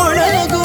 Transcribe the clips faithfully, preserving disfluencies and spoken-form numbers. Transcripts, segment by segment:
ಮೊಳಗು,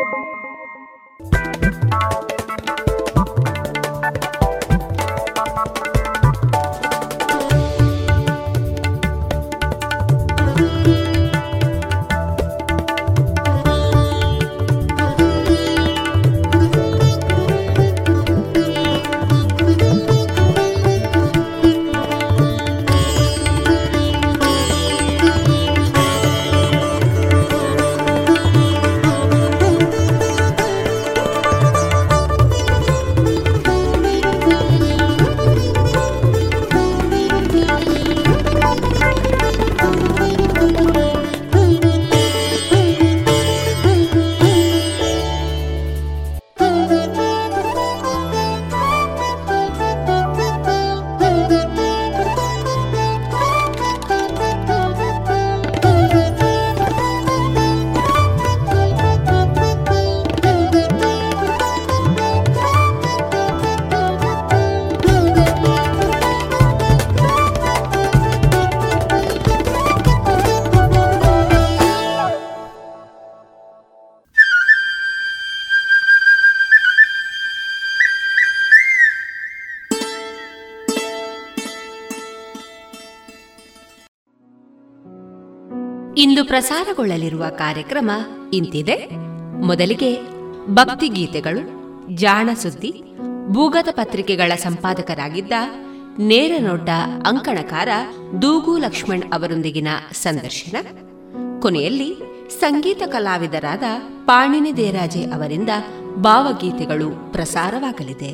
ಇಂದು ಪ್ರಸಾರಗೊಳ್ಳಲಿರುವ ಕಾರ್ಯಕ್ರಮ ಇಂತಿದೆ. ಮೊದಲಿಗೆ ಭಕ್ತಿಗೀತೆಗಳು, ಜಾಣಸುದ್ದಿ, ಭೂಗತ ಪತ್ರಿಕೆಗಳ ಸಂಪಾದಕರಾಗಿದ್ದ ನೇರನೋಟ ಅಂಕಣಕಾರ ದೂಗು ಲಕ್ಷ್ಮಣ್ ಅವರೊಂದಿಗಿನ ಸಂದರ್ಶನ. ಕೊನೆಯಲ್ಲಿ ಸಂಗೀತ ಕಲಾವಿದರಾದ ಪಾಣಿನಿ ದೇರಾಜೆ ಅವರಿಂದ ಭಾವಗೀತೆಗಳು ಪ್ರಸಾರವಾಗಲಿದೆ.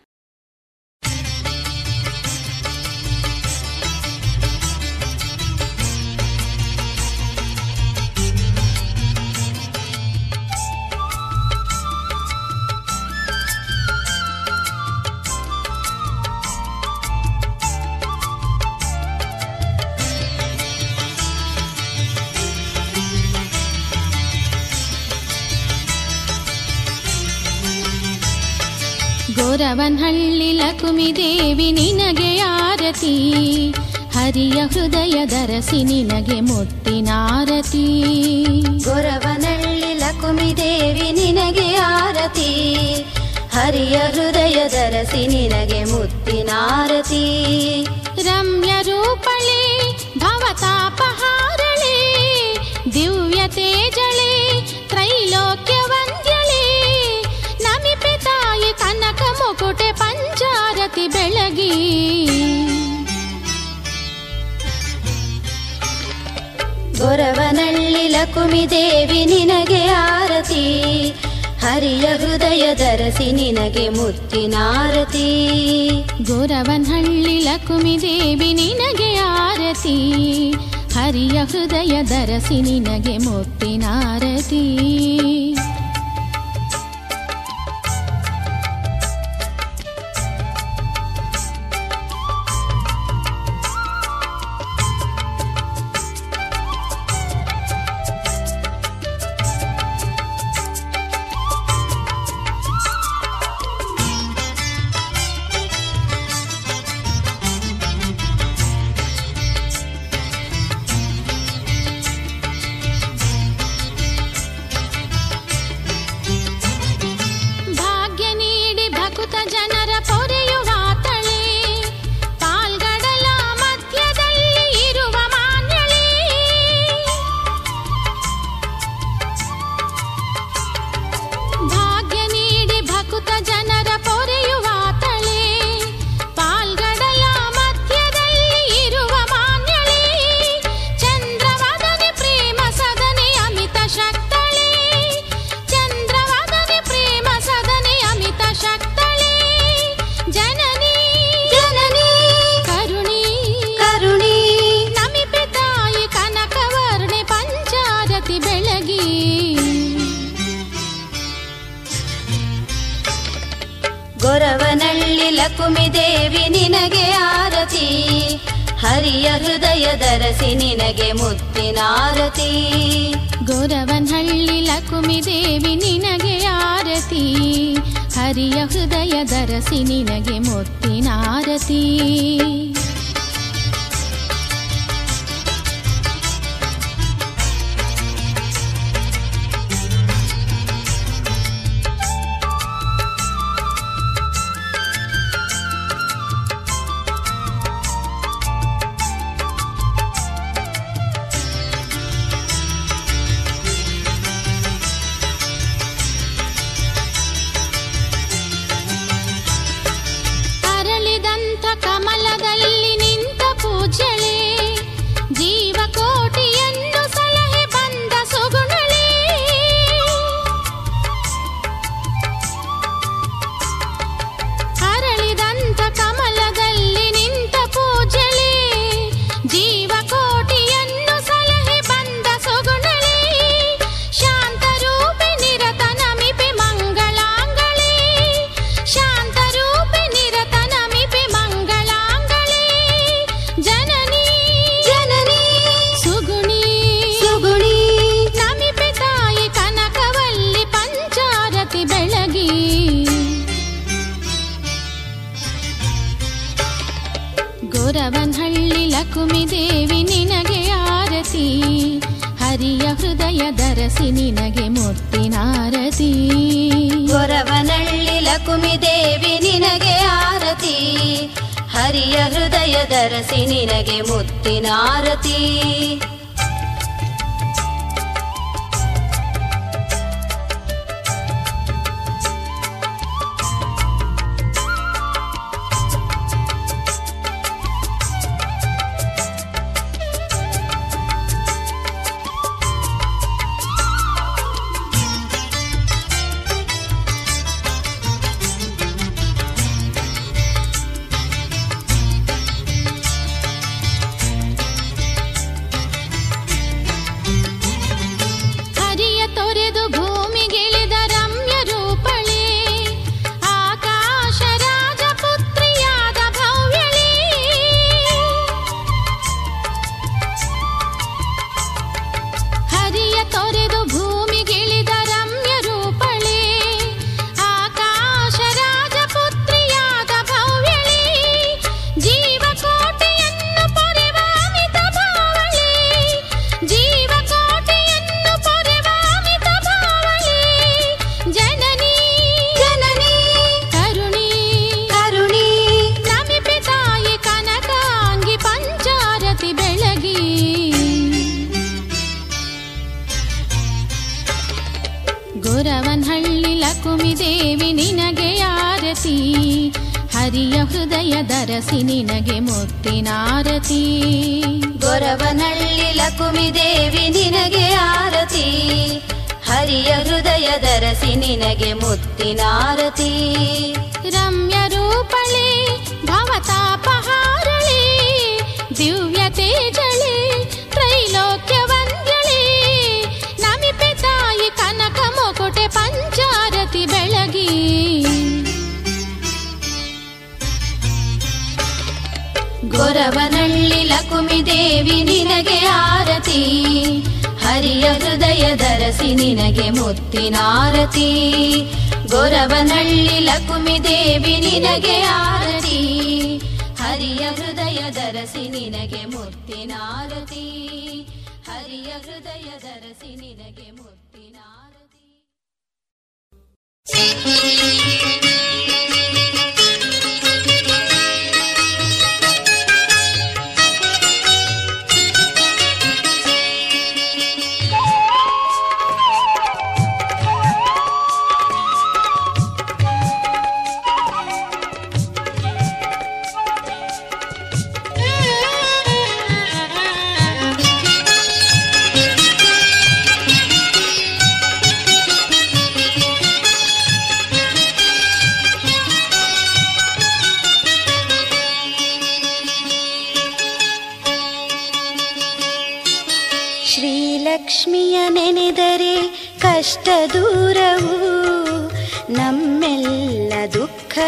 ಗೋರವನಹಳ್ಳಿ ಲಕ್ಷ್ಮೀ ದೇವಿ ನಿನಗೆ ಆರತಿ, ಹರಿಯ ಹೃದಯ ದರಸಿ ನಿನಗೆ ಮುಟ್ಟಿನಾರತಿ. ಗೋರವನಹಳ್ಳಿ ಲಕ್ಷ್ಮೀ ದೇವಿ ನಿನಗೆ ಆರತಿ, ಹರಿಯ ಹೃದಯ ದರಸಿ ನಿನಗೆ ಮುಟ್ಟಿನಾರತಿ. ರಮ್ಯ ರೂಪಳೆ ಭವತಾಪಹಾರಳೆ, ದಿವ್ಯ ತೇಜಳೆ ತ್ರೈಲೋಕ್ಯ ವಂದ್ಯಳೆ, ನಮಿಪೆ ತಾಯಿ ಕನಕ ಮುಕುಟೆ ಪಂಚಾರತಿ ಬೆಳಗಿ. ಗೊರವನಳ್ಳಿ ಲಕ್ಷ್ಮೀ ದೇವಿ ನಿನಗೆ ಆರತಿ, ಹರಿಯ ಹೃದಯ ದರಸಿ ನಿನಗೆ ಮುತ್ತಿನಾರತಿ. ಗೊರವನಹಳ್ಳಿ ಲಕ್ಷ್ಮೀ ದೇವಿ ನಿನಗೆ ಆರತಿ, ಹರಿಯ ಹೃದಯ ದರಸಿ ನಿನಗೆ ಮುತ್ತಿನಾರತಿ. ಲಕುಮಿ ದೇವಿ ನಿನಗೆ ಆರತಿ, ಹರಿಯ ಹೃದಯ ದರಸಿ ನಿನಗೆ ಮುತ್ತಿನಾರತಿ. ಗೊರವನಹಳ್ಳಿ ಲಕುಮಿ ದೇವಿ ನಿನಗೆ ಆರತಿ, ಹರಿಯ ಹೃದಯ ದರಸಿ ನಿನಗೆ ಮುತ್ತಿನಾರತಿ.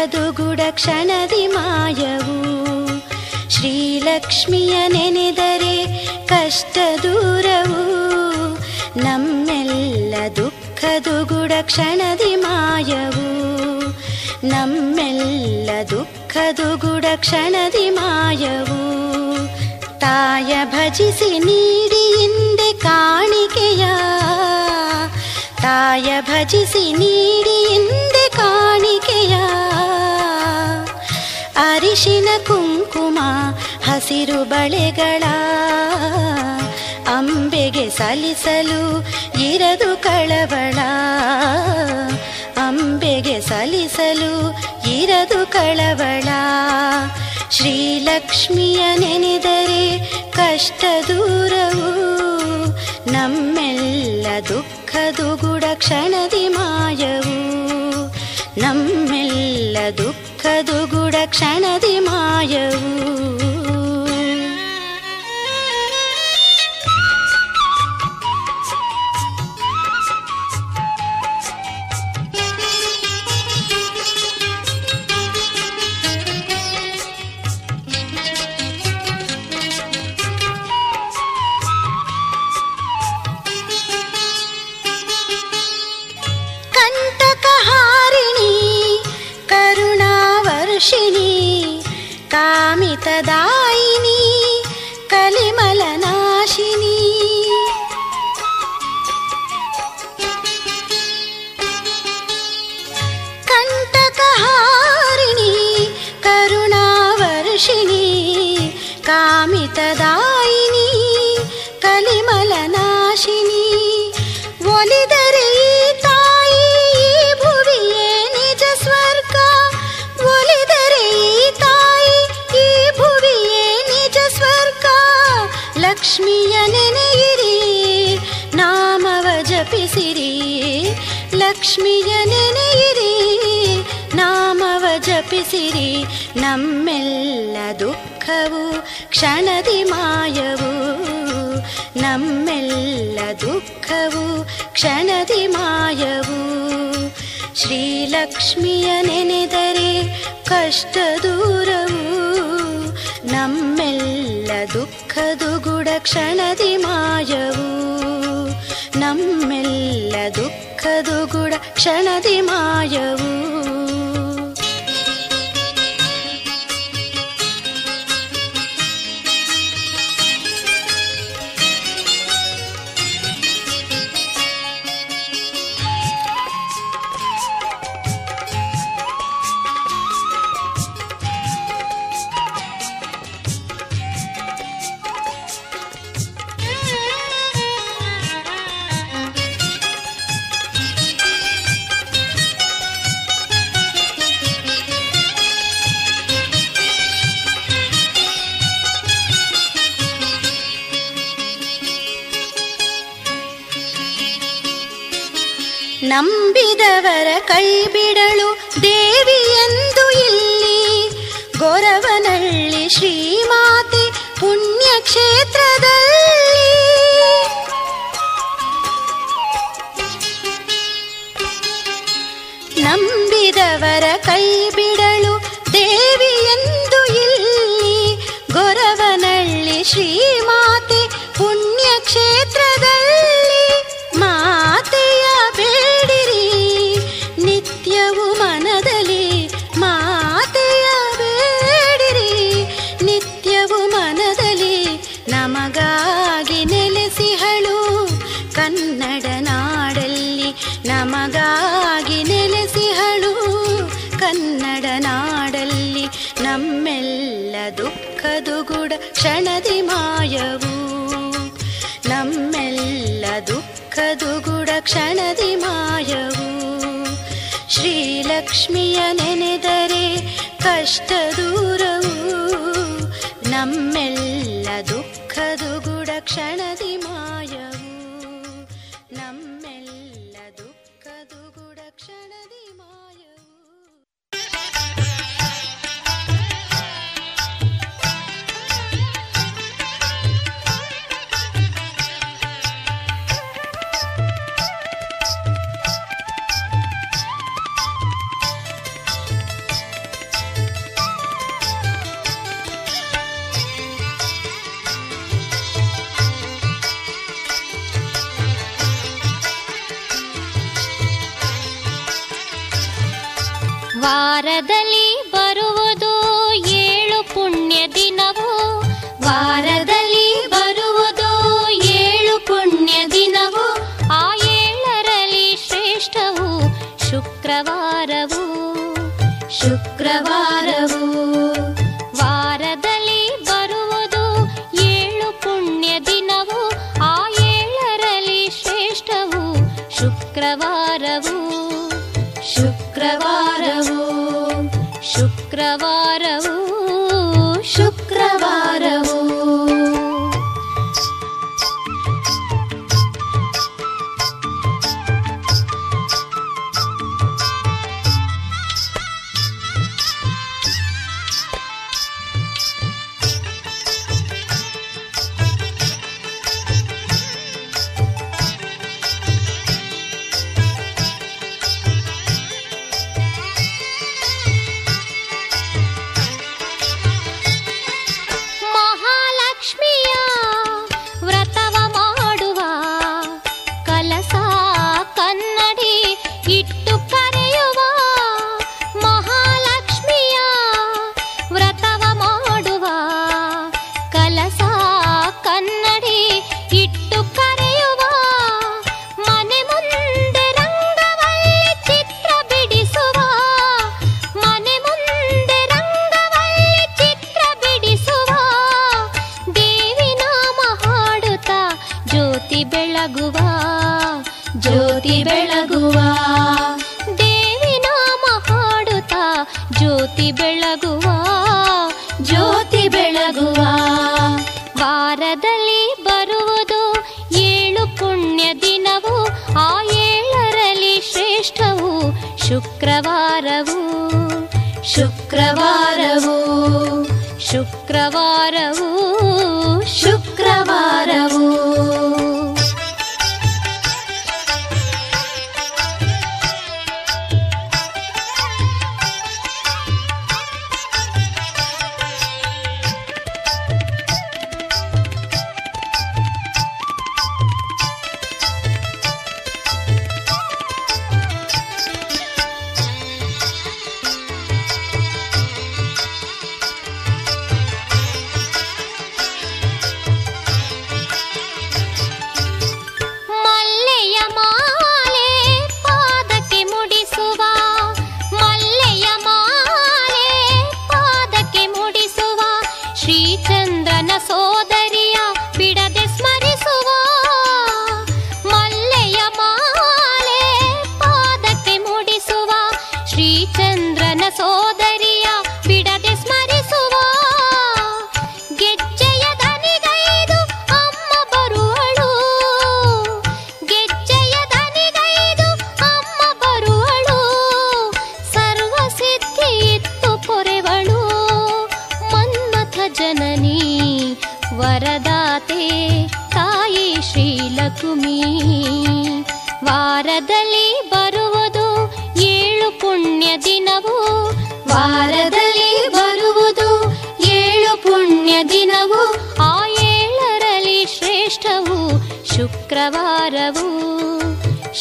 ಬದುಗುಡ ಕ್ಷಣದಿ ಮಾಯವು. ಶ್ರೀಲಕ್ಷ್ಮಿಯ ನೆನೆದರೆ ಕಷ್ಟ ದೂರವು. ನಮ್ಮೆಲ್ಲ ದುಃಖದುಗುಡ ಕ್ಷಣದಿ ಮಾಯವು. ನಮ್ಮೆಲ್ಲ ದುಃಖದುಗುಡ ಕ್ಷಣದಿ ಮಾಯವು. ತಾಯ ಭಜಿಸಿ ನೀಡಿ ಹಿಂದೆ ಕಾಣಿಕೆಯ, ತಾಯ ಭಜಿಸಿ ನೀಡಿ ಹಿಂದೆ ಕಾಣಿಕೆಯ. ಅರಿಶಿನ ಕುಂಕುಮ ಹಸಿರು ಬಳೆಗಳ ಅಂಬೆಗೆ ಸಲ್ಲಿಸಲು ಇರದು ಕಳವಳ, ಅಂಬೆಗೆ ಸಲ್ಲಿಸಲು ಇರದು ಕಳವಳ. ಶ್ರೀಲಕ್ಷ್ಮಿಯ ನೆನೆದರೆ ಕಷ್ಟ ದೂರವು. ನಮ್ಮೆಲ್ಲ ದುಃಖದುಗುಡ ಕ್ಷಣದಿ ಮಾಯವು. ನಮ್ಮೆಲ್ಲ ದುಃಖದುಗುಡ ಕ್ಷಣದಿ ಮಾಯವು. ಕಾಮಿತದಾಯಿನಿ ಕಲಿಮಲನಾಶಿನಿ ಕಂಟಕಹಾರಿಣಿ ಕರುಣಾವರ್ಷಿಣಿ ಕಾಮಿತದಾಯಿನಿ ಕಲಿಮಲನಾಶಿನಿ. ಒಲಿದರೆ ತಾಯಿ ಭುವಿಯೇ ನಿಜ ಸ್ವರ್ಗ, ಒಲಿದರೆ ತಾಯಿ ಈ ಭುವಿಯೇ ನಿಜ ಸ್ವರ್ಗ. ಲಕ್ಷ್ಮಿಯ ನೆನೆಯಿರಿ ನಾಮವ ಜಪಿಸಿರಿ, ಲಕ್ಷ್ಮಿಯ ನೆನೆಯಿರಿ ನಾಮವ ಜಪಿಸಿರಿ. ನಮ್ಮೆಲ್ಲ ದುಃಖವು ಕ್ಷಣದಿ ಮಾಯವು. ನಮ್ಮೆಲ್ಲ ದುಃಖವು ಕ್ಷಣದಿ ಮಾಯವು. ಶ್ರೀಲಕ್ಷ್ಮಿಯ ನೆನೆದರೆ ಕಷ್ಟ ದೂರವು. ನಮ್ಮೆಲ್ಲ ದುಃಖದುಗುಡ ಕ್ಷಣದಿ ಮಾಯವು. ನಮ್ಮೆಲ್ಲ ದುಃಖದುಗುಡ ಕ್ಷಣದಿ ಮಾಯವು. ನಂಬಿದವರ ಕೈಬಿಡಲು ದೇವಿಯಂದು ಇಲ್ಲಿ ಗೊರವನಹಳ್ಳಿ ಶ್ರೀಮಾತೆ ಪುಣ್ಯಕ್ಷೇತ್ರದಲ್ಲಿ. ನಂಬಿದವರ ಕೈಬಿಡಲು ದೇವಿಯಂದು ಇಲ್ಲಿ ಗೊರವನಹಳ್ಳಿ ಶ್ರೀಮಾತೆ ಪುಣ್ಯಕ್ಷೇತ್ರದಲ್ಲಿ. ಮಾತೆಯ ಬೇಡಿರಿ ನಿತ್ಯವೂ ಮನದಲ್ಲಿ, ಮಾತೆಯ ಬೇಡಿರಿ ನಿತ್ಯವೂ ಮನದಲ್ಲಿ. ನಮಗಾಗಿ ನೆಲೆಸಿಹಳು ಕನ್ನಡ ನಾಡಲ್ಲಿ, ನಮಗಾಗಿ ನೆಲೆಸಿಹಳು ಕನ್ನಡ ನಾಡಲ್ಲಿ. ನಮ್ಮೆಲ್ಲ ದುಃಖದುಗುಡ ಕ್ಷಣದಿ ಮಾಯವು. ನಮ್ಮೆಲ್ಲ ದುಃಖದುಗುಡ ಕ್ಷಣದಿ ಮಾಯವು. ಶ್ರೀಲಕ್ಷ್ಮಿಯ ನೆನೆದರೆ ಕಷ್ಟ ದೂರವು. ನಮ್ಮೆಲ್ಲ ದುಃಖದುಗುಡ ಕ್ಷಣದಿ ಮಾಯವು. ನಮ್ಮೆಲ್ಲ ದುಃಖದುಗುಡ ಕ್ಷಣದಿ ಮಾಯವು. ವಾರದಲ್ಲಿ ಬರುವುದು ಏಳು ಪುಣ್ಯ ದಿನವು, ವಾರದಲ್ಲಿ ಬರುವುದು ಏಳು ಪುಣ್ಯ ದಿನವು, ಆ ಏಳರಲ್ಲಿ ಶ್ರೇಷ್ಠವು ಶುಕ್ರವಾರವು, ಶುಕ್ರವಾರವು. ವಾರದಲ್ಲಿ ಬರುವುದು ಏಳು ಪುಣ್ಯ ದಿನವು, ಆ ಏಳರಲ್ಲಿ ಶ್ರೇಷ್ಠವು ಶುಕ್ರವಾರವು, ಶುಕ್ರವಾರವು, ಶುಕ್ರವಾರವು, ಶುಕ್ರವಾರವು.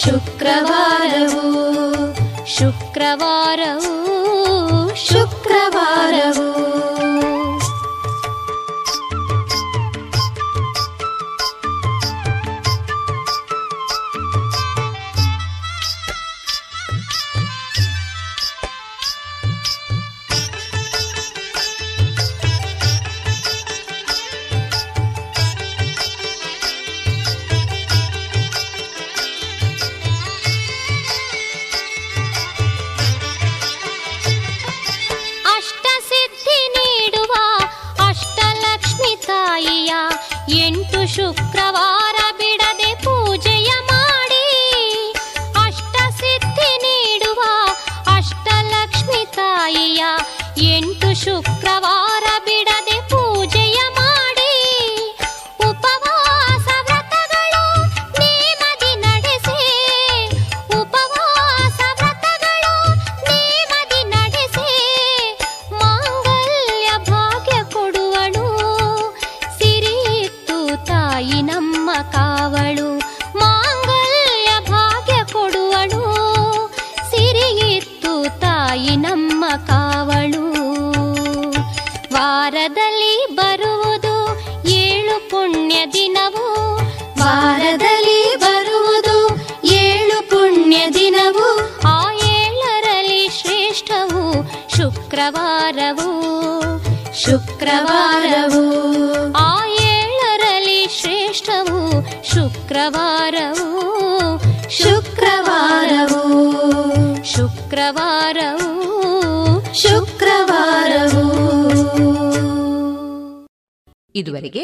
ಶುಕ್ರವಾರವು, ಶುಕ್ರವಾರವು, ಶುಕ್ರವಾರವು, ಶುಕ್ರವಾರವು. ಶುಕ್ರವಾರವು, ಶುಕ್ರವಾರವು, ಶುಕ್ರವಾರವು, ಶುಕ್ರವಾರವು. ಶುಕ್ರವಾರ ಬಿಡದೆ ಪೂಜೆಯ ಮಾಡಿ ಅಷ್ಟ ಸಿದ್ಧಿ ನೀಡುವ ಅಷ್ಟಲಕ್ಷ್ಮಿ ತಾಯಿಯ ಎಂಟು ಶುಕ್ರವಾರ ಬಿಡದೆ ಪೂಜೆಯ ಮಾಡಿ ಉಪವಾಸ ವ್ರತಗಳು ನೇಮದಿ ನಡೆಸಿ, ಉಪವಾಸ ವ್ರತಗಳು ನೇಮದಿ ನಡೆಸಿ ಮಾಂಗಲ್ಯ ಭಾಗ್ಯ ಕೊಡುವಳು ಸಿರಿ ತಾಯಿ ನಮ್ಮ ಕಾವಳು, ಮಾಂಗಲ್ಯ ಭಾಗ್ಯ ಕೊಡುವಳು ಸಿರಿಯಿತ್ತು ತಾಯಿ ನಮ್ಮ ದಿನವು ವಾರದಲ್ಲಿ ಬರುವುದು ಏಳು ಪುಣ್ಯ ದಿನವು, ಆ ಏಳರಲ್ಲಿ ಶ್ರೇಷ್ಠವು ಶುಕ್ರವಾರವು ಶುಕ್ರವಾರವು ಆ ಏಳರಲ್ಲಿ ಶ್ರೇಷ್ಠವು ಶುಕ್ರವಾರವು ಶುಕ್ರವಾರವು ಶುಕ್ರವಾರವು ಶುಕ್ರವಾರವು. ಇದುವರೆಗೆ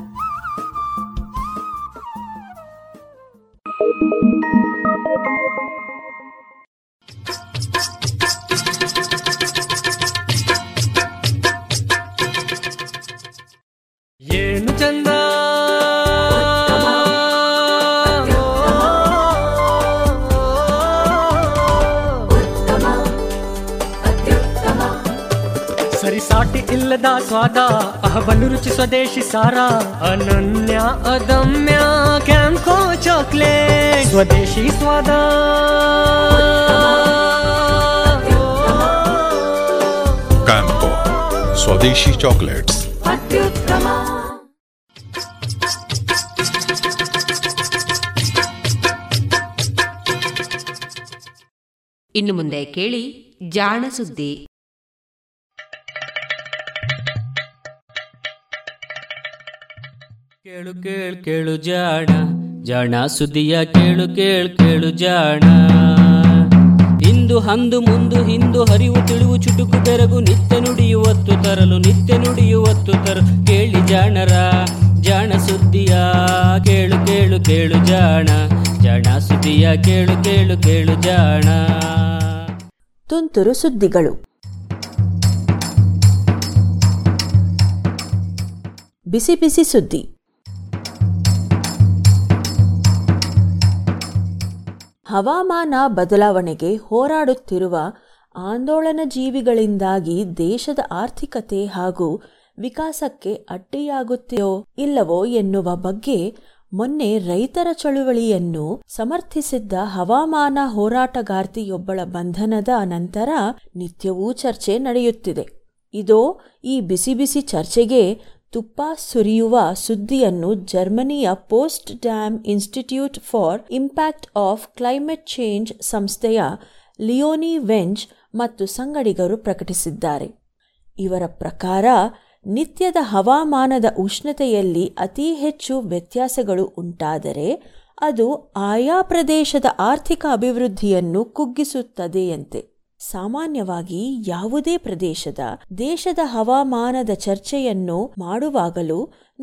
ಏನು ಚಂದ ಸರಿಸಾಟಿ ಇಲ್ಲದ ಸ್ವಾದ, ಅಹಬಲು ರುಚಿ ಸ್ವದೇಶಿ ಸಾರ, ಅನನ್ಯ ಅದಮ್ಯ ಕ್ಯಾಂಕೋ ಚಾಕ್ಲೇಟ್ ಸ್ವದೇಶಿ ಸ್ವಾದ. ಕ್ಯಾಂಕೋ ಸ್ವದೇಶಿ ಚಾಕ್ಲೇಟ್ಸ್ ಅತ್ಯುತ್ತಮ. ಇನ್ನು ಮುಂದೆ ಕೇಳಿ ಜಾಣ ಸುದ್ದಿ. ಕೇಳು ಕೇಳು ಕೇಳು ಜಾಣ, ಜಾಣ ಸುದ್ದಿಯ ಕೇಳು ಕೇಳು ಕೇಳು ಜಾಣ. ಇಂದು ಅಂದು ಮುಂದು ಹಿಂದು ಹರಿವು ತಿಳಿವು ಚುಟುಕು ತೆರಗು ನಿತ್ಯ ನುಡಿಯುವತ್ತು ತರಲು ನಿತ್ಯ ನುಡಿಯುವತ್ತು ತರಲು ಕೇಳಿ ಜಾಣರ ಜಾಣ ಸುದ್ದಿಯ ಕೇಳು ಕೇಳು ಕೇಳು ಜಾಣ, ಜಾಣ ಸುದ್ದಿಯ ಕೇಳು ಕೇಳು ಕೇಳು ಜಾಣ. ತುಂತುರು ಸುದ್ದಿಗಳು. ಬಿಸಿ ಬಿಸಿ ಸುದ್ದಿ. ಹವಾಮಾನ ಬದಲಾವಣೆಗೆ ಹೋರಾಡುತ್ತಿರುವ ಆಂದೋಲನ ಜೀವಿಗಳಿಂದಾಗಿ ದೇಶದ ಆರ್ಥಿಕತೆ ಹಾಗೂ ವಿಕಾಸಕ್ಕೆ ಅಡ್ಡಿಯಾಗುತ್ತೆಯೋ ಇಲ್ಲವೋ ಎನ್ನುವ ಬಗ್ಗೆ ಮೊನ್ನೆ ರೈತರ ಚಳುವಳಿಯನ್ನು ಸಮರ್ಥಿಸಿದ್ದ ಹವಾಮಾನ ಹೋರಾಟಗಾರ್ತಿಯೊಬ್ಬಳ ಬಂಧನದ ನಂತರ ನಿತ್ಯವೂ ಚರ್ಚೆ ನಡೆಯುತ್ತಿದೆ. ಇದೋ ಈ ಬಿಸಿ ಬಿಸಿ ಚರ್ಚೆಗೆ ತುಪ್ಪ ಸುರಿಯುವ ಸುದ್ದಿಯನ್ನು ಜರ್ಮನಿಯ Potsdam institute for impact of climate change ಸಂಸ್ಥೆಯ ಲಿಯೋನಿ ವೆಂಜ್ ಮತ್ತು ಸಂಗಡಿಗರು ಪ್ರಕಟಿಸಿದ್ದಾರೆ. ಇವರ ಪ್ರಕಾರ ನಿತ್ಯದ ಹವಾಮಾನದ ಉಷ್ಣತೆಯಲ್ಲಿ ಅತಿ ಹೆಚ್ಚು ವ್ಯತ್ಯಾಸಗಳು ಉಂಟಾದರೆ ಅದು ಆಯಾ ಪ್ರದೇಶದ ಆರ್ಥಿಕ ಅಭಿವೃದ್ಧಿಯನ್ನು ಕುಗ್ಗಿಸುತ್ತದೆಯಂತೆ. ಸಾಮಾನ್ಯವಾಗಿ ಯಾವುದೇ ಪ್ರದೇಶದ ದೇಶದ ಹವಾಮಾನದ ಚರ್ಚೆಯನ್ನು ಮಾಡುವಾಗಲೂ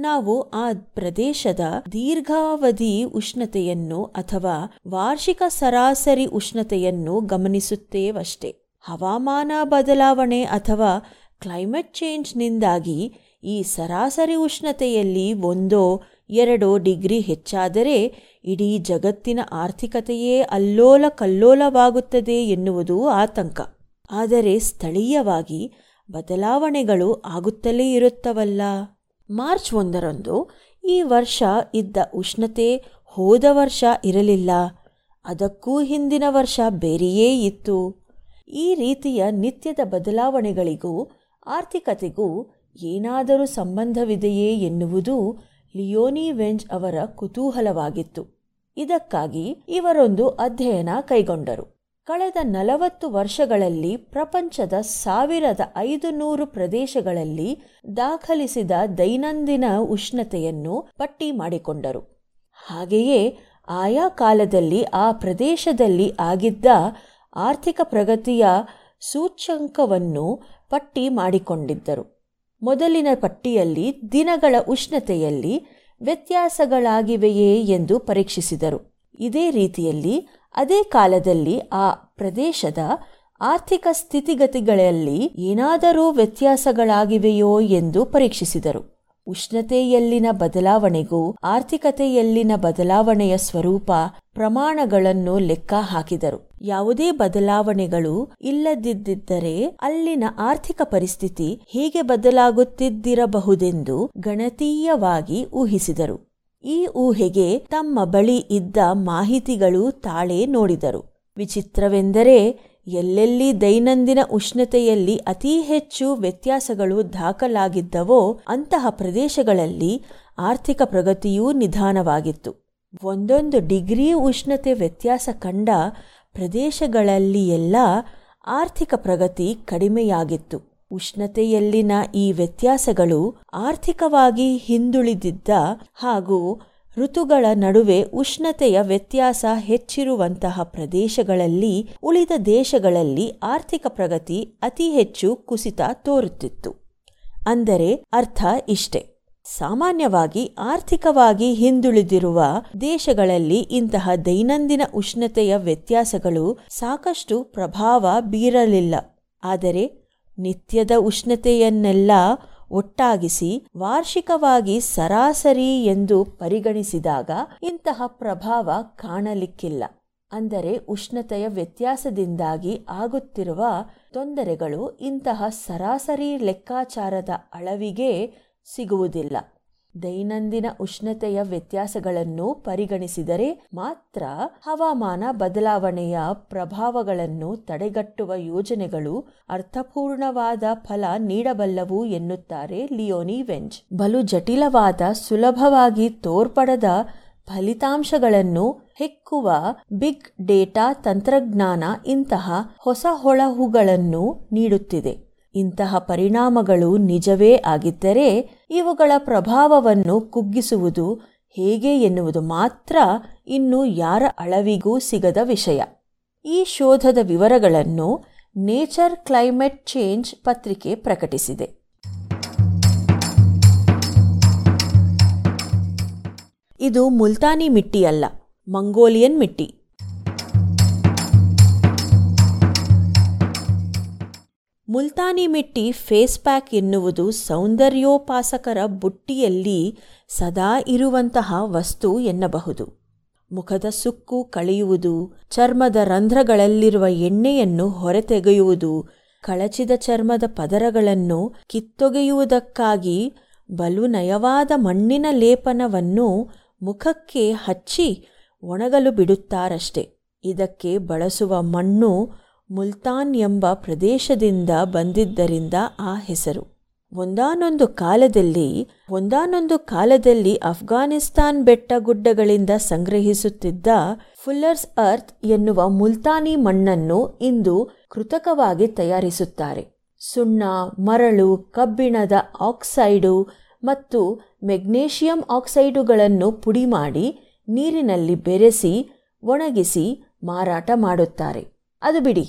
ನಾವು ಆ ಪ್ರದೇಶದ ದೀರ್ಘಾವಧಿ ಉಷ್ಣತೆಯನ್ನು ಅಥವಾ ವಾರ್ಷಿಕ ಸರಾಸರಿ ಉಷ್ಣತೆಯನ್ನು ಗಮನಿಸುತ್ತೇವಷ್ಟೇ. ಹವಾಮಾನ ಬದಲಾವಣೆ ಅಥವಾ ಕ್ಲೈಮೇಟ್ ಚೇಂಜ್ನಿಂದಾಗಿ ಈ ಸರಾಸರಿ ಉಷ್ಣತೆಯಲ್ಲಿ ಒಂದೋ ಎರಡೋ ಡಿಗ್ರಿ ಹೆಚ್ಚಾದರೆ ಇಡೀ ಜಗತ್ತಿನ ಆರ್ಥಿಕತೆಯೇ ಅಲ್ಲೋಲ ಕಲ್ಲೋಲವಾಗುತ್ತದೆ ಎನ್ನುವುದು ಆತಂಕ. ಆದರೆ ಸ್ಥಳೀಯವಾಗಿ ಬದಲಾವಣೆಗಳು ಆಗುತ್ತಲೇ ಇರುತ್ತವಲ್ಲ. ಮಾರ್ಚ್ ಒಂದರಂದು ಈ ವರ್ಷ ಇದ್ದ ಉಷ್ಣತೆ ಹೋದ ವರ್ಷ ಇರಲಿಲ್ಲ, ಅದಕ್ಕೂ ಹಿಂದಿನ ವರ್ಷ ಬೇರೆಯೇ ಇತ್ತು. ಈ ರೀತಿಯ ನಿತ್ಯದ ಬದಲಾವಣೆಗಳಿಗೂ ಆರ್ಥಿಕತೆಗೂ ಏನಾದರೂ ಸಂಬಂಧವಿದೆಯೇ ಎನ್ನುವುದು ಲಿಯೋನಿ ವೆಂಜ್ ಅವರ ಕುತೂಹಲವಾಗಿತ್ತು. ಇದಕ್ಕಾಗಿ ಇವರೊಂದು ಅಧ್ಯಯನ ಕೈಗೊಂಡರು. ಕಳೆದ ನಲವತ್ತು ವರ್ಷಗಳಲ್ಲಿ ಪ್ರಪಂಚದ ಸಾವಿರದ ಐದು ನೂರು ಪ್ರದೇಶಗಳಲ್ಲಿ ದಾಖಲಿಸಿದ ದೈನಂದಿನ ಉಷ್ಣತೆಯನ್ನು ಪಟ್ಟಿ ಮಾಡಿಕೊಂಡರು. ಹಾಗೆಯೇ ಆಯಾ ಕಾಲದಲ್ಲಿ ಆ ಪ್ರದೇಶದಲ್ಲಿ ಆಗಿದ್ದ ಆರ್ಥಿಕ ಪ್ರಗತಿಯ ಸೂಚ್ಯಂಕವನ್ನು ಪಟ್ಟಿ ಮಾಡಿಕೊಂಡಿದ್ದರು. ಮೊದಲಿನ ಪಟ್ಟಿಯಲ್ಲಿ ದಿನಗಳ ಉಷ್ಣತೆಯಲ್ಲಿ ವ್ಯತ್ಯಾಸಗಳಾಗಿವೆಯೇ ಎಂದು ಪರೀಕ್ಷಿಸಿದರು. ಇದೇ ರೀತಿಯಲ್ಲಿ ಅದೇ ಕಾಲದಲ್ಲಿ ಆ ಪ್ರದೇಶದ ಆರ್ಥಿಕ ಸ್ಥಿತಿಗತಿಗಳಲ್ಲಿ ಏನಾದರೂ ವ್ಯತ್ಯಾಸಗಳಾಗಿವೆಯೋ ಎಂದು ಪರೀಕ್ಷಿಸಿದರು. ಉಷ್ಣತೆಯಲ್ಲಿನ ಬದಲಾವಣೆಗೂ ಆರ್ಥಿಕತೆಯಲ್ಲಿನ ಬದಲಾವಣೆಯ ಸ್ವರೂಪ ಪ್ರಮಾಣಗಳನ್ನು ಲೆಕ್ಕ ಹಾಕಿದರು. ಯಾವುದೇ ಬದಲಾವಣೆಗಳು ಇಲ್ಲದಿದ್ದರೆ ಅಲ್ಲಿನ ಆರ್ಥಿಕ ಪರಿಸ್ಥಿತಿ ಹೀಗೆ ಬದಲಾಗುತ್ತಿದ್ದಿರಬಹುದೆಂದು ಗಣತೀಯವಾಗಿ ಊಹಿಸಿದರು. ಈ ಊಹೆಗೆ ತಮ್ಮ ಬಳಿ ಇದ್ದ ಮಾಹಿತಿಗಳು ತಾಳೆ ನೋಡಿದರು. ವಿಚಿತ್ರವೆಂದರೆ ಎಲ್ಲೆಲ್ಲಿ ದೈನಂದಿನ ಉಷ್ಣತೆಯಲ್ಲಿ ಅತೀ ಹೆಚ್ಚು ವ್ಯತ್ಯಾಸಗಳು ದಾಖಲಾಗಿದ್ದವೋ ಅಂತಹ ಪ್ರದೇಶಗಳಲ್ಲಿ ಆರ್ಥಿಕ ಪ್ರಗತಿಯೂ ನಿಧಾನವಾಗಿತ್ತು. ಒಂದೊಂದು ಡಿಗ್ರಿ ಉಷ್ಣತೆ ವ್ಯತ್ಯಾಸ ಕಂಡ ಪ್ರದೇಶಗಳಲ್ಲಿ ಎಲ್ಲ ಆರ್ಥಿಕ ಪ್ರಗತಿ ಕಡಿಮೆಯಾಗಿತ್ತು. ಉಷ್ಣತೆಯಲ್ಲಿನ ಈ ವ್ಯತ್ಯಾಸಗಳು ಆರ್ಥಿಕವಾಗಿ ಹಿಂದುಳಿದಿದ್ದ ಹಾಗೂ ಋತುಗಳ ನಡುವೆ ಉಷ್ಣತೆಯ ವ್ಯತ್ಯಾಸ ಹೆಚ್ಚಿರುವಂತಹ ಪ್ರದೇಶಗಳಲ್ಲಿ ಉಳಿದ ದೇಶಗಳಲ್ಲಿ ಆರ್ಥಿಕ ಪ್ರಗತಿ ಅತಿ ಹೆಚ್ಚು ಕುಸಿತ ತೋರುತ್ತಿತ್ತು. ಅಂದರೆ ಅರ್ಥ ಇಷ್ಟೆ, ಸಾಮಾನ್ಯವಾಗಿ ಆರ್ಥಿಕವಾಗಿ ಹಿಂದುಳಿದಿರುವ ದೇಶಗಳಲ್ಲಿ ಇಂತಹ ದೈನಂದಿನ ಉಷ್ಣತೆಯ ವ್ಯತ್ಯಾಸಗಳು ಸಾಕಷ್ಟು ಪ್ರಭಾವ ಬೀರಲಿಲ್ಲ. ಆದರೆ ನಿತ್ಯದ ಉಷ್ಣತೆಯನ್ನೆಲ್ಲ ಒಟ್ಟಾಗಿಸಿ ವಾರ್ಷಿಕವಾಗಿ ಸರಾಸರಿ ಎಂದು ಪರಿಗಣಿಸಿದಾಗ ಇಂತಹ ಪ್ರಭಾವ ಕಾಣಲಿಕ್ಕಿಲ್ಲ. ಅಂದರೆ ಉಷ್ಣತೆಯ ವ್ಯತ್ಯಾಸದಿಂದಾಗಿ ಆಗುತ್ತಿರುವ ತೊಂದರೆಗಳು ಇಂತಹ ಸರಾಸರಿ ಲೆಕ್ಕಾಚಾರದ ಅಳವಿಗೆ ಸಿಗುವುದಿಲ್ಲ. ದೈನಂದಿನ ಉಷ್ಣತೆಯ ವ್ಯತ್ಯಾಸಗಳನ್ನು ಪರಿಗಣಿಸಿದರೆ ಮಾತ್ರ ಹವಾಮಾನ ಬದಲಾವಣೆಯ ಪ್ರಭಾವಗಳನ್ನು ತಡೆಗಟ್ಟುವ ಯೋಜನೆಗಳು ಅರ್ಥಪೂರ್ಣವಾದ ಫಲ ನೀಡಬಲ್ಲವು ಎನ್ನುತ್ತಾರೆ ಲಿಯೋನಿ ವೆಂಜ್. ಬಲು ಜಟಿಲವಾದ, ಸುಲಭವಾಗಿ ತೋರ್ಪಡದ ಫಲಿತಾಂಶಗಳನ್ನು ಹೆಕ್ಕುವ ಬಿಗ್ ಡೇಟಾ ತಂತ್ರಜ್ಞಾನ ಇಂತಹ ಹೊಸ ಹೊಳಹುಗಳನ್ನು ನೀಡುತ್ತಿದೆ. ಇಂತಹ ಪರಿಣಾಮಗಳು ನಿಜವೇ ಆಗಿದ್ದರೆ ಇವುಗಳ ಪ್ರಭಾವವನ್ನು ಕುಗ್ಗಿಸುವುದು ಹೇಗೆ ಎನ್ನುವುದು ಮಾತ್ರ ಇನ್ನೂ ಯಾರ ಅಳವಿಗೂ ಸಿಗದ ವಿಷಯ. ಈ ಶೋಧದ ವಿವರಗಳನ್ನು ನೇಚರ್ ಕ್ಲೈಮೇಟ್ ಚೇಂಜ್ ಪತ್ರಿಕೆ ಪ್ರಕಟಿಸಿದೆ. ಇದು ಮುಲ್ತಾನಿ ಮಿಟ್ಟಿಯಲ್ಲ, Mongolian mitti. Multani mitti face pack ಎನ್ನುವುದು ಸೌಂದರ್ಯೋಪಾಸಕರ ಬುಟ್ಟಿಯಲ್ಲಿ ಸದಾ ಇರುವಂತಹ ವಸ್ತು ಎನ್ನಬಹುದು. ಮುಖದ ಸುಕ್ಕು ಕಳೆಯುವುದು, ಚರ್ಮದ ರಂಧ್ರಗಳಲ್ಲಿರುವ ಎಣ್ಣೆಯನ್ನು ಹೊರತೆಗೆಯುವುದು, ಕಳಚಿದ ಚರ್ಮದ ಪದರಗಳನ್ನು ಕಿತ್ತೊಗೆಯುವುದಕ್ಕಾಗಿ ಬಲು ನಯವಾದ ಮಣ್ಣಿನ ಲೇಪನವನ್ನು ಮುಖಕ್ಕೆ ಹಚ್ಚಿ ಒಣಗಲು ಬಿಡುತ್ತಾರಷ್ಟೆ. ಇದಕ್ಕೆ ಬಳಸುವ ಮಣ್ಣು ಮುಲ್ತಾನ್ ಎಂಬ ಪ್ರದೇಶದಿಂದ ಬಂದಿದ್ದರಿಂದ ಆ ಹೆಸರು. ಒಂದಾನೊಂದು ಕಾಲದಲ್ಲಿ ಒಂದಾನೊಂದು ಕಾಲದಲ್ಲಿ ಅಫ್ಘಾನಿಸ್ತಾನ್ ಬೆಟ್ಟಗುಡ್ಡಗಳಿಂದ ಸಂಗ್ರಹಿಸುತ್ತಿದ್ದ ಫುಲ್ಲರ್ಸ್ ಅರ್ತ್ ಎನ್ನುವ ಮುಲ್ತಾನಿ ಮಣ್ಣನ್ನು ಇಂದು ಕೃತಕವಾಗಿ ತಯಾರಿಸುತ್ತಾರೆ. ಸುಣ್ಣ, ಮರಳು, ಕಬ್ಬಿಣದ ಆಕ್ಸೈಡು ಮತ್ತು ಮೆಗ್ನೀಷಿಯಂ ಆಕ್ಸೈಡುಗಳನ್ನು ಪುಡಿ ಮಾಡಿ ನೀರಿನಲ್ಲಿ ಬೆರೆಸಿ ಒಣಗಿಸಿ ಮಾರಾಟ ಮಾಡುತ್ತಾರೆ. ಅದು ಬಿಡಿ,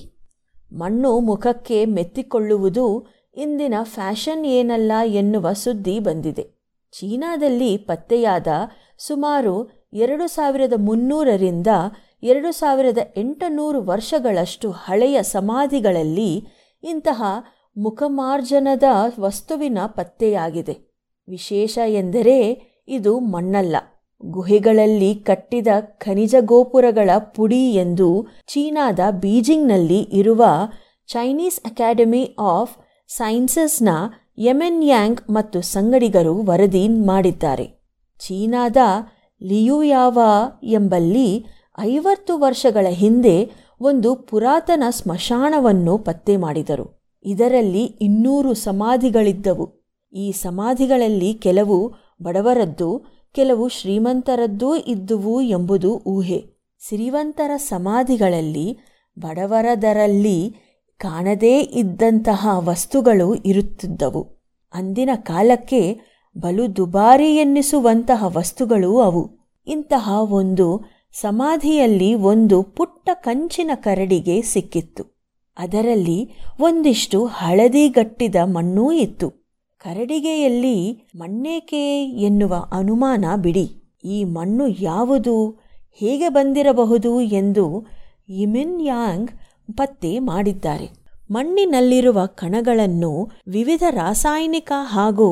ಮಣ್ಣು ಮುಖಕ್ಕೆ ಮೆತ್ತಿಕೊಳ್ಳುವುದು ಇಂದಿನ ಫ್ಯಾಷನ್ ಏನಲ್ಲ ಎನ್ನುವ ಸುದ್ದಿ ಬಂದಿದೆ. ಚೀನಾದಲ್ಲಿ ಪತ್ತೆಯಾದ ಸುಮಾರು ಎರಡು ಸಾವಿರದ ಮುನ್ನೂರರಿಂದ ಎರಡು ಸಾವಿರದ ಎಂಟುನೂರು ವರ್ಷಗಳಷ್ಟು ಹಳೆಯ ಸಮಾಧಿಗಳಲ್ಲಿ ಇಂತಹ ಮುಖಮಾರ್ಜನದ ವಸ್ತುವಿನ ಪತ್ತೆಯಾಗಿದೆ. ವಿಶೇಷ ಎಂದರೆ ಇದು ಮಣ್ಣಲ್ಲ, ಗುಹೆಗಳಲ್ಲಿ ಕಟ್ಟಿದ ಖನಿಜ ಗೋಪುರಗಳ ಪುಡಿ ಎಂದು ಚೀನಾದ ಬೀಜಿಂಗ್ನಲ್ಲಿ ಇರುವ ಚೈನೀಸ್ ಅಕಾಡೆಮಿ ಆಫ್ ಸೈನ್ಸಸ್ನ ಯೆಮೆನ್ ಯಾಂಗ್ ಮತ್ತು ಸಂಗಡಿಗರು ವರದಿ ಮಾಡಿದ್ದಾರೆ. ಚೀನಾದ ಲಿಯುಯಾವಾ ಎಂಬಲ್ಲಿ ಐವತ್ತು ವರ್ಷಗಳ ಹಿಂದೆ ಒಂದು ಪುರಾತನ ಸ್ಮಶಾನವನ್ನು ಪತ್ತೆ ಮಾಡಿದರು. ಇದರಲ್ಲಿ ಇನ್ನೂರು ಸಮಾಧಿಗಳಿದ್ದವು. ಈ ಸಮಾಧಿಗಳಲ್ಲಿ ಕೆಲವು ಬಡವರದ್ದು, ಕೆಲವು ಶ್ರೀಮಂತರದ್ದೂ ಇದ್ದುವು ಎಂಬುದು ಊಹೆ. ಸಿರಿವಂತರ ಸಮಾಧಿಗಳಲ್ಲಿ ಬಡವರದರಲ್ಲಿ ಕಾಣದೇ ಇದ್ದಂತಹ ವಸ್ತುಗಳು ಇರುತ್ತಿದ್ದವು. ಅಂದಿನ ಕಾಲಕ್ಕೆ ಬಲು ದುಬಾರಿ ಎನ್ನಿಸುವಂತಹ ವಸ್ತುಗಳು ಅವು. ಇಂತಹ ಒಂದು ಸಮಾಧಿಯಲ್ಲಿ ಒಂದು ಪುಟ್ಟ ಕಂಚಿನ ಕರಡಿಗೆ ಸಿಕ್ಕಿತ್ತು. ಅದರಲ್ಲಿ ಒಂದಿಷ್ಟು ಹಳದಿಗಟ್ಟಿದ ಮಣ್ಣೂ ಇತ್ತು. ಕರಡಿಗೆಯಲ್ಲಿ ಮಣ್ಣೇಕೆ ಎನ್ನುವ ಅನುಮಾನ ಬಿಡಿ. ಈ ಮಣ್ಣು ಯಾವುದು, ಹೇಗೆ ಬಂದಿರಬಹುದು ಎಂದು ಯಿಮಿನ್ ಯಾಂಗ್ ಪತ್ತೆ ಮಾಡಿದ್ದಾರೆ. ಮಣ್ಣಿನಲ್ಲಿರುವ ಕಣಗಳನ್ನು ವಿವಿಧ ರಾಸಾಯನಿಕ ಹಾಗೂ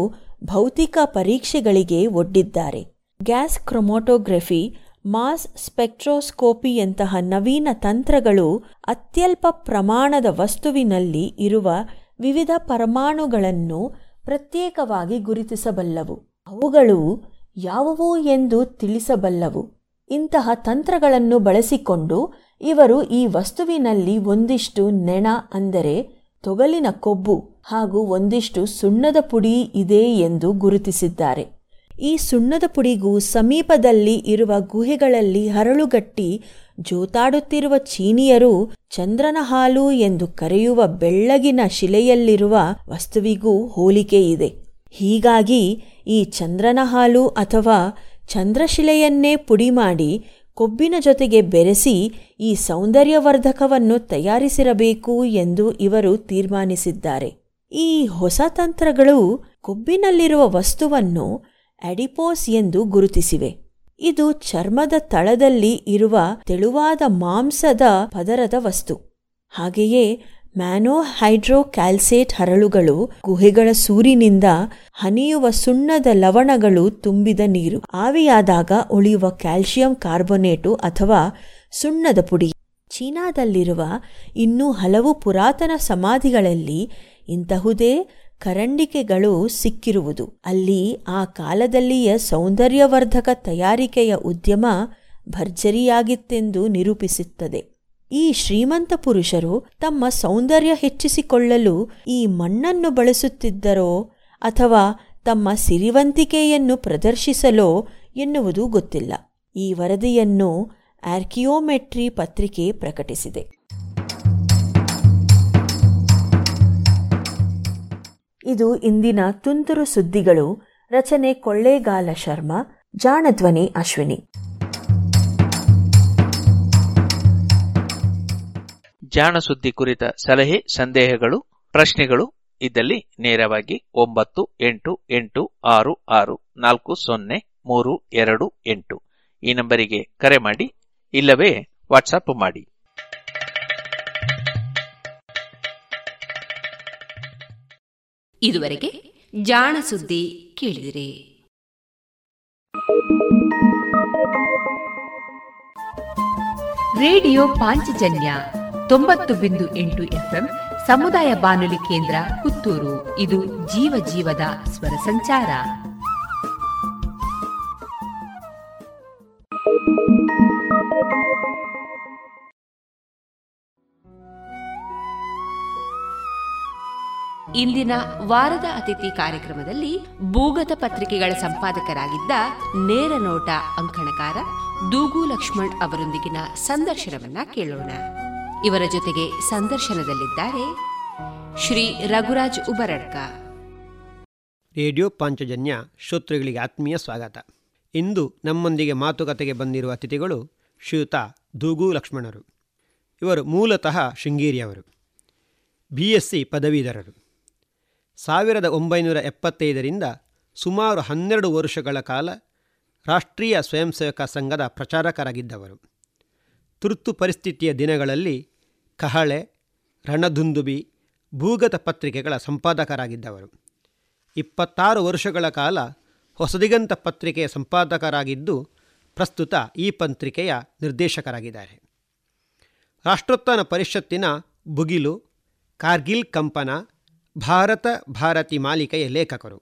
ಭೌತಿಕ ಪರೀಕ್ಷೆಗಳಿಗೆ ಒಡ್ಡಿದ್ದಾರೆ. ಗ್ಯಾಸ್ ಕ್ರೊಮೊಟೊಗ್ರಫಿ, ಮಾಸ್ ಸ್ಪೆಕ್ಟ್ರೋಸ್ಕೋಪಿಯಂತಹ ನವೀನ ತಂತ್ರಗಳು ಅತ್ಯಲ್ಪ ಪ್ರಮಾಣದ ವಸ್ತುವಿನಲ್ಲಿ ಇರುವ ವಿವಿಧ ಪರಮಾಣುಗಳನ್ನು ಪ್ರತ್ಯೇಕವಾಗಿ ಗುರುತಿಸಬಲ್ಲವು. ಅವುಗಳು ಯಾವುವು ಎಂದು ತಿಳಿಸಬಲ್ಲವು. ಇಂತಹ ತಂತ್ರಗಳನ್ನು ಬಳಸಿಕೊಂಡು ಇವರು ಈ ವಸ್ತುವಿನಲ್ಲಿ ಒಂದಿಷ್ಟು ನೆಣ ಅಂದರೆ ತೊಗಲಿನ ಕೊಬ್ಬು ಹಾಗೂ ಒಂದಿಷ್ಟು ಸುಣ್ಣದ ಪುಡಿ ಇದೆ ಎಂದು ಗುರುತಿಸಿದ್ದಾರೆ. ಈ ಸುಣ್ಣದ ಪುಡಿಗೂ ಸಮೀಪದಲ್ಲಿ ಇರುವ ಗುಹೆಗಳಲ್ಲಿ ಹರಳುಗಟ್ಟಿ ಜೋತಾಡುತ್ತಿರುವ ಚೀನಿಯರು ಚಂದ್ರನ ಹಾಲು ಎಂದು ಕರೆಯುವ ಬೆಳ್ಳಗಿನ ಶಿಲೆಯಲ್ಲಿರುವ ವಸ್ತುವಿಗೂ ಹೋಲಿಕೆ ಇದೆ. ಹೀಗಾಗಿ ಈ ಚಂದ್ರನ ಹಾಲು ಅಥವಾ ಚಂದ್ರಶಿಲೆಯನ್ನೇ ಪುಡಿ ಮಾಡಿ ಕೊಬ್ಬಿನ ಜೊತೆಗೆ ಬೆರೆಸಿ ಈ ಸೌಂದರ್ಯವರ್ಧಕವನ್ನು ತಯಾರಿಸಿರಬೇಕು ಎಂದು ಇವರು ತೀರ್ಮಾನಿಸಿದ್ದಾರೆ. ಈ ಹೊಸ ತಂತ್ರಗಳು ಕೊಬ್ಬಿನಲ್ಲಿರುವ ವಸ್ತುವನ್ನು ಅಡಿಪೋಸ್ ಎಂದು ಗುರುತಿಸಿವೆ. ಇದು ಚರ್ಮದ ತಳದಲ್ಲಿ ಇರುವ ತೆಳುವಾದ ಮಾಂಸದ ಪದರದ ವಸ್ತು. ಹಾಗೆಯೇ ಮ್ಯಾನೋಹೈಡ್ರೋಕ್ಯಾಲ್ಸೇಟ್ ಹರಳುಗಳು ಗುಹೆಗಳ ಸೂರಿನಿಂದ ಹನಿಯುವ ಸುಣ್ಣದ ಲವಣಗಳು ತುಂಬಿದ ನೀರು, ಆವಿಯಾದಾಗ ಉಳಿಯುವ ಕ್ಯಾಲ್ಸಿಯಂ ಕಾರ್ಬೊನೇಟು ಅಥವಾ ಸುಣ್ಣದ ಪುಡಿ. ಚೀನಾದಲ್ಲಿರುವ ಇನ್ನೂ ಹಲವು ಪುರಾತನ ಸಮಾಧಿಗಳಲ್ಲಿ ಇಂತಹುದೇ ಕರಂಡಿಕೆಗಳು ಸಿಕ್ಕಿರುವುದು ಅಲ್ಲಿ ಆ ಕಾಲದಲ್ಲಿಯ ಸೌಂದರ್ಯವರ್ಧಕ ತಯಾರಿಕೆಯ ಉದ್ಯಮ ಭರ್ಜರಿಯಾಗಿತ್ತೆಂದು ನಿರೂಪಿಸುತ್ತದೆ. ಈ ಶ್ರೀಮಂತ ಪುರುಷರು ತಮ್ಮ ಸೌಂದರ್ಯ ಹೆಚ್ಚಿಸಿಕೊಳ್ಳಲು ಈ ಮಣ್ಣನ್ನು ಬಳಸುತ್ತಿದ್ದರೋ ಅಥವಾ ತಮ್ಮ ಸಿರಿವಂತಿಕೆಯನ್ನು ಪ್ರದರ್ಶಿಸಲೋ ಎನ್ನುವುದು ಗೊತ್ತಿಲ್ಲ. ಈ ವರದಿಯನ್ನು ಆರ್ಕಿಯೋಮೆಟ್ರಿ ಪತ್ರಿಕೆ ಪ್ರಕಟಿಸಿದೆ. ಇದು ಇಂದಿನ ತುಂತುರು ಸುದ್ದಿಗಳು. ರಚನೆ ಕೊಳ್ಳೇಗಾಲ ಶರ್ಮಾ, ಜಾಣಧ್ವನಿ ಅಶ್ವಿನಿ. ಜಾಣ ಸುದ್ದಿ ಕುರಿತ ಸಲಹೆ, ಸಂದೇಹಗಳು, ಪ್ರಶ್ನೆಗಳು ಇದ್ದಲ್ಲಿ ನೇರವಾಗಿ ಒಂಬತ್ತು ಎಂಟು ಎಂಟು ಆರು ಆರು ನಾಲ್ಕು ಸೊನ್ನೆ ಮೂರು ಎರಡು ಎಂಟು ಈ ನಂಬರಿಗೆ ಕರೆ ಮಾಡಿ, ಇಲ್ಲವೇ ವಾಟ್ಸಪ್ ಮಾಡಿ. ಇದುವರೆಗೆ ಜಾಣ ಸುದ್ದಿ ಕೇಳಿದಿರಿ. ರೇಡಿಯೋ ಪಾಂಚಜನ್ಯ ತೊಂಬತ್ತು ಬಿಂದು ಎಂಟು ಎಫ್ಎಂ ಸಮುದಾಯ ಬಾನುಲಿ ಕೇಂದ್ರ ಪುತ್ತೂರು. ಇದು ಜೀವ ಜೀವದ ಸ್ವರ ಸಂಚಾರ. ಇಂದಿನ ವಾರದ ಅತಿಥಿ ಕಾರ್ಯಕ್ರಮದಲ್ಲಿ ಭೂಗತ ಪತ್ರಿಕೆಗಳ ಸಂಪಾದಕರಾಗಿದ್ದ ನೇರ ನೋಟ ಅಂಕಣಕಾರ ದೂಗು ಲಕ್ಷ್ಮಣ್ ಅವರೊಂದಿಗಿನ ಸಂದರ್ಶನವನ್ನ ಕೇಳೋಣ. ಇವರ ಜೊತೆಗೆ ಸಂದರ್ಶನದಲ್ಲಿದ್ದಾರೆ ಶ್ರೀ ರಘುರಾಜ್ ಉಬರಡ್ಕ. ರೇಡಿಯೋ ಪಾಂಚಜನ್ಯ ಶ್ರೋತೃಗಳಿಗೆ ಆತ್ಮೀಯ ಸ್ವಾಗತ. ಇಂದು ನಮ್ಮೊಂದಿಗೆ ಮಾತುಕತೆಗೆ ಬಂದಿರುವ ಅತಿಥಿಗಳು ಶ್ರೀಯುತ ದೂಗು ಲಕ್ಷ್ಮಣರು. ಇವರು ಮೂಲತಃ ಶೃಂಗೇರಿಯವರು, ಬಿ ಎಸ್ ಸಿ ಪದವೀಧರರು. ಸಾವಿರದ ಒಂಬೈನೂರ ಎಪ್ಪತ್ತೈದರಿಂದ ಸುಮಾರು ಹನ್ನೆರಡು ವರ್ಷಗಳ ಕಾಲ ರಾಷ್ಟ್ರೀಯ ಸ್ವಯಂ ಸೇವಕ ಸಂಘದ ಪ್ರಚಾರಕರಾಗಿದ್ದವರು. ತುರ್ತು ಪರಿಸ್ಥಿತಿಯ ದಿನಗಳಲ್ಲಿ ಕಹಳೆ, ರಣದುಂದುಬಿ, ಭೂಗತ ಪತ್ರಿಕೆಗಳ ಸಂಪಾದಕರಾಗಿದ್ದವರು. ಇಪ್ಪತ್ತಾರು ವರ್ಷಗಳ ಕಾಲ ಹೊಸದಿಗಂತ ಪತ್ರಿಕೆಯ ಸಂಪಾದಕರಾಗಿದ್ದು ಪ್ರಸ್ತುತ ಈ ಪತ್ರಿಕೆಯ ನಿರ್ದೇಶಕರಾಗಿದ್ದಾರೆ. ರಾಷ್ಟ್ರೋತ್ಥಾನ ಪರಿಷತ್ತಿನ ಬುಗಿಲು, ಕಾರ್ಗಿಲ್ ಕಂಪನ, ಭಾರತ ಭಾರತಿ ಮಾಲಿಕೆಯ ಲೇಖಕರು.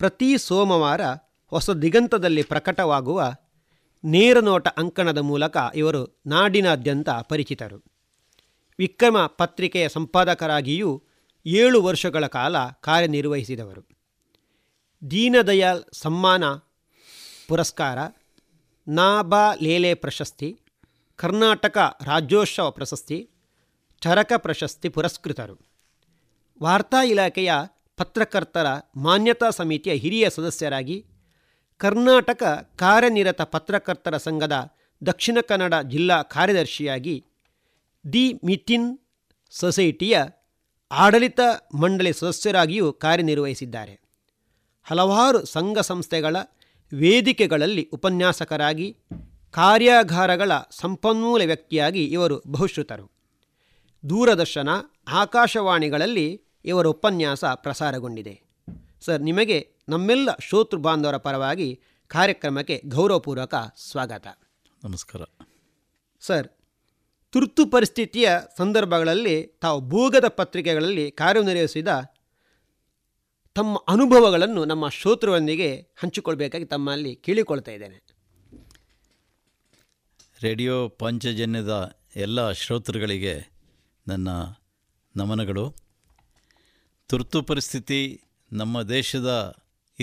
ಪ್ರತಿ ಸೋಮವಾರ ಹೊಸ ದಿಗಂತದಲ್ಲಿ ಪ್ರಕಟವಾಗುವ ನೇರ ನೋಟ ಅಂಕಣದ ಮೂಲಕ ಇವರು ನಾಡಿನಾದ್ಯಂತ ಪರಿಚಿತರು. ವಿಕ್ರಮ ಪತ್ರಿಕೆಯ ಸಂಪಾದಕರಾಗಿಯೂ ಏಳು ವರ್ಷಗಳ ಕಾಲ ಕಾರ್ಯನಿರ್ವಹಿಸಿದವರು. ದೀನದಯಾಳ್ ಸಮ್ಮಾನ ಪುರಸ್ಕಾರ, ನಾಬಾ ಲೇಲೆ ಪ್ರಶಸ್ತಿ, ಕರ್ನಾಟಕ ರಾಜ್ಯೋತ್ಸವ ಪ್ರಶಸ್ತಿ, ಚರಕ ಪ್ರಶಸ್ತಿ ಪುರಸ್ಕೃತರು. ವಾರ್ತಾ ಇಲಾಖೆಯ ಪತ್ರಕರ್ತರ ಮಾನ್ಯತಾ ಸಮಿತಿಯ ಹಿರಿಯ ಸದಸ್ಯರಾಗಿ, ಕರ್ನಾಟಕ ಕಾರ್ಯನಿರತ ಪತ್ರಕರ್ತರ ಸಂಘದ ದಕ್ಷಿಣ ಕನ್ನಡ ಜಿಲ್ಲಾ ಕಾರ್ಯದರ್ಶಿಯಾಗಿ, ದಿ ಮಿಥಿನ್ ಸೊಸೈಟಿಯ ಆಡಳಿತ ಮಂಡಳಿ ಸದಸ್ಯರಾಗಿಯೂ ಕಾರ್ಯನಿರ್ವಹಿಸಿದ್ದಾರೆ. ಹಲವಾರು ಸಂಘ ಸಂಸ್ಥೆಗಳ ವೇದಿಕೆಗಳಲ್ಲಿ ಉಪನ್ಯಾಸಕರಾಗಿ, ಕಾರ್ಯಾಗಾರಗಳ ಸಂಪನ್ಮೂಲ ವ್ಯಕ್ತಿಯಾಗಿ ಇವರು ಬಹುಶ್ರುತರು. ದೂರದರ್ಶನ, ಆಕಾಶವಾಣಿಗಳಲ್ಲಿ ಇವರ ಉಪನ್ಯಾಸ ಪ್ರಸಾರಗೊಂಡಿದೆ. ಸರ್, ನಿಮಗೆ ನಮ್ಮೆಲ್ಲ ಶ್ರೋತೃ ಬಾಂಧವರ ಪರವಾಗಿ ಕಾರ್ಯಕ್ರಮಕ್ಕೆ ಗೌರವಪೂರ್ವಕ ಸ್ವಾಗತ. ನಮಸ್ಕಾರ ಸರ್. ತುರ್ತು ಪರಿಸ್ಥಿತಿಯ ಸಂದರ್ಭಗಳಲ್ಲಿ ತಾವು ಭೂಗತ ಪತ್ರಿಕೆಗಳಲ್ಲಿ ಕಾರ್ಯನಿರ್ವಹಿಸಿದ ತಮ್ಮ ಅನುಭವಗಳನ್ನು ನಮ್ಮ ಶ್ರೋತೃರೊಂದಿಗೆ ಹಂಚಿಕೊಳ್ಬೇಕಾಗಿ ತಮ್ಮಲ್ಲಿ ಕೇಳಿಕೊಳ್ತಾ ಇದ್ದೇನೆ. ರೇಡಿಯೋ ಪಂಚಜನ್ಯದ ಎಲ್ಲ ಶ್ರೋತೃಗಳಿಗೆ ನನ್ನ ನಮನಗಳು. ತುರ್ತು ಪರಿಸ್ಥಿತಿ ನಮ್ಮ ದೇಶದ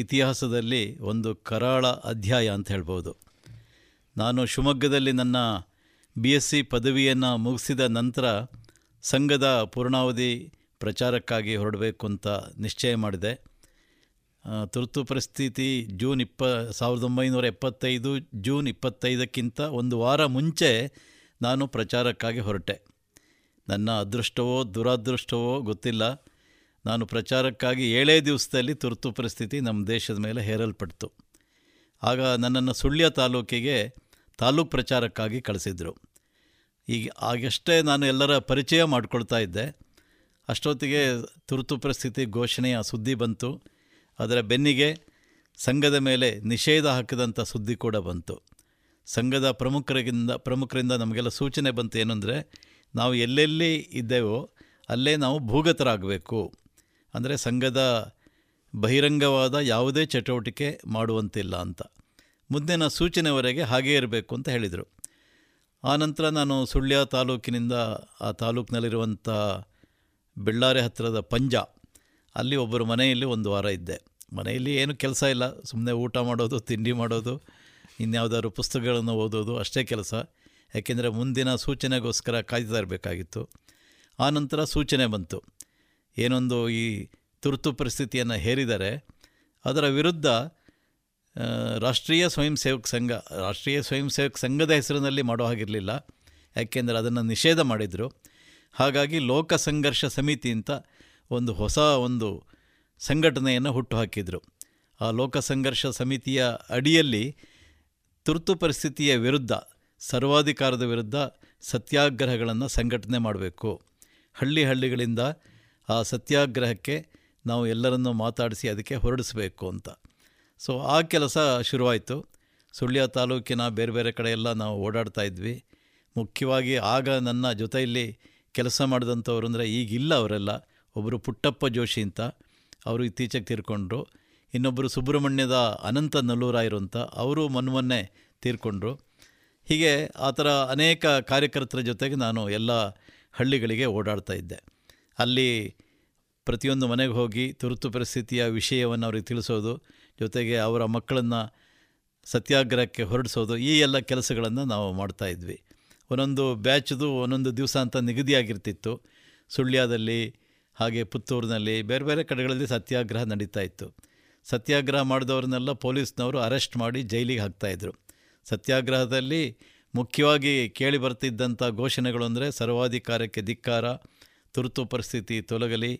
ಇತಿಹಾಸದಲ್ಲಿ ಒಂದು ಕರಾಳ ಅಧ್ಯಾಯ ಅಂತ ಹೇಳ್ಬೋದು. ನಾನು ಶಿವಮೊಗ್ಗದಲ್ಲಿ ನನ್ನ ಬಿ ಎಸ್ ಸಿ ಪದವಿಯನ್ನು ಮುಗಿಸಿದ ನಂತರ ಸಂಘದ ಪೂರ್ಣಾವಧಿ ಪ್ರಚಾರಕ್ಕಾಗಿ ಹೊರಡಬೇಕು ಅಂತ ನಿಶ್ಚಯ ಮಾಡಿದೆ. ತುರ್ತು ಪರಿಸ್ಥಿತಿ ಜೂನ್ ಇಪ್ಪ ಸಾವಿರದ ಒಂಬೈನೂರ ಎಪ್ಪತ್ತೈದು ಜೂನ್ ಇಪ್ಪತ್ತೈದಕ್ಕಿಂತ ಒಂದು ವಾರ ಮುಂಚೆ ನಾನು ಪ್ರಚಾರಕ್ಕಾಗಿ ಹೊರಟೆ. ನನ್ನ ಅದೃಷ್ಟವೋ ದುರಾದೃಷ್ಟವೋ ಗೊತ್ತಿಲ್ಲ, ನಾನು ಪ್ರಚಾರಕ್ಕಾಗಿ ಏಳೇ ದಿವಸದಲ್ಲಿ ತುರ್ತು ಪರಿಸ್ಥಿತಿ ನಮ್ಮ ದೇಶದ ಮೇಲೆ ಹೇರಲ್ಪಡ್ತು. ಆಗ ನನ್ನನ್ನು ಸುಳ್ಯ ತಾಲೂಕಿಗೆ ತಾಲೂಕು ಪ್ರಚಾರಕ್ಕಾಗಿ ಕಳಿಸಿದರು. ಈಗ ಆಗಷ್ಟೇ ನಾನು ಎಲ್ಲರ ಪರಿಚಯ ಮಾಡ್ಕೊಳ್ತಾ ಇದ್ದೆ. ಅಷ್ಟೊತ್ತಿಗೆ ತುರ್ತು ಪರಿಸ್ಥಿತಿ ಘೋಷಣೆಯ ಸುದ್ದಿ ಬಂತು. ಅದರ ಬೆನ್ನಿಗೆ ಸಂಘದ ಮೇಲೆ ನಿಷೇಧ ಹಾಕಿದಂಥ ಸುದ್ದಿ ಕೂಡ ಬಂತು. ಸಂಘದ ಪ್ರಮುಖರಿಂದ ಪ್ರಮುಖರಿಂದ ನಮಗೆಲ್ಲ ಸೂಚನೆ ಬಂತು, ಏನು ಅಂದರೆ ನಾವು ಎಲ್ಲೆಲ್ಲಿ ಇದ್ದೇವೋ ಅಲ್ಲೇ ನಾವು ಭೂಗತರಾಗಬೇಕು, ಅಂದರೆ ಸಂಘದ ಬಹಿರಂಗವಾದ ಯಾವುದೇ ಚಟುವಟಿಕೆ ಮಾಡುವಂತಿಲ್ಲ ಅಂತ ಮುಂದಿನ ಸೂಚನೆವರೆಗೆ ಹಾಗೇ ಇರಬೇಕು ಅಂತ ಹೇಳಿದರು. ಆನಂತರ ನಾನು ಸುಳ್ಯ ತಾಲೂಕಿನಿಂದ ಆ ತಾಲೂಕಿನಲ್ಲಿರುವಂಥ ಬೆಳ್ಳಾರೆ ಹತ್ತಿರದ ಪಂಜಾ ಅಲ್ಲಿ ಒಬ್ಬರು ಮನೆಯಲ್ಲಿ ಒಂದು ವಾರ ಇದ್ದೆ. ಮನೆಯಲ್ಲಿ ಏನು ಕೆಲಸ ಇಲ್ಲ, ಸುಮ್ಮನೆ ಊಟ ಮಾಡೋದು, ತಿಂಡಿ ಮಾಡೋದು, ಇನ್ಯಾವುದಾದ್ರು ಪುಸ್ತಕಗಳನ್ನು ಓದೋದು, ಅಷ್ಟೇ ಕೆಲಸ. ಯಾಕೆಂದರೆ ಮುಂದಿನ ಸೂಚನೆಗೋಸ್ಕರ ಕಾಯ್ತಾ ಇರಬೇಕಾಗಿತ್ತು. ಆನಂತರ ಸೂಚನೆ ಬಂತು, ಏನೊಂದು ಈ ತುರ್ತು ಪರಿಸ್ಥಿತಿಯನ್ನು ಹೇರಿದರೆ ಅದರ ವಿರುದ್ಧ ರಾಷ್ಟ್ರೀಯ ಸ್ವಯಂ ಸೇವಕ ಸಂಘ ರಾಷ್ಟ್ರೀಯ ಸ್ವಯಂ ಸೇವಕ ಸಂಘದ ಹೆಸರಿನಲ್ಲಿ ಮಾಡೋ ಹಾಗಿರಲಿಲ್ಲ, ಯಾಕೆಂದರೆ ಅದನ್ನು ನಿಷೇಧ ಮಾಡಿದರು. ಹಾಗಾಗಿ ಲೋಕ ಸಂಘರ್ಷ ಸಮಿತಿ ಅಂತ ಒಂದು ಹೊಸ ಒಂದು ಸಂಘಟನೆಯನ್ನು ಹುಟ್ಟುಹಾಕಿದರು. ಆ ಲೋಕ ಸಂಘರ್ಷ ಸಮಿತಿಯ ಅಡಿಯಲ್ಲಿ ತುರ್ತು ಪರಿಸ್ಥಿತಿಯ ವಿರುದ್ಧ, ಸರ್ವಾಧಿಕಾರದ ವಿರುದ್ಧ ಸತ್ಯಾಗ್ರಹಗಳನ್ನು ಸಂಘಟನೆ ಮಾಡಬೇಕು. ಹಳ್ಳಿ ಹಳ್ಳಿಗಳಿಂದ ಆ ಸತ್ಯಾಗ್ರಹಕ್ಕೆ ನಾವು ಎಲ್ಲರನ್ನೂ ಮಾತಾಡಿಸಿ ಅದಕ್ಕೆ ಹೊರಡಿಸಬೇಕು ಅಂತ. ಸೊ ಆ ಕೆಲಸ ಶುರುವಾಯಿತು. ಸುಳ್ಯ ತಾಲೂಕಿನ ಬೇರೆ ಬೇರೆ ಕಡೆಯೆಲ್ಲ ನಾವು ಓಡಾಡ್ತಾ ಇದ್ವಿ. ಮುಖ್ಯವಾಗಿ ಆಗ ನನ್ನ ಜೊತೆಯಲ್ಲಿ ಕೆಲಸ ಮಾಡಿದಂಥವ್ರು ಅಂದರೆ ಈಗಿಲ್ಲ ಅವರೆಲ್ಲ, ಒಬ್ಬರು ಪುಟ್ಟಪ್ಪ ಜೋಶಿ ಅಂತ, ಅವರು ಇತ್ತೀಚೆಗೆ ತೀರ್ಕೊಂಡ್ರು. ಇನ್ನೊಬ್ಬರು ಸುಬ್ರಹ್ಮಣ್ಯದ ಅನಂತ ನಲ್ಲೂರಾಯರು ಅಂತ, ಅವರು ಮೊನ್ಮೊನ್ನೆ ತೀರ್ಕೊಂಡ್ರು. ಹೀಗೆ ಆ ಥರ ಅನೇಕ ಕಾರ್ಯಕರ್ತರ ಜೊತೆಗೆ ನಾನು ಎಲ್ಲ ಹಳ್ಳಿಗಳಿಗೆ ಓಡಾಡ್ತಾ ಇದ್ದೆ. ಅಲ್ಲಿ ಪ್ರತಿಯೊಂದು ಮನೆಗೆ ಹೋಗಿ ತುರ್ತು ಪರಿಸ್ಥಿತಿಯ ವಿಷಯವನ್ನು ಅವ್ರಿಗೆ ತಿಳಿಸೋದು, ಜೊತೆಗೆ ಅವರ ಮಕ್ಕಳನ್ನು ಸತ್ಯಾಗ್ರಹಕ್ಕೆ ಹೊರಡಿಸೋದು, ಈ ಎಲ್ಲ ಕೆಲಸಗಳನ್ನು ನಾವು ಮಾಡ್ತಾಯಿದ್ವಿ. ಒಂದೊಂದು ಬ್ಯಾಚ್ದು ಒಂದೊಂದು ದಿವಸ ಅಂತ ನಿಗದಿಯಾಗಿರ್ತಿತ್ತು. ಸುಳ್ಯದಲ್ಲಿ ಹಾಗೆ ಪುತ್ತೂರಿನಲ್ಲಿ ಬೇರೆ ಬೇರೆ ಕಡೆಗಳಲ್ಲಿ ಸತ್ಯಾಗ್ರಹ ನಡೀತಾ ಇತ್ತು. ಸತ್ಯಾಗ್ರಹ ಮಾಡಿದವ್ರನ್ನೆಲ್ಲ ಪೊಲೀಸ್ನವರು ಅರೆಸ್ಟ್ ಮಾಡಿ ಜೈಲಿಗೆ ಹಾಕ್ತಾಯಿದ್ರು. ಸತ್ಯಾಗ್ರಹದಲ್ಲಿ ಮುಖ್ಯವಾಗಿ ಕೇಳಿ ಬರ್ತಿದ್ದಂಥ ಘೋಷಣೆಗಳು ಅಂದರೆ ಸರ್ವಾಧಿಕಾರಕ್ಕೆ ಧಿಕ್ಕಾರ, ತುರ್ತು ಪರಿಸ್ಥಿತಿ ತೊಲಗಲಿ,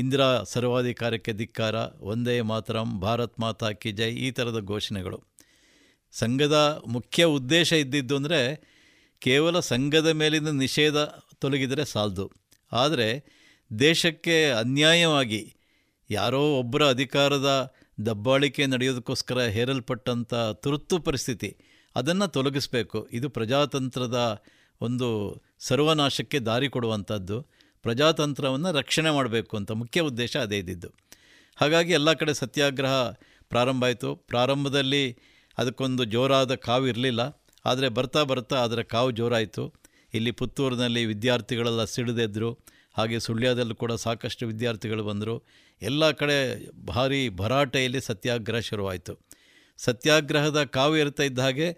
ಇಂದಿರಾ ಸರ್ವಾಧಿಕಾರಕ್ಕೆ ಧಿಕ್ಕಾರ, ವಂದೇ ಮಾತರಂ, ಭಾರತ್ ಮಾತಾ ಕಿ ಜೈ, ಈ ಥರದ ಘೋಷಣೆಗಳು. ಸಂಘದ ಮುಖ್ಯ ಉದ್ದೇಶ ಇದ್ದಿದ್ದು ಅಂದರೆ ಕೇವಲ ಸಂಘದ ಮೇಲಿನ ನಿಷೇಧ ತೊಲಗಿದರೆ ಸಾಲದು, ಆದರೆ ದೇಶಕ್ಕೆ ಅನ್ಯಾಯವಾಗಿ ಯಾರೋ ಒಬ್ಬರ ಅಧಿಕಾರದ ದಬ್ಬಾಳಿಕೆ ನಡೆಯೋದಕ್ಕೋಸ್ಕರ ಹೇರಲ್ಪಟ್ಟಂಥ ತುರ್ತು ಪರಿಸ್ಥಿತಿ ಅದನ್ನು ತೊಲಗಿಸಬೇಕು. ಇದು ಪ್ರಜಾತಂತ್ರದ ಒಂದು ಸರ್ವನಾಶಕ್ಕೆ ದಾರಿ ಕೊಡುವಂಥದ್ದು. ಪ್ರಜಾತಂತ್ರವನ್ನು ರಕ್ಷಣೆ ಮಾಡಬೇಕು ಅಂತ ಮುಖ್ಯ ಉದ್ದೇಶ ಅದೇ ಇದ್ದಿದ್ದು. ಹಾಗಾಗಿ ಎಲ್ಲ ಕಡೆ ಸತ್ಯಾಗ್ರಹ ಪ್ರಾರಂಭ ಆಯಿತು. ಪ್ರಾರಂಭದಲ್ಲಿ ಅದಕ್ಕೊಂದು ಜೋರಾದ ಕಾವು ಇರಲಿಲ್ಲ, ಆದರೆ ಬರ್ತಾ ಬರ್ತಾ ಅದರ ಕಾವು ಜೋರಾಯಿತು. ಇಲ್ಲಿ ಪುತ್ತೂರಿನಲ್ಲಿ ವಿದ್ಯಾರ್ಥಿಗಳೆಲ್ಲ ಸಿಡಿದೆದ್ರು, ಹಾಗೆ ಸುಳ್ಯದಲ್ಲೂ ಕೂಡ ಸಾಕಷ್ಟು ವಿದ್ಯಾರ್ಥಿಗಳು ಬಂದರು. ಎಲ್ಲ ಕಡೆ ಭಾರೀ ಭರಾಟೆಯಲ್ಲಿ ಸತ್ಯಾಗ್ರಹ ಶುರುವಾಯಿತು. ಸತ್ಯಾಗ್ರಹದ ಕಾವು ಇರ್ತಾ ಇದ್ದ ಹಾಗೆ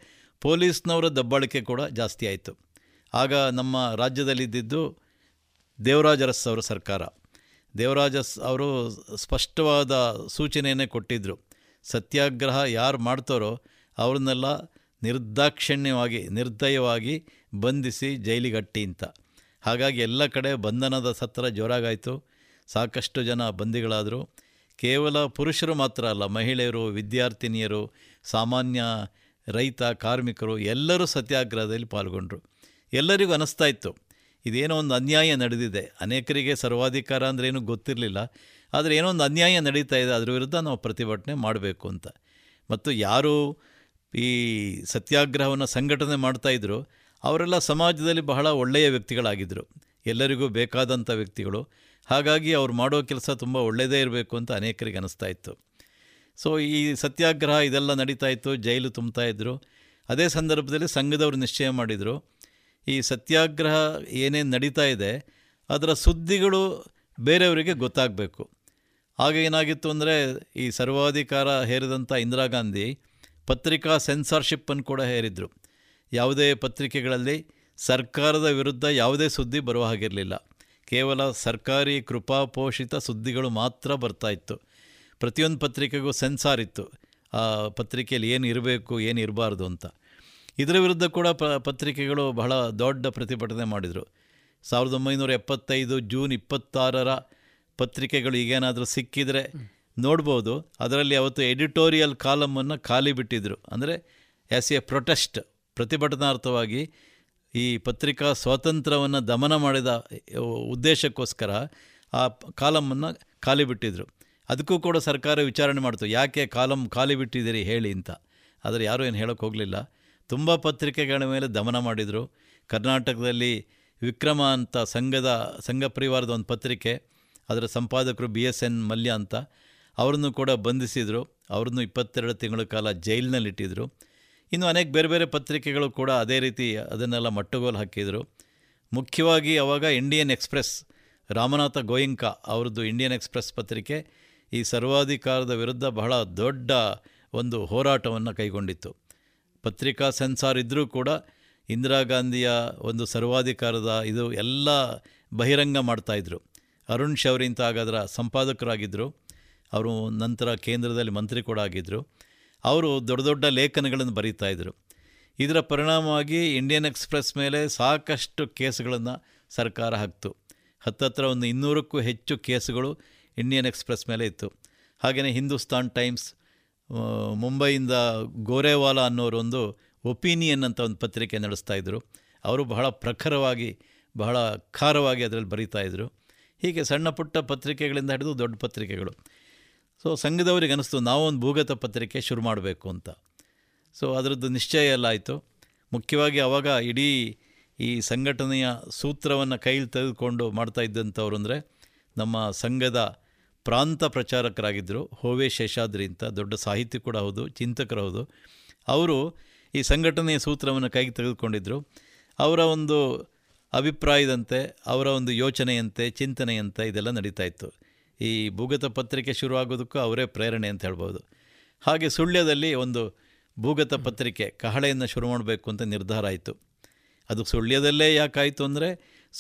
ಪೊಲೀಸ್ನವರ ದಬ್ಬಾಳಿಕೆ ಕೂಡ ಜಾಸ್ತಿ ಆಯಿತು. ಆಗ ನಮ್ಮ ರಾಜ್ಯದಲ್ಲಿದ್ದಿದ್ದು ದೇವರಾಜ ಅರಸ್ ಅವರ ಸರ್ಕಾರ. ದೇವರಾಜ ಅರಸ್ ಅವರು ಸ್ಪಷ್ಟವಾದ ಸೂಚನೆಯನ್ನೇ ಕೊಟ್ಟಿದ್ದರು, ಸತ್ಯಾಗ್ರಹ ಯಾರು ಮಾಡ್ತಾರೋ ಅವ್ರನ್ನೆಲ್ಲ ನಿರ್ದಾಕ್ಷಿಣ್ಯವಾಗಿ ನಿರ್ದಯವಾಗಿ ಬಂಧಿಸಿ ಜೈಲಿಗಟ್ಟಿ ಅಂತ. ಹಾಗಾಗಿ ಎಲ್ಲ ಕಡೆ ಬಂಧನದ ಸತ್ರ ಜೋರಾಗಾಯಿತು. ಸಾಕಷ್ಟು ಜನ ಬಂದಿಗಳಾದರು. ಕೇವಲ ಪುರುಷರು ಮಾತ್ರ ಅಲ್ಲ, ಮಹಿಳೆಯರು, ವಿದ್ಯಾರ್ಥಿನಿಯರು, ಸಾಮಾನ್ಯ ರೈತ ಕಾರ್ಮಿಕರು ಎಲ್ಲರೂ ಸತ್ಯಾಗ್ರಹದಲ್ಲಿ ಪಾಲ್ಗೊಂಡ್ರು. ಎಲ್ಲರಿಗೂ ಅನಿಸ್ತಾ ಇತ್ತು ಇದೇನೋ ಒಂದು ಅನ್ಯಾಯ ನಡೆದಿದೆ. ಅನೇಕರಿಗೆ ಸರ್ವಾಧಿಕಾರ ಅಂದ್ರೇನು ಗೊತ್ತಿರಲಿಲ್ಲ, ಆದರೆ ಏನೋ ಒಂದು ಅನ್ಯಾಯ ನಡೀತಾ ಇದೆ, ಅದ್ರ ವಿರುದ್ಧ ನಾವು ಪ್ರತಿಭಟನೆ ಮಾಡಬೇಕು ಅಂತ. ಮತ್ತು ಯಾರು ಈ ಸತ್ಯಾಗ್ರಹವನ್ನು ಸಂಘಟನೆ ಮಾಡ್ತಾಯಿದ್ರು ಅವರೆಲ್ಲ ಸಮಾಜದಲ್ಲಿ ಬಹಳ ಒಳ್ಳೆಯ ವ್ಯಕ್ತಿಗಳಾಗಿದ್ದರು, ಎಲ್ಲರಿಗೂ ಬೇಕಾದಂಥ ವ್ಯಕ್ತಿಗಳು. ಹಾಗಾಗಿ ಅವ್ರು ಮಾಡೋ ಕೆಲಸ ತುಂಬ ಒಳ್ಳೆಯದೇ ಇರಬೇಕು ಅಂತ ಅನೇಕರಿಗೆ ಅನ್ನಿಸ್ತಾ ಇತ್ತು. ಸೊ ಈ ಸತ್ಯಾಗ್ರಹ ಇದೆಲ್ಲ ನಡೀತಾ ಇತ್ತು, ಜೈಲು ತುಂಬ್ತಾ ಇದ್ದರು. ಅದೇ ಸಂದರ್ಭದಲ್ಲಿ ಸಂಘದವರು ನಿಶ್ಚಯ ಮಾಡಿದರು, ಈ ಸತ್ಯಾಗ್ರಹ ಏನೇನು ನಡೀತಾ ಇದೆ ಅದರ ಸುದ್ದಿಗಳು ಬೇರೆಯವರಿಗೆ ಗೊತ್ತಾಗಬೇಕು. ಆಗ ಏನಾಗಿತ್ತು ಅಂದರೆ, ಈ ಸರ್ವಾಧಿಕಾರ ಹೇರಿದಂಥ ಇಂದಿರಾ ಗಾಂಧಿ ಪತ್ರಿಕಾ ಸೆನ್ಸಾರ್ಶಿಪ್ಪನ್ನು ಕೂಡ ಹೇರಿದರು. ಯಾವುದೇ ಪತ್ರಿಕೆಗಳಲ್ಲಿ ಸರ್ಕಾರದ ವಿರುದ್ಧ ಯಾವುದೇ ಸುದ್ದಿ ಬರುವ ಹಾಗಿರಲಿಲ್ಲ, ಕೇವಲ ಸರ್ಕಾರಿ ಕೃಪಾಪೋಷಿತ ಸುದ್ದಿಗಳು ಮಾತ್ರ ಬರ್ತಾಯಿತ್ತು. ಪ್ರತಿಯೊಂದು ಪತ್ರಿಕೆಗೂ ಸೆನ್ಸಾರ್ ಇತ್ತು, ಆ ಪತ್ರಿಕೆಯಲ್ಲಿ ಏನು ಇರಬೇಕು ಏನು ಇರಬಾರ್ದು ಅಂತ. ಇದರ ವಿರುದ್ಧ ಕೂಡ ಪ ಪತ್ರಿಕೆಗಳು ಬಹಳ ದೊಡ್ಡ ಪ್ರತಿಭಟನೆ ಮಾಡಿದರು. ಸಾವಿರದ ಒಂಬೈನೂರ ಎಪ್ಪತ್ತೈದು ಜೂನ್ ಇಪ್ಪತ್ತಾರರ ಪತ್ರಿಕೆಗಳು ಈಗೇನಾದರೂ ಸಿಕ್ಕಿದರೆ ನೋಡ್ಬೋದು. ಅದರಲ್ಲಿ ಅವತ್ತು ಎಡಿಟೋರಿಯಲ್ ಕಾಲಮನ್ನು ಖಾಲಿ ಬಿಟ್ಟಿದ್ದರು. ಅಂದರೆ ಆ್ಯಸ್ ಎ ಪ್ರೊಟೆಸ್ಟ್, ಪ್ರತಿಭಟನಾರ್ಥವಾಗಿ ಈ ಪತ್ರಿಕಾ ಸ್ವಾತಂತ್ರ್ಯವನ್ನು ದಮನ ಮಾಡಿದ ಉದ್ದೇಶಕ್ಕೋಸ್ಕರ ಆ ಕಾಲಮನ್ನು ಖಾಲಿ ಬಿಟ್ಟಿದ್ದರು. ಅದಕ್ಕೂ ಕೂಡ ಸರ್ಕಾರ ವಿಚಾರಣೆ ಮಾಡ್ತು, ಯಾಕೆ ಕಾಲಮ್ ಖಾಲಿ ಬಿಟ್ಟಿದ್ದೀರಿ ಹೇಳಿ ಅಂತ. ಆದರೆ ಯಾರೂ ಏನು ಹೇಳೋಕ್ಕೆ ಹೋಗಲಿಲ್ಲ. ತುಂಬ ಪತ್ರಿಕೆಗಳ ಮೇಲೆ ದಮನ ಮಾಡಿದರು. ಕರ್ನಾಟಕದಲ್ಲಿ ವಿಕ್ರಮ ಅಂತ ಸಂಘದ ಸಂಘ ಪರಿವಾರದ ಒಂದು ಪತ್ರಿಕೆ, ಅದರ ಸಂಪಾದಕರು ಬಿ ಎಸ್ ಎನ್ ಮಲ್ಯ ಅಂತ, ಅವ್ರನ್ನೂ ಕೂಡ ಬಂಧಿಸಿದರು. ಅವ್ರನ್ನೂ ಇಪ್ಪತ್ತೆರಡು ತಿಂಗಳ ಕಾಲ ಜೈಲಿನಲ್ಲಿಟ್ಟಿದ್ದರು. ಇನ್ನು ಅನೇಕ ಬೇರೆ ಬೇರೆ ಪತ್ರಿಕೆಗಳು ಕೂಡ ಅದೇ ರೀತಿ ಅದನ್ನೆಲ್ಲ ಮಟ್ಟುಗೋಲು ಹಾಕಿದರು. ಮುಖ್ಯವಾಗಿ ಅವಾಗ ಇಂಡಿಯನ್ ಎಕ್ಸ್ಪ್ರೆಸ್, ರಾಮನಾಥ ಗೋಯಂಕ ಅವ್ರದ್ದು ಇಂಡಿಯನ್ ಎಕ್ಸ್ಪ್ರೆಸ್ ಪತ್ರಿಕೆ ಈ ಸರ್ವಾಧಿಕಾರದ ವಿರುದ್ಧ ಬಹಳ ದೊಡ್ಡ ಒಂದು ಹೋರಾಟವನ್ನು ಕೈಗೊಂಡಿತ್ತು. ಪತ್ರಿಕಾ ಸೆನ್ಸಾರ್ ಇದ್ದರೂ ಕೂಡ ಇಂದಿರಾ ಗಾಂಧಿಯ ಒಂದು ಸರ್ವಾಧಿಕಾರದ ಇದು ಎಲ್ಲ ಬಹಿರಂಗ ಮಾಡ್ತಾಯಿದ್ರು. ಅರುಣ್ ಶೌರಿ ಅಂತ ಆಗೋದರ ಸಂಪಾದಕರಾಗಿದ್ದರು, ಅವರು ನಂತರ ಕೇಂದ್ರದಲ್ಲಿ ಮಂತ್ರಿ ಕೂಡ ಆಗಿದ್ದರು. ಅವರು ದೊಡ್ಡ ದೊಡ್ಡ ಲೇಖನಗಳನ್ನು ಬರೀತಾಯಿದ್ರು. ಇದರ ಪರಿಣಾಮವಾಗಿ ಇಂಡಿಯನ್ ಎಕ್ಸ್ಪ್ರೆಸ್ ಮೇಲೆ ಸಾಕಷ್ಟು ಕೇಸುಗಳನ್ನು ಸರ್ಕಾರ ಹಾಕ್ತು. ಹತ್ತತ್ರ ಒಂದು ಇನ್ನೂರಕ್ಕೂ ಹೆಚ್ಚು ಕೇಸುಗಳು ಇಂಡಿಯನ್ ಎಕ್ಸ್ಪ್ರೆಸ್ ಮೇಲೆ ಇತ್ತು. ಹಾಗೆಯೇ ಹಿಂದೂಸ್ತಾನ್ ಟೈಮ್ಸ್, ಮುಂಬೈಯಿಂದ ಗೋರೆವಾಲ ಅನ್ನೋರೊಂದು ಒಪಿನಿಯನ್ ಅಂತ ಒಂದು ಪತ್ರಿಕೆ ನಡೆಸ್ತಾಯಿದ್ರು. ಅವರು ಬಹಳ ಪ್ರಖರವಾಗಿ ಬಹಳ ಖಾರವಾಗಿ ಅದರಲ್ಲಿ ಬರೀತಾಯಿದ್ರು. ಹೀಗೆ ಸಣ್ಣ ಪುಟ್ಟ ಪತ್ರಿಕೆಗಳಿಂದ ಹಿಡಿದು ದೊಡ್ಡ ಪತ್ರಿಕೆಗಳು. ಸೊ ಸಂಘದವ್ರಿಗೆ ಅನಿಸ್ತು, ನಾವೊಂದು ಭೂಗತ ಪತ್ರಿಕೆ ಶುರು ಮಾಡಬೇಕು ಅಂತ. ಸೊ ಅದರದ್ದು ನಿಶ್ಚಯ ಎಲ್ಲ ಆಯಿತು. ಮುಖ್ಯವಾಗಿ ಆವಾಗ ಇಡೀ ಈ ಸಂಘಟನೆಯ ಸೂತ್ರವನ್ನು ಕೈಲಿ ತೆಗೆದುಕೊಂಡು ಮಾಡ್ತಾ ಇದ್ದಂಥವ್ರು ಅಂದರೆ ನಮ್ಮ ಸಂಘದ ಪ್ರಾಂತ ಪ್ರಚಾರಕರಾಗಿದ್ದರು ಹೋವೆ ಶೇಷಾದ್ರಿ ಅಂತ, ದೊಡ್ಡ ಸಾಹಿತಿ ಕೂಡ ಹೌದು, ಚಿಂತಕರು ಹೌದು. ಅವರು ಈ ಸಂಘಟನೆಯ ಸೂತ್ರವನ್ನು ಕೈಗೆ ತೆಗೆದುಕೊಂಡಿದ್ದರು. ಅವರ ಒಂದು ಅಭಿಪ್ರಾಯದಂತೆ, ಅವರ ಒಂದು ಯೋಚನೆಯಂತೆ, ಚಿಂತನೆಯಂತೆ ಇದೆಲ್ಲ ನಡೀತಾ ಇತ್ತು. ಈ ಭೂಗತ ಪತ್ರಿಕೆ ಶುರುವಾಗೋದಕ್ಕೂ ಅವರೇ ಪ್ರೇರಣೆ ಅಂತ ಹೇಳ್ಬೋದು. ಹಾಗೆ ಸುಳ್ಯದಲ್ಲಿ ಒಂದು ಭೂಗತ ಪತ್ರಿಕೆ ಕಹಳೆಯನ್ನು ಶುರು ಮಾಡಬೇಕು ಅಂತ ನಿರ್ಧಾರ ಆಯಿತು. ಅದು ಸುಳ್ಯದಲ್ಲೇ ಯಾಕಾಯಿತು ಅಂದರೆ,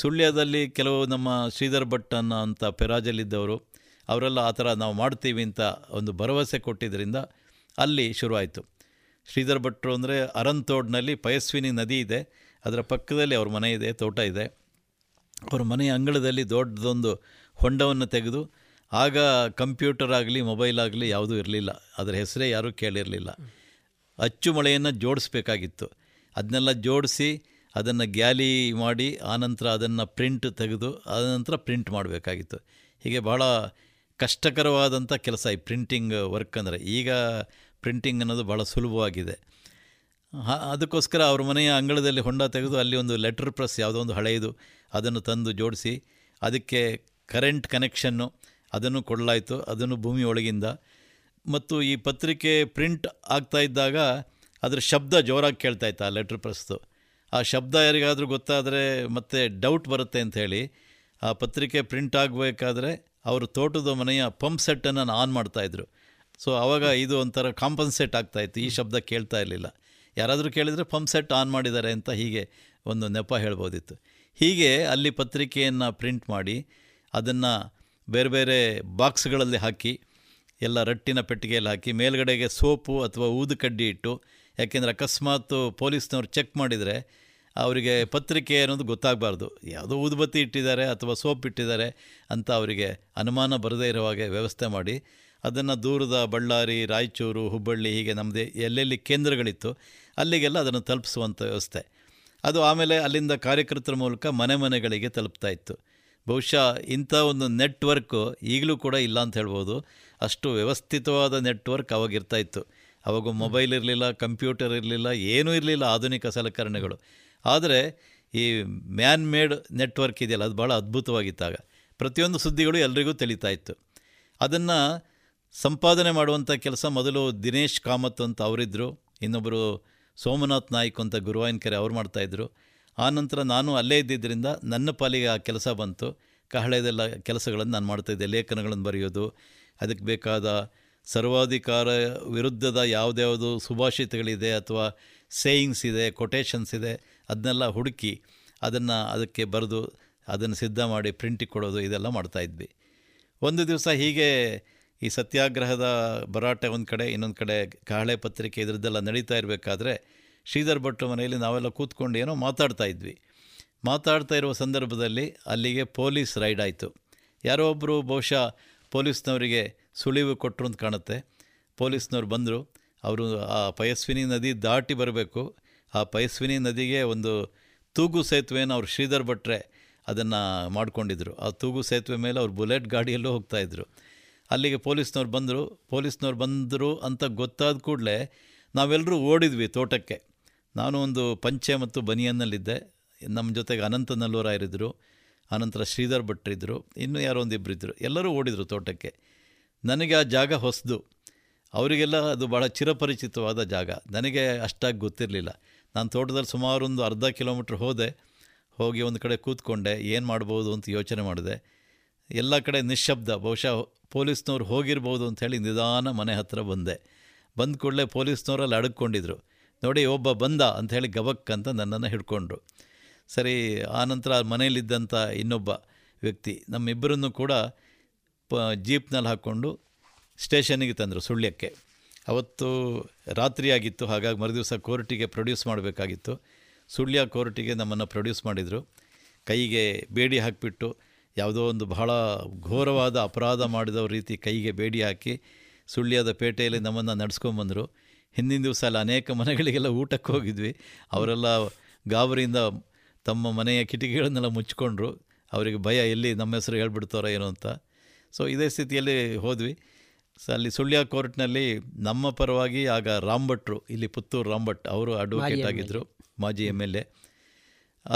ಸುಳ್ಯದಲ್ಲಿ ಕೆಲವು ನಮ್ಮ ಶ್ರೀಧರ್ ಭಟ್ ಅನ್ನೋ ಅಂತ ಪೆರಾಜಲ್ಲಿದ್ದವರು ಅವರೆಲ್ಲ ಆ ಥರ ನಾವು ಮಾಡ್ತೀವಿ ಅಂತ ಒಂದು ಭರವಸೆ ಕೊಟ್ಟಿದ್ದರಿಂದ ಅಲ್ಲಿ ಶುರುವಾಯಿತು. ಶ್ರೀಧರ್ ಭಟ್ರು ಅಂದರೆ ಅರಂತೋಡ್ನಲ್ಲಿ ಪಯಸ್ವಿನಿ ನದಿ ಇದೆ, ಅದರ ಪಕ್ಕದಲ್ಲಿ ಅವ್ರ ಮನೆ ಇದೆ, ತೋಟ ಇದೆ. ಅವ್ರ ಮನೆಯ ಅಂಗಳದಲ್ಲಿ ದೊಡ್ಡದೊಂದು ಹೊಂಡವನ್ನು ತೆಗೆದು, ಆಗ ಕಂಪ್ಯೂಟರ್ ಆಗಲಿ ಮೊಬೈಲ್ ಆಗಲಿ ಯಾವುದೂ ಇರಲಿಲ್ಲ, ಅದರ ಹೆಸರೇ ಯಾರೂ ಕೇಳಿರಲಿಲ್ಲ. ಅಚ್ಚುಮಳೆಯನ್ನು ಜೋಡಿಸ್ಬೇಕಾಗಿತ್ತು. ಅದನ್ನೆಲ್ಲ ಜೋಡಿಸಿ ಅದನ್ನು ಗ್ಯಾಲಿ ಮಾಡಿ ಆನಂತರ ಅದನ್ನು ಪ್ರಿಂಟ್ ತೆಗೆದು ಆನಂತರ ಪ್ರಿಂಟ್ ಮಾಡಬೇಕಾಗಿತ್ತು. ಹೀಗೆ ಭಾಳ ಕಷ್ಟಕರವಾದಂಥ ಕೆಲಸ ಈ ಪ್ರಿಂಟಿಂಗ್ ವರ್ಕ್ ಅಂದರೆ. ಈಗ ಪ್ರಿಂಟಿಂಗ್ ಅನ್ನೋದು ಭಾಳ ಸುಲಭವಾಗಿದೆ. ಹಾಂ, ಅದಕ್ಕೋಸ್ಕರ ಅವ್ರ ಮನೆಯ ಅಂಗಳದಲ್ಲಿ ಹೊಂಡ ತೆಗೆದು ಅಲ್ಲಿ ಒಂದು ಲೆಟರ್ ಪ್ರೆಸ್ ಯಾವುದೋ ಒಂದು ಹಳೆಯದು ಅದನ್ನು ತಂದು ಜೋಡಿಸಿ ಅದಕ್ಕೆ ಕರೆಂಟ್ ಕನೆಕ್ಷನ್ನು ಅದನ್ನು ಕೊಡಲಾಯಿತು, ಅದನ್ನು ಭೂಮಿ ಒಳಗಿಂದ. ಮತ್ತು ಈ ಪತ್ರಿಕೆ ಪ್ರಿಂಟ್ ಆಗ್ತಾಯಿದ್ದಾಗ ಅದರ ಶಬ್ದ ಜೋರಾಗಿ ಕೇಳ್ತಾಯಿತ್ತು, ಆ ಲೆಟರ್ ಪ್ರೆಸ್ದು. ಆ ಶಬ್ದ ಯಾರಿಗಾದರೂ ಗೊತ್ತಾದರೆ ಮತ್ತೆ ಡೌಟ್ ಬರುತ್ತೆ ಅಂಥೇಳಿ ಆ ಪತ್ರಿಕೆ ಪ್ರಿಂಟ್ ಆಗಬೇಕಾದ್ರೆ ಅವರು ತೋಟದ ಮನೆಯ ಪಂಪ್ ಸೆಟ್ಟನ್ನು ಆನ್ ಮಾಡ್ತಾಯಿದ್ರು. ಸೊ ಆವಾಗ ಇದು ಒಂಥರ ಕಾಂಪನ್ಸೇಟ್ ಆಗ್ತಾಯಿತ್ತು, ಈ ಶಬ್ದ ಕೇಳ್ತಾ ಇರಲಿಲ್ಲ. ಯಾರಾದರೂ ಕೇಳಿದರೆ ಪಂಪ್ ಸೆಟ್ ಆನ್ ಮಾಡಿದ್ದಾರೆ ಅಂತ ಹೀಗೆ ಒಂದು ನೆಪ ಹೇಳ್ಬೋದಿತ್ತು. ಹೀಗೆ ಅಲ್ಲಿ ಪತ್ರಿಕೆಯನ್ನು ಪ್ರಿಂಟ್ ಮಾಡಿ ಅದನ್ನು ಬೇರೆ ಬೇರೆ ಬಾಕ್ಸ್ಗಳಲ್ಲಿ ಹಾಕಿ, ಎಲ್ಲ ರಟ್ಟಿನ ಪೆಟ್ಟಿಗೆಯಲ್ಲಿ ಹಾಕಿ, ಮೇಲ್ಗಡೆಗೆ ಸೋಪು ಅಥವಾ ಊದು ಕಡ್ಡಿ ಇಟ್ಟು, ಯಾಕೆಂದರೆ ಅಕಸ್ಮಾತ್ ಪೊಲೀಸ್ನವ್ರು ಚೆಕ್ ಮಾಡಿದರೆ ಅವರಿಗೆ ಪತ್ರಿಕೆ ಅನ್ನೋದು ಗೊತ್ತಾಗಬಾರ್ದು, ಯಾವುದೋ ಊದುಬತ್ತಿ ಇಟ್ಟಿದ್ದಾರೆ ಅಥವಾ ಸೋಪ್ ಇಟ್ಟಿದ್ದಾರೆ ಅಂತ ಅವರಿಗೆ ಅನುಮಾನ ಬರದೇ ಇರೋ ಹಾಗೆ ವ್ಯವಸ್ಥೆ ಮಾಡಿ, ಅದನ್ನು ದೂರದ ಬಳ್ಳಾರಿ, ರಾಯಚೂರು, ಹುಬ್ಬಳ್ಳಿ ಹೀಗೆ ನಮ್ಮದೇ ಎಲ್ಲೆಲ್ಲಿ ಕೇಂದ್ರಗಳಿತ್ತು ಅಲ್ಲಿಗೆಲ್ಲ ಅದನ್ನು ತಲುಪಿಸುವಂಥ ವ್ಯವಸ್ಥೆ. ಅದು ಆಮೇಲೆ ಅಲ್ಲಿಂದ ಕಾರ್ಯಕರ್ತರ ಮೂಲಕ ಮನೆ ಮನೆಗಳಿಗೆ ತಲುಪ್ತಾ ಇತ್ತು. ಬಹುಶಃ ಇಂಥ ಒಂದು ನೆಟ್ವರ್ಕು ಈಗಲೂ ಕೂಡ ಇಲ್ಲ ಅಂತ ಹೇಳ್ಬೋದು. ಅಷ್ಟು ವ್ಯವಸ್ಥಿತವಾದ ನೆಟ್ವರ್ಕ್ ಅವಾಗಿರ್ತಾ ಇತ್ತು. ಅವಾಗ ಮೊಬೈಲ್ ಇರಲಿಲ್ಲ, ಕಂಪ್ಯೂಟರ್ ಇರಲಿಲ್ಲ, ಏನೂ ಇರಲಿಲ್ಲ ಆಧುನಿಕ ಸಲಕರಣೆಗಳು. ಆದರೆ ಈ ಮ್ಯಾನ್ ಮೇಡ್ ನೆಟ್ವರ್ಕ್ ಇದೆಯಲ್ಲ, ಅದು ಭಾಳ ಅದ್ಭುತವಾಗಿತ್ತಾಗ ಪ್ರತಿಯೊಂದು ಸುದ್ದಿಗಳು ಎಲ್ರಿಗೂ ತಿಳಿತಾ ಇತ್ತು. ಅದನ್ನು ಸಂಪಾದನೆ ಮಾಡುವಂಥ ಕೆಲಸ ಮೊದಲು ದಿನೇಶ್ ಕಾಮತ್ ಅಂತ ಅವರಿದ್ದರು, ಇನ್ನೊಬ್ಬರು ಸೋಮನಾಥ್ ನಾಯ್ಕ್ ಅಂತ ಗುರುವಾಯಿನಕೆರೆ ಅವ್ರು ಮಾಡ್ತಾಯಿದ್ರು. ಆನಂತರ ನಾನು ಅಲ್ಲೇ ಇದ್ದಿದ್ದರಿಂದ ನನ್ನ ಪಾಲಿಗೆ ಆ ಕೆಲಸ ಬಂತು. ಕಹಳೆದೆಲ್ಲ ಕೆಲಸಗಳನ್ನು ನಾನು ಮಾಡ್ತಾಯಿದ್ದೆ, ಲೇಖನಗಳನ್ನು ಬರೆಯೋದು, ಅದಕ್ಕೆ ಬೇಕಾದ ಸರ್ವಾಧಿಕಾರ ವಿರುದ್ಧದ ಯಾವುದ್ಯಾವುದು ಸುಭಾಷಿತಗಳಿದೆ ಅಥವಾ ಸೇಯಿಂಗ್ಸ್ ಇದೆ, ಕೊಟೇಷನ್ಸ್ ಇದೆ, ಅದನ್ನೆಲ್ಲ ಹುಡುಕಿ ಅದನ್ನು ಅದಕ್ಕೆ ಬರೆದು ಅದನ್ನು ಸಿದ್ಧ ಮಾಡಿ ಪ್ರಿಂಟಿಗೆ ಕೊಡೋದು, ಇದೆಲ್ಲ ಮಾಡ್ತಾಯಿದ್ವಿ. ಒಂದು ದಿವಸ ಹೀಗೆ ಈ ಸತ್ಯಾಗ್ರಹದ ಭರಾಟೆ ಒಂದು ಕಡೆ, ಇನ್ನೊಂದು ಕಡೆ ಕಹಳೆ ಪತ್ರಿಕೆ ಇದರದ್ದೆಲ್ಲ ನಡೀತಾ ಇರಬೇಕಾದ್ರೆ ಶ್ರೀಧರ್ ಭಟ್ರು ಮನೆಯಲ್ಲಿ ನಾವೆಲ್ಲ ಕೂತ್ಕೊಂಡು ಏನೋ ಮಾತಾಡ್ತಾ ಇದ್ವಿ. ಮಾತಾಡ್ತಾ ಇರುವ ಸಂದರ್ಭದಲ್ಲಿ ಅಲ್ಲಿಗೆ ಪೊಲೀಸ್ ರೈಡ್ ಆಯಿತು. ಯಾರೋ ಒಬ್ಬರು ಬಹುಶಃ ಪೊಲೀಸ್ನವರಿಗೆ ಸುಳಿವು ಕೊಟ್ಟರು ಅಂತ ಕಾಣುತ್ತೆ. ಪೊಲೀಸ್ನವ್ರು ಬಂದರು. ಅವರು ಆ ಪಯಸ್ವಿನಿ ನದಿ ದಾಟಿ ಬರಬೇಕು. ಆ ಪಯಸ್ವಿನಿ ನದಿಗೆ ಒಂದು ತೂಗು ಸೇತುವೆಯನ್ನು ಅವ್ರು ಶ್ರೀಧರ್ ಭಟ್ರೆ ಅದನ್ನು ಮಾಡಿಕೊಂಡಿದ್ದರು. ಆ ತೂಗು ಸೇತುವೆ ಮೇಲೆ ಅವ್ರು ಬುಲೆಟ್ ಗಾಡಿಯಲ್ಲೂ ಹೋಗ್ತಾಯಿದ್ರು. ಅಲ್ಲಿಗೆ ಪೊಲೀಸ್ನವ್ರು ಬಂದರು. ಪೊಲೀಸ್ನವ್ರು ಬಂದರು ಅಂತ ಗೊತ್ತಾದ ಕೂಡಲೇ ನಾವೆಲ್ಲರೂ ಓಡಿದ್ವಿ ತೋಟಕ್ಕೆ. ನಾನು ಒಂದು ಪಂಚೆ ಮತ್ತು ಬನಿಯನ್ನಲ್ಲಿದ್ದೆ. ನಮ್ಮ ಜೊತೆಗೆ ಅನಂತ ನಲ್ಲೂರಾಯರಿದ್ದರು, ಆನಂತರ ಶ್ರೀಧರ್ ಭಟ್ರಿದ್ದರು, ಇನ್ನೂ ಯಾರೋ ಒಂದಿಬ್ಬರಿದ್ದರು. ಎಲ್ಲರೂ ಓಡಿದರು ತೋಟಕ್ಕೆ. ನನಗೆ ಆ ಜಾಗ ಹೊಸದು, ಅವರಿಗೆಲ್ಲ ಅದು ಭಾಳ ಚಿರಪರಿಚಿತವಾದ ಜಾಗ. ನನಗೆ ಅಷ್ಟಾಗಿ ಗೊತ್ತಿರಲಿಲ್ಲ. ನಾನು ತೋಟದಲ್ಲಿ ಸುಮಾರು ಒಂದು ಅರ್ಧ ಕಿಲೋಮೀಟ್ರ್ ಹೋದೆ. ಹೋಗಿ ಒಂದು ಕಡೆ ಕೂತ್ಕೊಂಡೆ, ಏನು ಮಾಡ್ಬೋದು ಅಂತ ಯೋಚನೆ ಮಾಡಿದೆ. ಎಲ್ಲ ಕಡೆ ನಿಶ್ಶಬ್ದ, ಬಹುಶಃ ಪೊಲೀಸ್ನವ್ರು ಹೋಗಿರ್ಬೋದು ಅಂಥೇಳಿ ನಿಧಾನ ಮನೆ ಹತ್ತಿರ ಬಂದೆ. ಬಂದ ಕೂಡಲೇ ಪೊಲೀಸ್ನವರಲ್ಲಿ ಅಡಕ್ಕೊಂಡಿದ್ರು. ನೋಡಿ ಒಬ್ಬ ಬಂದ ಅಂಥೇಳಿ ಗಬಕ್ಕಂತ ನನ್ನನ್ನು ಹಿಡ್ಕೊಂಡ್ರು. ಸರಿ, ಆನಂತರ ಮನೆಯಲ್ಲಿದ್ದಂಥ ಇನ್ನೊಬ್ಬ ವ್ಯಕ್ತಿ ನಮ್ಮಿಬ್ಬರನ್ನು ಕೂಡ ಪ ಜೀಪ್ನಲ್ಲಿ ಹಾಕ್ಕೊಂಡು ಸ್ಟೇಷನಿಗೆ ತಂದರು, ಸುಳ್ಯಕ್ಕೆ. ಅವತ್ತು ರಾತ್ರಿಯಾಗಿತ್ತು, ಹಾಗಾಗಿ ಮರುದಿವಸ ಕೋರ್ಟಿಗೆ ಪ್ರೊಡ್ಯೂಸ್ ಮಾಡಬೇಕಾಗಿತ್ತು. ಸುಳ್ಯ ಕೋರ್ಟಿಗೆ ನಮ್ಮನ್ನು ಪ್ರೊಡ್ಯೂಸ್ ಮಾಡಿದರು. ಕೈಗೆ ಬೇಡಿ ಹಾಕಿಬಿಟ್ಟು, ಯಾವುದೋ ಒಂದು ಬಹಳ ಘೋರವಾದ ಅಪರಾಧ ಮಾಡಿದವ್ರ ರೀತಿ ಕೈಗೆ ಬೇಡಿ ಹಾಕಿ ಸುಳ್ಯದ ಪೇಟೆಯಲ್ಲಿ ನಮ್ಮನ್ನು ನಡೆಸ್ಕೊಂಬಂದರು. ಹಿಂದಿನ ದಿವಸ ಅಲ್ಲಿ ಅನೇಕ ಮನೆಗಳಿಗೆಲ್ಲ ಊಟಕ್ಕೆ ಹೋಗಿದ್ವಿ. ಅವರೆಲ್ಲ ಗಾಬರಿಯಿಂದ ತಮ್ಮ ಮನೆಯ ಕಿಟಕಿಗಳನ್ನೆಲ್ಲ ಮುಚ್ಕೊಂಡ್ರು. ಅವರಿಗೆ ಭಯ, ಎಲ್ಲಿ ನಮ್ಮ ಹೆಸರು ಹೇಳ್ಬಿಡ್ತಾರೋ ಏನೋ ಅಂತ. ಸೊ ಇದೇ ಸ್ಥಿತಿಯಲ್ಲಿ ಹೋದ್ವಿ. ಸೊ ಅಲ್ಲಿ ಸುಳ್ಯ ಕೋರ್ಟ್ನಲ್ಲಿ ನಮ್ಮ ಪರವಾಗಿ ಆಗ ರಾಮ್ ಭಟ್ರು, ಇಲ್ಲಿ ಪುತ್ತೂರು ರಾಮ್ ಭಟ್ ಅವರು ಅಡ್ವೊಕೇಟ್ ಆಗಿದ್ದರು, ಮಾಜಿ ಎಮ್ ಎಲ್ ಎ.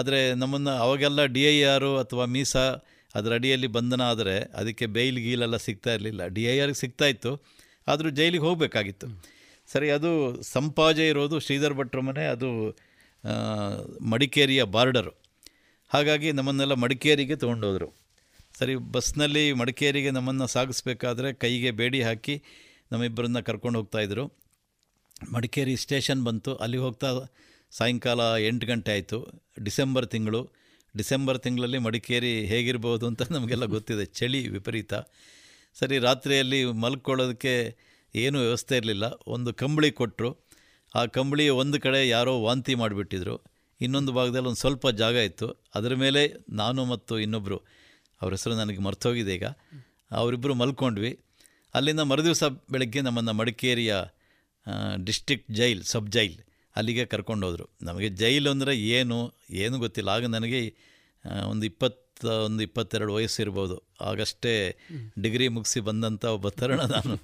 ಆದರೆ ನಮ್ಮನ್ನು ಅವಾಗೆಲ್ಲ ಡಿ ಐ ಆರು ಅಥವಾ ಮೀಸಾ ಅದರ ಅಡಿಯಲ್ಲಿ ಬಂಧನ ಆದರೆ ಅದಕ್ಕೆ ಬೈಲ್ ಗೀಲೆಲ್ಲ ಸಿಗ್ತಾ ಇರಲಿಲ್ಲ. ಡಿ ಐ ಆರ್ಗೆ ಸಿಗ್ತಾಯಿತ್ತು, ಆದರೂ ಜೈಲಿಗೆ ಹೋಗಬೇಕಾಗಿತ್ತು. ಸರಿ, ಅದು ಸಂಪಾಜೆ ಇರೋದು ಶ್ರೀಧರ್ ಭಟ್ರ ಮನೆ, ಅದು ಮಡಿಕೇರಿಯ ಬಾರ್ಡರು. ಹಾಗಾಗಿ ನಮ್ಮನ್ನೆಲ್ಲ ಮಡಿಕೇರಿಗೆ ತೊಗೊಂಡೋದ್ರು. ಸರಿ, ಬಸ್ನಲ್ಲಿ ಮಡಿಕೇರಿಗೆ ನಮ್ಮನ್ನು ಸಾಗಿಸ್ಬೇಕಾದ್ರೆ ಕೈಗೆ ಬೇಡಿ ಹಾಕಿ ನಮ್ಮಿಬ್ಬರನ್ನ ಕರ್ಕೊಂಡು ಹೋಗ್ತಾಯಿದ್ರು. ಮಡಿಕೇರಿ ಸ್ಟೇಷನ್ ಬಂತು. ಅಲ್ಲಿ ಹೋಗ್ತಾ ಸಾಯಂಕಾಲ ಎಂಟು ಗಂಟೆ ಆಯಿತು. ಡಿಸೆಂಬರ್ ತಿಂಗಳು ಡಿಸೆಂಬರ್ ತಿಂಗಳಲ್ಲಿ ಮಡಿಕೇರಿ ಹೇಗಿರ್ಬೋದು ಅಂತ ನಮಗೆಲ್ಲ ಗೊತ್ತಿದೆ, ಚಳಿ ವಿಪರೀತ. ಸರಿ, ರಾತ್ರಿಯಲ್ಲಿ ಮಲ್ಕೊಳ್ಳೋದಕ್ಕೆ ಏನೂ ವ್ಯವಸ್ಥೆ ಇರಲಿಲ್ಲ. ಒಂದು ಕಂಬಳಿ ಕೊಟ್ಟರು. ಆ ಕಂಬಳಿ ಒಂದು ಕಡೆ ಯಾರೋ ವಾಂತಿ ಮಾಡಿಬಿಟ್ಟಿದ್ರು, ಇನ್ನೊಂದು ಭಾಗದಲ್ಲಿ ಒಂದು ಸ್ವಲ್ಪ ಜಾಗ ಇತ್ತು. ಅದರ ಮೇಲೆ ನಾನು ಮತ್ತು ಇನ್ನೊಬ್ಬರು, ಅವ್ರ ಹೆಸರು ನನಗೆ ಮರ್ತೋಗಿದೆ ಈಗ, ಅವರಿಬ್ಬರು ಮಲ್ಕೊಂಡ್ವಿ. ಅಲ್ಲಿಂದ ಮರುದಿವಸ ಬೆಳಗ್ಗೆ ನಮ್ಮನ್ನು ಮಡಿಕೇರಿಯ ಡಿಸ್ಟ್ರಿಕ್ಟ್ ಜೈಲ್, ಸಬ್ ಜೈಲ್, ಅಲ್ಲಿಗೆ ಕರ್ಕೊಂಡೋದ್ರು. ನಮಗೆ ಜೈಲು ಅಂದರೆ ಏನು ಏನೂ ಗೊತ್ತಿಲ್ಲ. ಆಗ ನನಗೆ ಒಂದು ಇಪ್ಪತ್ತು ಒಂದು ಇಪ್ಪತ್ತೆರಡು ವಯಸ್ಸಿರ್ಬೋದು. ಆಗಷ್ಟೇ ಡಿಗ್ರಿ ಮುಗಿಸಿ ಬಂದಂಥ ಒಬ್ಬ ತರುಣ ನಾನು.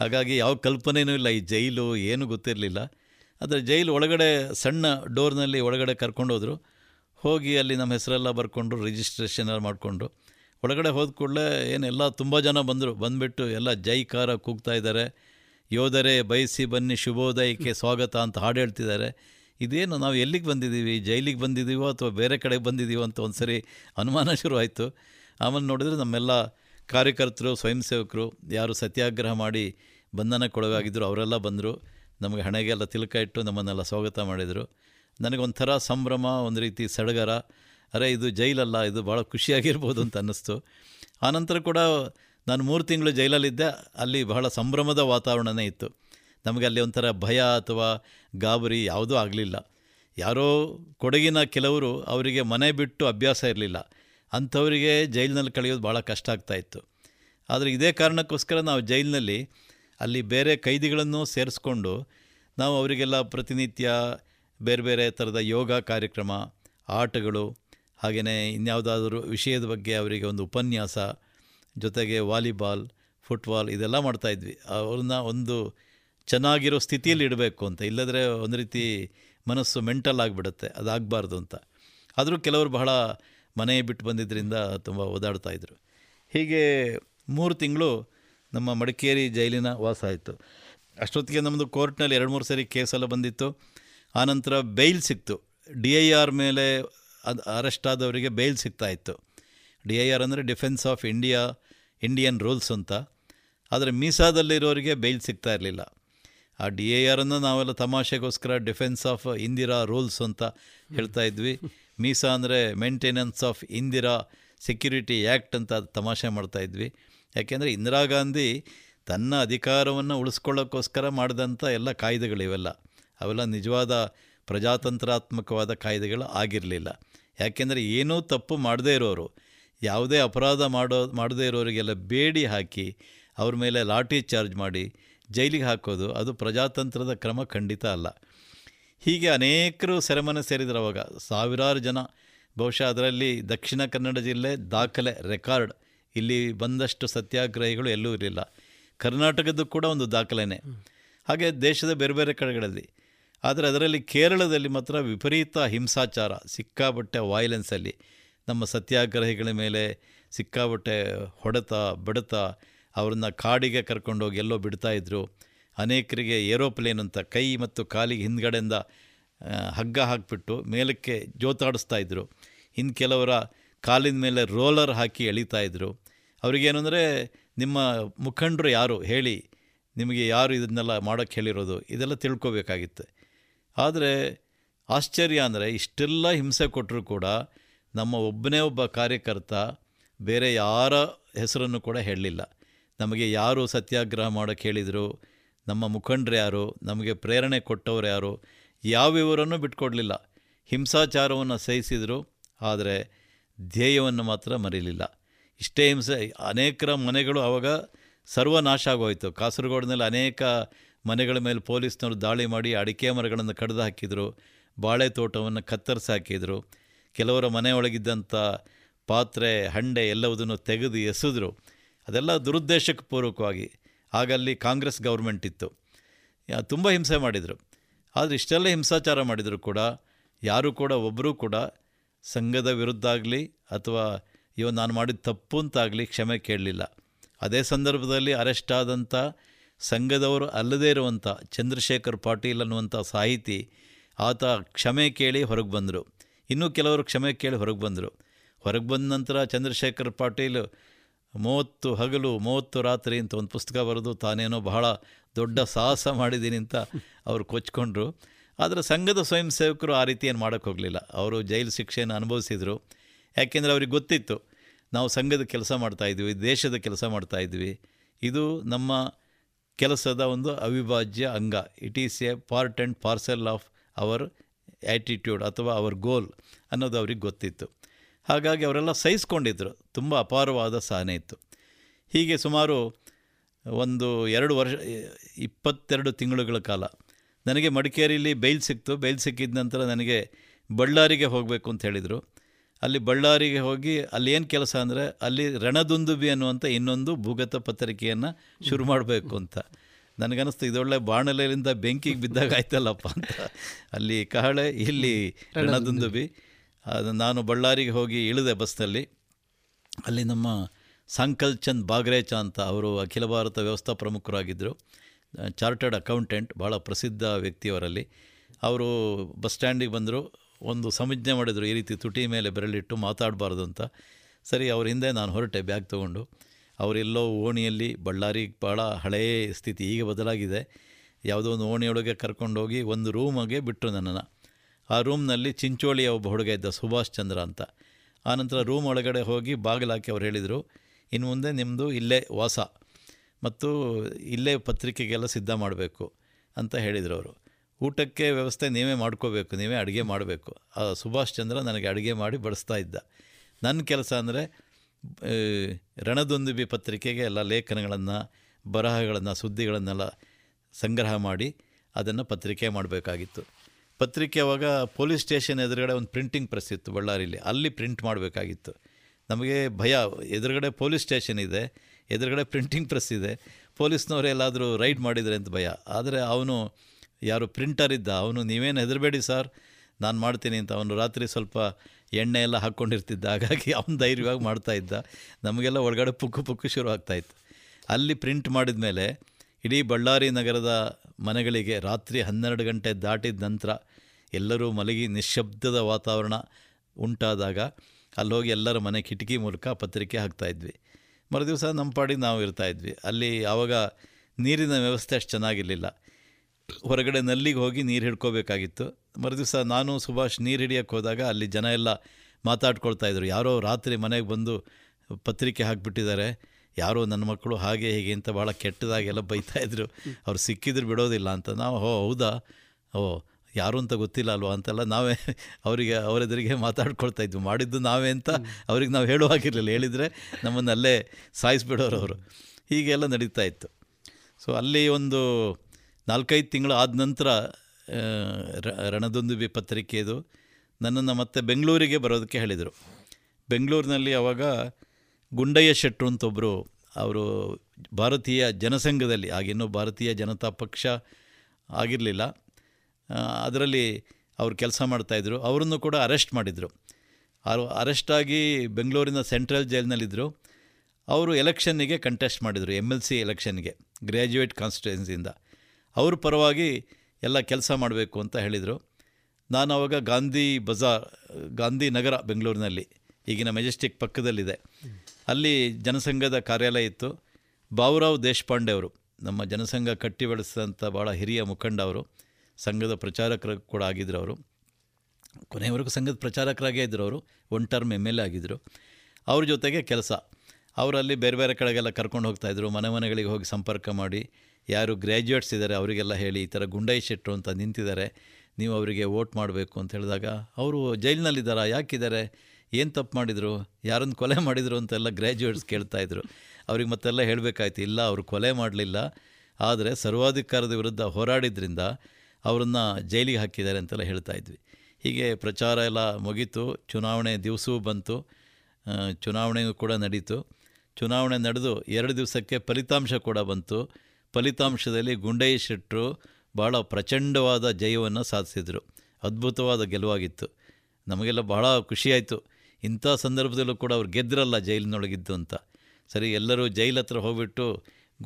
ಹಾಗಾಗಿ ಯಾವ ಕಲ್ಪನೆಯೂ ಇಲ್ಲ, ಈ ಜೈಲು ಏನೂ ಗೊತ್ತಿರಲಿಲ್ಲ. ಆದರೆ ಜೈಲು ಒಳಗಡೆ ಸಣ್ಣ ಡೋರ್ನಲ್ಲಿ ಒಳಗಡೆ ಕರ್ಕೊಂಡೋದ್ರು. ಹೋಗಿ ಅಲ್ಲಿ ನಮ್ಮ ಹೆಸರೆಲ್ಲ ಬರ್ಕೊಂಡ್ರು, ರಿಜಿಸ್ಟ್ರೇಷನ್ ಎಲ್ಲ ಮಾಡಿಕೊಂಡ್ರು. ಒಳಗಡೆ ಹೋದ ಕೂಡಲೇ ಏನೆಲ್ಲ ತುಂಬ ಜನ ಬಂದರು. ಬಂದುಬಿಟ್ಟು ಎಲ್ಲ ಜೈಕಾರ ಕೂಗ್ತಾ ಇದ್ದಾರೆ, ಯೋಧರೇ ಬಯಸಿ ಬನ್ನಿ, ಶುಭೋದಯಕ್ಕೆ ಸ್ವಾಗತ ಅಂತ ಹಾಡು ಹೇಳ್ತಿದ್ದಾರೆ. ಇದೇನು, ನಾವು ಎಲ್ಲಿಗೆ ಬಂದಿದ್ದೀವಿ, ಜೈಲಿಗೆ ಬಂದಿದ್ದೀವೋ ಅಥವಾ ಬೇರೆ ಕಡೆ ಬಂದಿದ್ದೀವೋ ಅಂತ ಒಂದು ಸರಿ ಅನುಮಾನ ಶುರುವಾಯಿತು. ಆಮೇಲೆ ನೋಡಿದರೆ ನಮ್ಮೆಲ್ಲ ಕಾರ್ಯಕರ್ತರು, ಸ್ವಯಂ ಸೇವಕರು, ಯಾರು ಸತ್ಯಾಗ್ರಹ ಮಾಡಿ ಬಂಧನಕ್ಕೊಳಗಾಗಿದ್ದರು ಅವರೆಲ್ಲ ಬಂದರು. ನಮಗೆ ಹಣೆಗೆಲ್ಲ ತಿಲಕ ಇಟ್ಟು ನಮ್ಮನ್ನೆಲ್ಲ ಸ್ವಾಗತ ಮಾಡಿದರು. ನನಗೊಂಥರ ಸಂಭ್ರಮ, ಒಂದು ರೀತಿ ಸಡಗರ. ಅರೆ, ಇದು ಜೈಲಲ್ಲ, ಇದು ಭಾಳ ಖುಷಿಯಾಗಿರ್ಬೋದು ಅಂತ ಅನ್ನಿಸ್ತು. ಆನಂತರ ಕೂಡ ನಾನು ಮೂರು ತಿಂಗಳು ಜೈಲಲ್ಲಿದ್ದೆ. ಅಲ್ಲಿ ಬಹಳ ಸಂಭ್ರಮದ ವಾತಾವರಣವೇ ಇತ್ತು. ನಮಗೆ ಅಲ್ಲಿ ಒಂಥರ ಭಯ ಅಥವಾ ಗಾಬರಿ ಯಾವುದೂ ಆಗಲಿಲ್ಲ. ಯಾರೋ ಕೊಡಗಿನ ಕೆಲವರು, ಅವರಿಗೆ ಮನೆ ಬಿಟ್ಟು ಅಭ್ಯಾಸ ಇರಲಿಲ್ಲ, ಅಂಥವರಿಗೆ ಜೈಲಿನಲ್ಲಿ ಕಳೆಯೋದು ಭಾಳ ಕಷ್ಟ ಆಗ್ತಾಯಿತ್ತು. ಆದರೆ ಇದೇ ಕಾರಣಕ್ಕೋಸ್ಕರ ನಾವು ಜೈಲಿನಲ್ಲಿ ಅಲ್ಲಿ ಬೇರೆ ಕೈದಿಗಳನ್ನು ಸೇರಿಸ್ಕೊಂಡು ನಾವು ಅವರಿಗೆಲ್ಲ ಪ್ರತಿನಿತ್ಯ ಬೇರೆ ಬೇರೆ ಥರದ ಯೋಗ ಕಾರ್ಯಕ್ರಮ, ಆಟಗಳು, ಹಾಗೆಯೇ ಇನ್ಯಾವುದಾದ್ರೂ ವಿಷಯದ ಬಗ್ಗೆ ಅವರಿಗೆ ಒಂದು ಉಪನ್ಯಾಸ, ಜೊತೆಗೆ ವಾಲಿಬಾಲ್, ಫುಟ್ಬಾಲ್ ಇದೆಲ್ಲ ಮಾಡ್ತಾಯಿದ್ವಿ. ಅವ್ರನ್ನ ಒಂದು ಚೆನ್ನಾಗಿರೋ ಸ್ಥಿತಿಯಲ್ಲಿ ಇಡಬೇಕು ಅಂತ, ಇಲ್ಲದ್ರೆ ಒಂದು ರೀತಿ ಮನಸ್ಸು ಮೆಂಟಲ್ ಆಗಿಬಿಡುತ್ತೆ, ಅದಾಗಬಾರ್ದು ಅಂತ. ಆದರೂ ಕೆಲವರು ಬಹಳ ಮನೆ ಬಿಟ್ಟು ಬಂದಿದ್ದರಿಂದ ತುಂಬ ಓದಾಡ್ತಾಯಿದ್ರು. ಹೀಗೆ ಮೂರು ತಿಂಗಳು ನಮ್ಮ ಮಡಿಕೇರಿ ಜೈಲಿನ ವಾಸ ಆಯಿತು. ಅಷ್ಟೊತ್ತಿಗೆ ನಮ್ಮದು ಕೋರ್ಟ್ನಲ್ಲಿ ಎರಡು ಮೂರು ಸರಿ ಕೇಸೆಲ್ಲ ಬಂದಿತ್ತು. ಆನಂತರ ಬೈಲ್ ಸಿಕ್ತು. ಡಿ ಐ ಆರ್ ಮೇಲೆ ಅದು ಅರೆಸ್ಟ್ ಆದವರಿಗೆ ಬೈಲ್ ಸಿಗ್ತಾಯಿತ್ತು. ಡಿ ಐ ಆರ್ ಅಂದರೆ defence of India, Indian rules ಅಂತ. ಆದರೆ ಮೀಸಾದಲ್ಲಿರೋರಿಗೆ ಬೈಲ್ ಸಿಗ್ತಾ ಇರಲಿಲ್ಲ. ಆ ಡಿ ಐ ಆರನ್ನು ನಾವೆಲ್ಲ ತಮಾಷೆಗೋಸ್ಕರ ಡಿಫೆನ್ಸ್ ಆಫ್ ಇಂದಿರಾ ರೂಲ್ಸ್ ಅಂತ ಹೇಳ್ತಾಯಿದ್ವಿ. ಮೀಸಾ ಅಂದರೆ maintenance of Indira security act ಅಂತ ಅದು ತಮಾಷೆ ಮಾಡ್ತಾಯಿದ್ವಿ. ಯಾಕೆಂದರೆ ಇಂದಿರಾ ಗಾಂಧಿ ತನ್ನ ಅಧಿಕಾರವನ್ನು ಉಳಿಸ್ಕೊಳ್ಳೋಕ್ಕೋಸ್ಕರ ಮಾಡಿದಂಥ ಎಲ್ಲ ಕಾಯ್ದೆಗಳಿವೆಲ್ಲ, ಅವೆಲ್ಲ ನಿಜವಾದ ಪ್ರಜಾತಂತ್ರಾತ್ಮಕವಾದ ಕಾಯ್ದೆಗಳು ಆಗಿರಲಿಲ್ಲ. ಯಾಕೆಂದರೆ ಏನೂ ತಪ್ಪು ಮಾಡದೇ ಇರೋರು, ಯಾವುದೇ ಅಪರಾಧ ಮಾಡೋ ಮಾಡದೇ ಇರೋರಿಗೆಲ್ಲ ಬೇಡಿ ಹಾಕಿ ಅವ್ರ ಮೇಲೆ ಲಾಠಿ ಚಾರ್ಜ್ ಮಾಡಿ ಜೈಲಿಗೆ ಹಾಕೋದು ಅದು ಪ್ರಜಾತಂತ್ರದ ಕ್ರಮ ಖಂಡಿತ ಅಲ್ಲ. ಹೀಗೆ ಅನೇಕರು ಸೆರೆಮನೆ ಸೇರಿದ್ರು ಅವಾಗ, ಸಾವಿರಾರು ಜನ. ಬಹುಶಃ ಅದರಲ್ಲಿ ದಕ್ಷಿಣ ಕನ್ನಡ ಜಿಲ್ಲೆ ದಾಖಲೆ, ರೆಕಾರ್ಡ್. ಇಲ್ಲಿ ಬಂದಷ್ಟು ಸತ್ಯಾಗ್ರಹಿಗಳು ಎಲ್ಲೂ ಇರಲಿಲ್ಲ. ಕರ್ನಾಟಕದ್ದು ಕೂಡ ಒಂದು ದಾಖಲೆಯೇ, ಹಾಗೆ ದೇಶದ ಬೇರೆ ಬೇರೆ ಕಡೆಗಳಲ್ಲಿ. ಆದರೆ ಅದರಲ್ಲಿ ಕೇರಳದಲ್ಲಿ ಮಾತ್ರ ವಿಪರೀತ ಹಿಂಸಾಚಾರ, ಸಿಕ್ಕಾಬಟ್ಟೆ ವಾಯ್ಲೆನ್ಸಲ್ಲಿ ನಮ್ಮ ಸತ್ಯಾಗ್ರಹಿಗಳ ಮೇಲೆ ಸಿಕ್ಕಾಬಟ್ಟೆ ಹೊಡೆತ, ಬಡಿತ, ಅವ್ರನ್ನ ಕಾಡಿಗೆ ಕರ್ಕೊಂಡೋಗಿ ಎಲ್ಲೋ ಬಿಡ್ತಾಯಿದ್ರು. ಅನೇಕರಿಗೆ ಏರೋಪ್ಲೇನ್ ಅಂತ ಕೈ ಮತ್ತು ಕಾಲಿಗೆ ಹಿಂದ್ಗಡೆಯಿಂದ ಹಗ್ಗ ಹಾಕಿಬಿಟ್ಟು ಮೇಲಕ್ಕೆ ಜೋತಾಡಿಸ್ತಾಯಿದ್ರು. ಇನ್ನು ಕೆಲವರ ಕಾಲಿನ ಮೇಲೆ ರೋಲರ್ ಹಾಕಿ ಎಳಿತಾಯಿದ್ರು. ಅವರಿಗೇನು ಅಂದರೆ, ನಿಮ್ಮ ಮುಖಂಡರು ಯಾರು ಹೇಳಿ, ನಿಮಗೆ ಯಾರು ಇದನ್ನೆಲ್ಲ ಮಾಡೋಕ್ಕೆ ಹೇಳಿರೋದು, ಇದೆಲ್ಲ ತಿಳ್ಕೊಬೇಕಾಗಿತ್ತು. ಆದರೆ ಆಶ್ಚರ್ಯ ಅಂದರೆ, ಇಷ್ಟೆಲ್ಲ ಹಿಂಸೆ ಕೊಟ್ಟರೂ ಕೂಡ ನಮ್ಮ ಒಬ್ಬನೇ ಒಬ್ಬ ಕಾರ್ಯಕರ್ತ ಬೇರೆ ಯಾರ ಹೆಸರನ್ನು ಕೂಡ ಹೇಳಲಿಲ್ಲ. ನಮಗೆ ಯಾರು ಸತ್ಯಾಗ್ರಹ ಮಾಡೋಕ್ಕೆ ಹೇಳಿದರು, ನಮ್ಮ ಮುಖಂಡರು ಯಾರು, ನಮಗೆ ಪ್ರೇರಣೆ ಕೊಟ್ಟವ್ರು ಯಾರು, ಯಾವ ವಿವರನ್ನು ಬಿಟ್ಕೊಡಲಿಲ್ಲ. ಹಿಂಸಾಚಾರವನ್ನು ಸಹಿಸಿದರು, ಆದರೆ ಧ್ಯೇಯವನ್ನು ಮಾತ್ರ ಮರೀಲಿಲ್ಲ. ಇಷ್ಟೇ ಹಿಂಸೆ, ಅನೇಕರ ಮನೆಗಳು ಆವಾಗ ಸರ್ವನಾಶ ಆಗೋಯಿತು. ಕಾಸರಗೋಡಿನಲ್ಲಿ ಅನೇಕ ಮನೆಗಳ ಮೇಲೆ ಪೊಲೀಸ್ನವರು ದಾಳಿ ಮಾಡಿ ಅಡಿಕೆ ಮರಗಳನ್ನು ಕಡ್ದು ಹಾಕಿದರು, ಬಾಳೆ ತೋಟವನ್ನು ಕತ್ತರಿಸಿ ಹಾಕಿದರು, ಕೆಲವರ ಮನೆಯೊಳಗಿದ್ದಂಥ ಪಾತ್ರೆ, ಹಂಡೆ ಎಲ್ಲವುದನ್ನು ತೆಗೆದು ಎಸೆದರು. ಅದೆಲ್ಲ ದುರುದ್ದೇಶಕ್ಕೆ ಪೂರ್ವಕವಾಗಿ. ಆಗಲ್ಲಿ ಕಾಂಗ್ರೆಸ್ ಗೌರ್ಮೆಂಟ್ ಇತ್ತು, ತುಂಬ ಹಿಂಸೆ ಮಾಡಿದರು. ಆದರೆ ಇಷ್ಟೆಲ್ಲ ಹಿಂಸಾಚಾರ ಮಾಡಿದರೂ ಕೂಡ ಯಾರೂ ಕೂಡ ಒಬ್ಬರೂ ಕೂಡ ಸಂಘದ ವಿರುದ್ಧ ಆಗಲಿ ಅಥವಾ ಅಯ್ಯೋ ನಾನು ಮಾಡಿದ ತಪ್ಪು ಅಂತಾಗಲಿ ಕ್ಷಮೆ ಕೇಳಲಿಲ್ಲ. ಅದೇ ಸಂದರ್ಭದಲ್ಲಿ ಅರೆಸ್ಟ್ ಆದಂಥ ಸಂಘದವರು ಅಲ್ಲದೇ ಇರುವಂಥ ಚಂದ್ರಶೇಖರ್ ಪಾಟೀಲ್ ಅನ್ನುವಂಥ ಸಾಹಿತಿ, ಆತ ಕ್ಷಮೆ ಕೇಳಿ ಹೊರಗೆ ಬಂದರು. ಇನ್ನೂ ಕೆಲವರು ಕ್ಷಮೆ ಕೇಳಿ ಹೊರಗೆ ಬಂದರು. ಹೊರಗೆ ಬಂದ ನಂತರ ಚಂದ್ರಶೇಖರ್ ಪಾಟೀಲ್ ಮೂವತ್ತು ಹಗಲು ಮೂವತ್ತು ರಾತ್ರಿ ಅಂತ ಒಂದು ಪುಸ್ತಕ ಬರೆದು ತಾನೇನೋ ಬಹಳ ದೊಡ್ಡ ಸಾಹಸ ಮಾಡಿದ್ದೀನಿ ಅಂತ ಅವರು ಕೊಚ್ಕೊಂಡ್ರು. ಆದರೆ ಸಂಘದ ಸ್ವಯಂ ಸೇವಕರು ಆ ರೀತಿ ಏನು ಮಾಡೋಕ್ಕೆ ಹೋಗಲಿಲ್ಲ. ಅವರು ಜೈಲು ಶಿಕ್ಷೆಯನ್ನು ಅನುಭವಿಸಿದರು. ಯಾಕೆಂದರೆ ಅವ್ರಿಗೆ ಗೊತ್ತಿತ್ತು, ನಾವು ಸಂಘದ ಕೆಲಸ ಮಾಡ್ತಾಯಿದ್ವಿ, ದೇಶದ ಕೆಲಸ ಮಾಡ್ತಾಯಿದ್ವಿ, ಇದು ನಮ್ಮ ಕೆಲಸದ ಒಂದು ಅವಿಭಾಜ್ಯ ಅಂಗ. It is a part and parcel of our attitude ಅಥವಾ ಅವರ್ ಗೋಲ್ ಅನ್ನೋದು ಅವ್ರಿಗೆ ಗೊತ್ತಿತ್ತು. ಹಾಗಾಗಿ ಅವರೆಲ್ಲ ಸಹಿಸ್ಕೊಂಡಿದ್ದರು. ತುಂಬ ಅಪಾರವಾದ ಸಹನೆ ಇತ್ತು. ಹೀಗೆ ಸುಮಾರು ಒಂದು ಎರಡು ವರ್ಷ ಇಪ್ಪತ್ತೆರಡು ತಿಂಗಳುಗಳ ಕಾಲ ನನಗೆ ಮಡಿಕೇರಿಯಲ್ಲಿ ಬೈಲ್ ಸಿಕ್ತು. ಬೈಲ್ ಸಿಕ್ಕಿದ ನಂತರ ನನಗೆ ಬಳ್ಳಾರಿಗೆ ಹೋಗಬೇಕು ಅಂತ ಹೇಳಿದರು. ಅಲ್ಲಿ ಬಳ್ಳಾರಿಗೆ ಹೋಗಿ ಅಲ್ಲಿ ಏನು ಕೆಲಸ ಅಂದರೆ, ಅಲ್ಲಿ ರಣದುಂದುಬಿ ಅನ್ನುವಂಥ ಇನ್ನೊಂದು ಭೂಗತ ಪತ್ರಿಕೆಯನ್ನು ಶುರು ಮಾಡಬೇಕು ಅಂತ ನನಗನ್ನಿಸ್ತು. ಇದೊಳ್ಳೆ ಬಾಣಲೆಯಿಂದ ಬೆಂಕಿಗೆ ಬಿದ್ದಾಗ ಆಯ್ತಲ್ಲಪ್ಪ ಅಂತ. ಅಲ್ಲಿ ಕಹಳೆ, ಇಲ್ಲಿ ರಣದುಂದುಬಿ. ಅದು ನಾನು ಬಳ್ಳಾರಿಗೆ ಹೋಗಿ ಇಳಿದೆ ಬಸ್ನಲ್ಲಿ. ಅಲ್ಲಿ ನಮ್ಮ ಸಂಕಲ್ ಚಂದ್ ಬಾಗ್ರೇಚಾ ಅಂತ, ಅವರು ಅಖಿಲ ಭಾರತ ವ್ಯವಸ್ಥಾ ಪ್ರಮುಖರಾಗಿದ್ದರು, ಚಾರ್ಟರ್ಡ್ ಅಕೌಂಟೆಂಟ್, ಭಾಳ ಪ್ರಸಿದ್ಧ ವ್ಯಕ್ತಿಯವರಲ್ಲಿ. ಅವರು ಬಸ್ ಸ್ಟ್ಯಾಂಡಿಗೆ ಬಂದರು, ಒಂದು ಸಂವಿಜ್ಞೆ ಮಾಡಿದರು, ಈ ರೀತಿ ತುಟಿ ಮೇಲೆ ಬೆರಳಿಟ್ಟು ಮಾತಾಡಬಾರ್ದು ಅಂತ. ಸರಿ, ಅವ್ರ ಹಿಂದೆ ನಾನು ಹೊರಟೆ ಬ್ಯಾಗ್ ತೊಗೊಂಡು. ಅವರೆಲ್ಲೋ ಓಣಿಯಲ್ಲಿ, ಬಳ್ಳಾರಿ ಭಾಳ ಹಳೆಯ ಸ್ಥಿತಿ, ಈಗ ಬದಲಾಗಿದೆ, ಯಾವುದೋ ಒಂದು ಓಣಿಯೊಳಗೆ ಕರ್ಕೊಂಡೋಗಿ ಒಂದು ರೂಮಗೆ ಬಿಟ್ಟರು ನನ್ನನ್ನು. ಆ ರೂಮ್ನಲ್ಲಿ ಚಿಂಚೋಳಿಯ ಒಬ್ಬ ಹುಡುಗ ಇದ್ದ, ಸುಭಾಷ್ ಚಂದ್ರ ಅಂತ. ಆನಂತರ ರೂಮ್ ಒಳಗಡೆ ಹೋಗಿ ಬಾಗಿಲಾಕಿ ಅವ್ರು ಹೇಳಿದರು, ಇನ್ನು ಮುಂದೆ ನಿಮ್ಮದು ಇಲ್ಲೇ ವಾಸ ಮತ್ತು ಇಲ್ಲೇ ಪತ್ರಿಕೆಗೆಲ್ಲ ಸಿದ್ಧ ಮಾಡಬೇಕು ಅಂತ ಹೇಳಿದರು. ಅವರು ಊಟಕ್ಕೆ ವ್ಯವಸ್ಥೆ ನೀವೇ ಮಾಡ್ಕೋಬೇಕು, ನೀವೇ ಅಡುಗೆ ಮಾಡಬೇಕು. ಆ ಸುಭಾಷ್ ಚಂದ್ರ ನನಗೆ ಅಡುಗೆ ಮಾಡಿ ಬಡಿಸ್ತಾ ಇದ್ದ. ನನ್ನ ಕೆಲಸ ಅಂದರೆ ರಣದುಂದುಬಿ ಪತ್ರಿಕೆಗೆ ಎಲ್ಲ ಲೇಖನಗಳನ್ನು, ಬರಹಗಳನ್ನು, ಸುದ್ದಿಗಳನ್ನೆಲ್ಲ ಸಂಗ್ರಹ ಮಾಡಿ ಅದನ್ನು ಪತ್ರಿಕೆ ಮಾಡಬೇಕಾಗಿತ್ತು. ಪತ್ರಿಕೆ ಅವಾಗ ಪೊಲೀಸ್ ಸ್ಟೇಷನ್ ಎದುರುಗಡೆ ಒಂದು ಪ್ರಿಂಟಿಂಗ್ ಪ್ರೆಸ್ ಇತ್ತು ಬಳ್ಳಾರಿಲಿ, ಅಲ್ಲಿ ಪ್ರಿಂಟ್ ಮಾಡಬೇಕಾಗಿತ್ತು. ನಮಗೆ ಭಯ, ಎದುರುಗಡೆ ಪೊಲೀಸ್ ಸ್ಟೇಷನ್ ಇದೆ, ಎದುರುಗಡೆ ಪ್ರಿಂಟಿಂಗ್ ಪ್ರೆಸ್ ಇದೆ, ಪೊಲೀಸ್ನವ್ರು ಎಲ್ಲಾದರೂ ರೈಡ್ ಮಾಡಿದರೆ ಅಂತ ಭಯ. ಆದರೆ ಅವನು ಯಾರು ಪ್ರಿಂಟರ್ ಇದ್ದ, ಅವನು ನೀವೇನು ಹೆದರಬೇಡಿ ಸರ್ ನಾನು ಮಾಡ್ತೀನಿ ಅಂತ, ಅವನು ರಾತ್ರಿ ಸ್ವಲ್ಪ ಎಣ್ಣೆ ಎಲ್ಲ ಹಾಕ್ಕೊಂಡಿರ್ತಿದ್ದ, ಹಾಗಾಗಿ ಅವನು ಧೈರ್ಯವಾಗಿ ಮಾಡ್ತಾಯಿದ್ದ. ನಮಗೆಲ್ಲ ಒಳಗಡೆ ಪುಕ್ಕು ಪುಕ್ಕು ಶುರು ಆಗ್ತಾಯಿತ್ತು. ಅಲ್ಲಿ ಪ್ರಿಂಟ್ ಮಾಡಿದ ಮೇಲೆ ಇಡೀ ಬಳ್ಳಾರಿ ನಗರದ ಮನೆಗಳಿಗೆ ರಾತ್ರಿ ಹನ್ನೆರಡು ಗಂಟೆ ದಾಟಿದ ನಂತರ ಎಲ್ಲರೂ ಮಲಗಿ ನಿಶ್ಶಬ್ದದ ವಾತಾವರಣ ಉಂಟಾದಾಗ ಅಲ್ಲೋಗಿ ಎಲ್ಲರ ಮನೆ ಕಿಟಕಿ ಮೂಲಕ ಪತ್ರಿಕೆ ಹಾಕ್ತಾಯಿದ್ವಿ. ಮರುದಿವಸ ನಮ್ಮ ಪಾಡಿ ನಾವು ಇರ್ತಾಯಿದ್ವಿ. ಅಲ್ಲಿ ಆವಾಗ ನೀರಿನ ವ್ಯವಸ್ಥೆ ಅಷ್ಟು ಚೆನ್ನಾಗಿರಲಿಲ್ಲ, ಹೊರಗಡೆ ನಲ್ಲಿಗೆ ಹೋಗಿ ನೀರು ಹಿಡ್ಕೋಬೇಕಾಗಿತ್ತು. ಮರುದಿವಸ ನಾನು ಸುಭಾಷ್ ನೀರು ಹಿಡಿಯೋಕ್ಕೆ ಹೋದಾಗ ಅಲ್ಲಿ ಜನ ಎಲ್ಲ ಮಾತಾಡ್ಕೊಳ್ತಾಯಿದ್ರು, ಯಾರೋ ರಾತ್ರಿ ಮನೆಗೆ ಬಂದು ಪತ್ರಿಕೆ ಹಾಕಿಬಿಟ್ಟಿದ್ದಾರೆ, ಯಾರೋ ನನ್ನ ಮಕ್ಕಳು ಹಾಗೆ ಹೀಗೆ ಅಂತ ಭಾಳ ಕೆಟ್ಟದಾಗೆಲ್ಲ ಬೈತಾಯಿದ್ರು, ಅವ್ರು ಸಿಕ್ಕಿದ್ರು ಬಿಡೋದಿಲ್ಲ ಅಂತ. ನಾವು ಹೋ ಹೌದಾ, ಓ ಯಾರು ಅಂತ ಗೊತ್ತಿಲ್ಲ ಅಲ್ವ ಅಂತೆಲ್ಲ ನಾವೇ ಅವರಿಗೆ ಅವರೆದುರಿಗೆ ಮಾತಾಡ್ಕೊಳ್ತಾಯಿದ್ವಿ. ಮಾಡಿದ್ದು ನಾವೇ ಅಂತ ಅವ್ರಿಗೆ ನಾವು ಹೇಳುವಾಗಿರಲಿಲ್ಲ, ಹೇಳಿದರೆ ನಮ್ಮನ್ನು ಅಲ್ಲೇ ಸಾಯಿಸಿಬಿಡೋರು ಅವರು. ಹೀಗೆಲ್ಲ ನಡೀತಾ ಇತ್ತು. ಸೊ ಅಲ್ಲಿ ಒಂದು ನಾಲ್ಕೈದು ತಿಂಗಳು ಆದ ನಂತರ ರಣದುಂದುಬಿ ಪತ್ರಿಕೆದು ನನ್ನನ್ನು ಮತ್ತೆ ಬೆಂಗಳೂರಿಗೆ ಬರೋದಕ್ಕೆ ಹೇಳಿದರು. ಬೆಂಗಳೂರಿನಲ್ಲಿ ಅವಾಗ ಗುಂಡಯ್ಯ ಶೆಟ್ಟರು ಅಂತೊಬ್ಬರು, ಅವರು ಭಾರತೀಯ ಜನಸಂಘದಲ್ಲಿ, ಆಗಿನ್ನೂ ಭಾರತೀಯ ಜನತಾ ಪಕ್ಷ ಆಗಿರಲಿಲ್ಲ, ಅದರಲ್ಲಿ ಅವರು ಕೆಲಸ ಮಾಡ್ತಾಯಿದ್ರು. ಅವರನ್ನು ಕೂಡ ಅರೆಸ್ಟ್ ಮಾಡಿದರು. ಅವರು ಅರೆಸ್ಟಾಗಿ ಬೆಂಗಳೂರಿನ ಸೆಂಟ್ರಲ್ ಜೈಲಿನಲ್ಲಿದ್ದರು. ಅವರು ಎಲೆಕ್ಷನ್ನಿಗೆ ಕಂಟೆಸ್ಟ್ ಮಾಡಿದರು, ಎಮ್ ಎಲ್ ಸಿ ಎಲೆಕ್ಷನ್ಗೆ, ಗ್ರ್ಯಾಜುಯೇಟ್ ಕಾನ್ಸ್ಟಿಟ್ಯೂನ್ಸಿಯಿಂದ. ಅವ್ರ ಪರವಾಗಿ ಎಲ್ಲ ಕೆಲಸ ಮಾಡಬೇಕು ಅಂತ ಹೇಳಿದರು. ನಾನು ಆವಾಗ ಗಾಂಧಿ ಬಜಾರ್, ಗಾಂಧಿ ನಗರ ಬೆಂಗಳೂರಿನಲ್ಲಿ, ಈಗಿನ ಮೆಜೆಸ್ಟಿಕ್ ಪಕ್ಕದಲ್ಲಿದೆ, ಅಲ್ಲಿ ಜನಸಂಘದ ಕಾರ್ಯಾಲಯ ಇತ್ತು. ಬಾವುರಾವ್ ದೇಶಪಾಂಡೆ ಅವರು ನಮ್ಮ ಜನಸಂಘ ಕಟ್ಟಿ ಬೆಳೆಸಿದಂಥ ಭಾಳ ಹಿರಿಯ ಮುಖಂಡ ಅವರು, ಸಂಘದ ಪ್ರಚಾರಕರು ಕೂಡ ಆಗಿದ್ದರು. ಅವರು ಕೊನೆಯವರೆಗೂ ಸಂಘದ ಪ್ರಚಾರಕರಾಗೇ ಇದ್ದರು. ಅವರು one term M L A ಆಗಿದ್ದರು. ಅವ್ರ ಜೊತೆಗೆ ಕೆಲಸ. ಅವರಲ್ಲಿ ಬೇರೆ ಬೇರೆ ಕಡೆಗೆಲ್ಲ ಕರ್ಕೊಂಡು ಹೋಗ್ತಾಯಿದ್ರು, ಮನೆ ಮನೆಗಳಿಗೆ ಹೋಗಿ ಸಂಪರ್ಕ ಮಾಡಿ, ಯಾರು ಗ್ರ್ಯಾಜುಯೇಟ್ಸ್ ಇದ್ದಾರೆ ಅವರಿಗೆಲ್ಲ ಹೇಳಿ ಈ ಥರ ಗುಂಡಯ್ಯ ಶೆಟ್ಟರು ಅಂತ ನಿಂತಿದ್ದಾರೆ, ನೀವು ಅವರಿಗೆ ವೋಟ್ ಮಾಡಬೇಕು ಅಂತ ಹೇಳಿದಾಗ, ಅವರು ಜೈಲಿನಲ್ಲಿದ್ದಾರಾ, ಯಾಕಿದ್ದಾರೆ, ಏನು ತಪ್ಪು ಮಾಡಿದರು, ಯಾರನ್ನು ಕೊಲೆ ಮಾಡಿದರು ಅಂತೆಲ್ಲ ಗ್ರ್ಯಾಜುಯೇಟ್ಸ್ ಕೇಳ್ತಾಯಿದ್ರು. ಅವ್ರಿಗೆ ಮತ್ತೆಲ್ಲ ಹೇಳಬೇಕಾಯ್ತು, ಇಲ್ಲ ಅವರು ಕೊಲೆ ಮಾಡಲಿಲ್ಲ, ಆದರೆ ಸರ್ವಾಧಿಕಾರದ ವಿರುದ್ಧ ಹೋರಾಡಿದ್ರಿಂದ ಅವರನ್ನು ಜೈಲಿಗೆ ಹಾಕಿದ್ದಾರೆ ಅಂತೆಲ್ಲ ಹೇಳ್ತಾಯಿದ್ವಿ. ಹೀಗೆ ಪ್ರಚಾರ ಎಲ್ಲ ಮುಗೀತು. ಚುನಾವಣೆ ದಿವಸವೂ ಬಂತು, ಚುನಾವಣೆಯೂ ಕೂಡ ನಡೀತು. ಚುನಾವಣೆ ನಡೆದು ಎರಡು ದಿವಸಕ್ಕೆ ಫಲಿತಾಂಶ ಕೂಡ ಬಂತು. ಫಲಿತಾಂಶದಲ್ಲಿ ಗುಂಡಯ್ಯ ಶೆಟ್ಟರು ಭಾಳ ಪ್ರಚಂಡವಾದ ಜಯವನ್ನು ಸಾಧಿಸಿದರು. ಅದ್ಭುತವಾದ ಗೆಲುವಾಗಿತ್ತು. ನಮಗೆಲ್ಲ ಬಹಳ ಖುಷಿಯಾಯಿತು, ಇಂಥ ಸಂದರ್ಭದಲ್ಲೂ ಕೂಡ ಅವ್ರು ಗೆದ್ದಿರಲ್ಲ ಜೈಲಿನೊಳಗಿದ್ದು ಅಂತ. ಸರಿ, ಎಲ್ಲರೂ ಜೈಲ ಹತ್ರ ಹೋಗ್ಬಿಟ್ಟು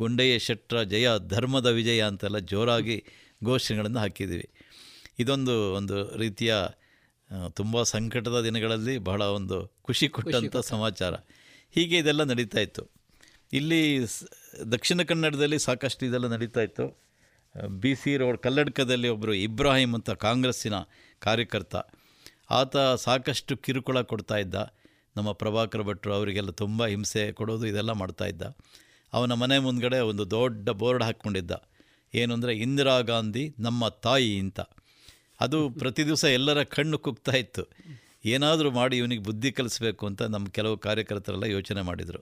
ಗುಂಡಯ್ಯ ಶೆಟ್ಟರ ಜಯ ಧರ್ಮದ ವಿಜಯ ಅಂತೆಲ್ಲ ಜೋರಾಗಿ ಘೋಷಣೆಗಳನ್ನು ಹಾಕಿದ್ದೀವಿ. ಇದೊಂದು ಒಂದು ರೀತಿಯ ತುಂಬ ಸಂಕಟದ ದಿನಗಳಲ್ಲಿ ಬಹಳ ಒಂದು ಖುಷಿ ಕೊಟ್ಟಂಥ ಸಮಾಚಾರ. ಹೀಗೆ ಇದೆಲ್ಲ ನಡೀತಾ ಇತ್ತು. ಇಲ್ಲಿ ದಕ್ಷಿಣ ಕನ್ನಡದಲ್ಲಿ ಸಾಕಷ್ಟು ಇದೆಲ್ಲ ನಡೀತಾ ಇತ್ತು. ಬಿ ಸಿ ರೋಡ್ ಕಲ್ಲಡ್ಕದಲ್ಲಿ ಒಬ್ಬರು ಇಬ್ರಾಹಿಂ ಅಂತ ಕಾಂಗ್ರೆಸ್ಸಿನ ಕಾರ್ಯಕರ್ತ, ಆತ ಸಾಕಷ್ಟು ಕಿರುಕುಳ ಕೊಡ್ತಾಯಿದ್ದ. ನಮ್ಮ ಪ್ರಭಾಕರ ಭಟ್ರು ಅವರಿಗೆಲ್ಲ ತುಂಬ ಹಿಂಸೆ ಕೊಡೋದು ಇದೆಲ್ಲ ಮಾಡ್ತಾಯಿದ್ದ. ಅವನ ಮನೆ ಮುಂದ್ಗಡೆ ಒಂದು ದೊಡ್ಡ ಬೋರ್ಡ್ ಹಾಕ್ಕೊಂಡಿದ್ದ, ಏನು ಅಂದರೆ ಇಂದಿರಾ ಗಾಂಧಿ ನಮ್ಮ ತಾಯಿ ಅಂತ. ಅದು ಪ್ರತಿ ದಿವಸ ಎಲ್ಲರ ಕಣ್ಣು ಕುಗ್ತಾ ಇತ್ತು. ಏನಾದರೂ ಮಾಡಿ ಇವನಿಗೆ ಬುದ್ಧಿ ಕಲಿಸ್ಬೇಕು ಅಂತ ನಮ್ಮ ಕೆಲವು ಕಾರ್ಯಕರ್ತರೆಲ್ಲ ಯೋಚನೆ ಮಾಡಿದರು.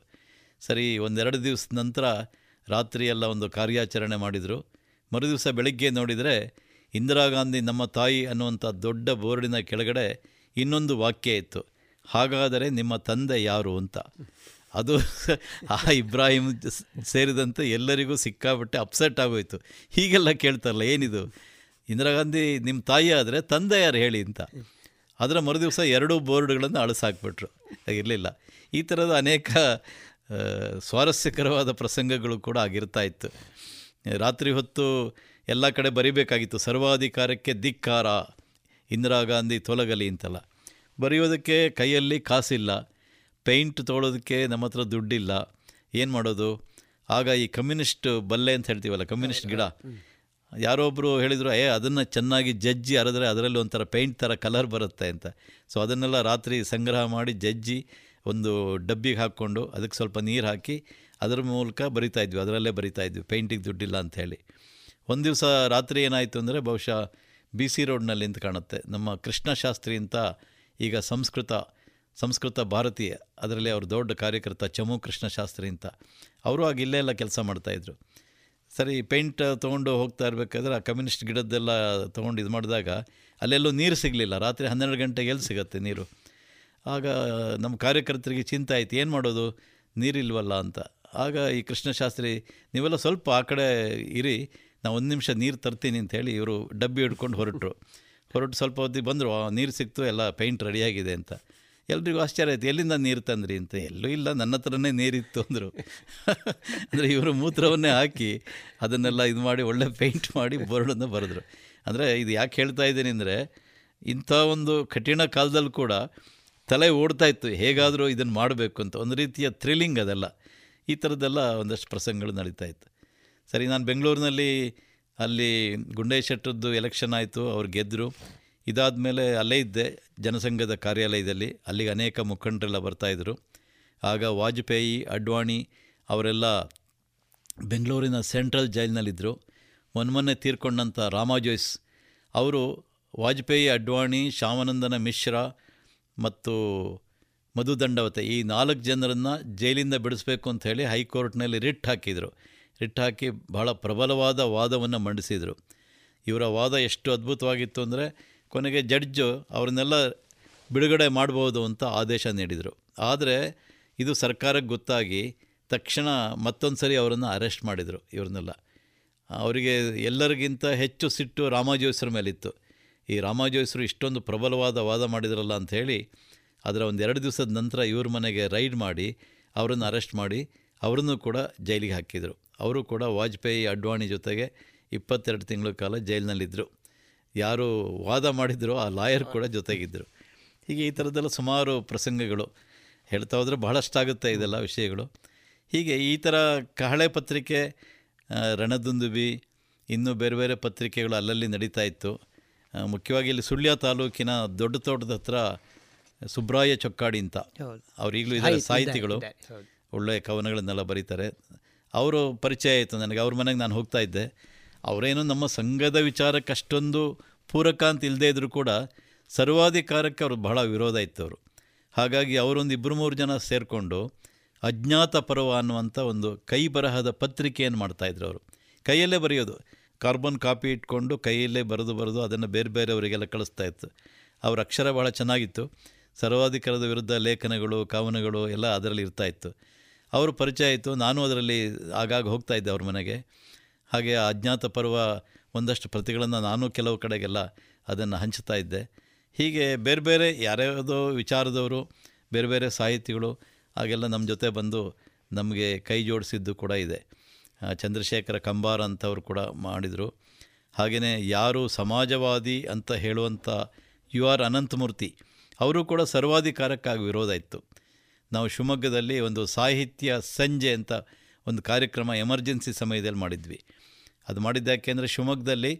ಸರಿ, ಒಂದೆರಡು ದಿವಸದ ನಂತರ ರಾತ್ರಿಯೆಲ್ಲ ಒಂದು ಕಾರ್ಯಾಚರಣೆ ಮಾಡಿದರು. ಮರುದಿವಸ ಬೆಳಗ್ಗೆ ನೋಡಿದರೆ ಇಂದಿರಾ ಗಾಂಧಿ ನಮ್ಮ ತಾಯಿ ಅನ್ನುವಂಥ ದೊಡ್ಡ ಬೋರ್ಡಿನ ಕೆಳಗಡೆ ಇನ್ನೊಂದು ವಾಕ್ಯ ಇತ್ತು, ಹಾಗಾದರೆ ನಿಮ್ಮ ತಂದೆ ಯಾರು ಅಂತ. ಅದು ಆ ಇಬ್ರಾಹಿಂ ಸೇರಿದಂತೆ ಎಲ್ಲರಿಗೂ ಸಿಕ್ಕಾಬಿಟ್ಟೆ ಅಪ್ಸೆಟ್ ಆಗೋಯಿತು. ಹೀಗೆಲ್ಲ ಕೇಳ್ತಾರಲ್ಲ, ಏನಿದು ಇಂದಿರಾ ಗಾಂಧಿ ನಿಮ್ಮ ತಾಯಿ ಆದರೆ ತಂದೆ ಯಾರು ಹೇಳಿ ಅಂತ. ಅದರ ಮರುದಿವಸ ಎರಡೂ ಬೋರ್ಡ್ಗಳನ್ನು ಅಳಿಸಾಕ್ಬಿಟ್ರು, ಇರಲಿಲ್ಲ. ಈ ಥರದ ಅನೇಕ ಸ್ವಾರಸ್ಯಕರವಾದ ಪ್ರಸಂಗಗಳು ಕೂಡ ಆಗಿರ್ತಾ ಇತ್ತು. ರಾತ್ರಿ ಹೊತ್ತು ಎಲ್ಲ ಕಡೆ ಬರೀಬೇಕಾಗಿತ್ತು, ಸರ್ವಾಧಿಕಾರಕ್ಕೆ ಧಿಕ್ಕಾರ, ಇಂದಿರಾ ಗಾಂಧಿ ತೊಲಗಲಿ ಅಂತೆಲ್ಲ ಬರೆಯೋದಕ್ಕೆ ಕೈಯಲ್ಲಿ ಕಾಸಿಲ್ಲ, ಪೇಂಟ್ ತೊಗೊಳೋದಕ್ಕೆ ನಮ್ಮ ಹತ್ರ ದುಡ್ಡಿಲ್ಲ, ಏನು ಮಾಡೋದು. ಆಗ ಈ ಕಮ್ಯುನಿಸ್ಟ್ ಬಲ್ಲೆ ಅಂತ ಹೇಳ್ತೀವಲ್ಲ, ಕಮ್ಯುನಿಸ್ಟ್ ಗಿಡ, ಯಾರೊಬ್ಬರು ಹೇಳಿದರು, ಏ ಅದನ್ನು ಚೆನ್ನಾಗಿ ಜಜ್ಜಿ ಅರೆದ್ರೆ ಅದರಲ್ಲಿ ಒಂಥರ ಪೇಂಟ್ ಥರ ಕಲರ್ ಬರುತ್ತೆ ಅಂತ. ಸೊ ಅದನ್ನೆಲ್ಲ ರಾತ್ರಿ ಸಂಗ್ರಹ ಮಾಡಿ ಜಜ್ಜಿ ಒಂದು ಡಬ್ಬಿಗೆ ಹಾಕ್ಕೊಂಡು ಅದಕ್ಕೆ ಸ್ವಲ್ಪ ನೀರು ಹಾಕಿ ಅದರ ಮೂಲಕ ಬರಿತಾಯಿದ್ವಿ, ಅದರಲ್ಲೇ ಬರಿತಾಯಿದ್ವಿ, ಪೇಂಟಿಗೆ ದುಡ್ಡಿಲ್ಲ ಅಂಥೇಳಿ. ಒಂದು ದಿವಸ ರಾತ್ರಿ ಏನಾಯಿತು ಅಂದರೆ, ಬಹುಶಃ ಬಿ ಸಿ ರೋಡ್ನಲ್ಲಿ ಅಂತ ಕಾಣುತ್ತೆ, ನಮ್ಮ ಕೃಷ್ಣಶಾಸ್ತ್ರಿ ಅಂತ ಈಗ ಸಂಸ್ಕೃತ ಸಂಸ್ಕೃತ ಭಾರತೀಯ, ಅದರಲ್ಲಿ ಅವ್ರ ದೊಡ್ಡ ಕಾರ್ಯಕರ್ತ ಚಮು ಕೃಷ್ಣಶಾಸ್ತ್ರಿ ಅಂತ, ಅವರು ಆಗ ಇಲ್ಲೇ ಎಲ್ಲ ಕೆಲಸ ಮಾಡ್ತಾಯಿದ್ರು. ಸರಿ ಪೇಂಟ್ ತೊಗೊಂಡು ಹೋಗ್ತಾ ಇರಬೇಕಾದ್ರೆ ಆ ಕಮ್ಯುನಿಸ್ಟ್ ಗಿಡದ್ದೆಲ್ಲ ತೊಗೊಂಡು ಇದು ಮಾಡಿದಾಗ ಅಲ್ಲೆಲ್ಲೂ ನೀರು ಸಿಗಲಿಲ್ಲ. ರಾತ್ರಿ ಹನ್ನೆರಡು ಗಂಟೆಗೆ ಎಲ್ಲಿ ಸಿಗುತ್ತೆ ನೀರು? ಆಗ ನಮ್ಮ ಕಾರ್ಯಕರ್ತರಿಗೆ ಚಿಂತೆ ಆಯಿತು, ಏನು ಮಾಡೋದು, ನೀರಿಲ್ವಲ್ಲ ಅಂತ. ಆಗ ಈ ಕೃಷ್ಣಶಾಸ್ತ್ರಿ, ನೀವೆಲ್ಲ ಸ್ವಲ್ಪ ಆ ಕಡೆ ಇರಿ, ನಾವು ಒಂದು ನಿಮಿಷ ನೀರು ತರ್ತೀನಿ ಅಂತ ಹೇಳಿ ಇವರು ಡಬ್ಬಿ ಹಿಡ್ಕೊಂಡು ಹೊರಟರು. ಹೊರಟು ಸ್ವಲ್ಪ ಹೊತ್ತಿಗೆ ಬಂದರು, ನೀರು ಸಿಕ್ತು, ಎಲ್ಲ ಪೇಂಟ್ ರೆಡಿಯಾಗಿದೆ ಅಂತ. ಎಲ್ರಿಗೂ ಆಶ್ಚರ್ಯ ಆಯಿತು, ಎಲ್ಲಿಂದ ನೀರು ತಂದ್ರಿ ಅಂತ. ಎಲ್ಲೂ ಇಲ್ಲ, ನನ್ನ ಹತ್ರನೇ ನೀರಿತ್ತು ಅಂದರು. ಅಂದರೆ ಇವರು ಮೂತ್ರವನ್ನೇ ಹಾಕಿ ಅದನ್ನೆಲ್ಲ ಇದು ಮಾಡಿ ಒಳ್ಳೆ ಪೇಂಟ್ ಮಾಡಿ ಬೋರ್ಡನ್ನು ಬರೆದ್ರು. ಅಂದರೆ ಇದು ಯಾಕೆ ಹೇಳ್ತಾ ಇದ್ದೀನಿ ಅಂದರೆ, ಇಂಥ ಒಂದು ಕಠಿಣ ಕಾಲದಲ್ಲಿ ಕೂಡ ತಲೆ ಓಡ್ತಾಯಿತ್ತು ಹೇಗಾದರೂ ಇದನ್ನು ಮಾಡಬೇಕು ಅಂತ. ಒಂದು ರೀತಿಯ ಥ್ರಿಲ್ಲಿಂಗ್ ಅದೆಲ್ಲ. ಈ ಥರದ್ದೆಲ್ಲ ಒಂದಷ್ಟು ಪ್ರಸಂಗಗಳು ನಡೀತಾ ಇತ್ತು. ಸರಿ, ನಾನು ಬೆಂಗಳೂರಿನಲ್ಲಿ ಅಲ್ಲಿ ಗುಂಡೇ ಶೆಟ್ಟರದ್ದು ಎಲೆಕ್ಷನ್ ಆಯಿತು, ಅವ್ರು ಗೆದ್ದರು. ಇದಾದ ಮೇಲೆ ಅಲ್ಲೇ ಇದ್ದೆ ಜನಸಂಘದ ಕಾರ್ಯಾಲಯದಲ್ಲಿ. ಅಲ್ಲಿಗೆ ಅನೇಕ ಮುಖಂಡರೆಲ್ಲ ಬರ್ತಾಯಿದ್ರು. ಆಗ ವಾಜಪೇಯಿ, ಅಡ್ವಾಣಿ ಅವರೆಲ್ಲ ಬೆಂಗಳೂರಿನ ಸೆಂಟ್ರಲ್ ಜೈಲಿನಲ್ಲಿದ್ದರು. ಮೊನ್ಮೊನ್ನೆ ತೀರ್ಕೊಂಡಂಥ ರಾಮಾ ಜೋಯ್ಸ್ ಅವರು, ವಾಜಪೇಯಿ, ಅಡ್ವಾಣಿ, ಶ್ಯಾಮಾನಂದನ ಮಿಶ್ರಾ ಮತ್ತು ಮಧು ದಂಡವತೆ, ಈ ನಾಲ್ಕು ಜನರನ್ನು ಜೈಲಿಂದ ಬಿಡಿಸ್ಬೇಕು ಅಂತ ಹೇಳಿ ಹೈಕೋರ್ಟ್ನಲ್ಲಿ ರಿಟ್ ಹಾಕಿದರು. ರಿಟ್ ಹಾಕಿ ಬಹಳ ಪ್ರಬಲವಾದ ವಾದವನ್ನು ಮಂಡಿಸಿದರು. ಇವರ ವಾದ ಎಷ್ಟು ಅದ್ಭುತವಾಗಿತ್ತು ಅಂದರೆ, ಕೊನೆಗೆ ಜಡ್ಜು ಅವ್ರನ್ನೆಲ್ಲ ಬಿಡುಗಡೆ ಮಾಡ್ಬೋದು ಅಂತ ಆದೇಶ ನೀಡಿದರು. ಆದರೆ ಇದು ಸರ್ಕಾರಕ್ಕೆ ಗೊತ್ತಾಗಿ ತಕ್ಷಣ ಮತ್ತೊಂದು ಸರಿ ಅವರನ್ನು ಅರೆಸ್ಟ್ ಮಾಡಿದರು. ಇವ್ರನ್ನೆಲ್ಲ ಅವರಿಗೆ ಎಲ್ಲರಿಗಿಂತ ಹೆಚ್ಚು ಸಿಟ್ಟು ರಾಮಾ ಜೋಯಿಸ್ರ ಮೇಲಿತ್ತು. ಈ ರಾಮಾ ಜೋಯಿಸ್ರು ಇಷ್ಟೊಂದು ಪ್ರಬಲವಾದ ವಾದ ಮಾಡಿದ್ರಲ್ಲ ಅಂಥೇಳಿ ಅದರ ಒಂದು ಎರಡು ದಿವಸದ ನಂತರ ಇವ್ರ ಮನೆಗೆ ರೈಡ್ ಮಾಡಿ ಅವರನ್ನು ಅರೆಸ್ಟ್ ಮಾಡಿ ಅವರನ್ನು ಕೂಡ ಜೈಲಿಗೆ ಹಾಕಿದರು. ಅವರು ಕೂಡ ವಾಜಪೇಯಿ, ಅಡ್ವಾಣಿ ಜೊತೆಗೆ ಇಪ್ಪತ್ತೆರಡು ತಿಂಗಳ ಕಾಲ ಜೈಲಿನಲ್ಲಿದ್ದರು. ಯಾರು ವಾದ ಮಾಡಿದ್ರು ಆ ಲಾಯರ್ ಕೂಡ ಜೊತೆಗಿದ್ದರು. ಹೀಗೆ ಈ ಥರದ್ದೆಲ್ಲ ಸುಮಾರು ಪ್ರಸಂಗಗಳು ಹೇಳ್ತಾ ಹೋದರೆ ಬಹಳಷ್ಟಾಗುತ್ತೆ ಇದೆಲ್ಲ ವಿಷಯಗಳು. ಹೀಗೆ ಈ ಥರ ಕಹಳೆ ಪತ್ರಿಕೆ, ರಣದುಂದುಬಿ, ಇನ್ನೂ ಬೇರೆ ಬೇರೆ ಪತ್ರಿಕೆಗಳು ಅಲ್ಲಲ್ಲಿ ನಡೀತಾ ಇತ್ತು. ಮುಖ್ಯವಾಗಿ ಇಲ್ಲಿ ಸುಳ್ಯ ತಾಲೂಕಿನ ದೊಡ್ಡ ತೋಟದ ಹತ್ರ ಸುಬ್ರಾಯ ಚೊಕ್ಕಾಡಿ ಅಂತ, ಅವ್ರು ಈಗಲೂ ಇದ್ದಾರೆ, ಸಾಹಿತಿಗಳು, ಒಳ್ಳೆಯ ಕವನಗಳನ್ನೆಲ್ಲ ಬರೀತಾರೆ. ಅವರು ಪರಿಚಯ ಆಯಿತು ನನಗೆ. ಅವ್ರ ಮನೆಗೆ ನಾನು ಹೋಗ್ತಾ ಇದ್ದೆ. ಅವರೇನು ನಮ್ಮ ಸಂಘದ ವಿಚಾರಕ್ಕೆ ಅಷ್ಟೊಂದು ಪೂರಕ ಅಂತ ಇಲ್ಲದೇ ಇದ್ದರೂ ಕೂಡ ಸರ್ವಾಧಿಕಾರಕ್ಕೆ ಅವರು ಬಹಳ ವಿರೋಧ ಇತ್ತು ಅವರು. ಹಾಗಾಗಿ ಅವರೊಂದು ಇಬ್ಬರು ಮೂರು ಜನ ಸೇರಿಕೊಂಡು ಅಜ್ಞಾತ ಪರ್ವ ಅನ್ನುವಂಥ ಒಂದು ಕೈ ಬರಹದ ಪತ್ರಿಕೆಯನ್ನು ಮಾಡ್ತಾಯಿದ್ರು. ಅವರು ಕೈಯಲ್ಲೇ ಬರೆಯೋದು, ಕಾರ್ಬನ್ ಕಾಪಿ ಇಟ್ಕೊಂಡು ಕೈಯಲ್ಲೇ ಬರೆದು ಬರೆದು ಅದನ್ನು ಬೇರೆ ಬೇರೆಯವರಿಗೆಲ್ಲ ಕಳಿಸ್ತಾ ಇತ್ತು. ಅವ್ರ ಅಕ್ಷರ ಭಾಳ ಚೆನ್ನಾಗಿತ್ತು. ಸರ್ವಾಧಿಕಾರದ ವಿರುದ್ಧ ಲೇಖನಗಳು, ಕವನಗಳು ಎಲ್ಲ ಅದರಲ್ಲಿ ಇರ್ತಾಯಿತ್ತು. ಅವರು ಪರಿಚಯ ಆಯಿತು. ನಾನು ಅದರಲ್ಲಿ ಆಗಾಗ ಹೋಗ್ತಾಯಿದ್ದೆ ಅವ್ರ ಮನೆಗೆ. ಹಾಗೆ ಆ ಅಜ್ಞಾತ ಪರ್ವ ಒಂದಷ್ಟು ಪ್ರತಿಗಳನ್ನು ನಾನು ಕೆಲವು ಕಡೆಗೆಲ್ಲ ಅದನ್ನು ಹಂಚ್ತಾ ಇದ್ದೆ. ಹೀಗೆ ಬೇರೆ ಬೇರೆ ಯಾರ್ಯಾವುದೋ ವಿಚಾರದವರು, ಬೇರೆ ಬೇರೆ ಸಾಹಿತಿಗಳು ಹಾಗೆಲ್ಲ ನಮ್ಮ ಜೊತೆ ಬಂದು ನಮಗೆ ಕೈ ಜೋಡಿಸಿದ್ದು ಕೂಡ ಇದೆ. ಚಂದ್ರಶೇಖರ ಕಂಬಾರ ಅಂತವರು ಕೂಡ ಮಾಡಿದರು. ಹಾಗೆಯೇ ಯಾರು ಸಮಾಜವಾದಿ ಅಂತ ಹೇಳುವಂಥ ಯು ಆರ್ ಅನಂತಮೂರ್ತಿ ಅವರು ಕೂಡ ಸರ್ವಾಧಿಕಾರಕ್ಕಾಗಿ ವಿರೋಧ ಇತ್ತು. ನಾವು ಶಿವಮೊಗ್ಗದಲ್ಲಿ ಒಂದು ಸಾಹಿತ್ಯ ಸಂಜೆ ಅಂತ ಒಂದು ಕಾರ್ಯಕ್ರಮ ಎಮರ್ಜೆನ್ಸಿ ಸಮಯದಲ್ಲಿ ಮಾಡಿದ್ವಿ. ಅದು ಮಾಡಿದ್ದು ಯಾಕೆ ಅಂದರೆ, ಶಿವಮೊಗ್ಗದಲ್ಲಿ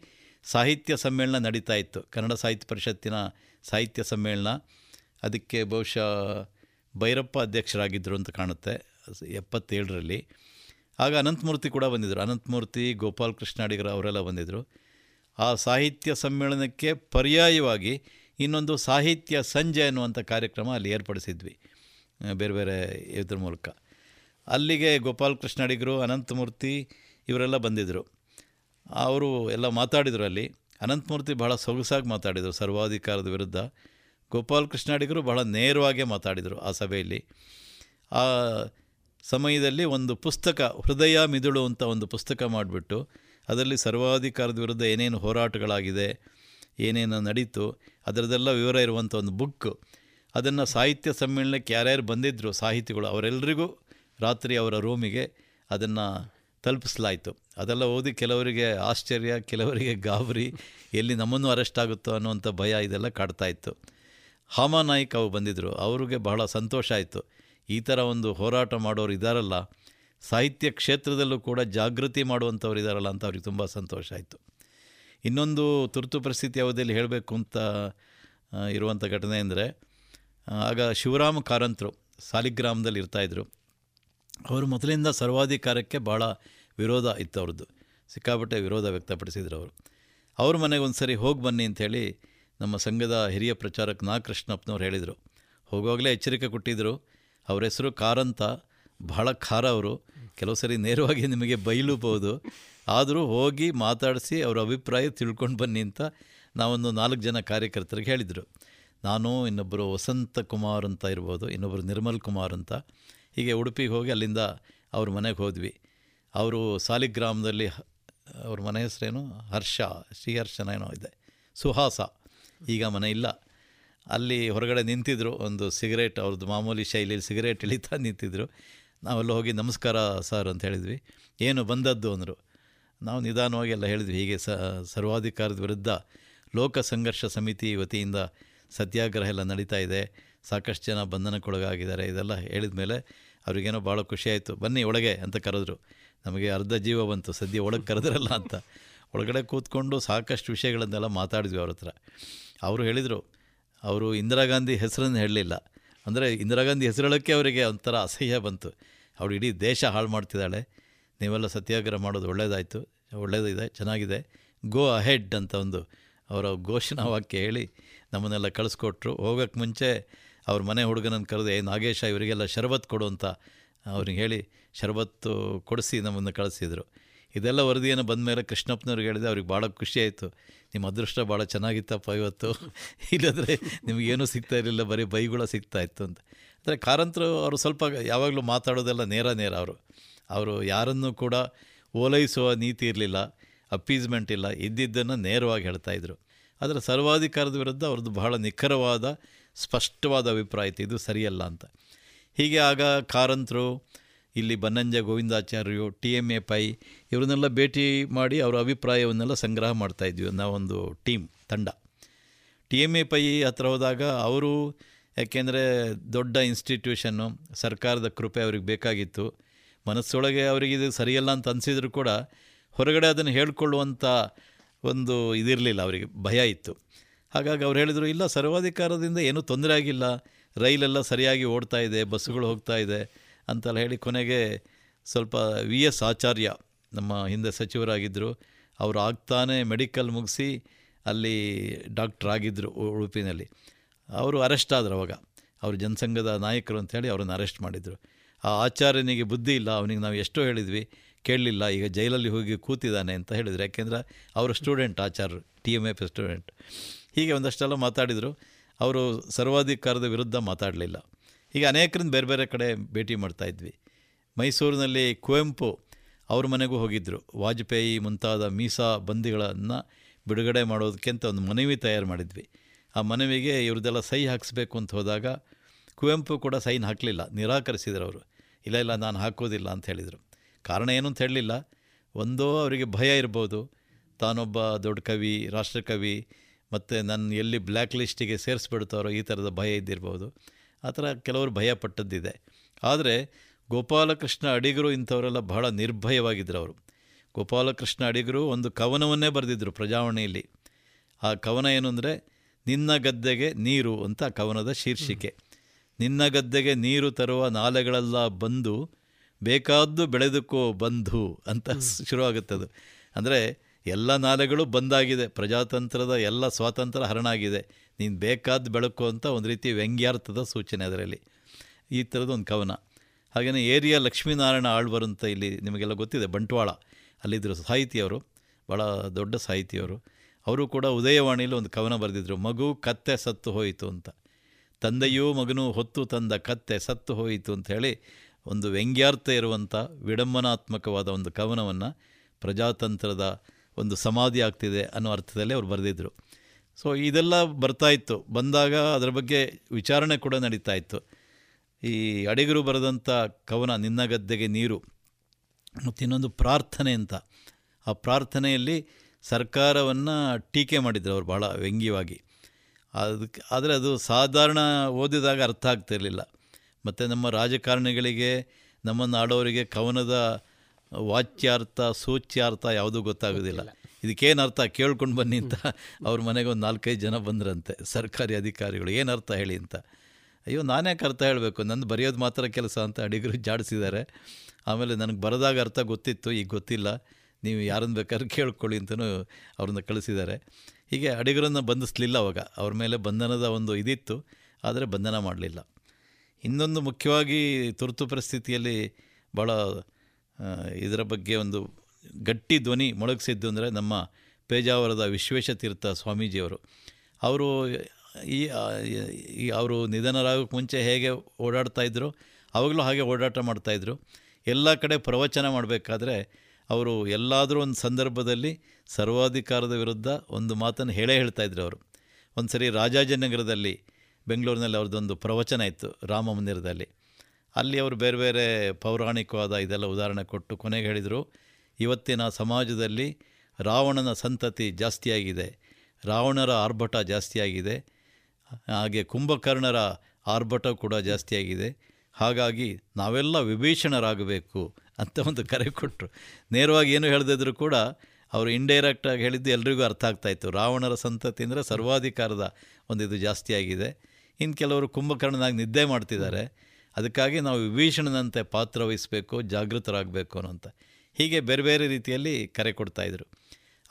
ಸಾಹಿತ್ಯ ಸಮ್ಮೇಳನ ನಡೀತಾ ಇತ್ತು, ಕನ್ನಡ ಸಾಹಿತ್ಯ ಪರಿಷತ್ತಿನ ಸಾಹಿತ್ಯ ಸಮ್ಮೇಳನ. ಅದಕ್ಕೆ ಬಹುಶಃ ಭೈರಪ್ಪ ಅಧ್ಯಕ್ಷರಾಗಿದ್ದರು ಅಂತ ಕಾಣುತ್ತೆ ಎಪ್ಪತ್ತೇಳರಲ್ಲಿ. ಆಗ ಅನಂತಮೂರ್ತಿ ಕೂಡ ಬಂದಿದ್ದರು. ಅನಂತಮೂರ್ತಿ, ಗೋಪಾಲ್ ಕೃಷ್ಣ ಅಡಿಗರ ಅವರೆಲ್ಲ ಬಂದಿದ್ದರು. ಆ ಸಾಹಿತ್ಯ ಸಮ್ಮೇಳನಕ್ಕೆ ಪರ್ಯಾಯವಾಗಿ ಇನ್ನೊಂದು ಸಾಹಿತ್ಯ ಸಂಜೆ ಅನ್ನುವಂಥ ಕಾರ್ಯಕ್ರಮ ಅಲ್ಲಿ ಏರ್ಪಡಿಸಿದ್ವಿ ಬೇರೆ ಬೇರೆ ಇದ್ರ ಮೂಲಕ. ಅಲ್ಲಿಗೆ ಗೋಪಾಲ್ ಕೃಷ್ಣ ಅಡಿಗರು, ಅನಂತಮೂರ್ತಿ ಇವರೆಲ್ಲ ಬಂದಿದ್ದರು. ಅವರು ಎಲ್ಲ ಮಾತಾಡಿದರು ಅಲ್ಲಿ. ಅನಂತಮೂರ್ತಿ ಬಹಳ ಸೊಗಸಾಗಿ ಮಾತಾಡಿದರು ಸರ್ವಾಧಿಕಾರದ ವಿರುದ್ಧ. ಗೋಪಾಲ್ ಕೃಷ್ಣ ಅಡಿಗರು ಬಹಳ ನೇರವಾಗೇ ಮಾತಾಡಿದರು ಆ ಸಭೆಯಲ್ಲಿ. ಆ ಸಮಯದಲ್ಲಿ ಒಂದು ಪುಸ್ತಕ, ಹೃದಯ ಮಿದುಳು ಅಂತ ಒಂದು ಪುಸ್ತಕ ಮಾಡಿಬಿಟ್ಟು ಅದರಲ್ಲಿ ಸರ್ವಾಧಿಕಾರದ ವಿರುದ್ಧ ಏನೇನು ಹೋರಾಟಗಳಾಗಿದೆ, ಏನೇನು ನಡೀತು, ಅದರದ್ದೆಲ್ಲ ವಿವರ ಇರುವಂಥ ಒಂದು ಬುಕ್ಕು. ಅದನ್ನು ಸಾಹಿತ್ಯ ಸಮ್ಮೇಳನಕ್ಕೆ ಯಾರ್ಯಾರು ಬಂದಿದ್ದರು ಸಾಹಿತಿಗಳು ಅವರೆಲ್ಲರಿಗೂ ರಾತ್ರಿ ಅವರ ರೂಮಿಗೆ ಅದನ್ನು ತಲುಪಿಸಲಾಯಿತು. ಅದೆಲ್ಲ ಓದಿ ಕೆಲವರಿಗೆ ಆಶ್ಚರ್ಯ, ಕೆಲವರಿಗೆ ಗಾಬರಿ, ಎಲ್ಲಿ ನಮ್ಮನ್ನು ಅರೆಸ್ಟ್ ಆಗುತ್ತೋ ಅನ್ನುವಂಥ ಭಯ, ಇದೆಲ್ಲ ಕಾಡ್ತಾಯಿತ್ತು. ಹಾಮಾ ನಾಯ್ಕ ಅವರು ಬಂದಿದ್ದರು. ಅವ್ರಿಗೆ ಬಹಳ ಸಂತೋಷ ಆಯಿತು. ಈ ಥರ ಒಂದು ಹೋರಾಟ ಮಾಡೋರು ಇದ್ದಾರಲ್ಲ, ಸಾಹಿತ್ಯ ಕ್ಷೇತ್ರದಲ್ಲೂ ಕೂಡ ಜಾಗೃತಿ ಮಾಡುವಂಥವ್ರು ಇದ್ದಾರಲ್ಲ ಅಂತ ಅವ್ರಿಗೆ ತುಂಬ ಸಂತೋಷ ಆಯಿತು. ಇನ್ನೊಂದು ತುರ್ತು ಪರಿಸ್ಥಿತಿ ಅವಧಿಯಲ್ಲಿ ಹೇಳಬೇಕು ಅಂತ ಇರುವಂಥ ಘಟನೆ ಅಂದರೆ, ಆಗ ಶಿವರಾಮ ಕಾರಂತರು ಸಾಲಿಗ್ರಾಮದಲ್ಲಿ ಇರ್ತಾಯಿದ್ರು. ಅವರು ಮೊದಲಿಂದ ಸರ್ವಾಧಿಕಾರಕ್ಕೆ ಭಾಳ ವಿರೋಧ ಇತ್ತು ಅವ್ರದ್ದು, ಸಿಕ್ಕಾಪಟ್ಟೆ ವಿರೋಧ ವ್ಯಕ್ತಪಡಿಸಿದ್ರು ಅವರು. ಅವ್ರ ಮನೆಗೆ ಒಂದು ಸರಿ ಹೋಗಿ ಬನ್ನಿ ಅಂಥೇಳಿ ನಮ್ಮ ಸಂಘದ ಹಿರಿಯ ಪ್ರಚಾರಕ ನಾ ಕೃಷ್ಣಪ್ಪನವ್ರು ಹೇಳಿದರು. ಹೋಗೋಗಲೇ ಎಚ್ಚರಿಕೆ ಕೊಟ್ಟಿದ್ದರು. ಅವ್ರ ಹೆಸರು ಕಾರಂತ, ಬಹಳ ಖಾರ ಅವರು, ಕೆಲವು ಸರಿ ನೇರವಾಗಿ ನಿಮಗೆ ಬೈಲೂಬಹುದು. ಆದರೂ ಹೋಗಿ ಮಾತಾಡಿಸಿ ಅವರ ಅಭಿಪ್ರಾಯ ತಿಳ್ಕೊಂಡು ಬನ್ನಿ ಅಂತ ನಾವೊಂದು ನಾಲ್ಕು ಜನ ಕಾರ್ಯಕರ್ತರಿಗೆ ಹೇಳಿದರು. ನಾನು, ಇನ್ನೊಬ್ಬರು ವಸಂತ ಕುಮಾರ್ ಅಂತ ಇರ್ಬೋದು, ಇನ್ನೊಬ್ಬರು ನಿರ್ಮಲ್ ಕುಮಾರ್ ಅಂತ, ಹೀಗೆ ಉಡುಪಿಗೆ ಹೋಗಿ ಅಲ್ಲಿಂದ ಅವ್ರ ಮನೆಗೆ ಹೋದ್ವಿ. ಅವರು ಸಾಲಿಗ್ರಾಮದಲ್ಲಿ, ಅವ್ರ ಮನೆ ಹೆಸರೇನು, ಹರ್ಷ ಶ್ರೀಹರ್ಷನ ಏನೋ ಇದೆ, ಸುಹಾಸ, ಈಗ ಮನೆ ಇಲ್ಲ. ಅಲ್ಲಿ ಹೊರಗಡೆ ನಿಂತಿದ್ದರು, ಒಂದು ಸಿಗರೇಟ್, ಅವ್ರದ್ದು ಮಾಮೂಲಿ ಶೈಲಿಯಲ್ಲಿ ಸಿಗರೇಟ್ ಇಳಿತಾ ನಿಂತಿದ್ದರು. ನಾವೆಲ್ಲ ಹೋಗಿ ನಮಸ್ಕಾರ ಸರ್ ಅಂತ ಹೇಳಿದ್ವಿ. ಏನು ಬಂದದ್ದು ಅಂದರು. ನಾವು ನಿಧಾನವಾಗಿ ಎಲ್ಲ ಹೇಳಿದ್ವಿ, ಹೀಗೆ ಸ ಸರ್ವಾಧಿಕಾರದ ವಿರುದ್ಧ ಲೋಕ ಸಂಘರ್ಷ ಸಮಿತಿ ವತಿಯಿಂದ ಸತ್ಯಾಗ್ರಹ ಎಲ್ಲ ನಡೀತಾ ಇದೆ, ಸಾಕಷ್ಟು ಜನ ಬಂಧನಕ್ಕೊಳಗಾಗಿದ್ದಾರೆ, ಇದೆಲ್ಲ ಹೇಳಿದ ಮೇಲೆ ಅವ್ರಿಗೇನೋ ಭಾಳ ಖುಷಿಯಾಯಿತು. ಬನ್ನಿ ಒಳಗೆ ಅಂತ ಕರೆದ್ರು. ನಮಗೆ ಅರ್ಧ ಜೀವ ಬಂತು, ಸದ್ಯ ಒಳಗೆ ಕರೆದ್ರಲ್ಲ ಅಂತ. ಒಳಗಡೆ ಕೂತ್ಕೊಂಡು ಸಾಕಷ್ಟು ವಿಷಯಗಳನ್ನೆಲ್ಲ ಮಾತಾಡಿದ್ವಿ ಅವ್ರ ಹತ್ರ. ಅವರು ಹೇಳಿದರು, ಅವರು ಇಂದಿರಾ ಗಾಂಧಿ ಹೆಸರನ್ನು ಹೇಳಲಿಲ್ಲ. ಅಂದರೆ ಇಂದಿರಾ ಗಾಂಧಿ ಹೆಸರೇಳೋಕ್ಕೆ ಅವರಿಗೆ ಒಂಥರ ಅಸಹ್ಯ ಬಂತು. ಅವಳು ಇಡೀ ದೇಶ ಹಾಳು ಮಾಡ್ತಿದ್ದಾಳೆ, ನೀವೆಲ್ಲ ಸತ್ಯಾಗ್ರಹ ಮಾಡೋದು ಒಳ್ಳೆಯದಾಯಿತು, ಒಳ್ಳೆಯದಿದೆ, ಚೆನ್ನಾಗಿದೆ, ಗೋ ಅಹೆಡ್ ಅಂತ ಒಂದು ಅವರ ಘೋಷಣಾ ವಾಕ್ಯ ಹೇಳಿ ನಮ್ಮನ್ನೆಲ್ಲ ಕಳಿಸ್ಕೊಟ್ರು. ಹೋಗೋಕ್ಕೆ ಮುಂಚೆ ಅವ್ರ ಮನೆ ಹುಡುಗನನ್ನು ಕರೆದು, ಏ ನಾಗೇಶ, ಇವರಿಗೆಲ್ಲ ಶರಬತ್ ಕೊಡು ಅಂತ ಅವ್ರಿಗೆ ಹೇಳಿ ಶರಬತ್ತು ಕೊಡಿಸಿ ನಮ್ಮನ್ನು ಕಳಿಸಿದರು. ಇದೆಲ್ಲ ವರದಿಯನ್ನು ಬಂದ ಮೇಲೆ ಕೃಷ್ಣಪ್ಪನವ್ರಿಗೆ ಹೇಳಿದೆ. ಅವ್ರಿಗೆ ಭಾಳ ಖುಷಿಯಾಯಿತು. ನಿಮ್ಮ ಅದೃಷ್ಟ ಭಾಳ ಚೆನ್ನಾಗಿತ್ತಪ್ಪ ಇವತ್ತು, ಇಲ್ಲದ್ರೆ ನಿಮಗೇನೂ ಸಿಗ್ತಾ ಇರಲಿಲ್ಲ, ಬರೀ ಬೈಗುಳ ಸಿಗ್ತಾಯಿತ್ತು ಅಂತ. ಅಂದರೆ ಕಾರಂತರು ಅವರು ಸ್ವಲ್ಪ ಯಾವಾಗಲೂ ಮಾತಾಡೋದೆಲ್ಲ ನೇರ ನೇರ. ಅವರು ಅವರು ಯಾರನ್ನೂ ಕೂಡ ಓಲೈಸುವ ನೀತಿ ಇರಲಿಲ್ಲ, ಅಪ್ಪೀಸ್ಮೆಂಟ್ ಇಲ್ಲ, ಇದ್ದಿದ್ದನ್ನು ನೇರವಾಗಿ ಹೇಳ್ತಾಯಿದ್ರು. ಆದರೆ ಸರ್ವಾಧಿಕಾರದ ವಿರುದ್ಧ ಅವ್ರದ್ದು ಬಹಳ ನಿಖರವಾದ ಸ್ಪಷ್ಟವಾದ ಅಭಿಪ್ರಾಯ ಇತ್ತು, ಇದು ಸರಿಯಲ್ಲ ಅಂತ. ಹೀಗೆ ಆಗ ಕಾರಂತರು ಇಲ್ಲಿ ಬನ್ನಂಜ ಗೋವಿಂದಾಚಾರ್ಯರು, ಟಿ ಎಮ್ ಎ ಪೈ ಇವ್ರನ್ನೆಲ್ಲ ಭೇಟಿ ಮಾಡಿ ಅವರ ಅಭಿಪ್ರಾಯವನ್ನೆಲ್ಲ ಸಂಗ್ರಹ ಮಾಡ್ತಾಯಿದ್ವಿ. ನಾವೊಂದು ಟೀಮ್ ತಂಡ ಟಿ ಎಮ್ ಎ ಪೈ ಹತ್ರ ಹೋದಾಗ ಅವರು, ಯಾಕೆಂದರೆ ದೊಡ್ಡ ಇನ್ಸ್ಟಿಟ್ಯೂಷನ್ನು, ಸರ್ಕಾರದ ಕೃಪೆ ಅವ್ರಿಗೆ ಬೇಕಾಗಿತ್ತು. ಮನಸ್ಸೊಳಗೆ ಅವರಿಗಿದು ಸರಿಯಲ್ಲ ಅಂತ ಅನಿಸಿದ್ರು ಕೂಡ ಹೊರಗಡೆ ಅದನ್ನು ಹೇಳ್ಕೊಳ್ಳುವಂಥ ಒಂದು ಇದಿರಲಿಲ್ಲ, ಅವರಿಗೆ ಭಯ ಇತ್ತು. ಹಾಗಾಗಿ ಅವ್ರು ಹೇಳಿದರು, ಇಲ್ಲ, ಸರ್ವಾಧಿಕಾರದಿಂದ ಏನೂ ತೊಂದರೆ ಆಗಿಲ್ಲ, ರೈಲೆಲ್ಲ ಸರಿಯಾಗಿ ಓಡ್ತಾ ಇದೆ, ಬಸ್ಸುಗಳು ಹೋಗ್ತಾ ಇದೆ ಅಂತೆಲ್ಲ ಹೇಳಿ, ಕೊನೆಗೆ ಸ್ವಲ್ಪ ವಿ ಎಸ್ ಆಚಾರ್ಯ ನಮ್ಮ ಹಿಂದೆ ಸಚಿವರಾಗಿದ್ದರು, ಅವರು ಆಗ್ತಾನೆ ಮೆಡಿಕಲ್ ಮುಗಿಸಿ ಅಲ್ಲಿ ಡಾಕ್ಟ್ರಾಗಿದ್ದರು ಉಡುಪಿನಲ್ಲಿ. ಅವರು ಅರೆಸ್ಟ್ ಆದರು. ಅವಾಗ ಅವರು ಜನಸಂಘದ ನಾಯಕರು ಅಂಥೇಳಿ ಅವ್ರನ್ನ ಅರೆಸ್ಟ್ ಮಾಡಿದರು. ಆ ಆಚಾರ್ಯನಿಗೆ ಬುದ್ಧಿ ಇಲ್ಲ, ಅವನಿಗೆ ನಾವು ಎಷ್ಟೋ ಹೇಳಿದ್ವಿ, ಕೇಳಲಿಲ್ಲ, ಈಗ ಜೈಲಲ್ಲಿ ಹೋಗಿ ಕೂತಿದ್ದಾನೆ ಅಂತ ಹೇಳಿದರು. ಯಾಕೆಂದರೆ ಅವರು ಸ್ಟೂಡೆಂಟ್, ಆಚಾರ್ಯರು ಟಿ ಎಮ್ ಎಫ್ ಸ್ಟೂಡೆಂಟ್. ಹೀಗೆ ಒಂದಷ್ಟೆಲ್ಲ ಮಾತಾಡಿದರು. ಅವರು ಸರ್ವಾಧಿಕಾರದ ವಿರುದ್ಧ ಮಾತಾಡಲಿಲ್ಲ. ಈಗ ಅನೇಕರಿಂದ ಬೇರೆ ಬೇರೆ ಕಡೆ ಭೇಟಿ ಮಾಡ್ತಾಯಿದ್ವಿ. ಮೈಸೂರಿನಲ್ಲಿ ಕುವೆಂಪು ಅವ್ರ ಮನೆಗೂ ಹೋಗಿದ್ದರು. ವಾಜಪೇಯಿ ಮುಂತಾದ ಮೀಸಾ ಬಂದಿಗಳನ್ನು ಬಿಡುಗಡೆ ಮಾಡೋದಕ್ಕೆ ಅಂತ ಒಂದು ಮನವಿ ತಯಾರು ಮಾಡಿದ್ವಿ. ಆ ಮನವಿಗೆ ಇವ್ರದ್ದೆಲ್ಲ ಸಹಿ ಹಾಕಿಸ್ಬೇಕು ಅಂತ ಹೋದಾಗ ಕುವೆಂಪು ಕೂಡ ಸೈನ್ ಹಾಕಲಿಲ್ಲ, ನಿರಾಕರಿಸಿದರು. ಅವರು ಇಲ್ಲ ಇಲ್ಲ ನಾನು ಹಾಕೋದಿಲ್ಲ ಅಂತ ಹೇಳಿದರು. ಕಾರಣ ಏನು ಅಂತ ಹೇಳಲಿಲ್ಲ. ಒಂದೋ ಅವರಿಗೆ ಭಯ ಇರ್ಬೋದು, ತಾನೊಬ್ಬ ದೊಡ್ಡ ಕವಿ, ರಾಷ್ಟ್ರಕವಿ, ಮತ್ತು ನನ್ನ ಎಲ್ಲಿ ಬ್ಲ್ಯಾಕ್ ಲಿಸ್ಟಿಗೆ ಸೇರಿಸ್ಬಿಡ್ತಾರೋ ಈ ಥರದ ಭಯ ಇದ್ದಿರ್ಬೋದು. ಆ ಥರ ಕೆಲವರು ಭಯಪಟ್ಟದ್ದಿದೆ. ಆದರೆ ಗೋಪಾಲಕೃಷ್ಣ ಅಡಿಗರು ಇಂಥವರೆಲ್ಲ ಬಹಳ ನಿರ್ಭಯವಾಗಿದ್ದರು. ಅವರು ಗೋಪಾಲಕೃಷ್ಣ ಅಡಿಗರು ಒಂದು ಕವನವನ್ನೇ ಬರೆದಿದ್ದರು ಪ್ರಜಾವಾಣಿಯಲ್ಲಿ. ಆ ಕವನ ಏನು ಅಂದರೆ, ನಿನ್ನ ಗದ್ದೆಗೆ ನೀರು ಅಂತ ಕವನದ ಶೀರ್ಷಿಕೆ. ನಿನ್ನ ಗದ್ದೆಗೆ ನೀರು ತರುವ ನಾಲೆಗಳೆಲ್ಲ ಬಂದು ಬೇಕಾದ್ದು ಬೆಳೆದಕ್ಕೋ ಬಂಧು ಅಂತ ಶುರುವಾಗುತ್ತದು. ಅಂದರೆ ಎಲ್ಲ ನಾಲೆಗಳು ಬಂದಾಗಿದೆ, ಪ್ರಜಾತಂತ್ರದ ಎಲ್ಲ ಸ್ವಾತಂತ್ರ್ಯ ಹರಣಾಗಿದೆ, ನೀನು ಬೇಕಾದ್ದು ಬೆಳಕು ಅಂತ ಒಂದು ರೀತಿ ವ್ಯಂಗ್ಯಾರ್ಥದ ಸೂಚನೆ ಅದರಲ್ಲಿ. ಈ ಥರದ್ದು ಒಂದು ಕವನ. ಹಾಗೆಯೇ ಏರಿಯ ಲಕ್ಷ್ಮೀನಾರಾಯಣ ಆಳ್ವರು ಅಂತ ಇಲ್ಲಿ ನಿಮಗೆಲ್ಲ ಗೊತ್ತಿದೆ, ಬಂಟ್ವಾಳ, ಅಲ್ಲಿದ್ದರು ಸಾಹಿತಿಯವರು, ಭಾಳ ದೊಡ್ಡ ಸಾಹಿತಿಯವರು. ಅವರು ಕೂಡ ಉದಯವಾಣಿಯಲ್ಲಿ ಒಂದು ಕವನ ಬರೆದಿದ್ದರು, ಮಗು ಕತ್ತೆ ಸತ್ತು ಹೋಯಿತು ಅಂತ. ತಂದೆಯೂ ಮಗನೂ ಹೊತ್ತು ತಂದ ಕತ್ತೆ ಸತ್ತು ಹೋಯಿತು ಅಂಥೇಳಿ ಒಂದು ವ್ಯಂಗ್ಯಾರ್ಥ ಇರುವಂಥ ವಿಡಂಬನಾತ್ಮಕವಾದ ಒಂದು ಕವನವನ್ನು ಪ್ರಜಾತಂತ್ರದ ಒಂದು ಸಮಾಧಿ ಆಗ್ತಿದೆ ಅನ್ನೋ ಅರ್ಥದಲ್ಲಿ ಅವ್ರು ಬರೆದಿದ್ದರು. ಸೊ ಇದೆಲ್ಲ ಬರ್ತಾಯಿತ್ತು. ಬಂದಾಗ ಅದರ ಬಗ್ಗೆ ವಿಚಾರಣೆ ಕೂಡ ನಡೀತಾ ಇತ್ತು. ಈ ಅಡಿಗರು ಬರೆದಂಥ ಕವನ ನಿನ್ನ ಗದ್ದೆಗೆ ನೀರು ಮತ್ತು ಇನ್ನೊಂದು ಪ್ರಾರ್ಥನೆ ಅಂತ. ಆ ಪ್ರಾರ್ಥನೆಯಲ್ಲಿ ಸರ್ಕಾರವನ್ನು ಟೀಕೆ ಮಾಡಿದರು ಅವರು ಭಾಳ ವ್ಯಂಗ್ಯವಾಗಿ. ಅದಕ್ಕೆ ಆದರೆ ಅದು ಸಾಧಾರಣ ಓದಿದಾಗ ಅರ್ಥ ಆಗ್ತಿರಲಿಲ್ಲ. ಮತ್ತು ನಮ್ಮ ರಾಜಕಾರಣಿಗಳಿಗೆ, ನಮ್ಮನ್ನು ಆಡೋರಿಗೆ ಕವನದ ವಾಚ್ಯಾರ್ಥ, ಸೂಚ್ಯಾರ್ಥ ಯಾವುದೂ ಗೊತ್ತಾಗೋದಿಲ್ಲ. ಇದಕ್ಕೇನು ಅರ್ಥ ಕೇಳ್ಕೊಂಡು ಬನ್ನಿ ಅಂತ ಅವ್ರ ಮನೆಗೆ ಒಂದು ನಾಲ್ಕೈದು ಜನ ಬಂದ್ರಂತೆ ಸರ್ಕಾರಿ ಅಧಿಕಾರಿಗಳು. ಏನು ಅರ್ಥ ಹೇಳಿ ಅಂತ. ಅಯ್ಯೋ, ನಾನೇಕೆ ಅರ್ಥ ಹೇಳಬೇಕು, ನಂದು ಬರೆಯೋದು ಮಾತ್ರ ಕೆಲಸ ಅಂತ ಅಡಿಗರು ಜಾಡಿಸಿದ್ದಾರೆ. ಆಮೇಲೆ ನನಗೆ ಬರೆದಾಗ ಅರ್ಥ ಗೊತ್ತಿತ್ತು, ಈಗ ಗೊತ್ತಿಲ್ಲ, ನೀವು ಯಾರನ್ನು ಬೇಕಾದ್ರೂ ಕೇಳ್ಕೊಳ್ಳಿ ಅಂತಲೂ ಅವ್ರನ್ನ ಕಳಿಸಿದ್ದಾರೆ. ಹೀಗೆ ಅಡಿಗರನ್ನು ಬಂಧಿಸಲಿಲ್ಲ. ಅವಾಗ ಅವ್ರ ಮೇಲೆ ಬಂಧನದ ಒಂದು ಇದಿತ್ತು, ಆದರೆ ಬಂಧನ ಮಾಡಲಿಲ್ಲ. ಇನ್ನೊಂದು ಮುಖ್ಯವಾಗಿ ತುರ್ತು ಪರಿಸ್ಥಿತಿಯಲ್ಲಿ ಭಾಳ ಇದರ ಬಗ್ಗೆ ಒಂದು ಗಟ್ಟಿ ಧ್ವನಿ ಮೊಳಗಿಸಿದ್ದು ಅಂದರೆ ನಮ್ಮ ಪೇಜಾವರದ ವಿಶ್ವೇಶತೀರ್ಥ ಸ್ವಾಮೀಜಿಯವರು. ಅವರು ಈ ಅವರು ನಿಧನರಾಗೋಕ್ಕೆ ಮುಂಚೆ ಹೇಗೆ ಓಡಾಡ್ತಾಯಿದ್ರು ಅವಾಗಲೂ ಹಾಗೆ ಓಡಾಟ ಮಾಡ್ತಾಯಿದ್ರು. ಎಲ್ಲ ಕಡೆ ಪ್ರವಚನ ಮಾಡಬೇಕಾದ್ರೆ ಅವರು ಎಲ್ಲಾದರೂ ಒಂದು ಸಂದರ್ಭದಲ್ಲಿ ಸರ್ವಾಧಿಕಾರದ ವಿರುದ್ಧ ಒಂದು ಮಾತನ್ನು ಹೇಳೇ ಹೇಳ್ತಾಯಿದ್ರು. ಅವರು ಒಂದು ಸರಿ ರಾಜಾಜಿನಗರದಲ್ಲಿ ಬೆಂಗಳೂರಿನಲ್ಲಿ ಅವ್ರದ್ದೊಂದು ಪ್ರವಚನ ಇತ್ತು ರಾಮ ಮಂದಿರದಲ್ಲಿ. ಅಲ್ಲಿ ಅವರು ಬೇರೆ ಬೇರೆ ಪೌರಾಣಿಕವಾದ ಇದೆಲ್ಲ ಉದಾಹರಣೆ ಕೊಟ್ಟು ಕೊನೆಗೆ ಹೇಳಿದರು, ಇವತ್ತಿನ ಸಮಾಜದಲ್ಲಿ ರಾವಣನ ಸಂತತಿ ಜಾಸ್ತಿಯಾಗಿದೆ, ರಾವಣರ ಆರ್ಭಟ ಜಾಸ್ತಿಯಾಗಿದೆ, ಹಾಗೆ ಕುಂಭಕರ್ಣರ ಆರ್ಭಟ ಕೂಡ ಜಾಸ್ತಿಯಾಗಿದೆ, ಹಾಗಾಗಿ ನಾವೆಲ್ಲ ವಿಭೀಷಣರಾಗಬೇಕು ಅಂತ ಒಂದು ಕರೆ ಕೊಟ್ಟರು. ನೇರವಾಗಿ ಏನು ಹೇಳದಿದ್ರು ಕೂಡ ಅವರು ಇಂಡೈರೆಕ್ಟಾಗಿ ಹೇಳಿದ್ದು ಎಲ್ರಿಗೂ ಅರ್ಥ ಆಗ್ತಾಯಿತ್ತು. ರಾವಣರ ಸಂತತಿ ಅಂದರೆ ಸರ್ವಾಧಿಕಾರದ ಒಂದು ಇದು ಜಾಸ್ತಿಯಾಗಿದೆ, ಇನ್ನು ಕೆಲವರು ಕುಂಭಕರ್ಣನಾಗಿ ನಿದ್ದೆ ಮಾಡ್ತಿದ್ದಾರೆ, ಅದಕ್ಕಾಗಿ ನಾವು ವಿಭೀಷಣನಂತೆ ಪಾತ್ರ ವಹಿಸಬೇಕು, ಜಾಗೃತರಾಗಬೇಕು ಅನ್ನೋಂಥ ಹೀಗೆ ಬೇರೆ ಬೇರೆ ರೀತಿಯಲ್ಲಿ ಕರೆ ಕೊಡ್ತಾಯಿದ್ರು.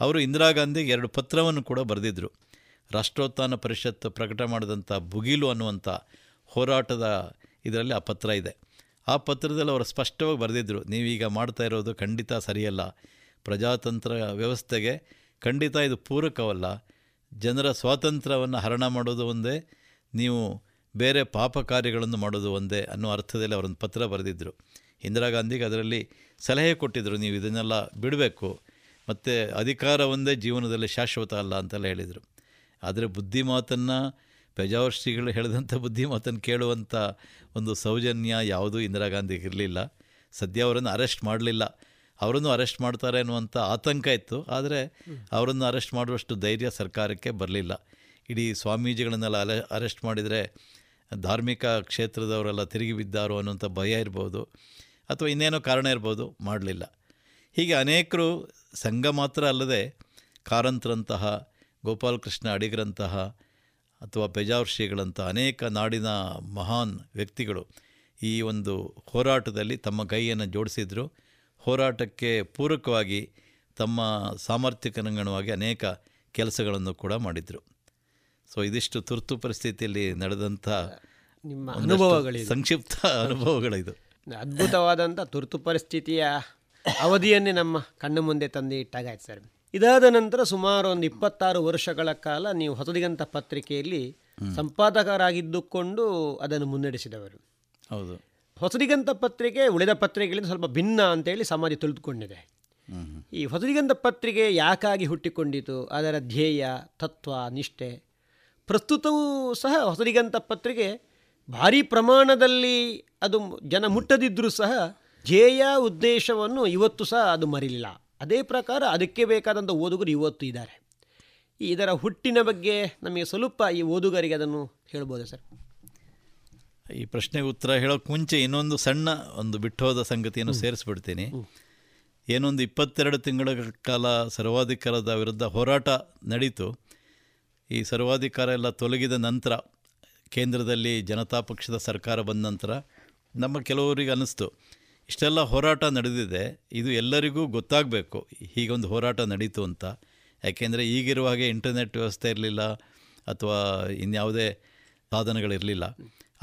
ಅವರು ಇಂದಿರಾ ಗಾಂಧಿಗೆ ಎರಡು ಪತ್ರವನ್ನು ಕೂಡ ಬರೆದಿದ್ದರು. ರಾಷ್ಟ್ರೋತ್ಥಾನ ಪರಿಷತ್ ಪ್ರಕಟ ಮಾಡಿದಂಥ ಭುಗಿಲು ಅನ್ನುವಂಥ ಹೋರಾಟದ ಇದರಲ್ಲಿ ಆ ಪತ್ರ ಇದೆ. ಆ ಪತ್ರದಲ್ಲಿ ಅವರು ಸ್ಪಷ್ಟವಾಗಿ ಬರೆದಿದ್ದರು, ನೀವೀಗ ಮಾಡ್ತಾ ಇರೋದು ಖಂಡಿತ ಸರಿಯಲ್ಲ, ಪ್ರಜಾತಂತ್ರ ವ್ಯವಸ್ಥೆಗೆ ಖಂಡಿತ ಇದು ಪೂರಕವಲ್ಲ, ಜನರ ಸ್ವಾತಂತ್ರ್ಯವನ್ನು ಹರಣ ಮಾಡೋದು ಒಂದೇ, ನೀವು ಬೇರೆ ಪಾಪ ಕಾರ್ಯಗಳನ್ನು ಮಾಡೋದು ಒಂದೇ ಅನ್ನೋ ಅರ್ಥದಲ್ಲಿ ಅವರೊಂದು ಪತ್ರ ಬರೆದಿದ್ದರು. ಇಂದಿರಾ ಗಾಂಧಿಗೆ ಅದರಲ್ಲಿ ಸಲಹೆ ಕೊಟ್ಟಿದ್ದರು, ನೀವು ಇದನ್ನೆಲ್ಲ ಬಿಡಬೇಕು, ಮತ್ತು ಅಧಿಕಾರ ಒಂದೇ ಜೀವನದಲ್ಲಿ ಶಾಶ್ವತ ಅಲ್ಲ ಅಂತೆಲ್ಲ ಹೇಳಿದರು. ಆದರೆ ಬುದ್ಧಿ ಮಾತನ್ನು ಪೇಜಾವರ್ ಶ್ರೀಗಳು ಹೇಳಿದಂಥ ಬುದ್ಧಿ ಮಾತನ್ನು ಕೇಳುವಂಥ ಒಂದು ಸೌಜನ್ಯ ಯಾವುದೂ ಇಂದಿರಾ ಗಾಂಧಿಗೆ ಇರಲಿಲ್ಲ. ಸದ್ಯ ಅವರನ್ನು ಅರೆಸ್ಟ್ ಮಾಡಲಿಲ್ಲ, ಅವರನ್ನು ಅರೆಸ್ಟ್ ಮಾಡ್ತಾರೆ ಅನ್ನುವಂಥ ಆತಂಕ ಇತ್ತು, ಆದರೆ ಅವರನ್ನು ಅರೆಸ್ಟ್ ಮಾಡುವಷ್ಟು ಧೈರ್ಯ ಸರ್ಕಾರಕ್ಕೆ ಬರಲಿಲ್ಲ. ಇಡೀ ಸ್ವಾಮೀಜಿಗಳನ್ನೆಲ್ಲ ಅಲೆ ಅರೆಸ್ಟ್ ಮಾಡಿದರೆ ಧಾರ್ಮಿಕ ಕ್ಷೇತ್ರದವರೆಲ್ಲ ತಿರುಗಿ ಬಿದ್ದಾರೋ ಅನ್ನೋಂಥ ಭಯ ಇರ್ಬೋದು, ಅಥವಾ ಇನ್ನೇನೋ ಕಾರಣ ಇರ್ಬೋದು, ಮಾಡಲಿಲ್ಲ. ಹೀಗೆ ಅನೇಕರು ಸಂಘ ಮಾತ್ರ ಅಲ್ಲದೆ ಕಾರಂತರಂತಹ, ಗೋಪಾಲಕೃಷ್ಣ ಅಡಿಗರಂತಹ, ಅಥವಾ ಪೇಜಾವರ್ ಶ್ರೀಗಳಂತಹ ಅನೇಕ ನಾಡಿನ ಮಹಾನ್ ವ್ಯಕ್ತಿಗಳು ಈ ಒಂದು ಹೋರಾಟದಲ್ಲಿ ತಮ್ಮ ಕೈಯನ್ನು ಜೋಡಿಸಿದ್ರು. ಹೋರಾಟಕ್ಕೆ ಪೂರಕವಾಗಿ ತಮ್ಮ ಸಾಮರ್ಥ್ಯಕ್ಕನುಗುಣವಾಗಿ ಅನೇಕ ಕೆಲಸಗಳನ್ನು ಕೂಡ ಮಾಡಿದರು. ಸೊ ಇದಿಷ್ಟು ತುರ್ತು ಪರಿಸ್ಥಿತಿಯಲ್ಲಿ ನಡೆದಂಥ ನಿಮ್ಮ ಅನುಭವಗಳು, ಸಂಕ್ಷಿಪ್ತ ಅನುಭವಗಳಿದು. ಅದ್ಭುತವಾದಂಥ ತುರ್ತು ಪರಿಸ್ಥಿತಿಯ ಅವಧಿಯನ್ನೇ ನಮ್ಮ ಕಣ್ಣು ಮುಂದೆ ತಂದು ಇಟ್ಟಾಗಾಯ್ತು ಸರ್. ಇದಾದ ನಂತರ ಸುಮಾರು ಒಂದು ಇಪ್ಪತ್ತಾರು ವರ್ಷಗಳ ಕಾಲ ನೀವು ಹೊಸದಿಗಂತ ಪತ್ರಿಕೆಯಲ್ಲಿ ಸಂಪಾದಕರಾಗಿದ್ದುಕೊಂಡು ಅದನ್ನು ಮುನ್ನಡೆಸಿದವರು. ಹೌದು, ಹೊಸದಿಗಂತ ಪತ್ರಿಕೆ ಉಳಿದ ಪತ್ರಿಕೆಗಳಿಂದ ಸ್ವಲ್ಪ ಭಿನ್ನ ಅಂತೇಳಿ ಸಮಾಜ ತಿಳಿದುಕೊಂಡಿದೆ. ಈ ಹೊಸದಿಗಂತ ಪತ್ರಿಕೆ ಯಾಕಾಗಿ ಹುಟ್ಟಿಕೊಂಡಿತು, ಅದರ ಧ್ಯೇಯ, ತತ್ವ, ನಿಷ್ಠೆ, ಪ್ರಸ್ತುತವೂ ಸಹ ಹೊಸದಿಗಂತ ಪತ್ರಿಕೆ ಭಾರೀ ಪ್ರಮಾಣದಲ್ಲಿ ಅದು ಜನ ಮುಟ್ಟದಿದ್ದರೂ ಸಹ ಧ್ಯೇಯ ಉದ್ದೇಶವನ್ನು ಇವತ್ತು ಸಹ ಅದು ಮರಿಲ್ಲ. ಅದೇ ಪ್ರಕಾರ ಅದಕ್ಕೆ ಬೇಕಾದಂಥ ಓದುಗರು ಇವತ್ತು ಇದ್ದಾರೆ. ಇದರ ಹುಟ್ಟಿನ ಬಗ್ಗೆ ನಮಗೆ ಸ್ವಲ್ಪ ಈ ಓದುಗರಿಗೆ ಅದನ್ನು ಹೇಳ್ಬೋದು ಸರ್? ಈ ಪ್ರಶ್ನೆಗೆ ಉತ್ತರ ಹೇಳೋಕ್ಕೆ ಮುಂಚೆ ಇನ್ನೊಂದು ಸಣ್ಣ ಒಂದು ಬಿಟ್ಟೋದ ಸಂಗತಿಯನ್ನು ಸೇರಿಸ್ಬಿಡ್ತೀನಿ. ಏನೊಂದು ಇಪ್ಪತ್ತೆರಡು ತಿಂಗಳ ಕಾಲ ಸರ್ವಾಧಿಕಾರದ ವಿರುದ್ಧ ಹೋರಾಟ ನಡೀತು. ಈ ಸರ್ವಾಧಿಕಾರ ಎಲ್ಲ ತೊಲಗಿದ ನಂತರ, ಕೇಂದ್ರದಲ್ಲಿ ಜನತಾ ಪಕ್ಷದ ಸರ್ಕಾರ ಬಂದ ನಂತರ ನಮ್ಮ ಕೆಲವರಿಗೆ ಅನ್ನಿಸ್ತು, ಇಷ್ಟೆಲ್ಲ ಹೋರಾಟ ನಡೆದಿದೆ, ಇದು ಎಲ್ಲರಿಗೂ ಗೊತ್ತಾಗಬೇಕು ಹೀಗೊಂದು ಹೋರಾಟ ನಡೀತು ಅಂತ. ಯಾಕೆಂದರೆ ಈಗಿರುವ ಹಾಗೆ ಇಂಟರ್ನೆಟ್ ವ್ಯವಸ್ಥೆ ಇರಲಿಲ್ಲ, ಅಥವಾ ಇನ್ಯಾವುದೇ ಸಾಧನಗಳಿರಲಿಲ್ಲ.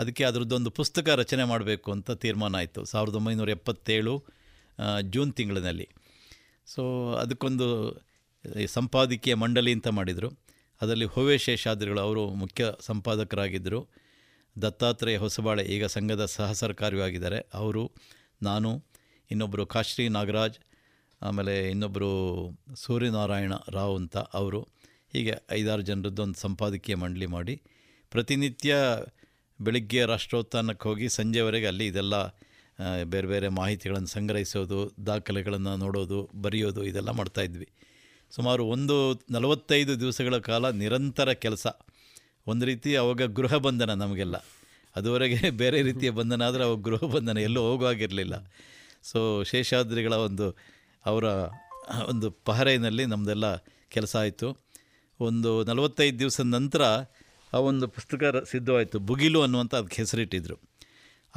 ಅದಕ್ಕೆ ಅದರದ್ದೊಂದು ಪುಸ್ತಕ ರಚನೆ ಮಾಡಬೇಕು ಅಂತ ತೀರ್ಮಾನ ಆಯಿತು ಸಾವಿರದ ಒಂಬೈನೂರ ಎಪ್ಪತ್ತೇಳು ಜೂನ್ ತಿಂಗಳಿನಲ್ಲಿ. ಸೊ ಅದಕ್ಕೊಂದು ಸಂಪಾದಕೀಯ ಮಂಡಳಿ ಅಂತ ಮಾಡಿದರು. ಅದರಲ್ಲಿ ಹೊವೆ ಶೇಷಾದ್ರಿಗಳು ಅವರು ಮುಖ್ಯ ಸಂಪಾದಕರಾಗಿದ್ದರು. ದತ್ತಾತ್ರೇಯ ಹೊಸಬಾಳೆ ಈಗ ಸಂಘದ ಸಹ ಸರ್ಕಾರಿಯಾಗಿದ್ದಾರೆ. ಅವರು, ನಾನು, ಇನ್ನೊಬ್ಬರು ಕಾಶ್ರೀ ನಾಗರಾಜ್, ಆಮೇಲೆ ಇನ್ನೊಬ್ಬರು ಸೂರ್ಯನಾರಾಯಣ ರಾವ್ ಅಂತ ಅವರು, ಹೀಗೆ ಐದಾರು ಜನರದ್ದೊಂದು ಸಂಪಾದಕೀಯ ಮಂಡಳಿ ಮಾಡಿ ಪ್ರತಿನಿತ್ಯ ಬೆಳಿಗ್ಗೆ ರಾಷ್ಟ್ರೋತ್ಥಾನಕ್ಕೆ ಹೋಗಿ ಸಂಜೆವರೆಗೆ ಅಲ್ಲಿ ಇದೆಲ್ಲ ಬೇರೆ ಬೇರೆ ಮಾಹಿತಿಗಳನ್ನು ಸಂಗ್ರಹಿಸೋದು, ದಾಖಲೆಗಳನ್ನು ನೋಡೋದು, ಬರೆಯೋದು, ಇದೆಲ್ಲ ಮಾಡ್ತಾಯಿದ್ವಿ. ಸುಮಾರು ಒಂದು ನಲವತ್ತೈದು ದಿವಸಗಳ ಕಾಲ ನಿರಂತರ ಕೆಲಸ. ಒಂದು ರೀತಿ ಆವಾಗ ಗೃಹ ಬಂಧನ ನಮಗೆಲ್ಲ. ಅದುವರೆಗೆ ಬೇರೆ ರೀತಿಯ ಬಂಧನ ಆದರೆ ಅವಾಗ ಗೃಹ ಬಂಧನ, ಎಲ್ಲೂ ಹೋಗುವಾಗಿರಲಿಲ್ಲ. ಸೊ ಶೇಷಾದ್ರಿಗಳ ಒಂದು ಅವರ ಒಂದು ಪಹರೆಯಲ್ಲಿ ನಮ್ಮದೆಲ್ಲ ಕೆಲಸ ಆಯಿತು. ಒಂದು ನಲವತ್ತೈದು ದಿವಸದ ನಂತರ ಆ ಒಂದು ಪುಸ್ತಕ ಸಿದ್ಧವಾಯಿತು. ಭುಗಿಲು ಅನ್ನುವಂಥ ಅದಕ್ಕೆ ಹೆಸರಿಟ್ಟಿದ್ರು.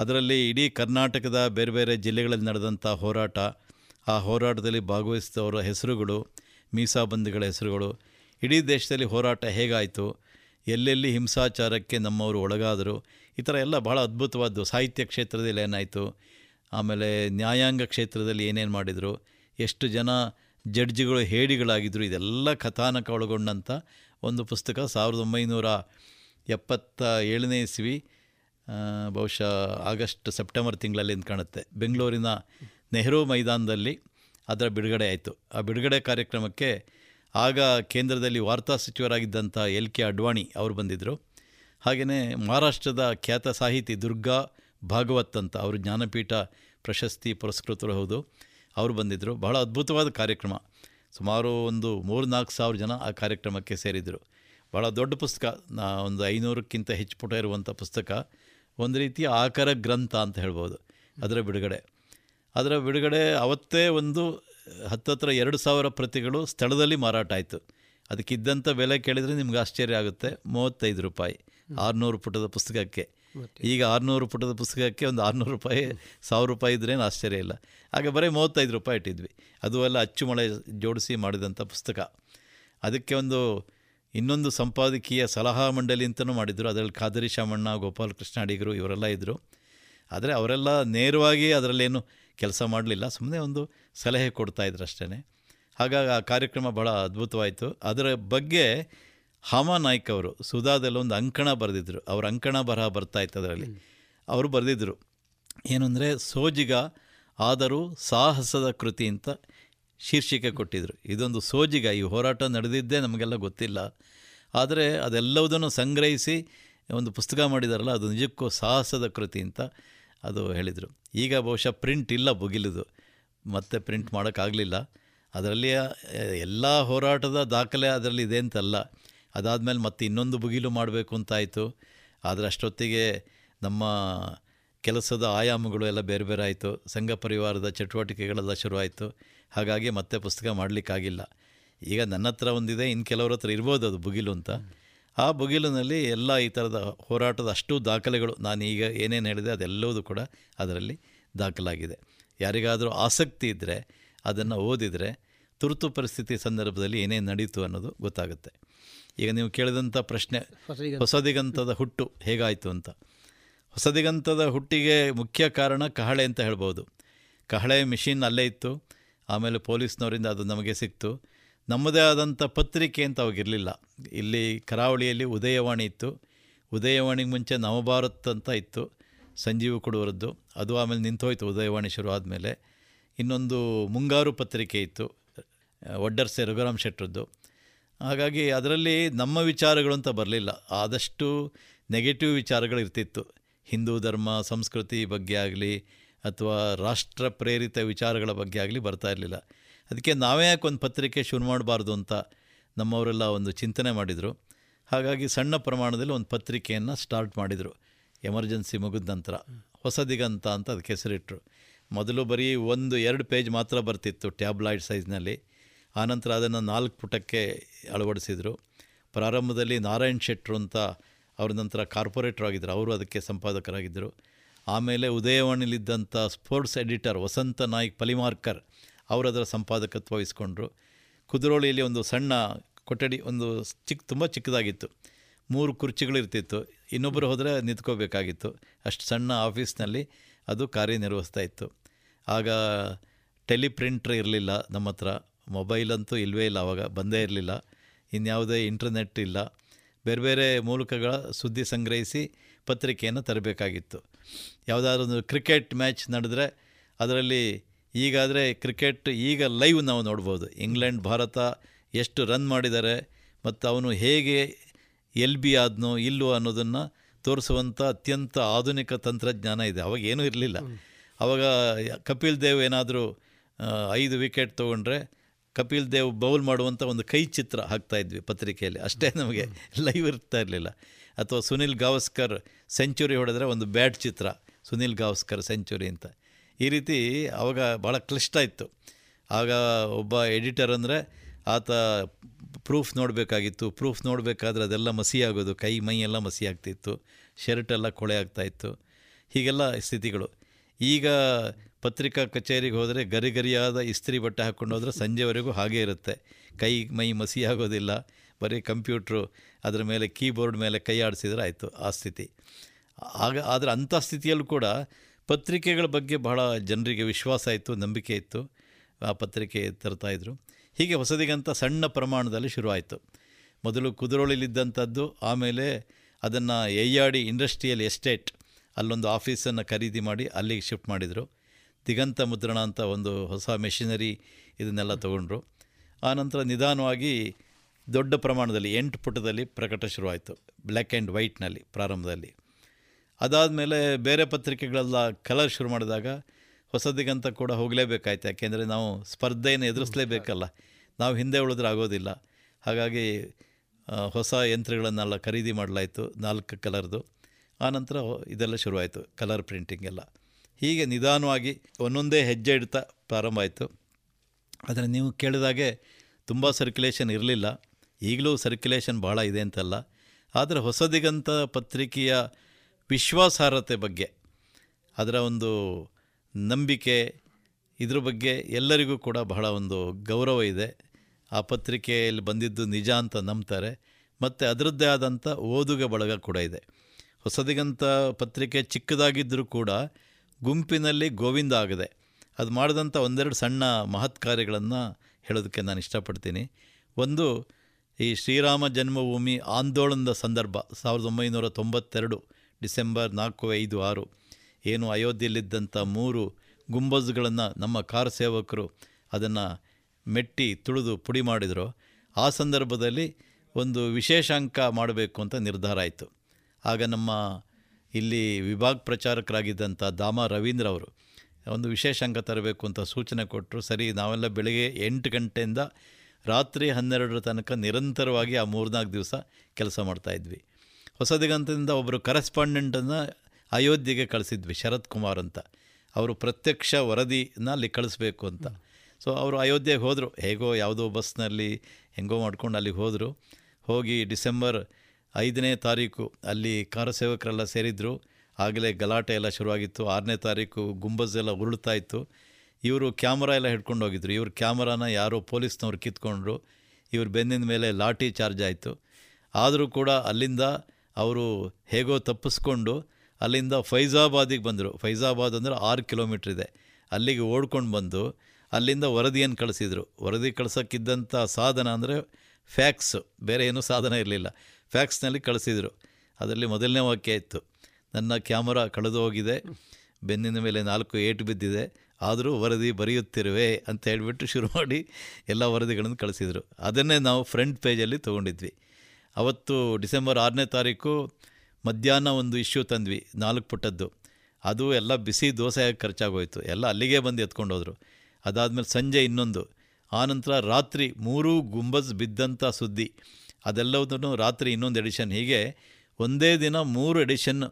ಅದರಲ್ಲಿ ಇಡೀ ಕರ್ನಾಟಕದ ಬೇರೆ ಬೇರೆ ಜಿಲ್ಲೆಗಳಲ್ಲಿ ನಡೆದಂಥ ಹೋರಾಟ, ಆ ಹೋರಾಟದಲ್ಲಿ ಭಾಗವಹಿಸಿದವರ ಹೆಸರುಗಳು, ಮೀಸಾಬಂದಿಗಳ ಹೆಸರುಗಳು, ಇಡೀ ದೇಶದಲ್ಲಿ ಹೋರಾಟ ಹೇಗಾಯಿತು, ಎಲ್ಲೆಲ್ಲಿ ಹಿಂಸಾಚಾರಕ್ಕೆ ನಮ್ಮವರು ಒಳಗಾದರು, ಈ ಥರ ಎಲ್ಲ ಬಹಳ ಅದ್ಭುತವಾದ್ದು. ಸಾಹಿತ್ಯ ಕ್ಷೇತ್ರದಲ್ಲಿ ಏನಾಯಿತು, ಆಮೇಲೆ ನ್ಯಾಯಾಂಗ ಕ್ಷೇತ್ರದಲ್ಲಿ ಏನೇನು ಮಾಡಿದರು, ಎಷ್ಟು ಜನ ಜಡ್ಜಿಗಳು ಹೇಡಿಗಳಾಗಿದ್ದರು, ಇದೆಲ್ಲ ಕಥಾನಕ ಒಳಗೊಂಡಂಥ ಒಂದು ಪುಸ್ತಕ. ಸಾವಿರದ ಒಂಬೈನೂರ ಎಪ್ಪತ್ತ ಏಳನೇ ಇಸ್ವಿ ಬಹುಶಃ ಆಗಸ್ಟ್ ಸೆಪ್ಟೆಂಬರ್ ತಿಂಗಳಲ್ಲಿ ಅಂತ ಕಾಣುತ್ತೆ, ಬೆಂಗಳೂರಿನ ನೆಹರು ಮೈದಾನದಲ್ಲಿ ಅದರ ಬಿಡುಗಡೆ ಆಯಿತು. ಆ ಬಿಡುಗಡೆ ಕಾರ್ಯಕ್ರಮಕ್ಕೆ ಆಗ ಕೇಂದ್ರದಲ್ಲಿ ವಾರ್ತಾ ಸಚಿವರಾಗಿದ್ದಂಥ ಎಲ್ ಕೆ ಅಡ್ವಾಣಿ ಅವರು ಬಂದಿದ್ದರು. ಹಾಗೆಯೇ ಮಹಾರಾಷ್ಟ್ರದ ಖ್ಯಾತ ಸಾಹಿತಿ ದುರ್ಗಾ ಭಾಗವತ್ ಅಂತ, ಅವರು ಜ್ಞಾನಪೀಠ ಪ್ರಶಸ್ತಿ ಪುರಸ್ಕೃತರು ಹೌದು, ಅವರು ಬಂದಿದ್ದರು. ಬಹಳ ಅದ್ಭುತವಾದ ಕಾರ್ಯಕ್ರಮ. ಸುಮಾರು ಒಂದು ಮೂರು ನಾಲ್ಕು ಸಾವಿರ ಜನ ಆ ಕಾರ್ಯಕ್ರಮಕ್ಕೆ ಸೇರಿದರು. ಭಾಳ ದೊಡ್ಡ ಪುಸ್ತಕ, ಒಂದು ಐನೂರಕ್ಕಿಂತ ಹೆಚ್ಚು ಪುಟ ಇರುವಂಥ ಪುಸ್ತಕ, ಒಂದು ರೀತಿಯ ಆಕರ ಗ್ರಂಥ ಅಂತ ಹೇಳ್ಬೋದು. ಅದರ ಬಿಡುಗಡೆ ಅದರ ಬಿಡುಗಡೆ ಅವತ್ತೇ ಒಂದು ಹತ್ತತ್ರ ಎರಡು ಸಾವಿರ ಪ್ರತಿಗಳು ಸ್ಥಳದಲ್ಲಿ ಮಾರಾಟ ಆಯಿತು. ಅದಕ್ಕಿದ್ದಂಥ ಬೆಲೆ ಕೇಳಿದರೆ ನಿಮ್ಗೆ ಆಶ್ಚರ್ಯ ಆಗುತ್ತೆ, ಮೂವತ್ತೈದು ರೂಪಾಯಿ ಆರುನೂರು ಪುಟದ ಪುಸ್ತಕಕ್ಕೆ. ಈಗ ಆರುನೂರು ಪುಟದ ಪುಸ್ತಕಕ್ಕೆ ಒಂದು ಆರುನೂರು ರೂಪಾಯಿ ಸಾವಿರ ರೂಪಾಯಿ ಇದ್ರೇನು ಆಶ್ಚರ್ಯ ಇಲ್ಲ. ಆಗ ಬರೀ ಮೂವತ್ತೈದು ರೂಪಾಯಿ ಇಟ್ಟಿದ್ವಿ. ಅದು ಎಲ್ಲ ಅಚ್ಚುಮಳೆ ಜೋಡಿಸಿ ಮಾಡಿದಂಥ ಪುಸ್ತಕ. ಅದಕ್ಕೆ ಒಂದು ಇನ್ನೊಂದು ಸಂಪಾದಕೀಯ ಸಲಹಾ ಮಂಡಳಿ ಅಂತಲೂ ಮಾಡಿದರು. ಅದರಲ್ಲಿ ಖಾದರಿ ಶಾಮಣ್ಣ, ಗೋಪಾಲ ಕೃಷ್ಣ ಅಡಿಗರು ಇವರೆಲ್ಲ ಇದ್ದರು. ಆದರೆ ಅವರೆಲ್ಲ ನೇರವಾಗಿ ಅದರಲ್ಲೇನು ಕೆಲಸ ಮಾಡಲಿಲ್ಲ, ಸುಮ್ಮನೆ ಒಂದು ಸಲಹೆ ಕೊಡ್ತಾಯಿದ್ರು ಅಷ್ಟೇ. ಹಾಗಾಗಿ ಆ ಕಾರ್ಯಕ್ರಮ ಬಹಳ ಅದ್ಭುತವಾಯಿತು. ಅದರ ಬಗ್ಗೆ ಹಾಮ ನಾಯ್ಕ ಅವರು ಸುಧಾದಲ್ಲೊಂದು ಅಂಕಣ ಬರೆದಿದ್ದರು. ಅವ್ರ ಅಂಕಣ ಬರಹ ಬರ್ತಾಯಿತ್ತು ಅದರಲ್ಲಿ. ಅವರು ಬರೆದಿದ್ದರು ಏನಂದರೆ, ಸೋಜಿಗ ಆದರೂ ಸಾಹಸದ ಕೃತಿ ಅಂತ ಶೀರ್ಷಿಕೆ ಕೊಟ್ಟಿದ್ದರು. ಇದೊಂದು ಸೋಜಿಗ, ಈ ಹೋರಾಟ ನಡೆದಿದ್ದೇ ನಮಗೆಲ್ಲ ಗೊತ್ತಿಲ್ಲ, ಆದರೆ ಅದೆಲ್ಲವುದನ್ನು ಸಂಗ್ರಹಿಸಿ ಒಂದು ಪುಸ್ತಕ ಮಾಡಿದಾರಲ್ಲ, ಅದು ನಿಜಕ್ಕೂ ಸಾಹಸದ ಕೃತಿ ಅಂತ ಅದು ಹೇಳಿದರು. ಈಗ ಬಹುಶಃ ಪ್ರಿಂಟ್ ಇಲ್ಲ, ಬುಗಿಲಿದು ಮತ್ತೆ ಪ್ರಿಂಟ್ ಮಾಡೋಕ್ಕಾಗಲಿಲ್ಲ. ಅದರಲ್ಲಿ ಎಲ್ಲ ಹೋರಾಟದ ದಾಖಲೆ ಅದರಲ್ಲಿ ಇದೆ ಅಂತಲ್ಲ. ಅದಾದಮೇಲೆ ಮತ್ತೆ ಇನ್ನೊಂದು ಬುಗಿಲು ಮಾಡಬೇಕು ಅಂತಾಯಿತು. ಆದರೆ ಅಷ್ಟೊತ್ತಿಗೆ ನಮ್ಮ ಕೆಲಸದ ಆಯಾಮಗಳು ಎಲ್ಲ ಬೇರೆ ಬೇರೆ ಆಯಿತು, ಸಂಘ ಪರಿವಾರದ ಚಟುವಟಿಕೆಗಳೆಲ್ಲ ಶುರುವಾಯಿತು. ಹಾಗಾಗಿ ಮತ್ತೆ ಪುಸ್ತಕ ಮಾಡಲಿಕ್ಕಾಗಿಲ್ಲ. ಈಗ ನನ್ನ ಹತ್ರ ಒಂದಿದೆ, ಇನ್ನು ಕೆಲವ್ರ ಹತ್ರ ಇರ್ಬೋದು ಅದು ಬುಗಿಲು ಅಂತ. ಆ ಬುಗಿಲಿನಲ್ಲಿ ಎಲ್ಲ ಈ ಥರದ ಹೋರಾಟದ ಅಷ್ಟು ದಾಖಲೆಗಳು, ನಾನು ಈಗ ಏನೇನು ಹೇಳಿದೆ ಅದೆಲ್ಲವೂ ಕೂಡ ಅದರಲ್ಲಿ ದಾಖಲಾಗಿದೆ. ಯಾರಿಗಾದರೂ ಆಸಕ್ತಿ ಇದ್ದರೆ ಅದನ್ನು ಓದಿದರೆ ತುರ್ತು ಪರಿಸ್ಥಿತಿ ಸಂದರ್ಭದಲ್ಲಿ ಏನೇನು ನಡೀತು ಅನ್ನೋದು ಗೊತ್ತಾಗುತ್ತೆ. ಈಗ ನೀವು ಕೇಳಿದಂಥ ಪ್ರಶ್ನೆ, ಹೊಸದಿಗಂತದ ಹುಟ್ಟು ಹೇಗಾಯಿತು ಅಂತ. ಹೊಸದಿಗಂತದ ಹುಟ್ಟಿಗೆ ಮುಖ್ಯ ಕಾರಣ ಕಹಳೆ ಅಂತ ಹೇಳ್ಬೋದು. ಕಹಳೆ ಮಿಷಿನ್ ಅಲ್ಲೇ ಇತ್ತು. ಆಮೇಲೆ ಪೊಲೀಸ್ನವರಿಂದ ಅದು ನಮಗೆ ಸಿಕ್ತು. ನಮ್ಮದೇ ಆದಂಥ ಪತ್ರಿಕೆ ಅಂತ ಅವಾಗಿರಲಿಲ್ಲ. ಇಲ್ಲಿ ಕರಾವಳಿಯಲ್ಲಿ ಉದಯವಾಣಿ ಇತ್ತು. ಉದಯವಾಣಿಗೆ ಮುಂಚೆ ನವಭಾರತ್ ಅಂತ ಇತ್ತು, ಸಂಜೀವ ಕೊಡುವರದ್ದು. ಅದು ಆಮೇಲೆ ನಿಂತೋಯ್ತು ಉದಯವಾಣಿ ಶುರು ಆದಮೇಲೆ. ಇನ್ನೊಂದು ಮುಂಗಾರು ಪತ್ರಿಕೆ ಇತ್ತು, ಒಡ್ಡರ್ಸೆ ರಘುರಾಮ್ ಶೆಟ್ಟರದ್ದು. ಹಾಗಾಗಿ ಅದರಲ್ಲಿ ನಮ್ಮ ವಿಚಾರಗಳು ಅಂತ ಬರಲಿಲ್ಲ. ಆದಷ್ಟು ನೆಗೆಟಿವ್ ವಿಚಾರಗಳು ಇರ್ತಿತ್ತು. ಹಿಂದೂ ಧರ್ಮ ಸಂಸ್ಕೃತಿ ಬಗ್ಗೆ ಆಗಲಿ ಅಥವಾ ರಾಷ್ಟ್ರ ಪ್ರೇರಿತ ವಿಚಾರಗಳ ಬಗ್ಗೆ ಆಗಲಿ ಬರ್ತಾ ಇರಲಿಲ್ಲ. ಅದಕ್ಕೆ ನಾವೇ ಯಾಕೆ ಒಂದು ಪತ್ರಿಕೆ ಶುರು ಮಾಡಬಾರ್ದು ಅಂತ ನಮ್ಮವರೆಲ್ಲ ಒಂದು ಚಿಂತನೆ ಮಾಡಿದರು. ಹಾಗಾಗಿ ಸಣ್ಣ ಪ್ರಮಾಣದಲ್ಲಿ ಒಂದು ಪತ್ರಿಕೆಯನ್ನು ಸ್ಟಾರ್ಟ್ ಮಾಡಿದರು. ಎಮರ್ಜೆನ್ಸಿ ಮುಗಿದ ನಂತರ ಹೊಸದಿಗಂತ ಅಂತ ಅದಕ್ಕೆ ಹೆಸರಿಟ್ಟರು. ಮೊದಲು ಬರೀ ಒಂದು ಎರಡು ಪೇಜ್ ಮಾತ್ರ ಬರ್ತಿತ್ತು ಟ್ಯಾಬ್ಲಾಯ್ಡ್ ಸೈಜ್ನಲ್ಲಿ. ಆನಂತರ ಅದನ್ನು ನಾಲ್ಕು ಪುಟಕ್ಕೆ ಅಳವಡಿಸಿದರು. ಪ್ರಾರಂಭದಲ್ಲಿ ನಾರಾಯಣ್ ಶೆಟ್ಟರು ಅಂತ, ಅವ್ರ ನಂತರ ಕಾರ್ಪೊರೇಟರ್ ಆಗಿದ್ದರು, ಅವರು ಅದಕ್ಕೆ ಸಂಪಾದಕರಾಗಿದ್ದರು. ಆಮೇಲೆ ಉದಯವಾಣಿಲಿದ್ದಂಥ ಸ್ಪೋರ್ಟ್ಸ್ ಎಡಿಟರ್ ವಸಂತ ನಾಯ್ಕ್ ಪಲಿಮಾರ್ಕರ್ ಅವರು ಅದರ ಸಂಪಾದಕತ್ವ ವಹಿಸ್ಕೊಂಡ್ರು. ಕುದ್ರೋಳಿಯಲ್ಲಿ ಒಂದು ಸಣ್ಣ ಕೊಠಡಿ, ಒಂದು ಚಿಕ್ಕ ತುಂಬ ಚಿಕ್ಕದಾಗಿತ್ತು, ಮೂರು ಕುರ್ಚಿಗಳಿರ್ತಿತ್ತು, ಇನ್ನೊಬ್ಬರು ಹೋದರೆ ನಿಂತ್ಕೋಬೇಕಾಗಿತ್ತು, ಅಷ್ಟು ಸಣ್ಣ ಆಫೀಸ್ನಲ್ಲಿ ಅದು ಕಾರ್ಯನಿರ್ವಹಿಸ್ತಾ ಇತ್ತು. ಆಗ ಟೆಲಿಪ್ರಿಂಟ್ರ್ ಇರಲಿಲ್ಲ ನಮ್ಮ ಹತ್ರ, ಮೊಬೈಲಂತೂ ಇಲ್ಲವೇ ಇಲ್ಲ, ಆವಾಗ ಬಂದೇ ಇರಲಿಲ್ಲ, ಇನ್ಯಾವುದೇ ಇಂಟರ್ನೆಟ್ ಇಲ್ಲ. ಬೇರೆ ಬೇರೆ ಮೂಲಕಗಳ ಸುದ್ದಿ ಸಂಗ್ರಹಿಸಿ ಪತ್ರಿಕೆಯನ್ನು ತರಬೇಕಾಗಿತ್ತು. ಯಾವುದಾದ್ರೊಂದು ಕ್ರಿಕೆಟ್ ಮ್ಯಾಚ್ ನಡೆದರೆ ಅದರಲ್ಲಿ, ಈಗಾದರೆ ಕ್ರಿಕೆಟ್ ಈಗ ಲೈವ್ ನಾವು ನೋಡ್ಬೋದು, ಇಂಗ್ಲೆಂಡ್ ಭಾರತ ಎಷ್ಟು ರನ್ ಮಾಡಿದ್ದಾರೆ ಮತ್ತು ಅವನು ಹೇಗೆ ಎಲ್ ಬಿ ಆದನೋ ಇಲ್ಲೋ ಅನ್ನೋದನ್ನು ತೋರಿಸುವಂಥ ಅತ್ಯಂತ ಆಧುನಿಕ ತಂತ್ರಜ್ಞಾನ ಇದೆ. ಅವಾಗ ಏನೂ ಇರಲಿಲ್ಲ. ಆವಾಗ ಕಪಿಲ್ ದೇವ್ ಏನಾದರೂ ಐದು ವಿಕೆಟ್ ತೊಗೊಂಡ್ರೆ ಕಪಿಲ್ ದೇವ್ ಬೌಲ್ ಮಾಡುವಂಥ ಒಂದು ಕೈ ಚಿತ್ರ ಹಾಕ್ತಾಯಿದ್ವಿ ಪತ್ರಿಕೆಯಲ್ಲಿ, ಅಷ್ಟೇ ನಮಗೆ ಲೈವ್ ಇರ್ತಾ ಇರಲಿಲ್ಲ. ಅಥವಾ ಸುನಿಲ್ ಗಾವಸ್ಕರ್ ಸೆಂಚುರಿ ಹೊಡೆದ್ರೆ ಒಂದು ಬ್ಯಾಟ್ ಚಿತ್ರ, ಸುನಿಲ್ ಗಾವಸ್ಕರ್ ಸೆಂಚುರಿ ಅಂತ. ಈ ರೀತಿ ಆವಾಗ ಭಾಳ ಕ್ಲಿಷ್ಟ ಇತ್ತು. ಆಗ ಒಬ್ಬ ಎಡಿಟರ್ ಅಂದರೆ ಆತ ಪ್ರೂಫ್ ನೋಡಬೇಕಾಗಿತ್ತು. ಪ್ರೂಫ್ ನೋಡಬೇಕಾದ್ರೆ ಅದೆಲ್ಲ ಮಸಿ ಆಗೋದು, ಕೈ ಮೈಯೆಲ್ಲ ಮಸಿ ಆಗ್ತಿತ್ತು, ಶರ್ಟೆಲ್ಲ ಕೊಳೆ ಆಗ್ತಾಯಿತ್ತು, ಹೀಗೆಲ್ಲ ಸ್ಥಿತಿಗಳು. ಈಗ ಪತ್ರಿಕಾ ಕಚೇರಿಗೆ ಹೋದರೆ ಗರಿ ಗರಿಯಾದ ಇಸ್ತ್ರಿ ಬಟ್ಟೆ ಹಾಕ್ಕೊಂಡು ಹೋದರೆ ಸಂಜೆವರೆಗೂ ಹಾಗೇ ಇರುತ್ತೆ, ಕೈ ಮೈ ಮಸಿ ಆಗೋದಿಲ್ಲ. ಬರೀ ಕಂಪ್ಯೂಟ್ರು ಅದರ ಮೇಲೆ ಕೀಬೋರ್ಡ್ ಮೇಲೆ ಕೈ ಆಡಿಸಿದ್ರೆ ಆಯಿತು, ಆ ಸ್ಥಿತಿ ಆಗ. ಆದರೆ ಅಂಥ ಸ್ಥಿತಿಯಲ್ಲೂ ಕೂಡ ಪತ್ರಿಕೆಗಳ ಬಗ್ಗೆ ಬಹಳ ಜನರಿಗೆ ವಿಶ್ವಾಸ ಇತ್ತು, ನಂಬಿಕೆ ಇತ್ತು. ಆ ಪತ್ರಿಕೆ ತರ್ತಾಯಿದ್ರು. ಹೀಗೆ ಹೊಸದಿಗಂತ ಸಣ್ಣ ಪ್ರಮಾಣದಲ್ಲಿ ಶುರುವಾಯಿತು. ಮೊದಲು ಕುದುರೋಳಿಲಿದ್ದಂಥದ್ದು, ಆಮೇಲೆ ಅದನ್ನು ಎಯ್ಯಾಡಿ ಇಂಡಸ್ಟ್ರಿಯಲ್ ಎಸ್ಟೇಟ್ ಅಲ್ಲೊಂದು ಆಫೀಸನ್ನು ಖರೀದಿ ಮಾಡಿ ಅಲ್ಲಿಗೆ ಶಿಫ್ಟ್ ಮಾಡಿದರು. ದಿಗಂತ ಮುದ್ರಣ ಅಂತ ಒಂದು ಹೊಸ ಮೆಷಿನರಿ ಇದನ್ನೆಲ್ಲ ತೊಗೊಂಡ್ರು. ಆನಂತರ ನಿಧಾನವಾಗಿ ದೊಡ್ಡ ಪ್ರಮಾಣದಲ್ಲಿ ಎಂಟು ಪುಟದಲ್ಲಿ ಪ್ರಕಟ ಶುರುವಾಯಿತು, ಬ್ಲ್ಯಾಕ್ ಆ್ಯಂಡ್ ವೈಟ್ನಲ್ಲಿ ಪ್ರಾರಂಭದಲ್ಲಿ. ಅದಾದಮೇಲೆ ಬೇರೆ ಪತ್ರಿಕೆಗಳೆಲ್ಲ ಕಲರ್ ಶುರು ಮಾಡಿದಾಗ ಹೊಸದಿಗಂತ ಕೂಡ ಹೋಗಲೇಬೇಕಾಯ್ತು. ಯಾಕೆಂದರೆ ನಾವು ಸ್ಪರ್ಧೆಯನ್ನು ಎದುರಿಸಲೇಬೇಕಲ್ಲ, ನಾವು ಹಿಂದೆ ಉಳಿದ್ರೆ ಆಗೋದಿಲ್ಲ. ಹಾಗಾಗಿ ಹೊಸ ಯಂತ್ರಗಳನ್ನೆಲ್ಲ ಖರೀದಿ ಮಾಡಲಾಯಿತು, ನಾಲ್ಕು ಕಲರ್ದು. ಆನಂತರ ಇದೆಲ್ಲ ಶುರುವಾಯಿತು, ಕಲರ್ ಪ್ರಿಂಟಿಂಗೆಲ್ಲ. ಹೀಗೆ ನಿಧಾನವಾಗಿ ಒಂದೊಂದೇ ಹೆಜ್ಜೆ ಇಡ್ತಾ ಪ್ರಾರಂಭ ಆಯಿತು. ಆದರೆ ನೀವು ಕೇಳಿದಾಗೆ ತುಂಬ ಸರ್ಕ್ಯುಲೇಷನ್ ಇರಲಿಲ್ಲ. ಈಗಲೂ ಸರ್ಕ್ಯುಲೇಷನ್ ಭಾಳ ಇದೆ ಅಂತಲ್ಲ, ಆದರೆ ಹೊಸದಿಗಂತ ಪತ್ರಿಕೆಯ ವಿಶ್ವಾಸಾರ್ಹತೆ ಬಗ್ಗೆ, ಅದರ ಒಂದು ನಂಬಿಕೆ, ಇದ್ರ ಬಗ್ಗೆ ಎಲ್ಲರಿಗೂ ಕೂಡ ಬಹಳ ಒಂದು ಗೌರವ ಇದೆ. ಆ ಪತ್ರಿಕೆಯಲ್ಲಿ ಬಂದಿದ್ದು ನಿಜ ಅಂತ ನಂಬ್ತಾರೆ. ಮತ್ತು ಅದರದ್ದೇ ಆದಂಥ ಓದುಗ ಬಳಗ ಕೂಡ ಇದೆ. ಹೊಸದಿಗಂತ ಪತ್ರಿಕೆ ಚಿಕ್ಕದಾಗಿದ್ದರೂ ಕೂಡ ಗುಂಪಿನಲ್ಲಿ ಗೋವಿಂದ ಆಗಿದೆ. ಅದು ಮಾಡಿದಂಥ ಒಂದೆರಡು ಸಣ್ಣ ಮಹತ್ ಕಾರ್ಯಗಳನ್ನು ಹೇಳೋದಕ್ಕೆ ನಾನು ಇಷ್ಟಪಡ್ತೀನಿ. ಒಂದು, ಈ ಶ್ರೀರಾಮ ಜನ್ಮಭೂಮಿ ಆಂದೋಲನದ ಸಂದರ್ಭ, ಸಾವಿರದ ಒಂಬೈನೂರ ತೊಂಬತ್ತೆರಡು ಡಿಸೆಂಬರ್ ನಾಲ್ಕು ಐದು ಆರು, ಏನು ಅಯೋಧ್ಯೆಯಲ್ಲಿದ್ದಂಥ ಮೂರು ಗುಂಬಜ್ಗಳನ್ನು ನಮ್ಮ ಕಾರ್ ಸೇವಕರು ಅದನ್ನು ಮೆಟ್ಟಿ ತುಳಿದು ಪುಡಿ ಮಾಡಿದರು. ಆ ಸಂದರ್ಭದಲ್ಲಿ ಒಂದು ವಿಶೇಷಾಂಕ ಮಾಡಬೇಕು ಅಂತ ನಿರ್ಧಾರ ಆಯಿತು. ಆಗ ನಮ್ಮ ಇಲ್ಲಿ ವಿಭಾಗ ಪ್ರಚಾರಕರಾಗಿದ್ದಂಥ ದಾಮ ರವೀಂದ್ರ ಅವರು ಒಂದು ವಿಶೇಷಾಂಕ ತರಬೇಕು ಅಂತ ಸೂಚನೆ ಕೊಟ್ಟರು. ಸರಿ, ನಾವೆಲ್ಲ ಬೆಳಗ್ಗೆ ಎಂಟು ಗಂಟೆಯಿಂದ ರಾತ್ರಿ ಹನ್ನೆರಡರ ತನಕ ನಿರಂತರವಾಗಿ ಆ ಮೂರ್ನಾಲ್ಕು ದಿವಸ ಕೆಲಸ ಮಾಡ್ತಾಯಿದ್ವಿ. ಹೊಸದಿಗಂತದಿಂದ ಒಬ್ಬರು ಕರೆಸ್ಪಾಂಡೆಂಟನ್ನು ಅಯೋಧ್ಯೆಗೆ ಕಳಿಸಿದ್ವಿ, ಶರತ್ ಕುಮಾರ್ ಅಂತ. ಅವರು ಪ್ರತ್ಯಕ್ಷ ವರದಿನ ಅಲ್ಲಿ ಕಳಿಸ್ಬೇಕು ಅಂತ. ಸೊ ಅವರು ಅಯೋಧ್ಯೆಗೆ ಹೋದರು, ಹೇಗೋ ಯಾವುದೋ ಬಸ್ನಲ್ಲಿ ಹೆಂಗೋ ಮಾಡ್ಕೊಂಡು ಅಲ್ಲಿಗೆ ಹೋದರು. ಹೋಗಿ ಡಿಸೆಂಬರ್ ಐದನೇ ತಾರೀಕು ಅಲ್ಲಿ ಕಾರ್ಯಸೇವಕರೆಲ್ಲ ಸೇರಿದ್ದರು. ಆಗಲೇ ಗಲಾಟೆ ಎಲ್ಲ ಶುರುವಾಗಿತ್ತು. ಆರನೇ ತಾರೀಕು ಗುಂಬಜೆಲ್ಲ ಉರುಳ್ತಾಯಿತ್ತು. ಇವರು ಕ್ಯಾಮರಾ ಎಲ್ಲ ಹಿಡ್ಕೊಂಡು ಹೋಗಿದ್ರು. ಇವ್ರ ಕ್ಯಾಮರಾನ ಯಾರೋ ಪೊಲೀಸ್ನವ್ರು ಕಿತ್ಕೊಂಡ್ರು. ಇವ್ರ ಬೆನ್ನಿನ ಮೇಲೆ ಲಾಠಿ ಚಾರ್ಜ್ ಆಯಿತು. ಆದರೂ ಕೂಡ ಅಲ್ಲಿಂದ ಅವರು ಹೇಗೋ ತಪ್ಪಿಸ್ಕೊಂಡು ಅಲ್ಲಿಂದ ಫೈಜಾಬಾದಿಗೆ ಬಂದರು. ಫೈಜಾಬಾದ್ ಅಂದರೆ ಆರು ಕಿಲೋಮೀಟ್ರ್ ಇದೆ. ಅಲ್ಲಿಗೆ ಓಡ್ಕೊಂಡು ಬಂದು ಅಲ್ಲಿಂದ ವರದಿಯನ್ನು ಕಳಿಸಿದರು. ವರದಿ ಕಳ್ಸೋಕ್ಕಿದ್ದಂಥ ಸಾಧನ ಅಂದರೆ ಫ್ಯಾಕ್ಸು, ಬೇರೆ ಏನೂ ಸಾಧನ ಇರಲಿಲ್ಲ. ಫ್ಯಾಕ್ಸ್ನಲ್ಲಿ ಕಳಿಸಿದರು. ಅದರಲ್ಲಿ ಮೊದಲನೇ ವಾಕ್ಯ ಇತ್ತು, ನನ್ನ ಕ್ಯಾಮರಾ ಕಳೆದು ಹೋಗಿದೆ, ಬೆನ್ನಿನ ಮೇಲೆ ನಾಲ್ಕು ಏಟು ಬಿದ್ದಿದೆ, ಆದರೂ ವರದಿ ಬರೆಯುತ್ತಿರುವೆ ಅಂತ ಹೇಳಿಬಿಟ್ಟು ಶುರು ಮಾಡಿ ಎಲ್ಲ ವರದಿಗಳನ್ನು ಕಳಿಸಿದರು. ಅದನ್ನೇ ನಾವು ಫ್ರಂಟ್ ಪೇಜಲ್ಲಿ ತೊಗೊಂಡಿದ್ವಿ. ಅವತ್ತು ಡಿಸೆಂಬರ್ ಆರನೇ ತಾರೀಕು ಮಧ್ಯಾಹ್ನ ಒಂದು ಇಶ್ಯೂ ತಂದ್ವಿ, ನಾಲ್ಕು ಪುಟದ್ದು. ಅದು ಎಲ್ಲ ಬಿಸಿ ದೋಸೆಯಾಗಿ ಖರ್ಚಾಗೋಯಿತು, ಎಲ್ಲ ಅಲ್ಲಿಗೆ ಬಂದು ಎತ್ಕೊಂಡು ಹೋದರು. ಅದಾದಮೇಲೆ ಸಂಜೆ ಇನ್ನೊಂದು, ಆನಂತರ ರಾತ್ರಿ ಮೂರೂ ಗುಂಬಜ್ ಬಿದ್ದಂಥ ಸುದ್ದಿ, ಅದೆಲ್ಲದನ್ನು ರಾತ್ರಿ ಇನ್ನೊಂದು ಎಡಿಷನ್. ಹೀಗೆ ಒಂದೇ ದಿನ ಮೂರು ಎಡಿಷನ್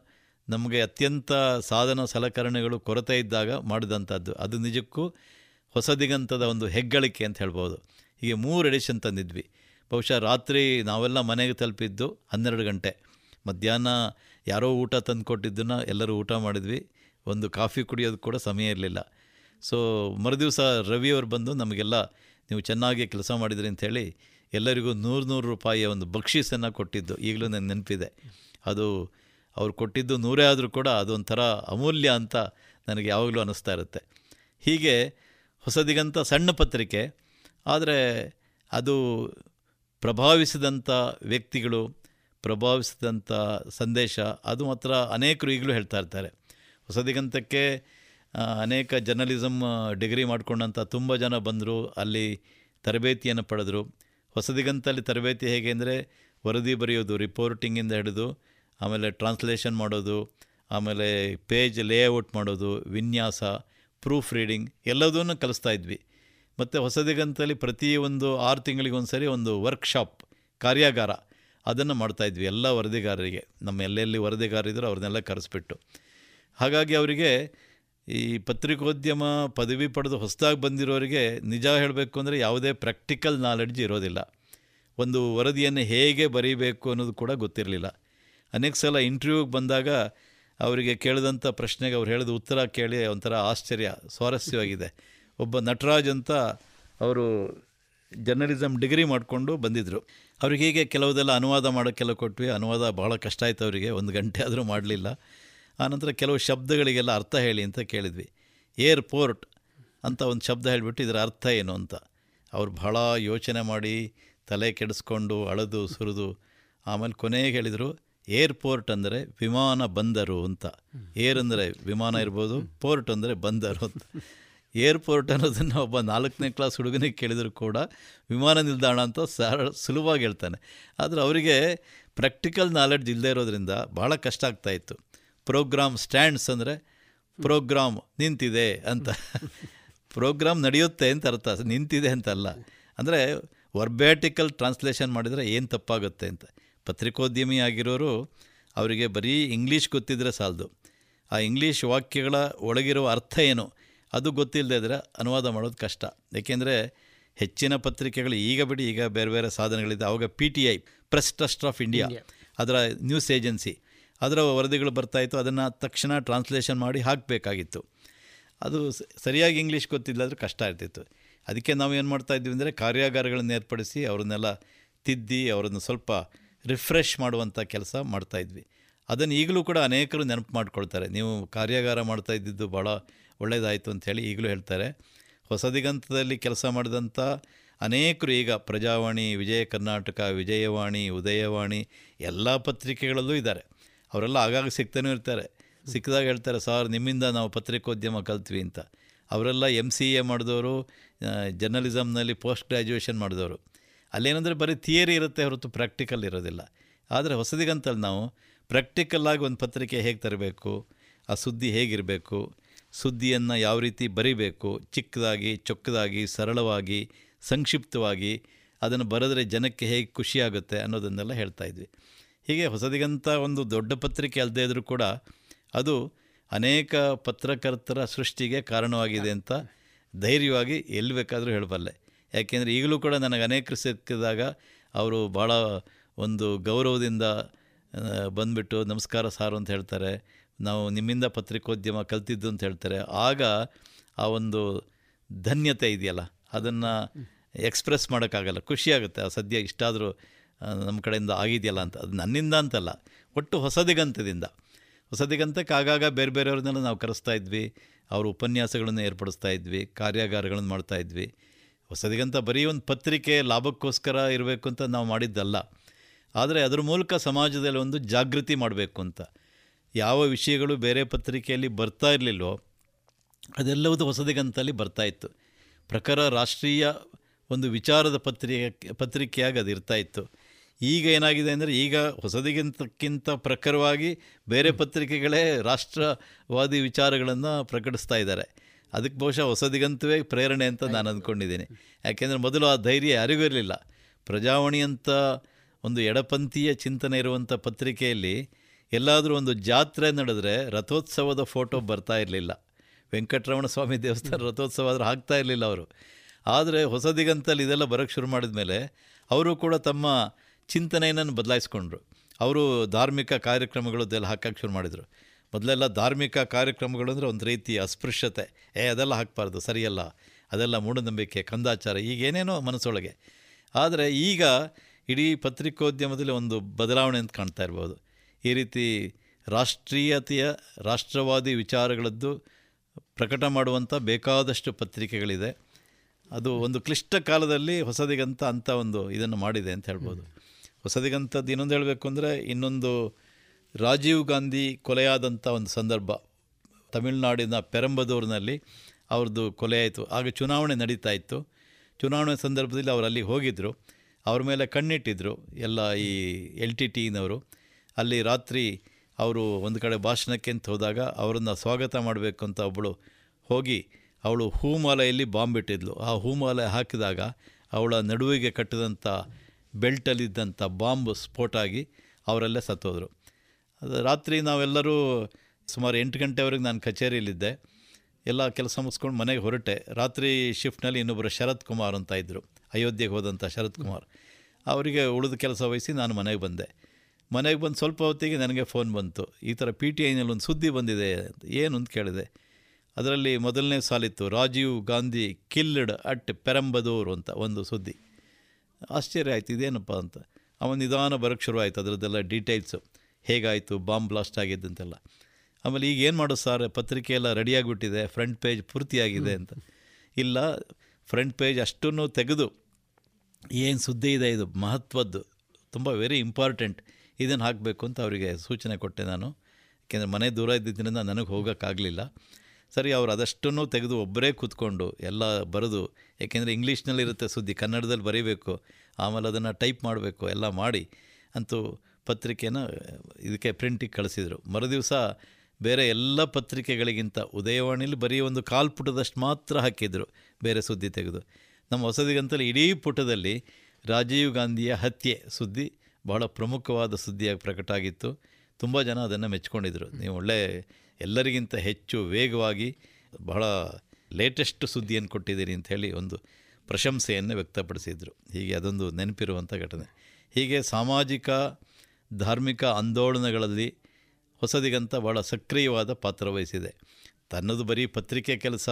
ನಮಗೆ ಅತ್ಯಂತ ಸಾಧನ ಸಲಕರಣೆಗಳು ಕೊರತೆ ಇದ್ದಾಗ ಮಾಡಿದಂಥದ್ದು. ಅದು ನಿಜಕ್ಕೂ ಹೊಸದಿಗಂತದ ಒಂದು ಹೆಗ್ಗಳಿಕೆ ಅಂತ ಹೇಳ್ಬೋದು. ಹೀಗೆ ಮೂರು ಎಡಿಷನ್ ತಂದಿದ್ವಿ. ಬಹುಶಃ ರಾತ್ರಿ ನಾವೆಲ್ಲ ಮನೆಗೆ ತಲುಪಿದ್ದು ಹನ್ನೆರಡು ಗಂಟೆ. ಮಧ್ಯಾಹ್ನ ಯಾರೋ ಊಟ ತಂದು ಕೊಟ್ಟಿದ್ದನ್ನು ಎಲ್ಲರೂ ಊಟ ಮಾಡಿದ್ವಿ. ಒಂದು ಕಾಫಿ ಕುಡಿಯೋದು ಕೂಡ ಸಮಯ ಇರಲಿಲ್ಲ. ಸೊ ಮರುದಿವಸ ರವಿಯವರು ಬಂದು ನಮಗೆಲ್ಲ ನೀವು ಚೆನ್ನಾಗಿ ಕೆಲಸ ಮಾಡಿದ್ರಿ ಅಂಥೇಳಿ ಎಲ್ಲರಿಗೂ ನೂರು ನೂರು ರೂಪಾಯಿಯ ಒಂದು ಬಕ್ಷೀಸನ್ನು ಕೊಟ್ಟಿದ್ದು ಈಗಲೂ ನನಗೆ ನೆನಪಿದೆ. ಅದು ಅವ್ರು ಕೊಟ್ಟಿದ್ದು ನೂರೇ ಆದರೂ ಕೂಡ ಅದೊಂಥರ ಅಮೂಲ್ಯ ಅಂತ ನನಗೆ ಯಾವಾಗಲೂ ಅನ್ನಿಸ್ತಾ ಇರುತ್ತೆ. ಹೀಗೆ ಹೊಸದಿಗಂತ ಸಣ್ಣ ಪತ್ರಿಕೆ, ಆದರೆ ಅದು ಪ್ರಭಾವಿಸಿದಂಥ ವ್ಯಕ್ತಿಗಳು, ಪ್ರಭಾವಿಸಿದಂಥ ಸಂದೇಶ, ಅದು ಮಾತ್ರ ಅನೇಕರು ಈಗಲೂ ಹೇಳ್ತಾ ಇರ್ತಾರೆ. ಹೊಸದಿಗಂತಕ್ಕೆ ಅನೇಕ ಜರ್ನಲಿಸಮ್ ಡಿಗ್ರಿ ಮಾಡಿಕೊಂಡಂಥ ತುಂಬ ಜನ ಬಂದರು, ಅಲ್ಲಿ ತರಬೇತಿಯನ್ನು ಪಡೆದರು. ಹೊಸದಿಗಂತಲ್ಲಿ ತರಬೇತಿ ಹೇಗೆ ಅಂದರೆ ವರದಿ ಬರೆಯೋದು, ರಿಪೋರ್ಟಿಂಗಿಂದ ಹಿಡಿದು ಆಮೇಲೆ ಟ್ರಾನ್ಸ್ಲೇಷನ್ ಮಾಡೋದು, ಆಮೇಲೆ ಪೇಜ್ ಲೇಔಟ್ ಮಾಡೋದು, ವಿನ್ಯಾಸ, ಪ್ರೂಫ್ ರೀಡಿಂಗ್ ಎಲ್ಲದನ್ನು ಕಲಿಸ್ತಾ ಇದ್ವಿ. ಮತ್ತು ಹೊಸದಿಗಂತಲ್ಲಿ ಪ್ರತಿಯೊಂದು ಆರು ತಿಂಗಳಿಗೊಂದು ಸರಿ ಒಂದು ವರ್ಕ್ಶಾಪ್, ಕಾರ್ಯಾಗಾರ ಅದನ್ನು ಮಾಡ್ತಾಯಿದ್ವಿ ಎಲ್ಲ ವರದಿಗಾರರಿಗೆ. ನಮ್ಮ ಎಲ್ಲೆಲ್ಲಿ ವರದಿಗಾರಿದ್ರು ಅವ್ರನ್ನೆಲ್ಲ ಕರೆಸ್ಬಿಟ್ಟು, ಹಾಗಾಗಿ ಅವರಿಗೆ ಈ ಪತ್ರಿಕೋದ್ಯಮ ಪದವಿ ಪಡೆದು ಹೊಸದಾಗಿ ಬಂದಿರೋರಿಗೆ ನಿಜ ಹೇಳಬೇಕು ಅಂದರೆ ಯಾವುದೇ ಪ್ರಾಕ್ಟಿಕಲ್ ನಾಲೆಡ್ಜ್ ಇರೋದಿಲ್ಲ. ಒಂದು ವರದಿಯನ್ನು ಹೇಗೆ ಬರೀಬೇಕು ಅನ್ನೋದು ಕೂಡ ಗೊತ್ತಿರಲಿಲ್ಲ. ಅನೇಕ ಸಲ ಇಂಟರ್ವ್ಯೂಗೆ ಬಂದಾಗ ಅವರಿಗೆ ಕೇಳಿದಂಥ ಪ್ರಶ್ನೆಗೆ ಅವ್ರು ಹೇಳಿದ ಉತ್ತರ ಕೇಳಿ ಒಂಥರ ಆಶ್ಚರ್ಯ, ಸ್ವಾರಸ್ಯವಾಗಿದೆ. ಒಬ್ಬ ನಟರಾಜ್ ಅಂತ ಅವರು ಜರ್ನಲಿಸಮ್ ಡಿಗ್ರಿ ಮಾಡಿಕೊಂಡು ಬಂದಿದ್ದರು. ಅವ್ರಿಗೆ ಹೀಗೆ ಕೆಲವುದೆಲ್ಲ ಅನುವಾದ ಮಾಡೋಕ್ಕೆಲ್ಲ ಕೊಟ್ವಿ. ಅನುವಾದ ಭಾಳ ಕಷ್ಟ ಆಯಿತು ಅವರಿಗೆ, ಒಂದು ಗಂಟೆ ಆದರೂ ಮಾಡಲಿಲ್ಲ. ಆನಂತರ ಕೆಲವು ಶಬ್ದಗಳಿಗೆಲ್ಲ ಅರ್ಥ ಹೇಳಿ ಅಂತ ಕೇಳಿದ್ವಿ. ಏರ್ಪೋರ್ಟ್ ಅಂತ ಒಂದು ಶಬ್ದ ಹೇಳಿಬಿಟ್ಟು ಇದರ ಅರ್ಥ ಏನು ಅಂತ ಅವ್ರು ಭಾಳ ಯೋಚನೆ ಮಾಡಿ ತಲೆ ಕೆಡಿಸ್ಕೊಂಡು ಅಳದು ಸುರಿದು ಆಮೇಲೆ ಕೊನೆಗೆ ಹೇಳಿದರು ಏರ್ಪೋರ್ಟ್ ಅಂದರೆ ವಿಮಾನ ಬಂದರು ಅಂತ. ಏರ್ ಅಂದರೆ ವಿಮಾನ ಇರ್ಬೋದು, ಪೋರ್ಟ್ ಅಂದರೆ ಬಂದರು ಅಂತ. ಏರ್ಪೋರ್ಟ್ ಅನ್ನೋದನ್ನು ಒಬ್ಬ ನಾಲ್ಕನೇ ಕ್ಲಾಸ್ ಹುಡುಗನಿಗೆ ಕೇಳಿದರೂ ಕೂಡ ವಿಮಾನ ನಿಲ್ದಾಣ ಅಂತ ಸರಳ ಸುಲಭವಾಗಿ ಹೇಳ್ತಾನೆ. ಆದರೆ ಅವರಿಗೆ ಪ್ರಾಕ್ಟಿಕಲ್ ನಾಲೆಡ್ಜ್ ಇಲ್ಲದೆ ಇರೋದ್ರಿಂದ ಭಾಳ ಕಷ್ಟ ಆಗ್ತಾಯಿತ್ತು. ಪ್ರೋಗ್ರಾಮ್ ಸ್ಟ್ಯಾಂಡ್ಸ್ ಅಂದರೆ ಪ್ರೋಗ್ರಾಮ್ ನಿಂತಿದೆ ಅಂತ, ಪ್ರೋಗ್ರಾಮ್ ನಡೆಯುತ್ತೆ ಅಂತ ಅರ್ಥ, ನಿಂತಿದೆ ಅಂತಲ್ಲ. ಅಂದರೆ ವರ್ಬ್ಯಾಟಿಕಲ್ ಟ್ರಾನ್ಸ್ಲೇಷನ್ ಮಾಡಿದರೆ ಏನು ತಪ್ಪಾಗುತ್ತೆ ಅಂತ. ಪತ್ರಿಕೋದ್ಯಮಿ ಆಗಿರೋರು ಅವರಿಗೆ ಬರೀ ಇಂಗ್ಲೀಷ್ ಗೊತ್ತಿದ್ದರೆ ಸಾಲದು, ಆ ಇಂಗ್ಲೀಷ್ ವಾಕ್ಯಗಳ ಒಳಗಿರುವ ಅರ್ಥ ಏನು ಅದು ಗೊತ್ತಿಲ್ಲದೆ ಇದ್ದರೆ ಅನುವಾದ ಮಾಡೋದು ಕಷ್ಟ. ಏಕೆಂದರೆ ಹೆಚ್ಚಿನ ಪತ್ರಿಕೆಗಳು ಈಗ ಬಿಡಿ, ಈಗ ಬೇರೆ ಬೇರೆ ಸಾಧನಗಳಿದೆ. ಆವಾಗ P T I, press trust of India, ಅದರ ನ್ಯೂಸ್ ಏಜೆನ್ಸಿ, ಅದರ ವರದಿಗಳು ಬರ್ತಾಯಿತ್ತು. ಅದನ್ನು ತಕ್ಷಣ ಟ್ರಾನ್ಸ್ಲೇಷನ್ ಮಾಡಿ ಹಾಕಬೇಕಾಗಿತ್ತು. ಅದು ಸರಿಯಾಗಿ ಇಂಗ್ಲೀಷ್ ಗೊತ್ತಿಲ್ಲದ್ರೆ ಕಷ್ಟ ಇರ್ತಿತ್ತು. ಅದಕ್ಕೆ ನಾವು ಏನು ಮಾಡ್ತಾಯಿದ್ವಿ ಅಂದರೆ ಕಾರ್ಯಾಗಾರಗಳನ್ನು ಏರ್ಪಡಿಸಿ ಅವ್ರನ್ನೆಲ್ಲ ತಿದ್ದಿ ಅವರನ್ನು ಸ್ವಲ್ಪ ರಿಫ್ರೆಶ್ ಮಾಡುವಂಥ ಕೆಲಸ ಮಾಡ್ತಾಯಿದ್ವಿ. ಅದನ್ನು ಈಗಲೂ ಕೂಡ ಅನೇಕರು ನೆನಪು ಮಾಡ್ಕೊಳ್ತಾರೆ, ನೀವು ಕಾರ್ಯಾಗಾರ ಮಾಡ್ತಾಯಿದ್ದು ಭಾಳ ಒಳ್ಳೆಯದಾಯಿತು ಅಂಥೇಳಿ ಈಗಲೂ ಹೇಳ್ತಾರೆ. ಹೊಸದಿಗಂತದಲ್ಲಿ ಕೆಲಸ ಮಾಡಿದಂಥ ಅನೇಕರು ಈಗ ಪ್ರಜಾವಾಣಿ, ವಿಜಯ ಕರ್ನಾಟಕ, ವಿಜಯವಾಣಿ, ಉದಯವಾಣಿ ಎಲ್ಲ ಪತ್ರಿಕೆಗಳಲ್ಲೂ ಇದ್ದಾರೆ. ಅವರೆಲ್ಲ ಆಗಾಗ ಸಿಗ್ತಾನೂ ಇರ್ತಾರೆ. ಸಿಕ್ಕಿದಾಗ ಹೇಳ್ತಾರೆ, ಸರ್ ನಿಮ್ಮಿಂದ ನಾವು ಪತ್ರಿಕೋದ್ಯಮ ಕಲ್ತ್ವಿ ಅಂತ. ಅವರೆಲ್ಲ ಎಮ್ ಸಿ ಎ ಮಾಡಿದವರು, ಜರ್ನಲಿಸಮ್ನಲ್ಲಿ ಪೋಸ್ಟ್ ಗ್ರ್ಯಾಜುಯೇಷನ್ ಮಾಡಿದವರು. ಅಲ್ಲೇನೆಂದರೆ ಬರೀ ಥಿಯರಿ ಇರುತ್ತೆ ಹೊರತು ಪ್ರಾಕ್ಟಿಕಲ್ ಇರೋದಿಲ್ಲ. ಆದರೆ ಹೊಸದಿಗಂತಲ್ಲಿ ನಾವು ಪ್ರಾಕ್ಟಿಕಲ್ಲಾಗಿ ಒಂದು ಪತ್ರಿಕೆ ಹೇಗೆ ತರಬೇಕು, ಆ ಸುದ್ದಿ ಹೇಗಿರಬೇಕು, ಸುದ್ದಿಯನ್ನು ಯಾವ ರೀತಿ ಬರಿಬೇಕು, ಚಿಕ್ಕದಾಗಿ, ಚೊಕ್ಕದಾಗಿ, ಸರಳವಾಗಿ, ಸಂಕ್ಷಿಪ್ತವಾಗಿ ಅದನ್ನು ಬರೆದ್ರೆ ಜನಕ್ಕೆ ಹೇಗೆ ಖುಷಿಯಾಗುತ್ತೆ ಅನ್ನೋದನ್ನೆಲ್ಲ ಹೇಳ್ತಾಯಿದ್ವಿ. ಹೀಗೆ ಹೊಸದಿಗಂತ ಒಂದು ದೊಡ್ಡ ಪತ್ರಿಕೆ ಅಲ್ಲದೇ ಇದ್ದರೂ ಕೂಡ ಅದು ಅನೇಕ ಪತ್ರಕರ್ತರ ಸೃಷ್ಟಿಗೆ ಕಾರಣವಾಗಿದೆ ಅಂತ ಧೈರ್ಯವಾಗಿ ಎಲ್ಲಿ ಬೇಕಾದರೂ ಹೇಳಬಲ್ಲೆ. ಯಾಕೆಂದರೆ ಈಗಲೂ ಕೂಡ ನನಗೆ ಅನೇಕರು ಸಿಕ್ಕಿದಾಗ ಅವರು ಭಾಳ ಒಂದು ಗೌರವದಿಂದ ಬಂದುಬಿಟ್ಟು ನಮಸ್ಕಾರ ಸಾರು ಅಂತ ಹೇಳ್ತಾರೆ, ನಾವು ನಿಮ್ಮಿಂದ ಪತ್ರಿಕೋದ್ಯಮ ಕಲ್ತಿದ್ದು ಅಂತ ಹೇಳ್ತಾರೆ. ಆಗ ಆ ಒಂದು ಧನ್ಯತೆ ಇದೆಯಲ್ಲ, ಅದನ್ನು ಎಕ್ಸ್ಪ್ರೆಸ್ ಮಾಡೋಕ್ಕಾಗಲ್ಲ, ಖುಷಿಯಾಗುತ್ತೆ. ಆ ಸದ್ಯ ಇಷ್ಟಾದರೂ ನಮ್ಮ ಕಡೆಯಿಂದ ಆಗಿದೆಯಲ್ಲ ಅಂತ. ಅದು ನನ್ನಿಂದ ಅಂತಲ್ಲ, ಒಟ್ಟು ಹೊಸದಿಗಂತದಿಂದ. ಹೊಸದಿಗಂತಕ್ಕೆ ಆಗಾಗ ಬೇರೆ ಬೇರೆಯವ್ರನ್ನೆಲ್ಲ ನಾವು ಕರೆಸ್ತಾ ಇದ್ವಿ, ಅವರು ಉಪನ್ಯಾಸಗಳನ್ನು ಏರ್ಪಡಿಸ್ತಾ ಇದ್ವಿ, ಕಾರ್ಯಾಗಾರಗಳನ್ನು ಮಾಡ್ತಾಯಿದ್ವಿ. ಹೊಸದಿಗಂತ ಬರೀ ಒಂದು ಪತ್ರಿಕೆ ಲಾಭಕ್ಕೋಸ್ಕರ ಇರಬೇಕು ಅಂತ ನಾವು ಮಾಡಿದ್ದಲ್ಲ, ಆದರೆ ಅದರ ಮೂಲಕ ಸಮಾಜದಲ್ಲಿ ಒಂದು ಜಾಗೃತಿ ಮಾಡಬೇಕು ಅಂತ. ಯಾವ ವಿಷಯಗಳು ಬೇರೆ ಪತ್ರಿಕೆಯಲ್ಲಿ ಬರ್ತಾ ಇರಲಿಲ್ವೋ ಅದೆಲ್ಲವೂ ಹೊಸದಿಗಂತಲ್ಲಿ ಬರ್ತಾಯಿತ್ತು. ಪ್ರಖರ ರಾಷ್ಟ್ರೀಯ ಒಂದು ವಿಚಾರದ ಪತ್ರಿಕೆ ಪತ್ರಿಕೆಯಾಗಿ ಅದು ಇರ್ತಾಯಿತ್ತು. ಈಗ ಏನಾಗಿದೆ ಅಂದರೆ, ಈಗ ಹೊಸದಿಗಿಂತಕ್ಕಿಂತ ಪ್ರಖರವಾಗಿ ಬೇರೆ ಪತ್ರಿಕೆಗಳೇ ರಾಷ್ಟ್ರವಾದಿ ವಿಚಾರಗಳನ್ನು ಪ್ರಕಟಿಸ್ತಾ ಇದ್ದಾರೆ. ಅದಕ್ಕೆ ಬಹುಶಃ ಹೊಸದಿಗಂತವೇ ಪ್ರೇರಣೆ ಅಂತ ನಾನು ಅಂದ್ಕೊಂಡಿದ್ದೀನಿ. ಯಾಕೆಂದರೆ ಮೊದಲು ಆ ಧೈರ್ಯ ಯಾರಿಗೂ ಇರಲಿಲ್ಲ. ಪ್ರಜಾವಾಣಿ ಅಂತ ಒಂದು ಎಡಪಂಥೀಯ ಚಿಂತನೆ ಇರುವಂಥ ಪತ್ರಿಕೆಯಲ್ಲಿ ಎಲ್ಲಾದರೂ ಒಂದು ಜಾತ್ರೆ ನಡೆದರೆ ರಥೋತ್ಸವದ ಫೋಟೋ ಬರ್ತಾ ಇರಲಿಲ್ಲ. ವೆಂಕಟರಮಣ ಸ್ವಾಮಿ ದೇವಸ್ಥಾನ ರಥೋತ್ಸವ ಆದರೆ ಹಾಕ್ತಾ ಇರಲಿಲ್ಲ ಅವರು. ಆದರೆ ಹೊಸದಿಗಂತಲ್ಲಿ ಇದೆಲ್ಲ ಬರೋಕ್ಕೆ ಶುರು ಮಾಡಿದ ಮೇಲೆ ಅವರು ಕೂಡ ತಮ್ಮ ಚಿಂತನೆಯನ್ನು ಬದಲಾಯಿಸ್ಕೊಂಡ್ರು. ಅವರು ಧಾರ್ಮಿಕ ಕಾರ್ಯಕ್ರಮಗಳದ್ದೆಲ್ಲ ಹಾಕೋಕ್ಕೆ ಶುರು ಮಾಡಿದರು. ಮೊದಲೆಲ್ಲ ಧಾರ್ಮಿಕ ಕಾರ್ಯಕ್ರಮಗಳು ಅಂದರೆ ಒಂದು ರೀತಿ ಅಸ್ಪೃಶ್ಯತೆ, ಏ ಅದೆಲ್ಲ ಹಾಕಬಾರ್ದು, ಸರಿಯಲ್ಲ, ಅದೆಲ್ಲ ಮೂಢನಂಬಿಕೆ, ಕಂದಾಚಾರ, ಈಗೇನೇನೋ ಮನಸ್ಸೊಳಗೆ. ಆದರೆ ಈಗ ಇಡೀ ಪತ್ರಿಕೋದ್ಯಮದಲ್ಲಿ ಒಂದು ಬದಲಾವಣೆ ಅಂತ ಕಾಣ್ತಾ ಇರ್ಬೋದು. ಈ ರೀತಿ ರಾಷ್ಟ್ರೀಯತೆಯ, ರಾಷ್ಟ್ರವಾದಿ ವಿಚಾರಗಳದ್ದು ಪ್ರಕಟ ಮಾಡುವಂಥ ಬೇಕಾದಷ್ಟು ಪತ್ರಿಕೆಗಳಿದೆ. ಅದು ಒಂದು ಕ್ಲಿಷ್ಟ ಕಾಲದಲ್ಲಿ ಹೊಸದಿಗಂತ ಅಂತ ಒಂದು ಇದನ್ನು ಮಾಡಿದೆ ಅಂತ ಹೇಳ್ಬೋದು. ಹೊಸದಿಗಂಥದ್ದು ಇನ್ನೊಂದು ಹೇಳಬೇಕು ಅಂದರೆ, ಇನ್ನೊಂದು ರಾಜೀವ್ ಗಾಂಧಿ ಕೊಲೆಯಾದಂಥ ಒಂದು ಸಂದರ್ಭ, ತಮಿಳುನಾಡಿನ ಪೆರಂಬದೂರಿನಲ್ಲಿ ಅವ್ರದ್ದು ಕೊಲೆಯಾಯಿತು. ಆಗ ಚುನಾವಣೆ ನಡೀತಾ ಇತ್ತು. ಚುನಾವಣೆ ಸಂದರ್ಭದಲ್ಲಿ ಅವರು ಅಲ್ಲಿಗೆ ಹೋಗಿದ್ದರು. ಅವ್ರ ಮೇಲೆ ಕಣ್ಣಿಟ್ಟಿದ್ದರು ಎಲ್ಲ ಈ ಎಲ್ ಟಿ ಟಿನವರು. ಅಲ್ಲಿ ರಾತ್ರಿ ಅವರು ಒಂದು ಕಡೆ ಭಾಷಣಕ್ಕೆ ಅಂತ ಹೋದಾಗ ಅವರನ್ನು ಸ್ವಾಗತ ಮಾಡಬೇಕು ಅಂತ ಒಬ್ಬಳು ಹೋಗಿ ಅವಳು ಹೂಮಾಲೆಯಲ್ಲಿ ಬಾಂಬಿಟ್ಟಿದ್ಲು. ಆ ಹೂಮಾಲೆ ಹಾಕಿದಾಗ ಅವಳ ನಡುವಿಗೆ ಕಟ್ಟಿದಂಥ ಬೆಲ್ಟಲ್ಲಿದ್ದಂಥ ಬಾಂಬ್ ಸ್ಫೋಟಾಗಿ ಅವರೆಲ್ಲ ಸತ್ತೋದರು. ಅದು ರಾತ್ರಿ ನಾವೆಲ್ಲರೂ ಸುಮಾರು ಎಂಟು ಗಂಟೆವರೆಗೆ ನಾನು ಕಚೇರಿಯಲ್ಲಿದ್ದೆ. ಎಲ್ಲ ಕೆಲಸ ಮುಗಿಸ್ಕೊಂಡು ಮನೆಗೆ ಹೊರಟೆ. ರಾತ್ರಿ ಶಿಫ್ಟ್ನಲ್ಲಿ ಇನ್ನೊಬ್ಬರು ಶರತ್ ಕುಮಾರ್ ಅಂತ ಇದ್ದರು, ಅಯೋಧ್ಯೆಗೆ ಹೋದಂಥ ಶರತ್ ಕುಮಾರ್. ಅವರಿಗೆ ಉಳಿದ ಕೆಲಸ ವಹಿಸಿ ನಾನು ಮನೆಗೆ ಬಂದೆ. ಮನೆಗೆ ಬಂದು ಸ್ವಲ್ಪ ಹೊತ್ತಿಗೆ ನನಗೆ ಫೋನ್ ಬಂತು, ಈ ಥರ ಪಿ ಟಿ ಐನಲ್ಲಿ ಒಂದು ಸುದ್ದಿ ಬಂದಿದೆ. ಏನು ಅಂತ ಕೇಳಿದೆ. ಅದರಲ್ಲಿ ಮೊದಲನೇ ಸಾಲಿತ್ತು, ರಾಜೀವ್ ಗಾಂಧಿ ಕಿಲ್ಡ್ ಅಟ್ ಪೆರಂಬದೂರು ಅಂತ ಒಂದು ಸುದ್ದಿ. ಆಶ್ಚರ್ಯ ಆಯಿತು, ಇದೇನಪ್ಪ ಅಂತ. ಅವನ ನಿಧಾನ ಬರೋಕ್ಕೆ ಶುರು ಆಯಿತು, ಅದರದ್ದೆಲ್ಲ ಡೀಟೇಲ್ಸು, ಹೇಗಾಯಿತು, ಬಾಂಬ್ ಬ್ಲಾಸ್ಟ್ ಆಗಿದ್ದಂತೆಲ್ಲ. ಆಮೇಲೆ ಈಗ ಏನು ಮಾಡೋದು ಸರ್, ಪತ್ರಿಕೆ ಎಲ್ಲ ರೆಡಿಯಾಗಿಬಿಟ್ಟಿದೆ, ಫ್ರಂಟ್ ಪೇಜ್ ಪೂರ್ತಿಯಾಗಿದೆ ಅಂತ. ಇಲ್ಲ ಫ್ರಂಟ್ ಪೇಜ್ ಅಷ್ಟನ್ನು ತೆಗೆದು ಏನು ಸುದ್ದಿ ಇದೆ, ಇದು ಮಹತ್ವದ್ದು, ತುಂಬ ವೆರಿ ಇಂಪಾರ್ಟೆಂಟ್, ಇದನ್ನು ಹಾಕಬೇಕು ಅಂತ ಅವರಿಗೆ ಸೂಚನೆ ಕೊಟ್ಟೆ ನಾನು. ಏಕೆಂದರೆ ಮನೆ ದೂರ ಇದ್ದಿದ್ದರಿಂದ ನನಗೆ ಹೋಗೋಕ್ಕಾಗಲಿಲ್ಲ. ಸರಿ, ಅವರು ಅದಷ್ಟನ್ನು ತೆಗೆದು ಒಬ್ಬರೇ ಕೂತ್ಕೊಂಡು ಎಲ್ಲ ಬರೆದು, ಏಕೆಂದರೆ ಇಂಗ್ಲೀಷ್ನಲ್ಲಿರುತ್ತೆ ಸುದ್ದಿ, ಕನ್ನಡದಲ್ಲಿ ಬರೀಬೇಕು, ಆಮೇಲೆ ಅದನ್ನು ಟೈಪ್ ಮಾಡಬೇಕು, ಎಲ್ಲ ಮಾಡಿ ಅಂತೂ ಪತ್ರಿಕೆನ ಇದಕ್ಕೆ ಪ್ರಿಂಟಿಗೆ ಕಳಿಸಿದರು. ಮರುದಿವಸ ಬೇರೆ ಎಲ್ಲ ಪತ್ರಿಕೆಗಳಿಗಿಂತ ಉದಯವಾಣಿಲಿ ಬರೀ ಒಂದು ಕಾಲು ಪುಟದಷ್ಟು ಮಾತ್ರ ಹಾಕಿದರು ಬೇರೆ ಸುದ್ದಿ ತೆಗೆದು. ನಮ್ಮ ಹೊಸದಿಗಂತಲೇ ಇಡೀ ಪುಟದಲ್ಲಿ ರಾಜೀವ್ ಗಾಂಧಿಯ ಹತ್ಯೆ ಸುದ್ದಿ ಬಹಳ ಪ್ರಮುಖವಾದ ಸುದ್ದಿಯಾಗಿ ಪ್ರಕಟ ಆಗಿತ್ತು. ತುಂಬ ಜನ ಅದನ್ನು ಮೆಚ್ಕೊಂಡಿದ್ದರು. ನೀವು ಒಳ್ಳೆ ಎಲ್ಲರಿಗಿಂತ ಹೆಚ್ಚು ವೇಗವಾಗಿ ಬಹಳ ಲೇಟೆಸ್ಟ್ ಸುದ್ದಿಯನ್ನು ಕೊಟ್ಟಿದ್ದೀರಿ ಅಂಥೇಳಿ ಒಂದು ಪ್ರಶಂಸೆಯನ್ನು ವ್ಯಕ್ತಪಡಿಸಿದರು. ಹೀಗೆ ಅದೊಂದು ನೆನಪಿರುವಂಥ ಘಟನೆ. ಹೀಗೆ ಸಾಮಾಜಿಕ ಧಾರ್ಮಿಕ ಆಂದೋಲನಗಳಲ್ಲಿ ಹೊಸದಿಗಂತ ಭಾಳ ಸಕ್ರಿಯವಾದ ಪಾತ್ರ ವಹಿಸಿದೆ. ತನ್ನದು ಬರೀ ಪತ್ರಿಕೆ ಕೆಲಸ,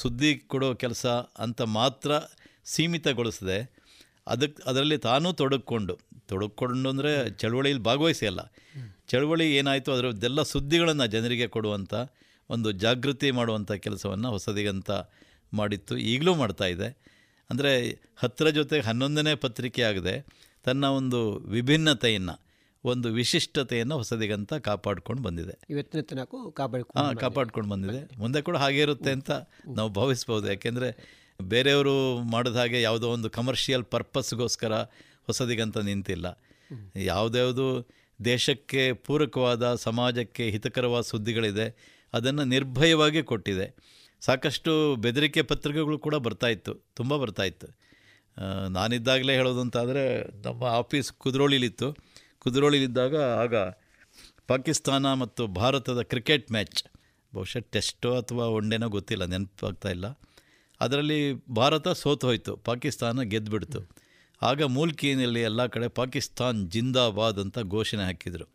ಸುದ್ದಿ ಕೊಡೋ ಕೆಲಸ ಅಂತ ಮಾತ್ರ ಸೀಮಿತಗೊಳಿಸದೆ ಅದಕ್ಕೆ ಅದರಲ್ಲಿ ತಾನೂ ತೊಡಗಿಕೊಂಡು ತೊಡಗಿಕೊಂಡು ಅಂದರೆ ಚಳುವಳಿಯಲ್ಲಿ ಭಾಗವಹಿಸಿ ಅಲ್ಲ, ಚಳುವಳಿ ಏನಾಯಿತು ಅದರದ್ದೆಲ್ಲ ಸುದ್ದಿಗಳನ್ನು ಜನರಿಗೆ ಕೊಡುವಂಥ ಒಂದು ಜಾಗೃತಿ ಮಾಡುವಂಥ ಕೆಲಸವನ್ನು ಹೊಸದಿಗಂತ ಮಾಡಿತ್ತು, ಈಗಲೂ ಮಾಡ್ತಾಯಿದೆ. ಅಂದರೆ ಹತ್ತರ ಜೊತೆಗೆ ಹನ್ನೊಂದನೇ ಪತ್ರಿಕೆ ಆಗದೆ ತನ್ನ ಒಂದು ವಿಭಿನ್ನತೆಯನ್ನು, ಒಂದು ವಿಶಿಷ್ಟತೆಯನ್ನು ಹೊಸದಿಗಂತ ಕಾಪಾಡಿಕೊಂಡು ಬಂದಿದೆ. ಇವತ್ತಿನ ತನಕ ಕಾಪಾಡಿಕೊಂಡು ಹಾಂ ಕಾಪಾಡಿಕೊಂಡು ಬಂದಿದೆ, ಮುಂದೆ ಕೂಡ ಹಾಗೇ ಇರುತ್ತೆ ಅಂತ ನಾವು ಭಾವಿಸ್ಬೋದು. ಯಾಕೆಂದರೆ ಬೇರೆಯವರು ಮಾಡಿದ ಹಾಗೆ ಯಾವುದೋ ಒಂದು ಕಮರ್ಷಿಯಲ್ ಪರ್ಪಸ್ಗೋಸ್ಕರ ಹೊಸದಿಗಂತ ನಿಂತಿಲ್ಲ. ಯಾವುದ್ಯಾವುದು ದೇಶಕ್ಕೆ ಪೂರಕವಾದ, ಸಮಾಜಕ್ಕೆ ಹಿತಕರವಾದ ಸುದ್ದಿಗಳಿದೆ ಅದನ್ನು ನಿರ್ಭಯವಾಗಿ ಕೊಟ್ಟಿದೆ. ಸಾಕಷ್ಟು ಬೆದರಿಕೆ ಪತ್ರಿಕೆಗಳು ಕೂಡ ಬರ್ತಾಯಿತ್ತು, ತುಂಬ ಬರ್ತಾಯಿತ್ತು. ನಾನಿದ್ದಾಗಲೇ ಹೇಳೋದು ಅಂತಾದರೆ, ನಮ್ಮ ಆಫೀಸ್ ಕುದ್ರೋಳಿಲಿತ್ತು. ಕುದ್ರೋಳಿಲಿದ್ದಾಗ ಆಗ ಪಾಕಿಸ್ತಾನ ಮತ್ತು ಭಾರತದ ಕ್ರಿಕೆಟ್ ಮ್ಯಾಚ್, ಬಹುಶಃ ಟೆಸ್ಟೋ ಅಥವಾ ಒನ್ಡೇನೋ ಗೊತ್ತಿಲ್ಲ, ನೆನಪಾಗ್ತಾಯಿಲ್ಲ. ಅದರಲ್ಲಿ ಭಾರತ ಸೋತು ಹೋಯಿತು, ಪಾಕಿಸ್ತಾನ ಗೆದ್ದುಬಿಡ್ತು. ಆಗ ಮೂಲ್ಕಿನಲ್ಲಿ ಎಲ್ಲ ಕಡೆ ಪಾಕಿಸ್ತಾನ್ ಜಿಂದಾಬಾದ್ ಅಂತ ಘೋಷಣೆ ಹಾಕಿದರು.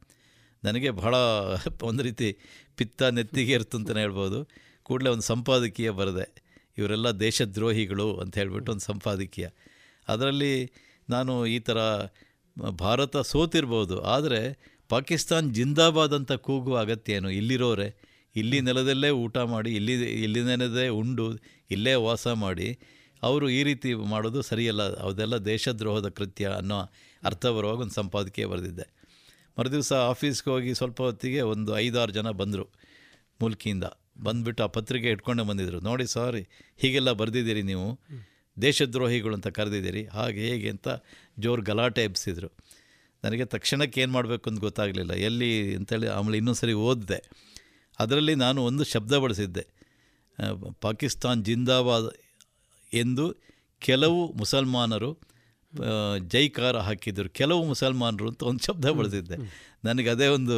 ನನಗೆ ಬಹಳ ಒಂದು ರೀತಿ ಪಿತ್ತ ನೆತ್ತಿಗೆ ಇರ್ತು ಅಂತಲೇ ಹೇಳ್ಬೋದು. ಕೂಡಲೇ ಒಂದು ಸಂಪಾದಕೀಯ ಬರೆದೆ, ಇವರೆಲ್ಲ ದೇಶದ್ರೋಹಿಗಳು ಅಂತ ಹೇಳಿಬಿಟ್ಟು ಒಂದು ಸಂಪಾದಕೀಯ. ಅದರಲ್ಲಿ ನಾನು ಈ ಥರ ಭಾರತ ಸೋತಿರ್ಬೋದು, ಆದರೆ ಪಾಕಿಸ್ತಾನ್ ಜಿಂದಾಬಾದ್ ಅಂತ ಕೂಗುವ ಅಗತ್ಯ ಏನು, ಇಲ್ಲಿರೋರೆ, ಇಲ್ಲಿ ನೆಲದಲ್ಲೇ ಊಟ ಮಾಡಿ, ಇಲ್ಲಿ ಇಲ್ಲಿ ನೆಲದೇ ಉಂಡು, ಇಲ್ಲೇ ವಾಸ ಮಾಡಿ ಅವರು ಈ ರೀತಿ ಮಾಡೋದು ಸರಿಯಲ್ಲ, ಅದೆಲ್ಲ ದೇಶದ್ರೋಹದ ಕೃತ್ಯ ಅನ್ನೋ ಅರ್ಥ ಬರುವಾಗ ಒಂದು ಸಂಪಾದಕೀಯ ಬರೆದಿದ್ದೆ. ಮರುದಿವಸ ಆಫೀಸ್ಗೆ ಹೋಗಿ ಸ್ವಲ್ಪ ಹೊತ್ತಿಗೆ ಒಂದು ಐದಾರು ಜನ ಬಂದರು ಮುಲ್ಕಿಯಿಂದ. ಬಂದುಬಿಟ್ಟು ಆ ಪತ್ರಿಕೆ ಇಟ್ಕೊಂಡೆ ಬಂದಿದ್ದರು. ನೋಡಿ ಸರ್, ಹೀಗೆಲ್ಲ ಬರೆದಿದ್ದೀರಿ, ನೀವು ದೇಶದ್ರೋಹಿಗಳು ಅಂತ ಕರೆದಿದ್ದೀರಿ, ಹಾಗೆ ಹೇಗೆ ಅಂತ ಜೋರು ಗಲಾಟೆ ಎಬ್ಬಿಸಿದರು. ನನಗೆ ತಕ್ಷಣಕ್ಕೆ ಏನು ಮಾಡಬೇಕು ಅಂತ ಗೊತ್ತಾಗಲಿಲ್ಲ, ಎಲ್ಲಿ ಅಂತೇಳಿ ಆಮೇಲೆ ಇನ್ನೊಂದು ಸರಿ ಓದಿದೆ. ಅದರಲ್ಲಿ ನಾನು ಒಂದು ಶಬ್ದ ಬಳಸಿದ್ದೆ, ಪಾಕಿಸ್ತಾನ್ ಜಿಂದಾಬಾದ್ ಎಂದು ಕೆಲವು ಮುಸಲ್ಮಾನರು ಜೈಕಾರ ಹಾಕಿದ್ದರು, ಕೆಲವು ಮುಸಲ್ಮಾನರು ಅಂತ ಒಂದು ಶಬ್ದ ಬಳಸಿದ್ದೆ. ನನಗೆ ಅದೇ ಒಂದು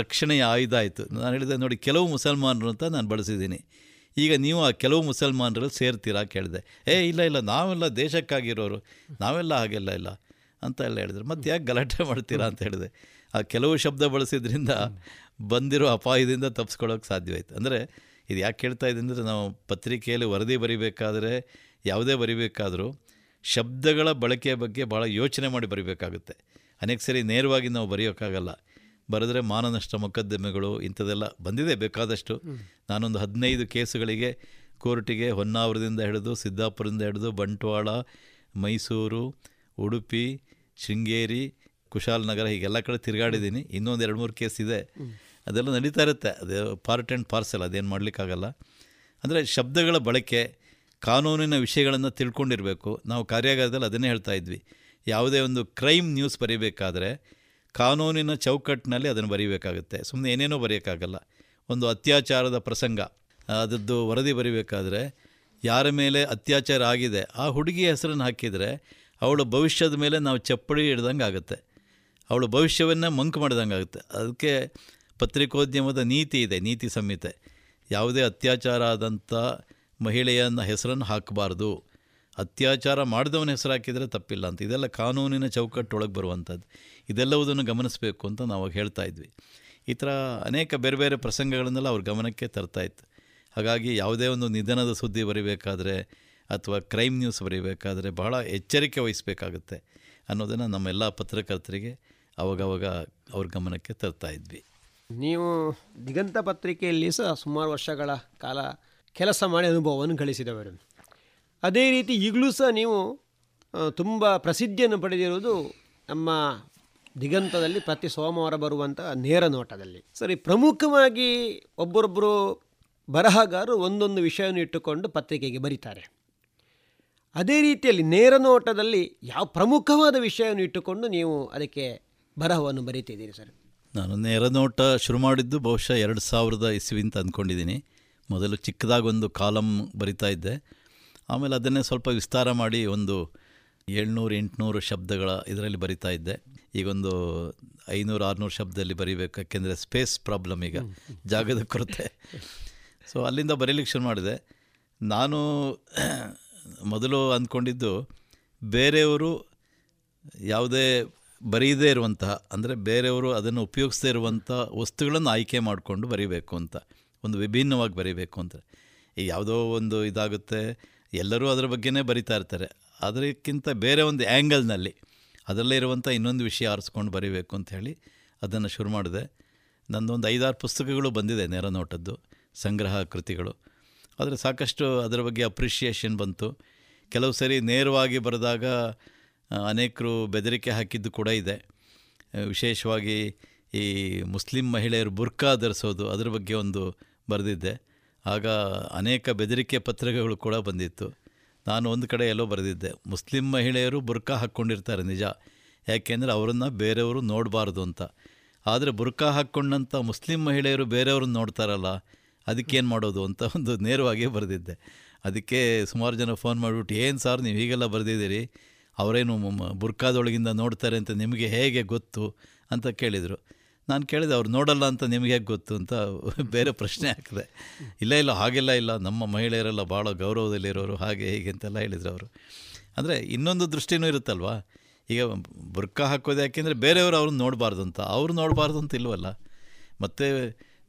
ರಕ್ಷಣೆಯ ಆಯುಧ ಆಯಿತು. ನಾನು ಹೇಳಿದೆ, ನೋಡಿ ಕೆಲವು ಮುಸಲ್ಮಾನರು ಅಂತ ನಾನು ಬಳಸಿದ್ದೀನಿ, ಈಗ ನೀವು ಆ ಕೆಲವು ಮುಸಲ್ಮಾನರಲ್ಲಿ ಸೇರ್ತೀರಾ ಕೇಳಿದೆ. ಏ ಇಲ್ಲ ಇಲ್ಲ, ನಾವೆಲ್ಲ ದೇಶಕ್ಕಾಗಿರೋರು, ನಾವೆಲ್ಲ ಹಾಗೆಲ್ಲ ಇಲ್ಲ ಅಂತ ಎಲ್ಲ ಹೇಳಿದ್ರು. ಮತ್ತು ಯಾಕೆ ಗಲಾಟೆ ಮಾಡ್ತೀರಾ ಅಂತ ಹೇಳಿದೆ. ಆ ಕೆಲವು ಶಬ್ದ ಬಳಸಿದ್ರಿಂದ ಬಂದಿರೋ ಅಪಾಯದಿಂದ ತಪ್ಪಿಸ್ಕೊಳ್ಳೋಕೆ ಸಾಧ್ಯವಾಯಿತು. ಅಂದರೆ ಇದು ಯಾಕೆ ಹೇಳ್ತಾ ಇದೆ ಅಂದರೆ, ನಾವು ಪತ್ರಿಕೆಯಲ್ಲಿ ವರದಿ ಬರಿಬೇಕಾದ್ರೆ, ಯಾವುದೇ ಬರಿಬೇಕಾದರೂ ಶಬ್ದಗಳ ಬಳಕೆಯ ಬಗ್ಗೆ ಭಾಳ ಯೋಚನೆ ಮಾಡಿ ಬರಿಬೇಕಾಗುತ್ತೆ. ಅನೇಕ ಸರಿ ನೇರವಾಗಿ ನಾವು ಬರೆಯೋಕ್ಕಾಗಲ್ಲ, ಬರೆದ್ರೆ ಮಾನನಷ್ಟ ಮೊಕದ್ದಮೆಗಳು ಇಂಥದ್ದೆಲ್ಲ ಬಂದಿದೆ ಬೇಕಾದಷ್ಟು. ನಾನೊಂದು ಹದಿನೈದು ಕೇಸುಗಳಿಗೆ ಕೋರ್ಟಿಗೆ, ಹೊನ್ನಾವರದಿಂದ ಹಿಡಿದು ಸಿದ್ದಾಪುರದಿಂದ ಹಿಡಿದು ಬಂಟ್ವಾಳ, ಮೈಸೂರು, ಉಡುಪಿ, ಶೃಂಗೇರಿ, ಕುಶಾಲನಗರ ಹೀಗೆಲ್ಲ ಕಡೆ ತಿರುಗಾಡಿದ್ದೀನಿ. ಇನ್ನೊಂದು ಎರಡು ಮೂರು ಕೇಸ್ ಇದೆ, ಅದೆಲ್ಲ ನಡೀತಾ ಇರುತ್ತೆ. ಅದು ಪಾರ್ಟ್ ಆ್ಯಂಡ್ ಪಾರ್ಸಲ್, ಅದೇನು ಮಾಡಲಿಕ್ಕಾಗಲ್ಲ. ಅಂದರೆ ಶಬ್ದಗಳ ಬಳಕೆ, ಕಾನೂನಿನ ವಿಷಯಗಳನ್ನು ತಿಳ್ಕೊಂಡಿರಬೇಕು. ನಾವು ಕಾರ್ಯಾಗಾರದಲ್ಲಿ ಅದನ್ನೇ ಹೇಳ್ತಾ ಇದ್ವಿ, ಯಾವುದೇ ಒಂದು ಕ್ರೈಮ್ ನ್ಯೂಸ್ ಬರೀಬೇಕಾದ್ರೆ ಕಾನೂನಿನ ಚೌಕಟ್ಟಿನಲ್ಲಿ ಅದನ್ನು ಬರೀಬೇಕಾಗುತ್ತೆ, ಸುಮ್ಮನೆ ಏನೇನೋ ಬರೆಯೋಕ್ಕಾಗಲ್ಲ. ಒಂದು ಅತ್ಯಾಚಾರದ ಪ್ರಸಂಗ, ಅದರದ್ದು ವರದಿ ಬರೀಬೇಕಾದ್ರೆ ಯಾರ ಮೇಲೆ ಅತ್ಯಾಚಾರ ಆಗಿದೆ, ಆ ಹುಡುಗಿಯ ಹೆಸರನ್ನು ಹಾಕಿದರೆ ಅವಳ ಭವಿಷ್ಯದ ಮೇಲೆ ನಾವು ಚಪ್ಪಡಿ ಹಿಡ್ದಂಗೆ ಆಗುತ್ತೆ, ಅವಳ ಭವಿಷ್ಯವನ್ನು ಮಂಕು ಮಾಡಿದಂಗೆ ಆಗುತ್ತೆ. ಅದಕ್ಕೆ ಪತ್ರಿಕೋದ್ಯಮದ ನೀತಿ ಇದೆ, ನೀತಿ ಸಂಹಿತೆ, ಯಾವುದೇ ಅತ್ಯಾಚಾರ ಆದಂಥ ಮಹಿಳೆಯನ್ನ ಹೆಸರನ್ನು ಹಾಕಬಾರ್ದು, ಅತ್ಯಾಚಾರ ಮಾಡಿದವನ ಹೆಸರು ಹಾಕಿದರೆ ತಪ್ಪಿಲ್ಲ ಅಂತ. ಇದೆಲ್ಲ ಕಾನೂನಿನ ಚೌಕಟ್ಟೊಳಗೆ ಬರುವಂಥದ್ದು, ಇದೆಲ್ಲವುದನ್ನು ಗಮನಿಸಬೇಕು ಅಂತ ನಾವು ಹೇಳ್ತಾ ಇದ್ವಿ. ಈ ಥರ ಅನೇಕ ಬೇರೆ ಬೇರೆ ಪ್ರಸಂಗಗಳನ್ನೆಲ್ಲ ಅವ್ರ ಗಮನಕ್ಕೆ ತರ್ತಾಯಿತ್ತು. ಹಾಗಾಗಿ ಯಾವುದೇ ಒಂದು ನಿಧನದ ಸುದ್ದಿ ಬರೀಬೇಕಾದ್ರೆ ಅಥವಾ ಕ್ರೈಮ್ ನ್ಯೂಸ್ ಬರೀಬೇಕಾದ್ರೆ ಬಹಳ ಎಚ್ಚರಿಕೆ ವಹಿಸಬೇಕಾಗುತ್ತೆ ಅನ್ನೋದನ್ನು ನಮ್ಮೆಲ್ಲ ಪತ್ರಕರ್ತರಿಗೆ ಅವಾಗವಾಗ ಅವ್ರ ಗಮನಕ್ಕೆ ತರ್ತಾ ಇದ್ವಿ. ನೀವು ದಿಗಂತ ಪತ್ರಿಕೆಯಲ್ಲಿ ಸಹ ಸುಮಾರು ವರ್ಷಗಳ ಕಾಲ ಕೆಲಸ ಮಾಡಿ ಅನುಭವವನ್ನು ಗಳಿಸಿದವರು. ಅದೇ ರೀತಿ ಈಗಲೂ ಸಹ ನೀವು ತುಂಬ ಪ್ರಸಿದ್ಧಿಯನ್ನು ಪಡೆದಿರುವುದು ನಮ್ಮ ದಿಗಂತದಲ್ಲಿ ಪ್ರತಿ ಸೋಮವಾರ ಬರುವಂಥ ನೇರ ನೋಟದಲ್ಲಿ. ಸರಿ, ಪ್ರಮುಖವಾಗಿ ಒಬ್ಬರೊಬ್ಬರು ಬರಹಗಾರರು ಒಂದೊಂದು ವಿಷಯವನ್ನು ಇಟ್ಟುಕೊಂಡು ಪತ್ರಿಕೆಗೆ ಬರೀತಾರೆ. ಅದೇ ರೀತಿಯಲ್ಲಿ ನೇರ ನೋಟದಲ್ಲಿ ಯಾವ ಪ್ರಮುಖವಾದ ವಿಷಯವನ್ನು ಇಟ್ಟುಕೊಂಡು ನೀವು ಅದಕ್ಕೆ ಬರಹವನ್ನು ಬರೀತಿದ್ದೀರಿ ಸರ್? ನಾನು ನೇರ ನೋಟ ಶುರು ಮಾಡಿದ್ದು ಬಹುಶಃ ಎರಡು ಸಾವಿರದ ಇಸ್ವಿ ಅಂತ ಅಂದ್ಕೊಂಡಿದ್ದೀನಿ. ಮೊದಲು ಚಿಕ್ಕದಾಗೊಂದು ಕಾಲಮ್ ಬರಿತಾ ಇದ್ದೆ, ಆಮೇಲೆ ಅದನ್ನೇ ಸ್ವಲ್ಪ ವಿಸ್ತಾರ ಮಾಡಿ ಒಂದು ಏಳ್ನೂರು ಎಂಟುನೂರು ಶಬ್ದಗಳ ಇದರಲ್ಲಿ ಬರಿತಾ ಇದ್ದೆ. ಈಗೊಂದು ಐನೂರು ಆರುನೂರು ಶಬ್ದದಲ್ಲಿ ಬರಿಬೇಕು, ಯಾಕೆಂದರೆ ಸ್ಪೇಸ್ ಪ್ರಾಬ್ಲಮ್, ಈಗ ಜಾಗದ ಕೊರತೆ. ಸೊ ಅಲ್ಲಿಂದ ಬರೀಲಿಕ್ಕೆ ಶುರು ಮಾಡಿದೆ. ನಾನು ಮೊದಲು ಅಂದ್ಕೊಂಡಿದ್ದು ಬೇರೆಯವರು ಯಾವುದೇ ಬರೀದೇ ಇರುವಂತಹ, ಅಂದರೆ ಬೇರೆಯವರು ಅದನ್ನು ಉಪಯೋಗಿಸದೇ ಇರುವಂಥ ವಸ್ತುಗಳನ್ನು ಆಯ್ಕೆ ಮಾಡಿಕೊಂಡು ಬರೀಬೇಕು ಅಂತ, ಒಂದು ವಿಭಿನ್ನವಾಗಿ ಬರೀಬೇಕು ಅಂತ. ಯಾವುದೋ ಒಂದು ಇದಾಗುತ್ತೆ, ಎಲ್ಲರೂ ಅದರ ಬಗ್ಗೆನೇ ಬರಿತಾ ಇರ್ತಾರೆ, ಅದಕ್ಕಿಂತ ಬೇರೆ ಒಂದು ಆ್ಯಂಗಲ್ನಲ್ಲಿ ಅದರಲ್ಲೇ ಇರುವಂಥ ಇನ್ನೊಂದು ವಿಷಯ ಆರಿಸ್ಕೊಂಡು ಬರೀಬೇಕು ಅಂತ ಹೇಳಿ ಅದನ್ನು ಶುರು ಮಾಡಿದೆ. ನನ್ನೊಂದು ಐದಾರು ಪುಸ್ತಕಗಳು ಬಂದಿದೆ ನೇರ ನೋಟದ್ದು, ಸಂಗ್ರಹ ಕೃತಿಗಳು. ಆದರೆ ಸಾಕಷ್ಟು ಅದರ ಬಗ್ಗೆ ಅಪ್ರಿಷಿಯೇಷನ್ ಬಂತು. ಕೆಲವು ಸರಿ ನೇರವಾಗಿ ಬರೆದಾಗ ಅನೇಕರು ಬೆದರಿಕೆ ಹಾಕಿದ್ದು ಕೂಡ ಇದೆ. ವಿಶೇಷವಾಗಿ ಈ ಮುಸ್ಲಿಂ ಮಹಿಳೆಯರು ಬುರ್ಕಾ ಧರಿಸೋದು, ಅದರ ಬಗ್ಗೆ ಒಂದು ಬರೆದಿದ್ದೆ. ಆಗ ಅನೇಕ ಬೆದರಿಕೆ ಪತ್ರಗಳು ಕೂಡ ಬಂದಿತ್ತು. ನಾನು ಒಂದು ಕಡೆ ಎಲ್ಲೋ ಬರೆದಿದ್ದೆ, ಮುಸ್ಲಿಂ ಮಹಿಳೆಯರು ಬುರ್ಕಾ ಹಾಕ್ಕೊಂಡಿರ್ತಾರೆ ನಿಜ, ಯಾಕೆಂದರೆ ಅವರನ್ನು ಬೇರೆಯವರು ನೋಡಬಾರ್ದು ಅಂತ. ಆದರೆ ಬುರ್ಕಾ ಹಾಕ್ಕೊಂಡಂಥ ಮುಸ್ಲಿಂ ಮಹಿಳೆಯರು ಬೇರೆಯವ್ರನ್ನ ನೋಡ್ತಾರಲ್ಲ, ಅದಕ್ಕೇನು ಮಾಡೋದು ಅಂತ ಒಂದು ನೇರವಾಗಿಯೇ ಬರೆದಿದ್ದೆ. ಅದಕ್ಕೆ ಸುಮಾರು ಜನ ಫೋನ್ ಮಾಡಿಬಿಟ್ಟು, ಏನು ಸಾರ್ ನೀವು ಹೀಗೆಲ್ಲ ಬರೆದಿದ್ದೀರಿ, ಅವರೇನು ಬುರ್ಕಾದೊಳಗಿಂದ ನೋಡ್ತಾರೆ ಅಂತ ನಿಮಗೆ ಹೇಗೆ ಗೊತ್ತು ಅಂತ ಕೇಳಿದರು. ನಾನು ಕೇಳಿದೆ, ಅವ್ರು ನೋಡಲ್ಲ ಅಂತ ನಿಮಗೆ ಹೇಗೆ ಗೊತ್ತು ಅಂತ ಬೇರೆ ಪ್ರಶ್ನೆ ಹಾಕಿದೆ. ಇಲ್ಲ ಇಲ್ಲ ಹಾಗೆಲ್ಲ ಇಲ್ಲ, ನಮ್ಮ ಮಹಿಳೆಯರೆಲ್ಲ ಭಾಳ ಗೌರವದಲ್ಲಿರೋರು, ಹಾಗೆ ಹೀಗೆ ಅಂತೆಲ್ಲ ಹೇಳಿದರು ಅವರು. ಅಂದರೆ ಇನ್ನೊಂದು ದೃಷ್ಟಿನೂ ಇರುತ್ತಲ್ವ, ಈಗ ಬುರ್ಕಾ ಹಾಕೋದು ಯಾಕೆಂದರೆ ಬೇರೆಯವರು ಅವ್ರನ್ನ ನೋಡಬಾರ್ದು ಅಂತ. ಅವ್ರು ನೋಡಬಾರ್ದು ಅಂತ ಇಲ್ವಲ್ಲ, ಮತ್ತು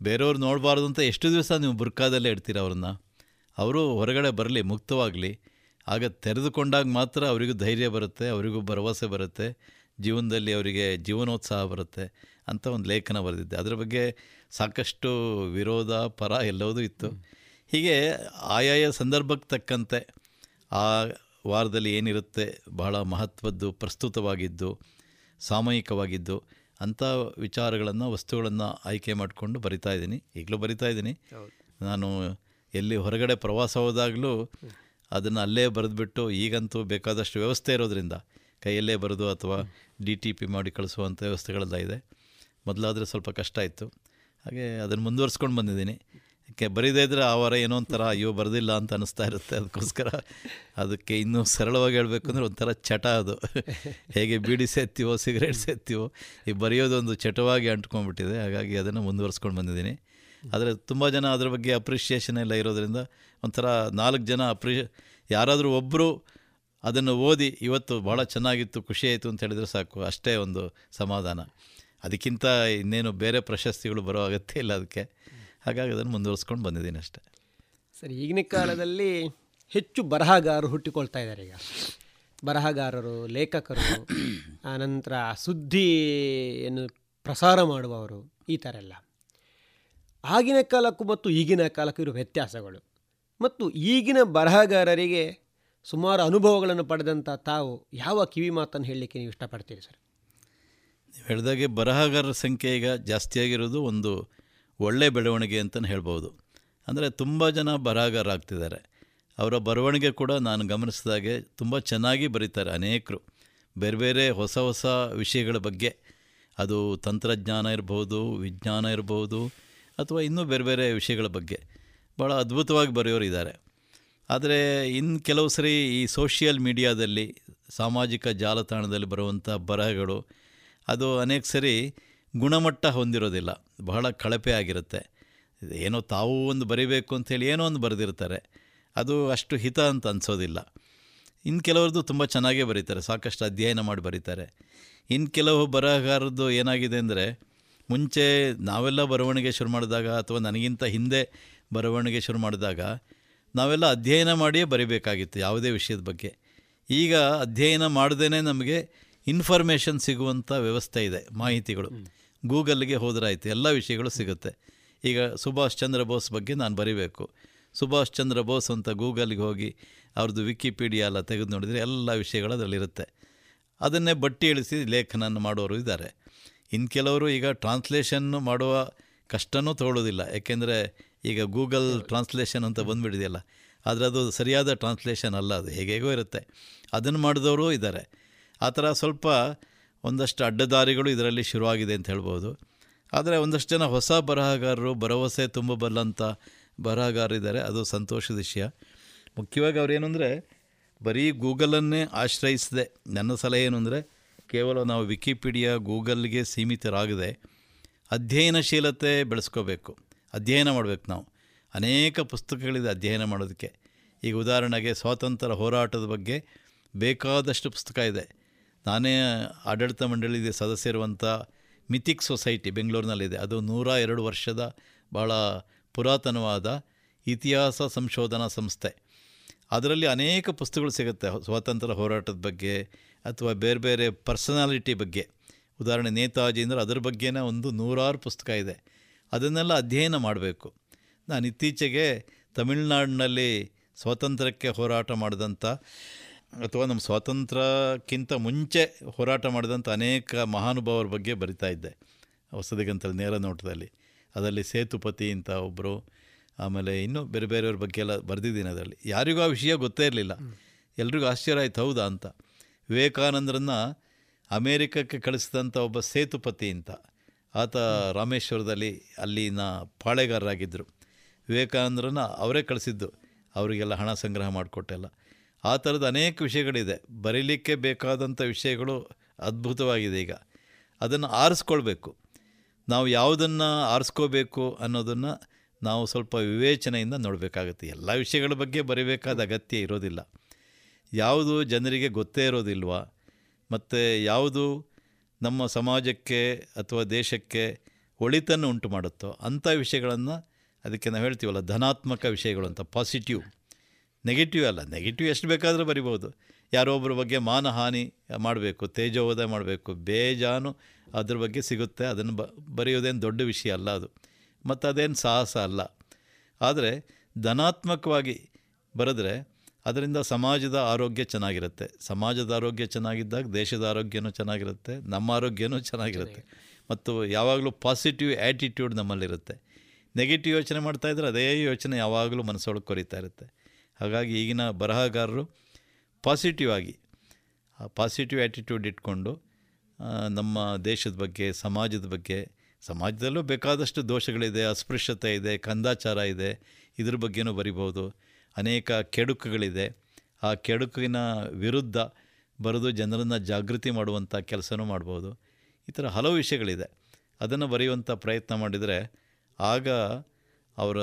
ಬೇರೆಯವ್ರು ನೋಡಬಾರ್ದು ಅಂತ ಎಷ್ಟು ದಿವಸ ನೀವು ಬುರ್ಕಾದಲ್ಲೇ ಇಡ್ತೀರ ಅವ್ರನ್ನ? ಅವರು ಹೊರಗಡೆ ಬರಲಿ, ಮುಕ್ತವಾಗಲಿ. ಆಗ ತೆರೆದುಕೊಂಡಾಗ ಮಾತ್ರ ಅವರಿಗೂ ಧೈರ್ಯ ಬರುತ್ತೆ, ಅವರಿಗೂ ಭರವಸೆ ಬರುತ್ತೆ, ಜೀವನದಲ್ಲಿ ಅವರಿಗೆ ಜೀವನೋತ್ಸಾಹ ಬರುತ್ತೆ ಅಂತ ಒಂದು ಲೇಖನ ಬರೆದಿದ್ದೆ. ಅದರ ಬಗ್ಗೆ ಸಾಕಷ್ಟು ವಿರೋಧ ಪರ ಎಲ್ಲವೂ ಇತ್ತು. ಹೀಗೆ ಆಯಾಯ ಸಂದರ್ಭಕ್ಕೆ ತಕ್ಕಂತೆ ಆ ವಾರದಲ್ಲಿ ಏನಿರುತ್ತೆ, ಬಹಳ ಮಹತ್ವದ್ದು, ಪ್ರಸ್ತುತವಾಗಿದ್ದು, ಸಾಮಯಿಕವಾಗಿದ್ದು ಅಂಥ ವಿಚಾರಗಳನ್ನು, ವಸ್ತುಗಳನ್ನು ಆಯ್ಕೆ ಮಾಡಿಕೊಂಡು ಬರಿತಾ ಇದ್ದೀನಿ, ಈಗಲೂ ಬರಿತಾ ಇದ್ದೀನಿ. ನಾನು ಎಲ್ಲಿ ಹೊರಗಡೆ ಪ್ರವಾಸ ಹೋದಾಗಲೂ ಅದನ್ನು ಅಲ್ಲೇ ಬರೆದುಬಿಟ್ಟು, ಈಗಂತೂ ಬೇಕಾದಷ್ಟು ವ್ಯವಸ್ಥೆ ಇರೋದರಿಂದ ಕೈಯಲ್ಲೇ ಬರೆದು ಅಥವಾ ಡಿ ಟಿ ಪಿ ಮಾಡಿ ಕಳಿಸುವಂಥ ವ್ಯವಸ್ಥೆಗಳೆಲ್ಲ ಇದೆ. ಮೊದಲಾದರೆ ಸ್ವಲ್ಪ ಕಷ್ಟ ಇತ್ತು, ಹಾಗೆ ಅದನ್ನು ಮುಂದುವರಿಸ್ಕೊಂಡು ಬಂದಿದ್ದೀನಿ. ಯಾಕೆ ಬರೀದೇ ಇದ್ದರೆ ಆ ವಾರ ಏನೋ ಒಂಥರ ಅಯ್ಯೋ ಬರೆದಿಲ್ಲ ಅಂತ ಅನ್ನಿಸ್ತಾ ಇರುತ್ತೆ. ಅದಕ್ಕೋಸ್ಕರ ಅದಕ್ಕೆ ಇನ್ನೂ ಸರಳವಾಗಿ ಹೇಳಬೇಕು ಅಂದರೆ ಒಂಥರ ಚಟ ಅದು. ಹೇಗೆ ಬೀಡಿ ಸೇತ್ತೀವೋ ಸಿಗರೇಟ್ ಸೇತ್ತೀವೋ ಈ ಬರೆಯೋದೊಂದು ಚಟವಾಗಿ ಅಂಟ್ಕೊಂಡ್ಬಿಟ್ಟಿದೆ. ಹಾಗಾಗಿ ಅದನ್ನು ಮುಂದುವರಿಸ್ಕೊಂಡು ಬಂದಿದ್ದೀನಿ. ಆದರೆ ತುಂಬ ಜನ ಅದರ ಬಗ್ಗೆ ಅಪ್ರಿಷಿಯೇಷನ್ ಎಲ್ಲ ಇರೋದರಿಂದ ಒಂಥರ ನಾಲ್ಕು ಜನ ಅಪ್ರಿ ಯಾರಾದರೂ ಒಬ್ಬರು ಅದನ್ನು ಓದಿ ಇವತ್ತು ಭಾಳ ಚೆನ್ನಾಗಿತ್ತು, ಖುಷಿ ಆಯಿತು ಅಂತ ಹೇಳಿದರೆ ಸಾಕು, ಅಷ್ಟೇ ಒಂದು ಸಮಾಧಾನ. ಅದಕ್ಕಿಂತ ಇನ್ನೇನು ಬೇರೆ ಪ್ರಶಸ್ತಿಗಳು ಬರೋ ಅಗತ್ಯ ಇಲ್ಲ ಅದಕ್ಕೆ. ಹಾಗಾಗಿ ಅದನ್ನು ಮುಂದುವರಿಸ್ಕೊಂಡು ಬಂದಿದ್ದೀನಿ ಅಷ್ಟೇ. ಸರಿ, ಈಗಿನ ಕಾಲದಲ್ಲಿ ಹೆಚ್ಚು ಬರಹಗಾರರು ಹುಟ್ಟಿಕೊಳ್ತಾ ಇದ್ದಾರೆ. ಈಗ ಬರಹಗಾರರು, ಲೇಖಕರು, ಆನಂತರ ಸುದ್ದಿಯನ್ನು ಪ್ರಸಾರ ಮಾಡುವವರು, ಈ ಥರ ಎಲ್ಲ. ಆಗಿನ ಕಾಲಕ್ಕೂ ಮತ್ತು ಈಗಿನ ಕಾಲಕ್ಕೂ ಇರುವ ವ್ಯತ್ಯಾಸಗಳು ಮತ್ತು ಈಗಿನ ಬರಹಗಾರರಿಗೆ ಸುಮಾರು ಅನುಭವಗಳನ್ನು ಪಡೆದಂಥ ತಾವು ಯಾವ ಕಿವಿ ಮಾತನ್ನು ಹೇಳಲಿಕ್ಕೆ ನೀವು ಇಷ್ಟಪಡ್ತೀರಿ ಸರ್? ನೀವು ಹೇಳಿದಾಗೆ ಬರಹಗಾರರ ಸಂಖ್ಯೆ ಈಗ ಜಾಸ್ತಿಯಾಗಿರೋದು ಒಂದು ಒಳ್ಳೆಯ ಬೆಳವಣಿಗೆ ಅಂತಲೇ ಹೇಳ್ಬೋದು. ಅಂದರೆ ತುಂಬ ಜನ ಬರಹಗಾರರಾಗ್ತಿದ್ದಾರೆ. ಅವರ ಬರವಣಿಗೆ ಕೂಡ ನಾನು ಗಮನಿಸಿದಾಗೆ ತುಂಬ ಚೆನ್ನಾಗಿ ಬರೀತಾರೆ ಅನೇಕರು, ಬೇರೆ ಬೇರೆ ಹೊಸ ಹೊಸ ವಿಷಯಗಳ ಬಗ್ಗೆ. ಅದು ತಂತ್ರಜ್ಞಾನ ಇರ್ಬೋದು, ವಿಜ್ಞಾನ ಇರ್ಬೋದು, ಅಥವಾ ಇನ್ನೂ ಬೇರೆ ಬೇರೆ ವಿಷಯಗಳ ಬಗ್ಗೆ ಭಾಳ ಅದ್ಭುತವಾಗಿ ಬರೆಯೋರಿದ್ದಾರೆ. ಆದರೆ ಇನ್ನು ಕೆಲವು ಸರಿ ಈ ಸೋಷಿಯಲ್ ಮೀಡಿಯಾದಲ್ಲಿ, ಸಾಮಾಜಿಕ ಜಾಲತಾಣದಲ್ಲಿ ಬರುವಂಥ ಬರಹಗಳು ಅದು ಅನೇಕ ಸರಿ ಗುಣಮಟ್ಟ ಹೊಂದಿರೋದಿಲ್ಲ, ಬಹಳ ಕಳಪೆ ಆಗಿರುತ್ತೆ. ಏನೋ ತಾವು ಒಂದು ಬರಿಬೇಕು ಅಂಥೇಳಿ ಏನೋ ಒಂದು ಬರೆದಿರ್ತಾರೆ, ಅದು ಅಷ್ಟು ಹಿತ ಅಂತ ಅನಿಸೋದಿಲ್ಲ. ಇನ್ನು ಕೆಲವ್ರದ್ದು ತುಂಬ ಚೆನ್ನಾಗೇ ಬರೀತಾರೆ, ಸಾಕಷ್ಟು ಅಧ್ಯಯನ ಮಾಡಿ ಬರೀತಾರೆ. ಇನ್ನು ಕೆಲವು ಬರಹಗಾರದ್ದು ಏನಾಗಿದೆ ಅಂದರೆ, ಮುಂಚೆ ನಾವೆಲ್ಲ ಬರವಣಿಗೆ ಶುರು ಮಾಡಿದಾಗ ಅಥವಾ ನನಗಿಂತ ಹಿಂದೆ ಬರವಣಿಗೆ ಶುರು ಮಾಡಿದಾಗ ನಾವೆಲ್ಲ ಅಧ್ಯಯನ ಮಾಡಿಯೇ ಬರೀಬೇಕಾಗಿತ್ತು ಯಾವುದೇ ವಿಷಯದ ಬಗ್ಗೆ. ಈಗ ಅಧ್ಯಯನ ಮಾಡ್ದೇ ನಮಗೆ ಇನ್ಫಾರ್ಮೇಷನ್ ಸಿಗುವಂಥ ವ್ಯವಸ್ಥೆ ಇದೆ, ಮಾಹಿತಿಗಳು. ಗೂಗಲ್ಗೆ ಹೋದರಾಯಿತು, ಎಲ್ಲ ವಿಷಯಗಳು ಸಿಗುತ್ತೆ. ಈಗ ಸುಭಾಷ್ ಚಂದ್ರ ಬೋಸ್ ಬಗ್ಗೆ ನಾನು ಬರೀಬೇಕು, ಸುಭಾಷ್ ಚಂದ್ರ ಬೋಸ್ ಅಂತ ಗೂಗಲ್ಗೆ ಹೋಗಿ ಅವ್ರದ್ದು ವಿಕಿಪೀಡಿಯಾ ಎಲ್ಲ ತೆಗೆದು ನೋಡಿದರೆ ಎಲ್ಲ ವಿಷಯಗಳು ಅದರಲ್ಲಿರುತ್ತೆ. ಅದನ್ನೇ ಬಟ್ಟಿ ಇಳಿಸಿ ಲೇಖನ ಮಾಡೋರು ಇದ್ದಾರೆ. ಇನ್ನು ಕೆಲವರು ಈಗ ಟ್ರಾನ್ಸ್ಲೇಷನ್ನು ಮಾಡುವ ಕಷ್ಟನೂ ತೊಗೊಳ್ಳೋದಿಲ್ಲ, ಯಾಕೆಂದರೆ ಈಗ ಗೂಗಲ್ ಟ್ರಾನ್ಸ್ಲೇಷನ್ ಅಂತ ಬಂದುಬಿಟ್ಟಿದೆಯಲ್ಲ, ಆದರೆ ಅದು ಸರಿಯಾದ ಟ್ರಾನ್ಸ್ಲೇಷನ್ ಅಲ್ಲ, ಅದು ಹೇಗೇಗೋ ಇರುತ್ತೆ, ಅದನ್ನು ಮಾಡಿದವರು ಇದ್ದಾರೆ. ಆ ಥರ ಸ್ವಲ್ಪ ಒಂದಷ್ಟು ಅಡ್ಡದಾರಿಗಳು ಇದರಲ್ಲಿ ಶುರುವಾಗಿದೆ ಅಂತ ಹೇಳ್ಬೋದು. ಆದರೆ ಒಂದಷ್ಟು ಜನ ಹೊಸ ಬರಹಗಾರರು, ಭರವಸೆ ತುಂಬಬಲ್ಲಂಥ ಬರಹಗಾರರಿದ್ದಾರೆ, ಅದು ಸಂತೋಷದ ವಿಷಯ. ಮುಖ್ಯವಾಗಿ ಅವ್ರೇನು ಅಂದರೆ ಬರೀ ಗೂಗಲನ್ನೇ ಆಶ್ರಯಿಸಿದೆ. ನನ್ನ ಸಲಹೆ ಏನು ಅಂದರೆ ಕೇವಲ ನಾವು ವಿಕಿಪೀಡಿಯಾ, ಗೂಗಲ್ಗೆ ಸೀಮಿತರಾಗದೆ ಅಧ್ಯಯನಶೀಲತೆ ಬೆಳೆಸ್ಕೋಬೇಕು, ಅಧ್ಯಯನ ಮಾಡಬೇಕು. ನಾವು ಅನೇಕ ಪುಸ್ತಕಗಳಿದೆ ಅಧ್ಯಯನ ಮಾಡೋದಕ್ಕೆ. ಈಗ ಉದಾಹರಣೆಗೆ ಸ್ವಾತಂತ್ರ್ಯ ಹೋರಾಟದ ಬಗ್ಗೆ ಬೇಕಾದಷ್ಟು ಪುಸ್ತಕ ಇದೆ. ನಾನೇ ಆಡಳಿತ ಮಂಡಳಿಗೆ ಸದಸ್ಯರುವಂಥ ಮಿಥಿಕ್ ಸೊಸೈಟಿ ಬೆಂಗಳೂರಿನಲ್ಲಿದೆ. ಅದು ನೂರ ಎರಡು ವರ್ಷದ ಭಾಳ ಪುರಾತನವಾದ ಇತಿಹಾಸ ಸಂಶೋಧನಾ ಸಂಸ್ಥೆ. ಅದರಲ್ಲಿ ಅನೇಕ ಪುಸ್ತಕಗಳು ಸಿಗುತ್ತೆ ಸ್ವಾತಂತ್ರ್ಯ ಹೋರಾಟದ ಬಗ್ಗೆ ಅಥವಾ ಬೇರೆ ಬೇರೆ ಪರ್ಸನಾಲಿಟಿ ಬಗ್ಗೆ. ಉದಾಹರಣೆ ನೇತಾಜಿ ಅಂದರೆ ಅದರ ಬಗ್ಗೆನೇ ಒಂದು ನೂರಾರು ಪುಸ್ತಕ ಇದೆ. ಅದನ್ನೆಲ್ಲ ಅಧ್ಯಯನ ಮಾಡಬೇಕು. ನಾನು ಇತ್ತೀಚೆಗೆ ತಮಿಳುನಾಡಿನಲ್ಲಿ ಸ್ವಾತಂತ್ರ್ಯಕ್ಕೆ ಹೋರಾಟ ಮಾಡಿದಂಥ ಅಥವಾ ನಮ್ಮ ಸ್ವಾತಂತ್ರ್ಯಕ್ಕಿಂತ ಮುಂಚೆ ಹೋರಾಟ ಮಾಡಿದಂಥ ಅನೇಕ ಮಹಾನುಭಾವರ ಬಗ್ಗೆ ಬರಿತಾ ಇದ್ದೆ ಹೊಸದಿಗಂತಲ್ಲಿ ನೇರ ನೋಟದಲ್ಲಿ. ಅದರಲ್ಲಿ ಸೇತುಪತಿ ಅಂತ ಒಬ್ಬರು, ಆಮೇಲೆ ಇನ್ನೂ ಬೇರೆ ಬೇರೆಯವ್ರ ಬಗ್ಗೆ ಎಲ್ಲ ಬರೆದಿದ್ದೀನಿ. ಅದರಲ್ಲಿ ಯಾರಿಗೂ ಆ ವಿಷಯ ಗೊತ್ತೇ ಇರಲಿಲ್ಲ, ಎಲ್ರಿಗೂ ಆಶ್ಚರ್ಯ ಆಯ್ತು, ಹೌದಾ ಅಂತ. ವಿವೇಕಾನಂದರನ್ನು ಅಮೇರಿಕಕ್ಕೆ ಕಳಿಸಿದಂಥ ಒಬ್ಬ ಸೇತುಪತಿ ಅಂತ, ಆತ ರಾಮೇಶ್ವರದಲ್ಲಿ ಅಲ್ಲಿನ ಪಾಳೆಗಾರರಾಗಿದ್ದರು. ವಿವೇಕಾನಂದರನ್ನು ಅವರೇ ಕಳಿಸಿದ್ದು, ಅವರಿಗೆಲ್ಲ ಹಣ ಸಂಗ್ರಹ ಮಾಡಿಕೊಟ್ಟೆಲ್ಲ. ಆ ಥರದ ಅನೇಕ ವಿಷಯಗಳಿದೆ, ಬರೀಲಿಕ್ಕೆ ಬೇಕಾದಂಥ ವಿಷಯಗಳು ಅದ್ಭುತವಾಗಿದೆ. ಈಗ ಅದನ್ನು ಆರಿಸ್ಕೊಳ್ಬೇಕು. ನಾವು ಯಾವುದನ್ನು ಆರಿಸ್ಕೋಬೇಕು ಅನ್ನೋದನ್ನು ನಾವು ಸ್ವಲ್ಪ ವಿವೇಚನೆಯಿಂದ ನೋಡಬೇಕಾಗತ್ತೆ. ಎಲ್ಲ ವಿಷಯಗಳ ಬಗ್ಗೆ ಬರೀಬೇಕಾದ ಅಗತ್ಯ ಇರೋದಿಲ್ಲ. ಯಾವುದು ಜನರಿಗೆ ಗೊತ್ತೇ ಇರೋದಿಲ್ವ ಮತ್ತು ಯಾವುದು ನಮ್ಮ ಸಮಾಜಕ್ಕೆ ಅಥವಾ ದೇಶಕ್ಕೆ ಒಳಿತನ್ನು ಉಂಟು ಮಾಡುತ್ತೋ ಅಂಥ ವಿಷಯಗಳನ್ನು, ಅದಕ್ಕೆ ನಾವು ಹೇಳ್ತೀವಲ್ಲ ಧನಾತ್ಮಕ ವಿಷಯಗಳು ಅಂತ, ಪಾಸಿಟಿವ್. ನೆಗೆಟಿವ್ ಅಲ್ಲ, ನೆಗೆಟಿವ್ ಎಷ್ಟು ಬೇಕಾದರೂ ಬರಿಬೋದು. ಯಾರೊಬ್ಬರ ಬಗ್ಗೆ ಮಾನಹಾನಿ ಮಾಡಬೇಕು, ತೇಜೋವಧೆ ಮಾಡಬೇಕು, ಬೇಜಾನು ಅದ್ರ ಬಗ್ಗೆ ಸಿಗುತ್ತೆ. ಅದನ್ನು ಬ ಬರೆಯೋದೇನು ದೊಡ್ಡ ವಿಷಯ ಅಲ್ಲ ಅದು, ಮತ್ತು ಅದೇನು ಸಾಹಸ ಅಲ್ಲ. ಆದರೆ ಧನಾತ್ಮಕವಾಗಿ ಬರೆದ್ರೆ ಅದರಿಂದ ಸಮಾಜದ ಆರೋಗ್ಯ ಚೆನ್ನಾಗಿರುತ್ತೆ. ಸಮಾಜದ ಆರೋಗ್ಯ ಚೆನ್ನಾಗಿದ್ದಾಗ ದೇಶದ ಆರೋಗ್ಯನೂ ಚೆನ್ನಾಗಿರುತ್ತೆ, ನಮ್ಮ ಆರೋಗ್ಯನೂ ಚೆನ್ನಾಗಿರುತ್ತೆ. ಮತ್ತು ಯಾವಾಗಲೂ ಪಾಸಿಟಿವ್ ಆ್ಯಟಿಟ್ಯೂಡ್ ನಮ್ಮಲ್ಲಿರುತ್ತೆ. ನೆಗೆಟಿವ್ ಯೋಚನೆ ಮಾಡ್ತಾಯಿದ್ರೆ ಅದೇ ಯೋಚನೆ ಯಾವಾಗಲೂ ಮನಸ್ಸೊಳಗೆ ಕೊರಿತಾ ಇರುತ್ತೆ. ಹಾಗಾಗಿ ಈಗಿನ ಬರಹಗಾರರು ಪಾಸಿಟಿವ್ ಆಗಿ, ಆ ಪಾಸಿಟಿವ್ ಆ್ಯಟಿಟ್ಯೂಡ್ ಇಟ್ಕೊಂಡು ನಮ್ಮ ದೇಶದ ಬಗ್ಗೆ, ಸಮಾಜದ ಬಗ್ಗೆ, ಸಮಾಜದಲ್ಲೂ ಬೇಕಾದಷ್ಟು ದೋಷಗಳಿದೆ, ಅಸ್ಪೃಶ್ಯತೆ ಇದೆ, ಕಂದಾಚಾರ ಇದೆ, ಇದ್ರ ಬಗ್ಗೆನೂ ಬರಿಬೋದು. ಅನೇಕ ಕೆಡುಕುಗಳಿದೆ, ಆ ಕೆಡುಕಿನ ವಿರುದ್ಧ ಬರೆದು ಜನರನ್ನು ಜಾಗೃತಿ ಮಾಡುವಂಥ ಕೆಲಸನೂ ಮಾಡ್ಬೋದು. ಈ ಥರ ಹಲವು ವಿಷಯಗಳಿದೆ. ಅದನ್ನು ಬರೆಯುವಂಥ ಪ್ರಯತ್ನ ಮಾಡಿದರೆ ಆಗ ಅವರ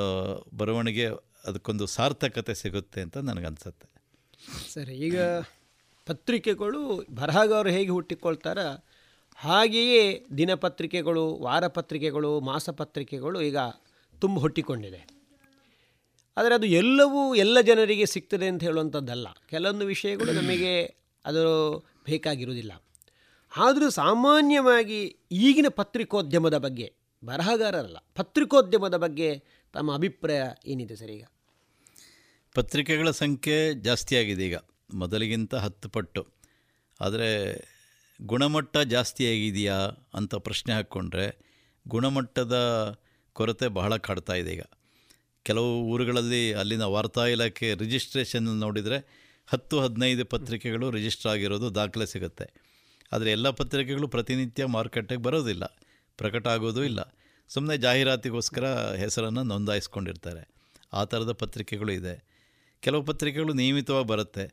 ಬರವಣಿಗೆ ಅದಕ್ಕೊಂದು ಸಾರ್ಥಕತೆ ಸಿಗುತ್ತೆ ಅಂತ ನನಗನ್ಸುತ್ತೆ. ಸರಿ, ಈಗ ಪತ್ರಿಕೆಗಳು ಬರಹಗಾರರು ಹೇಗೆ ಹುಟ್ಟಿಕೊಳ್ತಾರೋ ಹಾಗೆಯೇ ದಿನಪತ್ರಿಕೆಗಳು, ವಾರಪತ್ರಿಕೆಗಳು, ಮಾಸಪತ್ರಿಕೆಗಳು ಈಗ ತುಂಬ ಹುಟ್ಟಿಕೊಂಡಿದೆ. ಆದರೆ ಅದು ಎಲ್ಲವೂ ಎಲ್ಲ ಜನರಿಗೆ ಸಿಗ್ತದೆ ಅಂತ ಹೇಳುವಂಥದ್ದಲ್ಲ. ಕೆಲವೊಂದು ವಿಷಯಗಳು ನಮಗೆ ಅದು ಬೇಕಾಗಿರುವುದಿಲ್ಲ. ಆದರೂ ಸಾಮಾನ್ಯವಾಗಿ ಈಗಿನ ಪತ್ರಿಕೋದ್ಯಮದ ಬಗ್ಗೆ, ಬರಹಗಾರರಲ್ಲ, ಪತ್ರಿಕೋದ್ಯಮದ ಬಗ್ಗೆ ತಮ್ಮ ಅಭಿಪ್ರಾಯ ಏನಿದೆ ಸರ್? ಈಗ ಪತ್ರಿಕೆಗಳ ಸಂಖ್ಯೆ ಜಾಸ್ತಿಯಾಗಿದೆ ಈಗ ಮೊದಲಿಗಿಂತ ಹತ್ತು ಪಟ್ಟು. ಆದರೆ ಗುಣಮಟ್ಟ ಜಾಸ್ತಿಯಾಗಿದೆಯಾ ಅಂತ ಪ್ರಶ್ನೆ ಹಾಕ್ಕೊಂಡ್ರೆ ಗುಣಮಟ್ಟದ ಕೊರತೆ ಬಹಳ ಕಾಡ್ತಾಯಿದೆ ಈಗ. ಕೆಲವು ಊರುಗಳಲ್ಲಿ ಅಲ್ಲಿನ ವಾರ್ತಾ ಇಲಾಖೆ ರಿಜಿಸ್ಟ್ರೇಷನ್ ನೋಡಿದರೆ ಹತ್ತು ಹದಿನೈದು ಪತ್ರಿಕೆಗಳು ರಿಜಿಸ್ಟರ್ ಆಗಿರೋದು ದಾಖಲೆ ಸಿಗುತ್ತೆ. ಆದರೆ ಎಲ್ಲ ಪತ್ರಿಕೆಗಳು ಪ್ರತಿನಿತ್ಯ ಮಾರುಕಟ್ಟೆಗೆ ಬರೋದಿಲ್ಲ, ಪ್ರಕಟ ಆಗೋದೂ ಇಲ್ಲ. ಸುಮ್ಮನೆ ಜಾಹೀರಾತಿಗೋಸ್ಕರ ಹೆಸರನ್ನು ನೋಂದಾಯಿಸ್ಕೊಂಡಿರ್ತಾರೆ. ಆ ಥರದ ಪತ್ರಿಕೆಗಳು ಇದೆ. ಕೆಲವು ಪತ್ರಿಕೆಗಳು ನಿಯಮಿತವಾಗಿ ಬರುತ್ತೆ,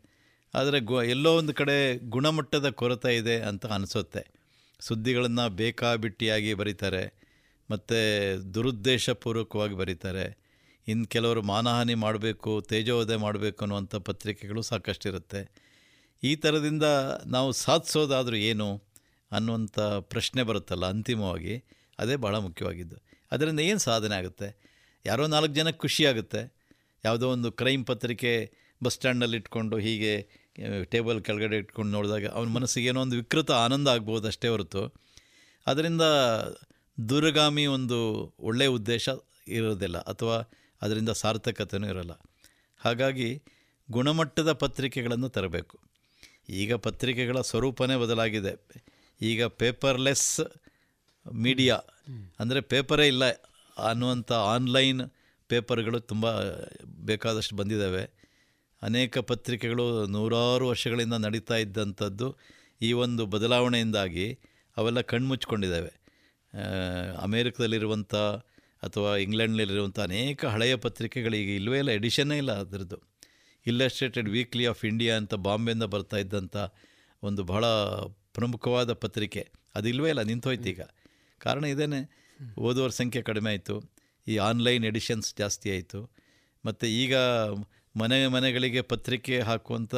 ಆದರೆ ಗು ಎಲ್ಲೋ ಒಂದು ಕಡೆ ಗುಣಮಟ್ಟದ ಕೊರತೆ ಇದೆ ಅಂತ ಅನಿಸುತ್ತೆ. ಸುದ್ದಿಗಳನ್ನು ಬೇಕಾಬಿಟ್ಟಿಯಾಗಿ ಬರೀತಾರೆ, ಮತ್ತು ದುರುದ್ದೇಶಪೂರ್ವಕವಾಗಿ ಬರೀತಾರೆ. ಇನ್ನು ಕೆಲವರು ಮಾನಹಾನಿ ಮಾಡಬೇಕು, ತೇಜೋವಧೆ ಮಾಡಬೇಕು ಅನ್ನುವಂಥ ಪತ್ರಿಕೆಗಳು ಸಾಕಷ್ಟಿರುತ್ತೆ. ಈ ಥರದಿಂದ ನಾವು ಸಾಧಿಸೋದಾದರೂ ಏನು ಅನ್ನುವಂಥ ಪ್ರಶ್ನೆ ಬರುತ್ತಲ್ಲ ಅಂತಿಮವಾಗಿ, ಅದೇ ಭಾಳ ಮುಖ್ಯವಾಗಿದ್ದು. ಅದರಿಂದ ಏನು ಸಾಧನೆ ಆಗುತ್ತೆ? ಯಾರೋ ನಾಲ್ಕು ಜನಕ್ಕೆ ಖುಷಿಯಾಗುತ್ತೆ. ಯಾವುದೋ ಒಂದು ಕ್ರೈಮ್ ಪತ್ರಿಕೆ ಬಸ್ ಸ್ಟ್ಯಾಂಡಲ್ಲಿ ಇಟ್ಕೊಂಡು ಹೀಗೆ ಟೇಬಲ್ ಕೆಳಗಡೆ ಇಟ್ಕೊಂಡು ನೋಡಿದಾಗ ಅವನ ಮನಸ್ಸಿಗೆ ಏನೋ ಒಂದು ವಿಕೃತ ಆನಂದ ಆಗ್ಬೋದು ಅಷ್ಟೇ ಹೊರತು ಅದರಿಂದ ದೂರಗಾಮಿ ಒಂದು ಒಳ್ಳೆಯ ಉದ್ದೇಶ ಇರೋದಿಲ್ಲ, ಅಥವಾ ಅದರಿಂದ ಸಾರ್ಥಕತೆಯೂ ಇರಲ್ಲ. ಹಾಗಾಗಿ ಗುಣಮಟ್ಟದ ಪತ್ರಿಕೆಗಳನ್ನು ತರಬೇಕು. ಈಗ ಪತ್ರಿಕೆಗಳ ಸ್ವರೂಪನೇ ಬದಲಾಗಿದೆ. ಈಗ ಪೇಪರ್ಲೆಸ್ ಮೀಡಿಯಾ, ಅಂದರೆ ಪೇಪರೇ ಇಲ್ಲ ಅನ್ನುವಂಥ ಆನ್ಲೈನ್ ಪೇಪರ್ಗಳು ತುಂಬ ಬೇಕಾದಷ್ಟು ಬಂದಿದ್ದಾವೆ. ಅನೇಕ ಪತ್ರಿಕೆಗಳು ನೂರಾರು ವರ್ಷಗಳಿಂದ ನಡೀತಾ ಇದ್ದಂಥದ್ದು ಈ ಒಂದು ಬದಲಾವಣೆಯಿಂದಾಗಿ ಅವೆಲ್ಲ ಕಣ್ಮುಚ್ಕೊಂಡಿದ್ದಾವೆ. ಅಮೇರಿಕದಲ್ಲಿರುವಂಥ ಅಥವಾ ಇಂಗ್ಲೆಂಡ್ನಲ್ಲಿರುವಂಥ ಅನೇಕ ಹಳೆಯ ಪತ್ರಿಕೆಗಳಿಗೆ ಇಲ್ಲವೇ ಇಲ್ಲ, ಎಡಿಷನ್ನೇ ಇಲ್ಲ ಅದರದ್ದು. ಇಲ್ಲಸ್ಟ್ರೇಟೆಡ್ ವೀಕ್ಲಿ ಆಫ್ ಇಂಡಿಯಾ ಅಂತ ಬಾಂಬೆಯಿಂದ ಬರ್ತಾ ಇದ್ದಂಥ ಒಂದು ಬಹಳ ಪ್ರಮುಖವಾದ ಪತ್ರಿಕೆ ಅದು ಇಲ್ಲವೇ ಇಲ್ಲ, ನಿಂತೋಯ್ತು ಈಗ. ಕಾರಣ ಇದೇನೆ, ಓದುವರ ಸಂಖ್ಯೆ ಕಡಿಮೆ ಆಯಿತು, ಈ ಆನ್ಲೈನ್ ಎಡಿಷನ್ಸ್ ಜಾಸ್ತಿ ಆಯಿತು, ಮತ್ತು ಈಗ ಮನೆ ಮನೆಗಳಿಗೆ ಪತ್ರಿಕೆ ಹಾಕುವಂಥ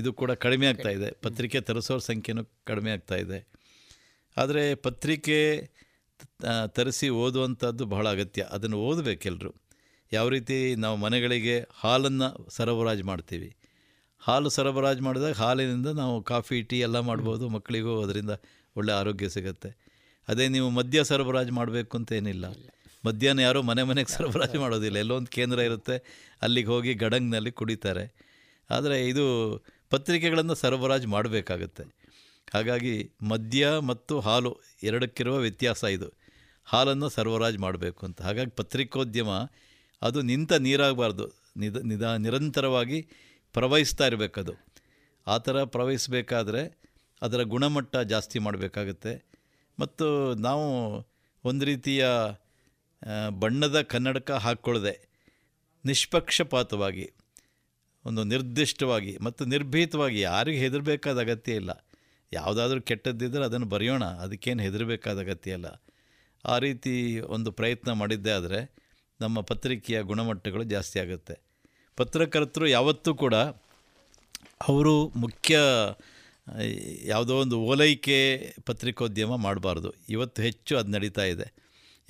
ಇದು ಕೂಡ ಕಡಿಮೆ ಆಗ್ತಾಯಿದೆ, ಪತ್ರಿಕೆ ತರಿಸೋರ ಸಂಖ್ಯೆನೂ ಕಡಿಮೆ ಆಗ್ತಾಯಿದೆ. ಆದರೆ ಪತ್ರಿಕೆ ತರಿಸಿ ಓದುವಂಥದ್ದು ಬಹಳ ಅಗತ್ಯ. ಅದನ್ನು ಓದಬೇಕೆಲ್ಲರೂ. ಯಾವ ರೀತಿ ನಾವು ಮನೆಗಳಿಗೆ ಹಾಲನ್ನು ಸರಬರಾಜು ಮಾಡ್ತೀವಿ, ಹಾಲು ಸರಬರಾಜು ಮಾಡಿದಾಗ ಹಾಲಿನಿಂದ ನಾವು ಕಾಫಿ ಟೀ ಎಲ್ಲ ಮಾಡ್ಬೋದು, ಮಕ್ಕಳಿಗೂ ಅದರಿಂದ ಒಳ್ಳೆ ಆರೋಗ್ಯ ಸಿಗುತ್ತೆ. ಅದೇ ನೀವು ಮದ್ಯ ಸರಬರಾಜು ಮಾಡಬೇಕು ಅಂತೇನಿಲ್ಲ, ಮದ್ಯಾನ ಯಾರೂ ಮನೆ ಮನೆಗೆ ಸರಬರಾಜು ಮಾಡೋದಿಲ್ಲ, ಎಲ್ಲೊಂದು ಕೇಂದ್ರ ಇರುತ್ತೆ, ಅಲ್ಲಿಗೆ ಹೋಗಿ ಗಡಂಗ್ನಲ್ಲಿ ಕುಡಿತಾರೆ. ಆದರೆ ಇದು ಪತ್ರಿಕೆಗಳನ್ನು ಸರಬರಾಜು ಮಾಡಬೇಕಾಗತ್ತೆ. ಹಾಗಾಗಿ ಮದ್ಯ ಮತ್ತು ಹಾಲು ಎರಡಕ್ಕಿರುವ ವ್ಯತ್ಯಾಸ ಇದು, ಹಾಲನ್ನು ಸರಬರಾಜು ಮಾಡಬೇಕು ಅಂತ. ಹಾಗಾಗಿ ಪತ್ರಿಕೋದ್ಯಮ ಅದು ನಿಂತ ನೀರಾಗಬಾರ್ದು, ನಿದ ನಿದ ನಿರಂತರವಾಗಿ ಪ್ರವಹಿಸ್ತಾ ಇರಬೇಕದು. ಆ ಥರ ಪ್ರವಹಿಸಬೇಕಾದ್ರೆ ಅದರ ಗುಣಮಟ್ಟ ಜಾಸ್ತಿ ಮಾಡಬೇಕಾಗತ್ತೆ. ಮತ್ತು ನಾವು ಒಂದು ರೀತಿಯ ಬಣ್ಣದ ಕನ್ನಡಕ ಹಾಕ್ಕೊಳ್ಳದೆ ನಿಷ್ಪಕ್ಷಪಾತವಾಗಿ, ಒಂದು ನಿರ್ದಿಷ್ಟವಾಗಿ ಮತ್ತು ನಿರ್ಭೀತವಾಗಿ, ಯಾರಿಗೂ ಹೆದರಬೇಕಾದ ಅಗತ್ಯ ಇಲ್ಲ. ಯಾವುದಾದ್ರೂ ಕೆಟ್ಟದ್ದಿದ್ರೆ ಅದನ್ನು ಬರೆಯೋಣ, ಅದಕ್ಕೇನು ಹೆದರಬೇಕಾದ ಅಗತ್ಯ ಇಲ್ಲ. ಆ ರೀತಿ ಒಂದು ಪ್ರಯತ್ನ ಮಾಡಿದ್ದೇ ಆದರೆ ನಮ್ಮ ಪತ್ರಿಕೆಯ ಗುಣಮಟ್ಟಗಳು ಜಾಸ್ತಿ ಆಗುತ್ತೆ. ಪತ್ರಕರ್ತರು ಯಾವತ್ತೂ ಕೂಡ ಅವರು ಮುಖ್ಯ ಯಾವುದೋ ಒಂದು ಓಲೈಕೆ ಪತ್ರಿಕೋದ್ಯಮ ಮಾಡಬಾರ್ದು. ಇವತ್ತು ಹೆಚ್ಚು ಅದು ನಡೀತಾ ಇದೆ.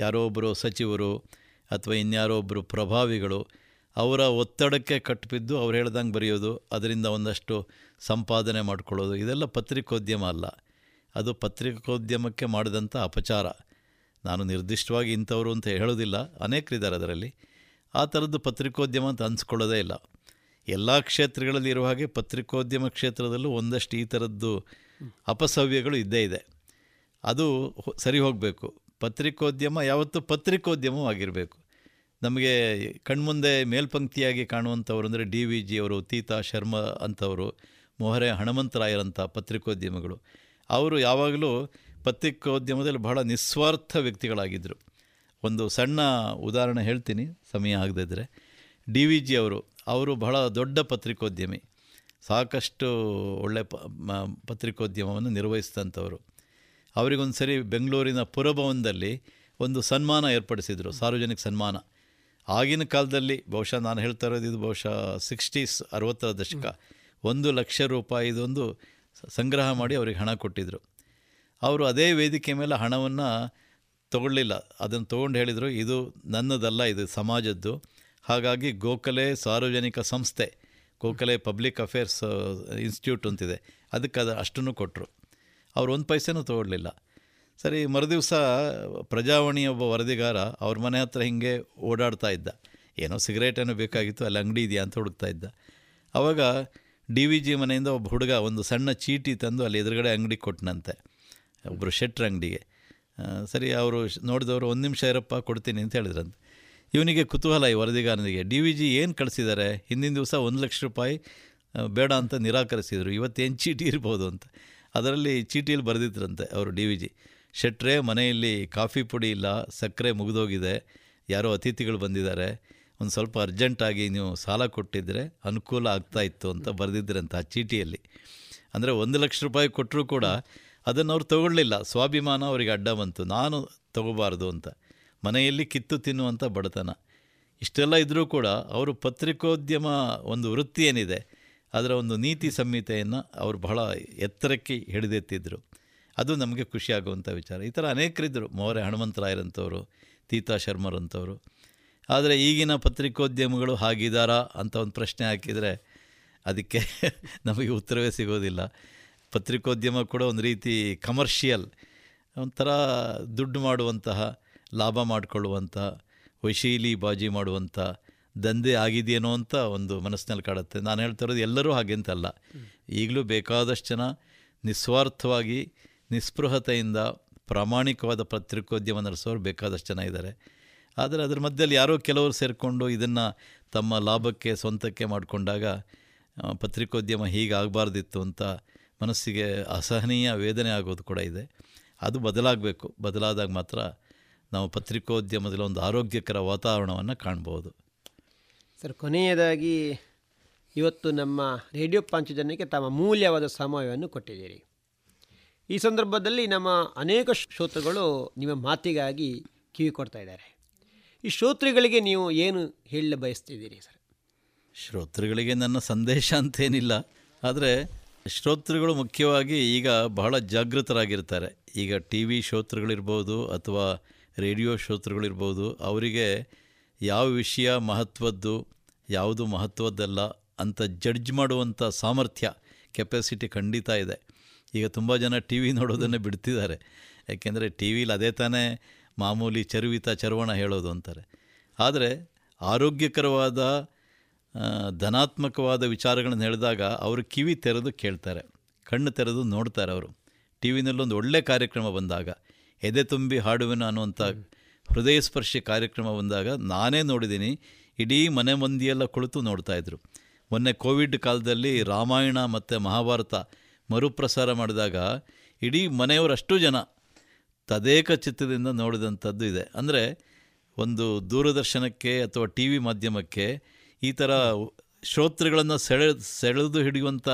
ಯಾರೋ ಒಬ್ಬರು ಸಚಿವರು ಅಥವಾ ಇನ್ಯಾರೋ ಒಬ್ಬರು ಪ್ರಭಾವಿಗಳು ಅವರ ಒತ್ತಡಕ್ಕೆ ಕಟ್ಟಿಬಿದ್ದು ಅವ್ರು ಹೇಳ್ದಂಗೆ ಬರೆಯೋದು, ಅದರಿಂದ ಒಂದಷ್ಟು ಸಂಪಾದನೆ ಮಾಡ್ಕೊಳ್ಳೋದು, ಇದೆಲ್ಲ ಪತ್ರಿಕೋದ್ಯಮ ಅಲ್ಲ. ಅದು ಪತ್ರಿಕೋದ್ಯಮಕ್ಕೆ ಮಾಡಿದಂಥ ಅಪಚಾರ. ನಾನು ನಿರ್ದಿಷ್ಟವಾಗಿ ಇಂಥವರು ಅಂತ ಹೇಳೋದಿಲ್ಲ, ಅನೇಕರಿದ್ದಾರೆ ಅದರಲ್ಲಿ. ಆ ಥರದ್ದು ಪತ್ರಿಕೋದ್ಯಮ ಅಂತ ಅನಿಸ್ಕೊಳ್ಳೋದೇ ಇಲ್ಲ. ಎಲ್ಲ ಕ್ಷೇತ್ರಗಳಲ್ಲಿ ಇರುವ ಹಾಗೆ ಪತ್ರಿಕೋದ್ಯಮ ಕ್ಷೇತ್ರದಲ್ಲೂ ಒಂದಷ್ಟು ಈ ಥರದ್ದು ಅಪಸವ್ಯಗಳು ಇದ್ದೇ ಇದೆ. ಅದು ಸರಿ ಹೋಗಬೇಕು. ಪತ್ರಿಕೋದ್ಯಮ ಯಾವತ್ತೂ ಪತ್ರಿಕೋದ್ಯಮವೂ ಆಗಿರಬೇಕು. ನಮಗೆ ಕಣ್ಮುಂದೆ ಮೇಲ್ಪಂಕ್ತಿಯಾಗಿ ಕಾಣುವಂಥವ್ರು ಅಂದರೆ ಡಿ ವಿ ಜಿ ಅವರು, ತೀತಾ ಶರ್ಮ ಅಂಥವರು, ಮೊಹರೆ ಹನುಮಂತರಾಯರಂಥ ಪತ್ರಿಕೋದ್ಯಮಿಗಳು. ಅವರು ಯಾವಾಗಲೂ ಪತ್ರಿಕೋದ್ಯಮದಲ್ಲಿ ಬಹಳ ನಿಸ್ವಾರ್ಥ ವ್ಯಕ್ತಿಗಳಾಗಿದ್ದರು. ಒಂದು ಸಣ್ಣ ಉದಾಹರಣೆ ಹೇಳ್ತೀನಿ, ಸಮಯ ಆಗದಿದ್ದರೆ. ಡಿ ವಿ ಜಿ ಅವರು ಅವರು ಬಹಳ ದೊಡ್ಡ ಪತ್ರಿಕೋದ್ಯಮಿ, ಸಾಕಷ್ಟು ಒಳ್ಳೆ ಪ ಪತ್ರಿಕೋದ್ಯಮವನ್ನು ನಿರ್ವಹಿಸಿದಂಥವರು. ಅವರಿಗೊಂದು ಸರಿ ಬೆಂಗಳೂರಿನ ಪುರಭವನದಲ್ಲಿ ಒಂದು ಸನ್ಮಾನ ಏರ್ಪಡಿಸಿದರು, ಸಾರ್ವಜನಿಕ ಸನ್ಮಾನ. ಆಗಿನ ಕಾಲದಲ್ಲಿ ಬಹುಶಃ ನಾನು ಹೇಳ್ತಾ ಇರೋದು ಇದು ಬಹುಶಃ ಸಿಕ್ಸ್ಟೀಸ್ ಅರವತ್ತರ ದಶಕ. ಒಂದು ಲಕ್ಷ ರೂಪಾಯಿದೊಂದು ಸಂಗ್ರಹ ಮಾಡಿ ಅವ್ರಿಗೆ ಹಣ ಕೊಟ್ಟಿದ್ದರು. ಅವರು ಅದೇ ವೇದಿಕೆ ಮೇಲೆ ಹಣವನ್ನು ತಗೊಳ್ಳಿಲ್ಲ, ಅದನ್ನು ತೊಗೊಂಡು ಹೇಳಿದರು ಇದು ನನ್ನದಲ್ಲ, ಇದು ಸಮಾಜದ್ದು. ಹಾಗಾಗಿ ಗೋಖಲೆ ಸಾರ್ವಜನಿಕ ಸಂಸ್ಥೆ, ಗೋಖಲೆ ಪಬ್ಲಿಕ್ ಅಫೇರ್ಸ್ ಇನ್ಸ್ಟಿಟ್ಯೂಟ್ ಅಂತಿದೆ, ಅದಕ್ಕೆ ಅದು ಅಷ್ಟನ್ನು ಕೊಟ್ಟರು. ಅವ್ರು ಒಂದು ಪೈಸೆನೂ ತೊಗೊಳ್ಲಿಲ್ಲ. ಸರಿ, ಮರುದಿವಸ ಪ್ರಜಾವಾಣಿ ಒಬ್ಬ ವರದಿಗಾರ ಅವ್ರ ಮನೆ ಹತ್ರ ಹೀಗೆ ಓಡಾಡ್ತಾ ಇದ್ದ, ಏನೋ ಸಿಗರೇಟ್ ಏನೋ ಬೇಕಾಗಿತ್ತು, ಅಲ್ಲಿ ಅಂಗಡಿ ಇದೆಯಾ ಅಂತ ಹುಡುಕ್ತಾ ಇದ್ದ. ಆವಾಗ ಡಿ ವಿ ಜಿ ಮನೆಯಿಂದ ಒಬ್ಬ ಹುಡುಗ ಒಂದು ಸಣ್ಣ ಚೀಟಿ ತಂದು ಅಲ್ಲಿ ಎದುರುಗಡೆ ಅಂಗಡಿ ಕೊಟ್ಟನಂತೆ, ಒಬ್ಬರು ಶೆಟ್ರ ಅಂಗಡಿಗೆ. ಸರಿ, ಅವರು ನೋಡಿದವರು ಒಂದು ನಿಮಿಷ ಇರಪ್ಪ ಕೊಡ್ತೀನಿ ಅಂತ ಹೇಳಿದ್ರಂತೆ. ಇವನಿಗೆ ಕುತೂಹಲ, ಈ ವರದಿಗಾರನಿಗೆ, ಡಿ ವಿ ಜಿ ಏನು ಕಳಿಸಿದ್ದಾರೆ? ಹಿಂದಿನ ದಿವಸ ಒಂದು ಲಕ್ಷ ರೂಪಾಯಿ ಬೇಡ ಅಂತ ನಿರಾಕರಿಸಿದರು, ಇವತ್ತೇನು ಚೀಟಿ ಇರ್ಬೋದು ಅಂತ. ಅದರಲ್ಲಿ ಚೀಟಿಯಲ್ಲಿ ಬರೆದಿದ್ರಂತೆ ಅವರು, ಡಿ ವಿ ಜಿ, ಶೆಟ್ರೆ ಮನೆಯಲ್ಲಿ ಕಾಫಿ ಪುಡಿ ಇಲ್ಲ, ಸಕ್ಕರೆ ಮುಗಿದೋಗಿದೆ, ಯಾರೋ ಅತಿಥಿಗಳು ಬಂದಿದ್ದಾರೆ, ಒಂದು ಸ್ವಲ್ಪ ಅರ್ಜೆಂಟಾಗಿ ನೀವು ಸಾಲ ಕೊಟ್ಟಿದ್ದರೆ ಅನುಕೂಲ ಆಗ್ತಾಯಿತ್ತು ಅಂತ ಬರೆದಿದ್ರಂತೆ ಆ ಚೀಟಿಯಲ್ಲಿ. ಅಂದರೆ ಒಂದು ಲಕ್ಷ ರೂಪಾಯಿ ಕೊಟ್ಟರೂ ಕೂಡ ಅದನ್ನು ಅವ್ರು ತೊಗೊಳ್ಳಲಿಲ್ಲ, ಸ್ವಾಭಿಮಾನ ಅವರಿಗೆ ಅಡ್ಡ ಬಂತು, ನಾನು ತೊಗೋಬಾರ್ದು ಅಂತ, ಮನೆಯಲ್ಲಿ ಕಿತ್ತು ತಿನ್ನುವಂಥ ಬಡತನ. ಇಷ್ಟೆಲ್ಲ ಇದ್ದರೂ ಕೂಡ ಅವರು ಪತ್ರಿಕೋದ್ಯಮ ಒಂದು ವೃತ್ತಿ ಏನಿದೆ ಅದರ ಒಂದು ನೀತಿ ಸಂಹಿತೆಯನ್ನು ಅವರು ಬಹಳ ಎತ್ತರಕ್ಕೆ ಹಿಡಿದೆತ್ತಿದ್ದರು. ಅದು ನಮಗೆ ಖುಷಿಯಾಗುವಂಥ ವಿಚಾರ. ಈ ಥರ ಅನೇಕರಿದ್ದರು, ಮೊಹರೆ ಹನುಮಂತರಾಯರಂಥವರು, ತೀತಾ ಶರ್ಮರಂಥವರು. ಆದರೆ ಈಗಿನ ಪತ್ರಿಕೋದ್ಯಮಗಳು ಹಾಗಿದ್ದಾರಾ ಅಂತ ಒಂದು ಪ್ರಶ್ನೆ ಹಾಕಿದರೆ ಅದಕ್ಕೆ ನಮಗೆ ಉತ್ತರವೇ ಸಿಗೋದಿಲ್ಲ. ಪತ್ರಿಕೋದ್ಯಮ ಕೂಡ ಒಂದು ರೀತಿ ಕಮರ್ಷಿಯಲ್, ಒಂಥರ ದುಡ್ಡು ಮಾಡುವಂತಹ, ಲಾಭ ಮಾಡಿಕೊಳ್ಳುವಂಥ, ವಶೀಲಿ ಬಾಜಿ ಮಾಡುವಂಥ ದಂಧೆ ಆಗಿದೆಯೇನೋ ಅಂತ ಒಂದು ಮನಸ್ಸಿನಲ್ಲಿ ಕಾಡುತ್ತೆ. ನಾನು ಹೇಳ್ತಾ ಇರೋದು ಎಲ್ಲರೂ ಹಾಗೆಂತಲ್ಲ, ಈಗಲೂ ಬೇಕಾದಷ್ಟು ಜನ ನಿಸ್ವಾರ್ಥವಾಗಿ ನಿಸ್ಪೃಹತೆಯಿಂದ ಪ್ರಾಮಾಣಿಕವಾದ ಪತ್ರಿಕೋದ್ಯಮ ನಡೆಸೋರು ಬೇಕಾದಷ್ಟು ಜನ ಇದ್ದಾರೆ. ಆದರೆ ಅದರ ಮಧ್ಯದಲ್ಲಿ ಯಾರೋ ಕೆಲವರು ಸೇರಿಕೊಂಡು ಇದನ್ನು ತಮ್ಮ ಲಾಭಕ್ಕೆ ಸ್ವಂತಕ್ಕೆ ಮಾಡಿಕೊಂಡಾಗ ಪತ್ರಿಕೋದ್ಯಮ ಹೀಗಾಗಬಾರ್ದಿತ್ತು ಅಂತ ಮನಸ್ಸಿಗೆ ಅಸಹನೀಯ ವೇದನೆ ಆಗೋದು ಕೂಡ ಇದೆ. ಅದು ಬದಲಾಗಬೇಕು. ಬದಲಾದಾಗ ಮಾತ್ರ ನಾವು ಪತ್ರಿಕೋದ್ಯಮದಲ್ಲಿ ಒಂದು ಆರೋಗ್ಯಕರ ವಾತಾವರಣವನ್ನು ಕಾಣ್ಬೋದು. ಸರ್, ಕೊನೆಯದಾಗಿ ಇವತ್ತು ನಮ್ಮ ರೇಡಿಯೋ ಪಂಚಜನ್ಯಕ್ಕೆ ತಮ್ಮ ಅಮೂಲ್ಯವಾದ ಸಮಯವನ್ನು ಕೊಟ್ಟಿದ್ದೀರಿ. ಈ ಸಂದರ್ಭದಲ್ಲಿ ನಮ್ಮ ಅನೇಕ ಶ್ರೋತೃಗಳು ನಿಮ್ಮ ಮಾತಿಗಾಗಿ ಕಿವಿ ಕೊಡ್ತಾ ಇದ್ದಾರೆ. ಈ ಶ್ರೋತೃಗಳಿಗೆ ನೀವು ಏನು ಹೇಳಲು ಬಯಸ್ತಿದ್ದೀರಿ ಸರ್? ಶ್ರೋತೃಗಳಿಗೆ ನನ್ನ ಸಂದೇಶ ಅಂತೇನಿಲ್ಲ, ಆದರೆ ಶ್ರೋತೃಗಳು ಮುಖ್ಯವಾಗಿ ಈಗ ಬಹಳ ಜಾಗೃತರಾಗಿರ್ತಾರೆ. ಈಗ ಟಿ ವಿ ಶ್ರೋತೃಗಳಿರ್ಬೋದು ಅಥವಾ ರೇಡಿಯೋ ಶ್ರೋತೃಗಳಿರ್ಬೋದು, ಅವರಿಗೆ ಯಾವ ವಿಷಯ ಮಹತ್ವದ್ದು ಯಾವುದು ಮಹತ್ವದ್ದಲ್ಲ ಅಂತ ಜಡ್ಜ್ ಮಾಡುವಂಥ ಸಾಮರ್ಥ್ಯ, ಕೆಪಾಸಿಟಿ ಖಂಡಿತ ಇದೆ. ಈಗ ತುಂಬ ಜನ ಟಿ ವಿ ನೋಡೋದನ್ನು ಬಿಡ್ತಿದ್ದಾರೆ. ಯಾಕೆಂದರೆ ಟಿ ವಿಲಿ ಅದೇ ತಾನೇ ಮಾಮೂಲಿ ಚರ್ವಿತ ಚರ್ವಣ ಹೇಳೋದು ಅಂತಾರೆ. ಆದರೆ ಆರೋಗ್ಯಕರವಾದ ಧನಾತ್ಮಕವಾದ ವಿಚಾರಗಳನ್ನು ಹೇಳಿದಾಗ ಅವರು ಕಿವಿ ತೆರೆದು ಕೇಳ್ತಾರೆ, ಕಣ್ಣು ತೆರೆದು ನೋಡ್ತಾರೆ. ಅವರು ಟಿ ವಿನಲ್ಲೊಂದು ಒಳ್ಳೆಯ ಕಾರ್ಯಕ್ರಮ ಬಂದಾಗ, ಎದೆ ತುಂಬಿ ಹಾಡುವೆನು ಅನ್ನುವಂಥ ಹೃದಯ ಸ್ಪರ್ಶಿ ಕಾರ್ಯಕ್ರಮ ಬಂದಾಗ ನಾನೇ ನೋಡಿದ್ದೀನಿ, ಇಡೀ ಮನೆ ಮಂದಿಯೆಲ್ಲ ಕುಳಿತು ನೋಡ್ತಾಯಿದ್ರು. ಮೊನ್ನೆ ಕೋವಿಡ್ ಕಾಲದಲ್ಲಿ ರಾಮಾಯಣ ಮತ್ತು ಮಹಾಭಾರತ ಮರುಪ್ರಸಾರ ಮಾಡಿದಾಗ ಇಡೀ ಮನೆಯವರಷ್ಟು ಜನ ತದೇಕ ಚಿತ್ತದಿಂದ ನೋಡಿದಂಥದ್ದು ಇದೆ. ಅಂದರೆ ಒಂದು ದೂರದರ್ಶನಕ್ಕೆ ಅಥವಾ ಟಿ ವಿ ಮಾಧ್ಯಮಕ್ಕೆ ಈ ಥರ ಶ್ರೋತೃಗಳನ್ನು ಸೆಳೆ ಸೆಳೆದು ಹಿಡಿಯುವಂಥ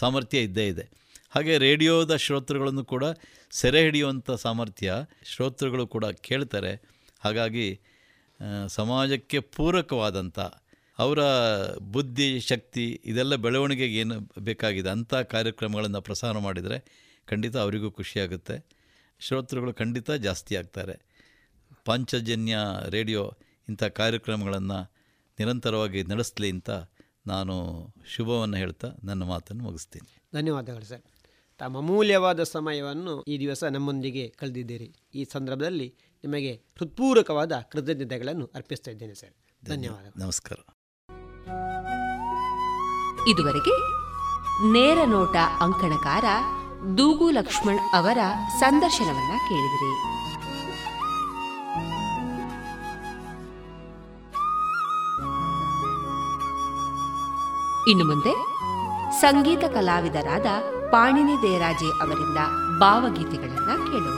ಸಾಮರ್ಥ್ಯ ಇದ್ದೇ ಇದೆ. ಹಾಗೆ ರೇಡಿಯೋದ ಶ್ರೋತೃಗಳನ್ನು ಕೂಡ ಸೆರೆ ಹಿಡಿಯುವಂಥ ಸಾಮರ್ಥ್ಯ ಶ್ರೋತೃಗಳು ಕೂಡ ಕೇಳ್ತಾರೆ. ಹಾಗಾಗಿ ಸಮಾಜಕ್ಕೆ ಪೂರಕವಾದಂಥ ಅವರ ಬುದ್ಧಿ ಶಕ್ತಿ ಇದೆಲ್ಲ ಬೆಳವಣಿಗೆಗೆ ಏನು ಬೇಕಾಗಿದೆ ಅಂಥ ಕಾರ್ಯಕ್ರಮಗಳನ್ನು ಪ್ರಸಾರ ಮಾಡಿದರೆ ಖಂಡಿತ ಅವರಿಗೂ ಖುಷಿಯಾಗುತ್ತೆ. ಶ್ರೋತೃಗಳು ಖಂಡಿತ ಜಾಸ್ತಿ ಆಗ್ತಾರೆ. ಪಾಂಚಜನ್ಯ ರೇಡಿಯೋ ಇಂಥ ಕಾರ್ಯಕ್ರಮಗಳನ್ನು ನಿರಂತರವಾಗಿ ನಡೆಸಲಿ ಅಂತ ನಾನು ಶುಭವನ್ನು ಹೇಳ್ತಾ ನನ್ನ ಮಾತನ್ನು ಮುಗಿಸ್ತೀನಿ. ಧನ್ಯವಾದಗಳು ಸರ್. ತಮ್ಮ ಅಮೂಲ್ಯವಾದ ಸಮಯವನ್ನು ಈ ದಿವಸ ನಮ್ಮೊಂದಿಗೆ ಕಳೆದಿದ್ದೀರಿ. ಈ ಸಂದರ್ಭದಲ್ಲಿ ನಿಮಗೆ ಹೃತ್ಪೂರ್ವಕವಾದ ಕೃತಜ್ಞತೆಗಳನ್ನು ಅರ್ಪಿಸ್ತಾ ಇದ್ದೇನೆ ಸರ್. ಧನ್ಯವಾದ. ನಮಸ್ಕಾರ. ಇದುವರೆಗೆ ನೇರ ನೋಟ ಅಂಕಣಕಾರ ದೂಗು ಲಕ್ಷ್ಮಣ್ ಅವರ ಸಂದರ್ಶನವನ್ನು ಕೇಳಿದಿರಿ. ಇನ್ನು ಮುಂದೆ ಸಂಗೀತ ಕಲಾವಿದರಾದ ಪಾಣಿನಿ ದೇರಾಜೆ ಅವರಿಂದ ಭಾವಗೀತೆಗಳನ್ನು ಕೇಳೋಣ.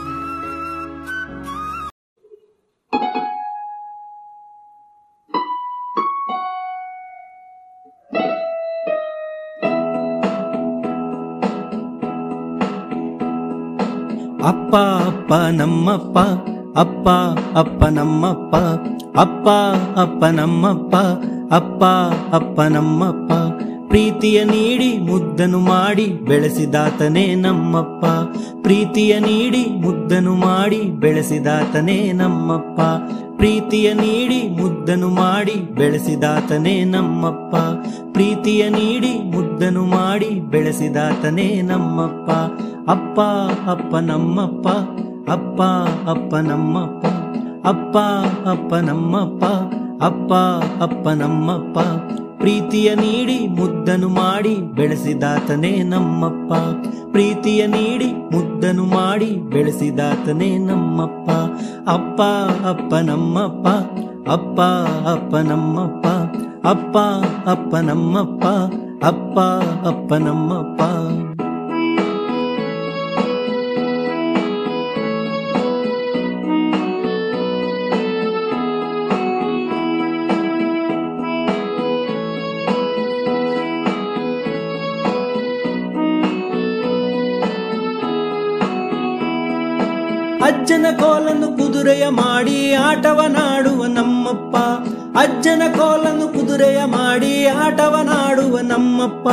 ಅಪ್ಪ ಅಪ್ಪ ನಮ್ಮಪ್ಪ, ಅಪ್ಪ ಅಪ್ಪ ನಮ್ಮಪ್ಪ, ಅಪ್ಪ ಅಪ್ಪ ನಮ್ಮಪ್ಪ, ಅಪ್ಪ ಅಪ್ಪ ನಮ್ಮಪ್ಪ, ಪ್ರೀತಿಯ ನೀಡಿ ಮುದ್ದನು ಮಾಡಿ ಬೆಳೆಸಿದಾತನೇ ನಮ್ಮಪ್ಪ, ಪ್ರೀತಿಯ ನೀಡಿ ಮುದ್ದನು ಮಾಡಿ ಬೆಳೆಸಿದಾತನೇ ನಮ್ಮಪ್ಪ, ಪ್ರೀತಿಯ ನೀಡಿ ಮುದ್ದನು ಮಾಡಿ ಬೆಳೆಸಿದಾತನೇ ನಮ್ಮಪ್ಪ, ಪ್ರೀತಿಯ ನೀಡಿ ಮುದ್ದನು ಮಾಡಿ ಬೆಳೆಸಿದಾತನೇ ನಮ್ಮಪ್ಪ, ಅಪ್ಪ ಅಪ್ಪ ನಮ್ಮಪ್ಪ, ಅಪ್ಪ ಅಪ್ಪ ನಮ್ಮಪ್ಪ, ಅಪ್ಪ ಅಪ್ಪ ನಮ್ಮಪ್ಪ, ಅಪ್ಪ ಅಪ್ಪ ನಮ್ಮಪ್ಪ, ಪ್ರೀತಿಯ ನೀಡಿ ಮುದ್ದನು ಮಾಡಿ ಬೆಳೆಸಿದಾತನೇ ನಮ್ಮಪ್ಪ, ಪ್ರೀತಿಯ ನೀಡಿ ಮುದ್ದನು ಮಾಡಿ ಬೆಳೆಸಿದಾತನೇ ನಮ್ಮಪ್ಪ, ಅಪ್ಪ ಅಪ್ಪ ನಮ್ಮಪ್ಪ, ಅಪ್ಪ ಅಪ್ಪ ನಮ್ಮಪ್ಪ, ಅಪ್ಪ ಅಪ್ಪ ನಮ್ಮಪ್ಪ, ಅಪ್ಪ ಅಪ್ಪ ನಮ್ಮಪ್ಪ. ಅಜ್ಜನ ಕೋಲನ್ನು ಕುದುರೆಯ ಮಾಡಿ ಆಟವನಾಡುವ ನಮ್ಮಪ್ಪ, ಅಜ್ಜನ ಕೋಲನ್ನು ಕುದುರೆಯ ಮಾಡಿ ಆಟವನಾಡುವ ನಮ್ಮಪ್ಪ,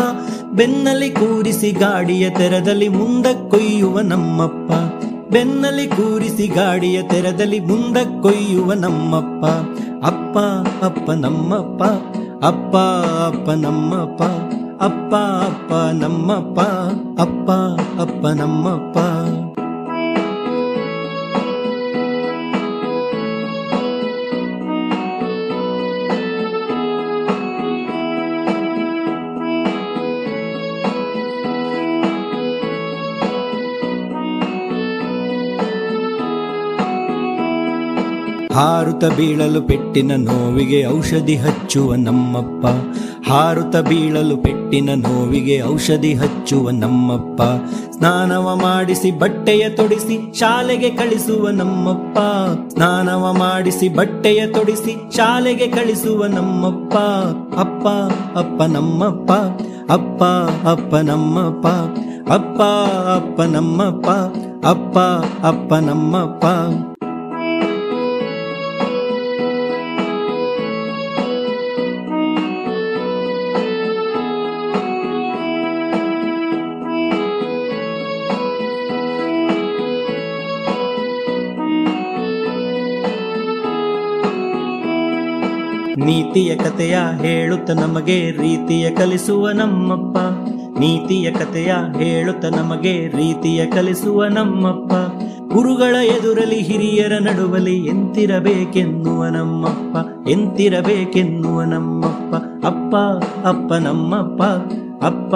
ಬೆನ್ನಲ್ಲಿ ಕೂರಿಸಿ ಗಾಡಿಯ ತೆರದಲ್ಲಿ ಮುಂದಕ್ಕೊಯ್ಯುವ ನಮ್ಮಪ್ಪ, ಬೆನ್ನಲ್ಲಿ ಕೂರಿಸಿ ಗಾಡಿಯ ತೆರದಲ್ಲಿ ಮುಂದಕ್ಕೊಯ್ಯುವ ನಮ್ಮಪ್ಪ, ಅಪ್ಪ ಅಪ್ಪ ನಮ್ಮಪ್ಪ, ಅಪ್ಪ ಅಪ್ಪ ನಮ್ಮಪ್ಪ, ಅಪ್ಪ ಅಪ್ಪ ನಮ್ಮಪ್ಪ, ಅಪ್ಪ ಅಪ್ಪ ನಮ್ಮಪ್ಪ. ಹಾರುತ ಬೀಳಲು ಪೆಟ್ಟಿನ ನೋವಿಗೆ ಔಷಧಿ ಹಚ್ಚುವ ನಮ್ಮಪ್ಪ, ಹಾರುತ ಬೀಳಲು ಪೆಟ್ಟಿನ ನೋವಿಗೆ ಔಷಧಿ ಹಚ್ಚುವ ನಮ್ಮಪ್ಪ, ಸ್ನಾನವ ಮಾಡಿಸಿ ಬಟ್ಟೆಯ ತೊಡಿಸಿ ಶಾಲೆಗೆ ಕಳಿಸುವ ನಮ್ಮಪ್ಪ, ಸ್ನಾನವ ಮಾಡಿಸಿ ಬಟ್ಟೆಯ ತೊಡಿಸಿ ಶಾಲೆಗೆ ಕಳಿಸುವ ನಮ್ಮಪ್ಪ. ಅಪ್ಪ ಅಪ್ಪ ನಮ್ಮಪ್ಪ, ಅಪ್ಪ ಅಪ್ಪ ನಮ್ಮಪ್ಪ, ಅಪ್ಪ ಅಪ್ಪ ನಮ್ಮಪ್ಪ, ಅಪ್ಪ ಅಪ್ಪ ನಮ್ಮಪ್ಪ. ನೀತಿಯ ಕಥೆಯ ಹೇಳುತ್ತ ನಮಗೆ ರೀತಿಯ ಕಲಿಸುವ ನಮ್ಮಪ್ಪ, ನೀತಿಯ ಕಥೆಯ ಹೇಳುತ್ತ ನಮಗೆ ರೀತಿಯ ಕಲಿಸುವ ನಮ್ಮಪ್ಪ, ಗುರುಗಳ ಎದುರಲಿ ಹಿರಿಯರ ನಡುವಲಿ ಎಂತಿರಬೇಕೆನ್ನುವ ನಮ್ಮಪ್ಪ, ಎಂತಿರಬೇಕೆನ್ನುವ ನಮ್ಮಪ್ಪ. ಅಪ್ಪ ಅಪ್ಪ ನಮ್ಮಪ್ಪ, ಅಪ್ಪ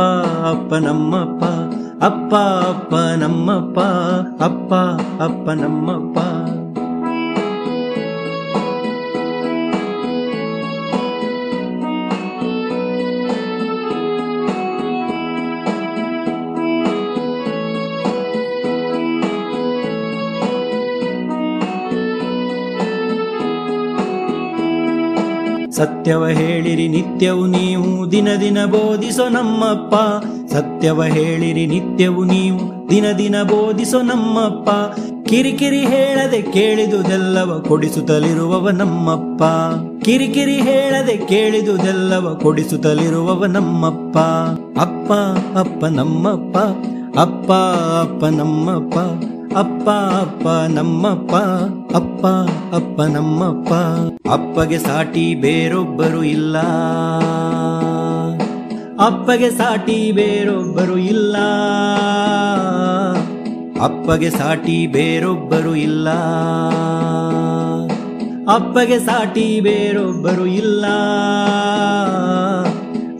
ಅಪ್ಪ ನಮ್ಮಪ್ಪ, ಅಪ್ಪ ಅಪ್ಪ ನಮ್ಮಪ್ಪ, ಅಪ್ಪ ಅಪ್ಪ ನಮ್ಮಪ್ಪ. ಸತ್ಯವ ಹೇಳಿರಿ ನಿತ್ಯವು ನೀವು ದಿನ ದಿನ ಬೋಧಿಸೋ ನಮ್ಮಪ್ಪ, ಸತ್ಯವ ಹೇಳಿರಿ ನಿತ್ಯವು ನೀವು ದಿನ ದಿನ ಬೋಧಿಸೋ ನಮ್ಮಪ್ಪ, ಕಿರಿಕಿರಿ ಹೇಳದೆ ಕೇಳಿದುದೆಲ್ಲವ ಕೊಡಿಸುತ್ತಲಿರುವವ ನಮ್ಮಪ್ಪ, ಕಿರಿಕಿರಿ ಹೇಳದೆ ಕೇಳಿದುದೆಲ್ಲವ ಕೊಡಿಸುತ್ತಲಿರುವವ ನಮ್ಮಪ್ಪ. ಅಪ್ಪ ಅಪ್ಪ ನಮ್ಮಪ್ಪ, ಅಪ್ಪ ಅಪ್ಪ ನಮ್ಮಪ್ಪ, ಅಪ್ಪ ಅಪ್ಪ ನಮ್ಮಪ್ಪ, ಅಪ್ಪ ಅಪ್ಪ ನಮ್ಮಪ್ಪ. ಅಪ್ಪಗೆ ಸಾಟಿ ಬೇರೊಬ್ಬರು ಇಲ್ಲ, ಅಪ್ಪಗೆ ಸಾಟಿ ಬೇರೊಬ್ಬರು ಇಲ್ಲ, ಅಪ್ಪಗೆ ಸಾಟಿ ಬೇರೊಬ್ಬರು ಇಲ್ಲ, ಅಪ್ಪಗೆ ಸಾಟಿ ಬೇರೊಬ್ಬರು ಇಲ್ಲ.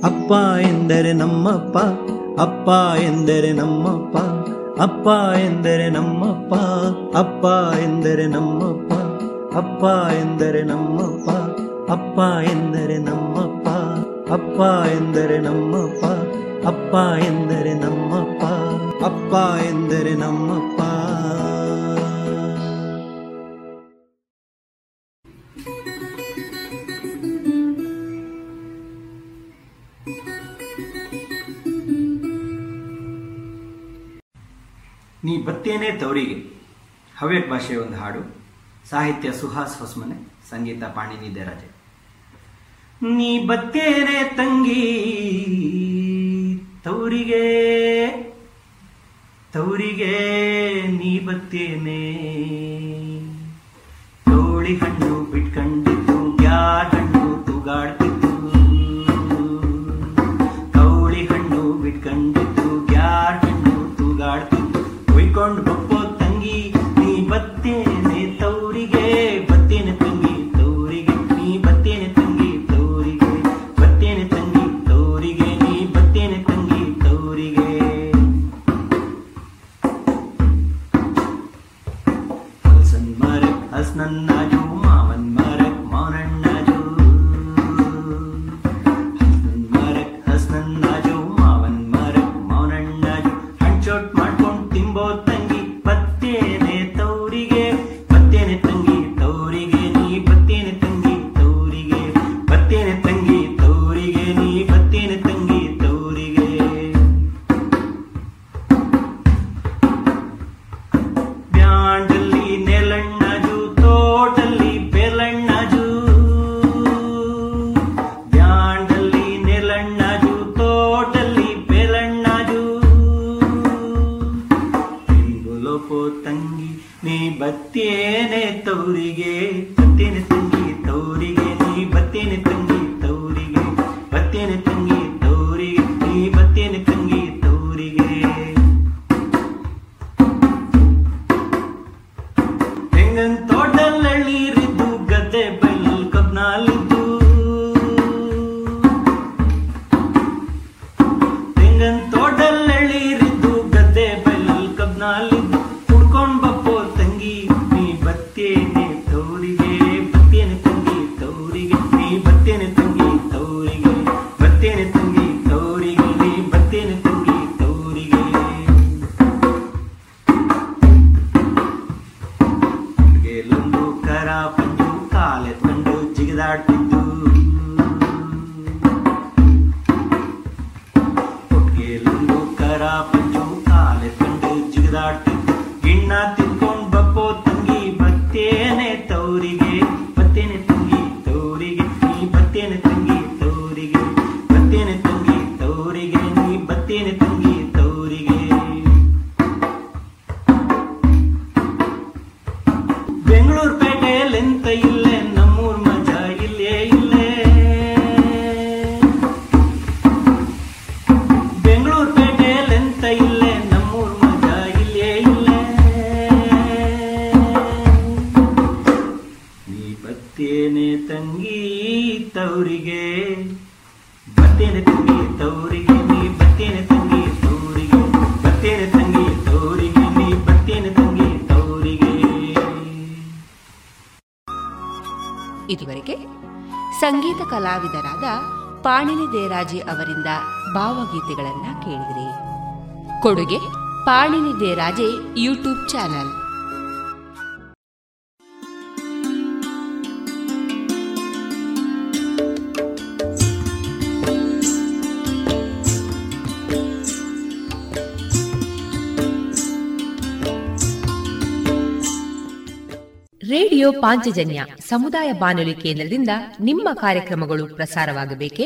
ಅಪ್ಪ ಎಂದರೆ ನಮ್ಮಪ್ಪ, ಅಪ್ಪ ಎಂದರೆ ನಮ್ಮಪ್ಪ, ಅಪ್ಪ ಎಂದರೆ ನಮ್ಮಪ್ಪ, ಅಪ್ಪ ಎಂದರೆ ನಮ್ಮಪ್ಪ, ಅಪ್ಪ ಎಂದರೆ ನಮ್ಮಪ್ಪ, ಅಪ್ಪ ಎಂದರೆ ನಮ್ಮಪ್ಪ, ಅಪ್ಪ ಎಂದರೆ ನಮ್ಮಪ್ಪ, ಅಪ್ಪ ಎಂದರೆ ನಮ್ಮಪ್ಪ, ಅಪ್ಪ ಎಂದರೆ ನಮ್ಮಪ್ಪ. ನೀ ಬತ್ತೇನೆ ತವರಿಗೆ, ಹವ್ಯಕ ಭಾಷೆಯ ಒಂದು ಹಾಡು, ಸಾಹಿತ್ಯ ಸುಹಾಸ್ ಹೊಸಮನೆ, ಸಂಗೀತ ಪಾಣಿನಿ ದೇರಾಜೆ. ನೀ ಬತ್ತೇನೆ ತಂಗಿ ತವರಿಗೆ, ತವರಿಗೆ ನೀ ಬತ್ತೇನೆ, ತೋಳಿ ಹಣ್ಣು ಬಿಟ್ಕಂಡಿದ್ದು ಯಾರ ಹಣ್ಣು ತೂಗಾಡ್ತಿದ್ದು, ತೌಳಿ ಹಣ್ಣು ಬಿಟ್ಕಂಡಿದ್ದು ಯಾರ ಹಣ್ಣು ತೂಗಾಡ್ತಿದ್ದು, ಕೊಂಡು ಬಪ್ಪೋ ತಂಗಿ ನೀ ಬತ್ತೇನೆ ತವರಿಗೆ, ಬತ್ತೇನೆ ತಂಗಿ ತವರಿಗೆ, ನೀ ಬತ್ತೇನೆ ತಂಗಿ ತವರಿಗೆ, ಬತ್ತೇನೆ ತಂಗಿ ತವರಿಗೆ, ನೀ ಬತ್ತೇನೆ ತಂಗಿ ತವರಿಗೆ. ಹಲ್ಸನ್ ಮಾರಕ್ ಹಲ್ಸನ್ನಾಜು, ಮಾವನ್ ಮಾರಕ್ ಮೌನಣ್ಣಾಜು, ಹಲ್ಸನ್ ಮಾರಕ್ ಹಲ್ಸನ್ನಾಜು, ಮಾವನ್ ಮಾರಕ್ ಮೌನಣ್ಣಾಜು, ಹಣ್ಚೋಟ್ ಮಾಡ್ಕೊಂಡು ತಿಂಬೋ ತಂಗಿ ಬತ್ತೇನೆ ತವರಿಗೆ, ಬತ್ತೇನೆ ತಂಗಿ ತವರಿಗೆ, ನೀ ಬತ್ತೇನೆ ತಂಗಿ ತವರಿಗೆ, ಬತ್ತೇನೆ ತಂಗಿ ತವರಿಗೆ, ನೀ ಬತ್ತೇನೆ ತಂಗಿ ತವರಿಗೆ. ಬ್ಯಾಂಡಲ್ಲಿ ನೆಲಣ್ಣಾಜು, ತೋಟಲ್ಲಿ ಬೆಲಣ್ಣಾಜು, ಬ್ಯಾಂಡಲ್ಲಿ ನೆಲಣ್ಣಾಜು, ತೋಟಲ್ಲಿ ಬೆಲಣ್ಣಾಜು, ತಂಗಿ ನೀ ಬತ್ತೇನೆ ತವರಿಗೆ, ಬತ್ತೇನೆ ತಂಗಿ ತವರಿಗೆ, ನೀ ಬತ್ತೇನೆ ತಂಗಿ ತವರಿಗೆ, ಬತ್ತೇನೆ ತಂಗಿ ತವರಿಗೆ, ನೀ ಬತ್ತೇನೆ ತಂಗಿ ತವರಿಗೆ. ತೆಂಗನ್ ತೋಟದಲ್ಲಿರಿದ್ದು ಗದ್ದೆ ಬೈಲಲ್ ಕಬ್ನಾಲಿದ್ದು, ತೆಂಗನ್ ತೋಟದಲ್ಲಿರಿದ್ದು ಗದ್ದೆ ಬೈಲಲ್ ಕಬ್ನಾಲಿದ್ದು, ಬಪ್ಪೋ ತಂಗಿ ನೀ ಬತ್ತೇನೆ ತವರಿಗೆ. ಇದುವರೆಗೆ ಸಂಗೀತ ಕಲಾವಿದರಾದ ಪಾಣಿನಿ ದೇರಾಜಿ ಅವರಿಂದ ಭಾವಗೀತೆಗಳನ್ನು ಕೇಳಿದಿರಿ. ಕೊಡುಗೆ Panini Deraje YouTube channel. Radio Panchajanya ಸಮುದಾಯ ಬಾನುಲಿ ಕೇಂದ್ರದಿಂದ ನಿಮ್ಮ ಕಾರ್ಯಕ್ರಮಗಳು ಪ್ರಸಾರವಾಗಬೇಕೇ?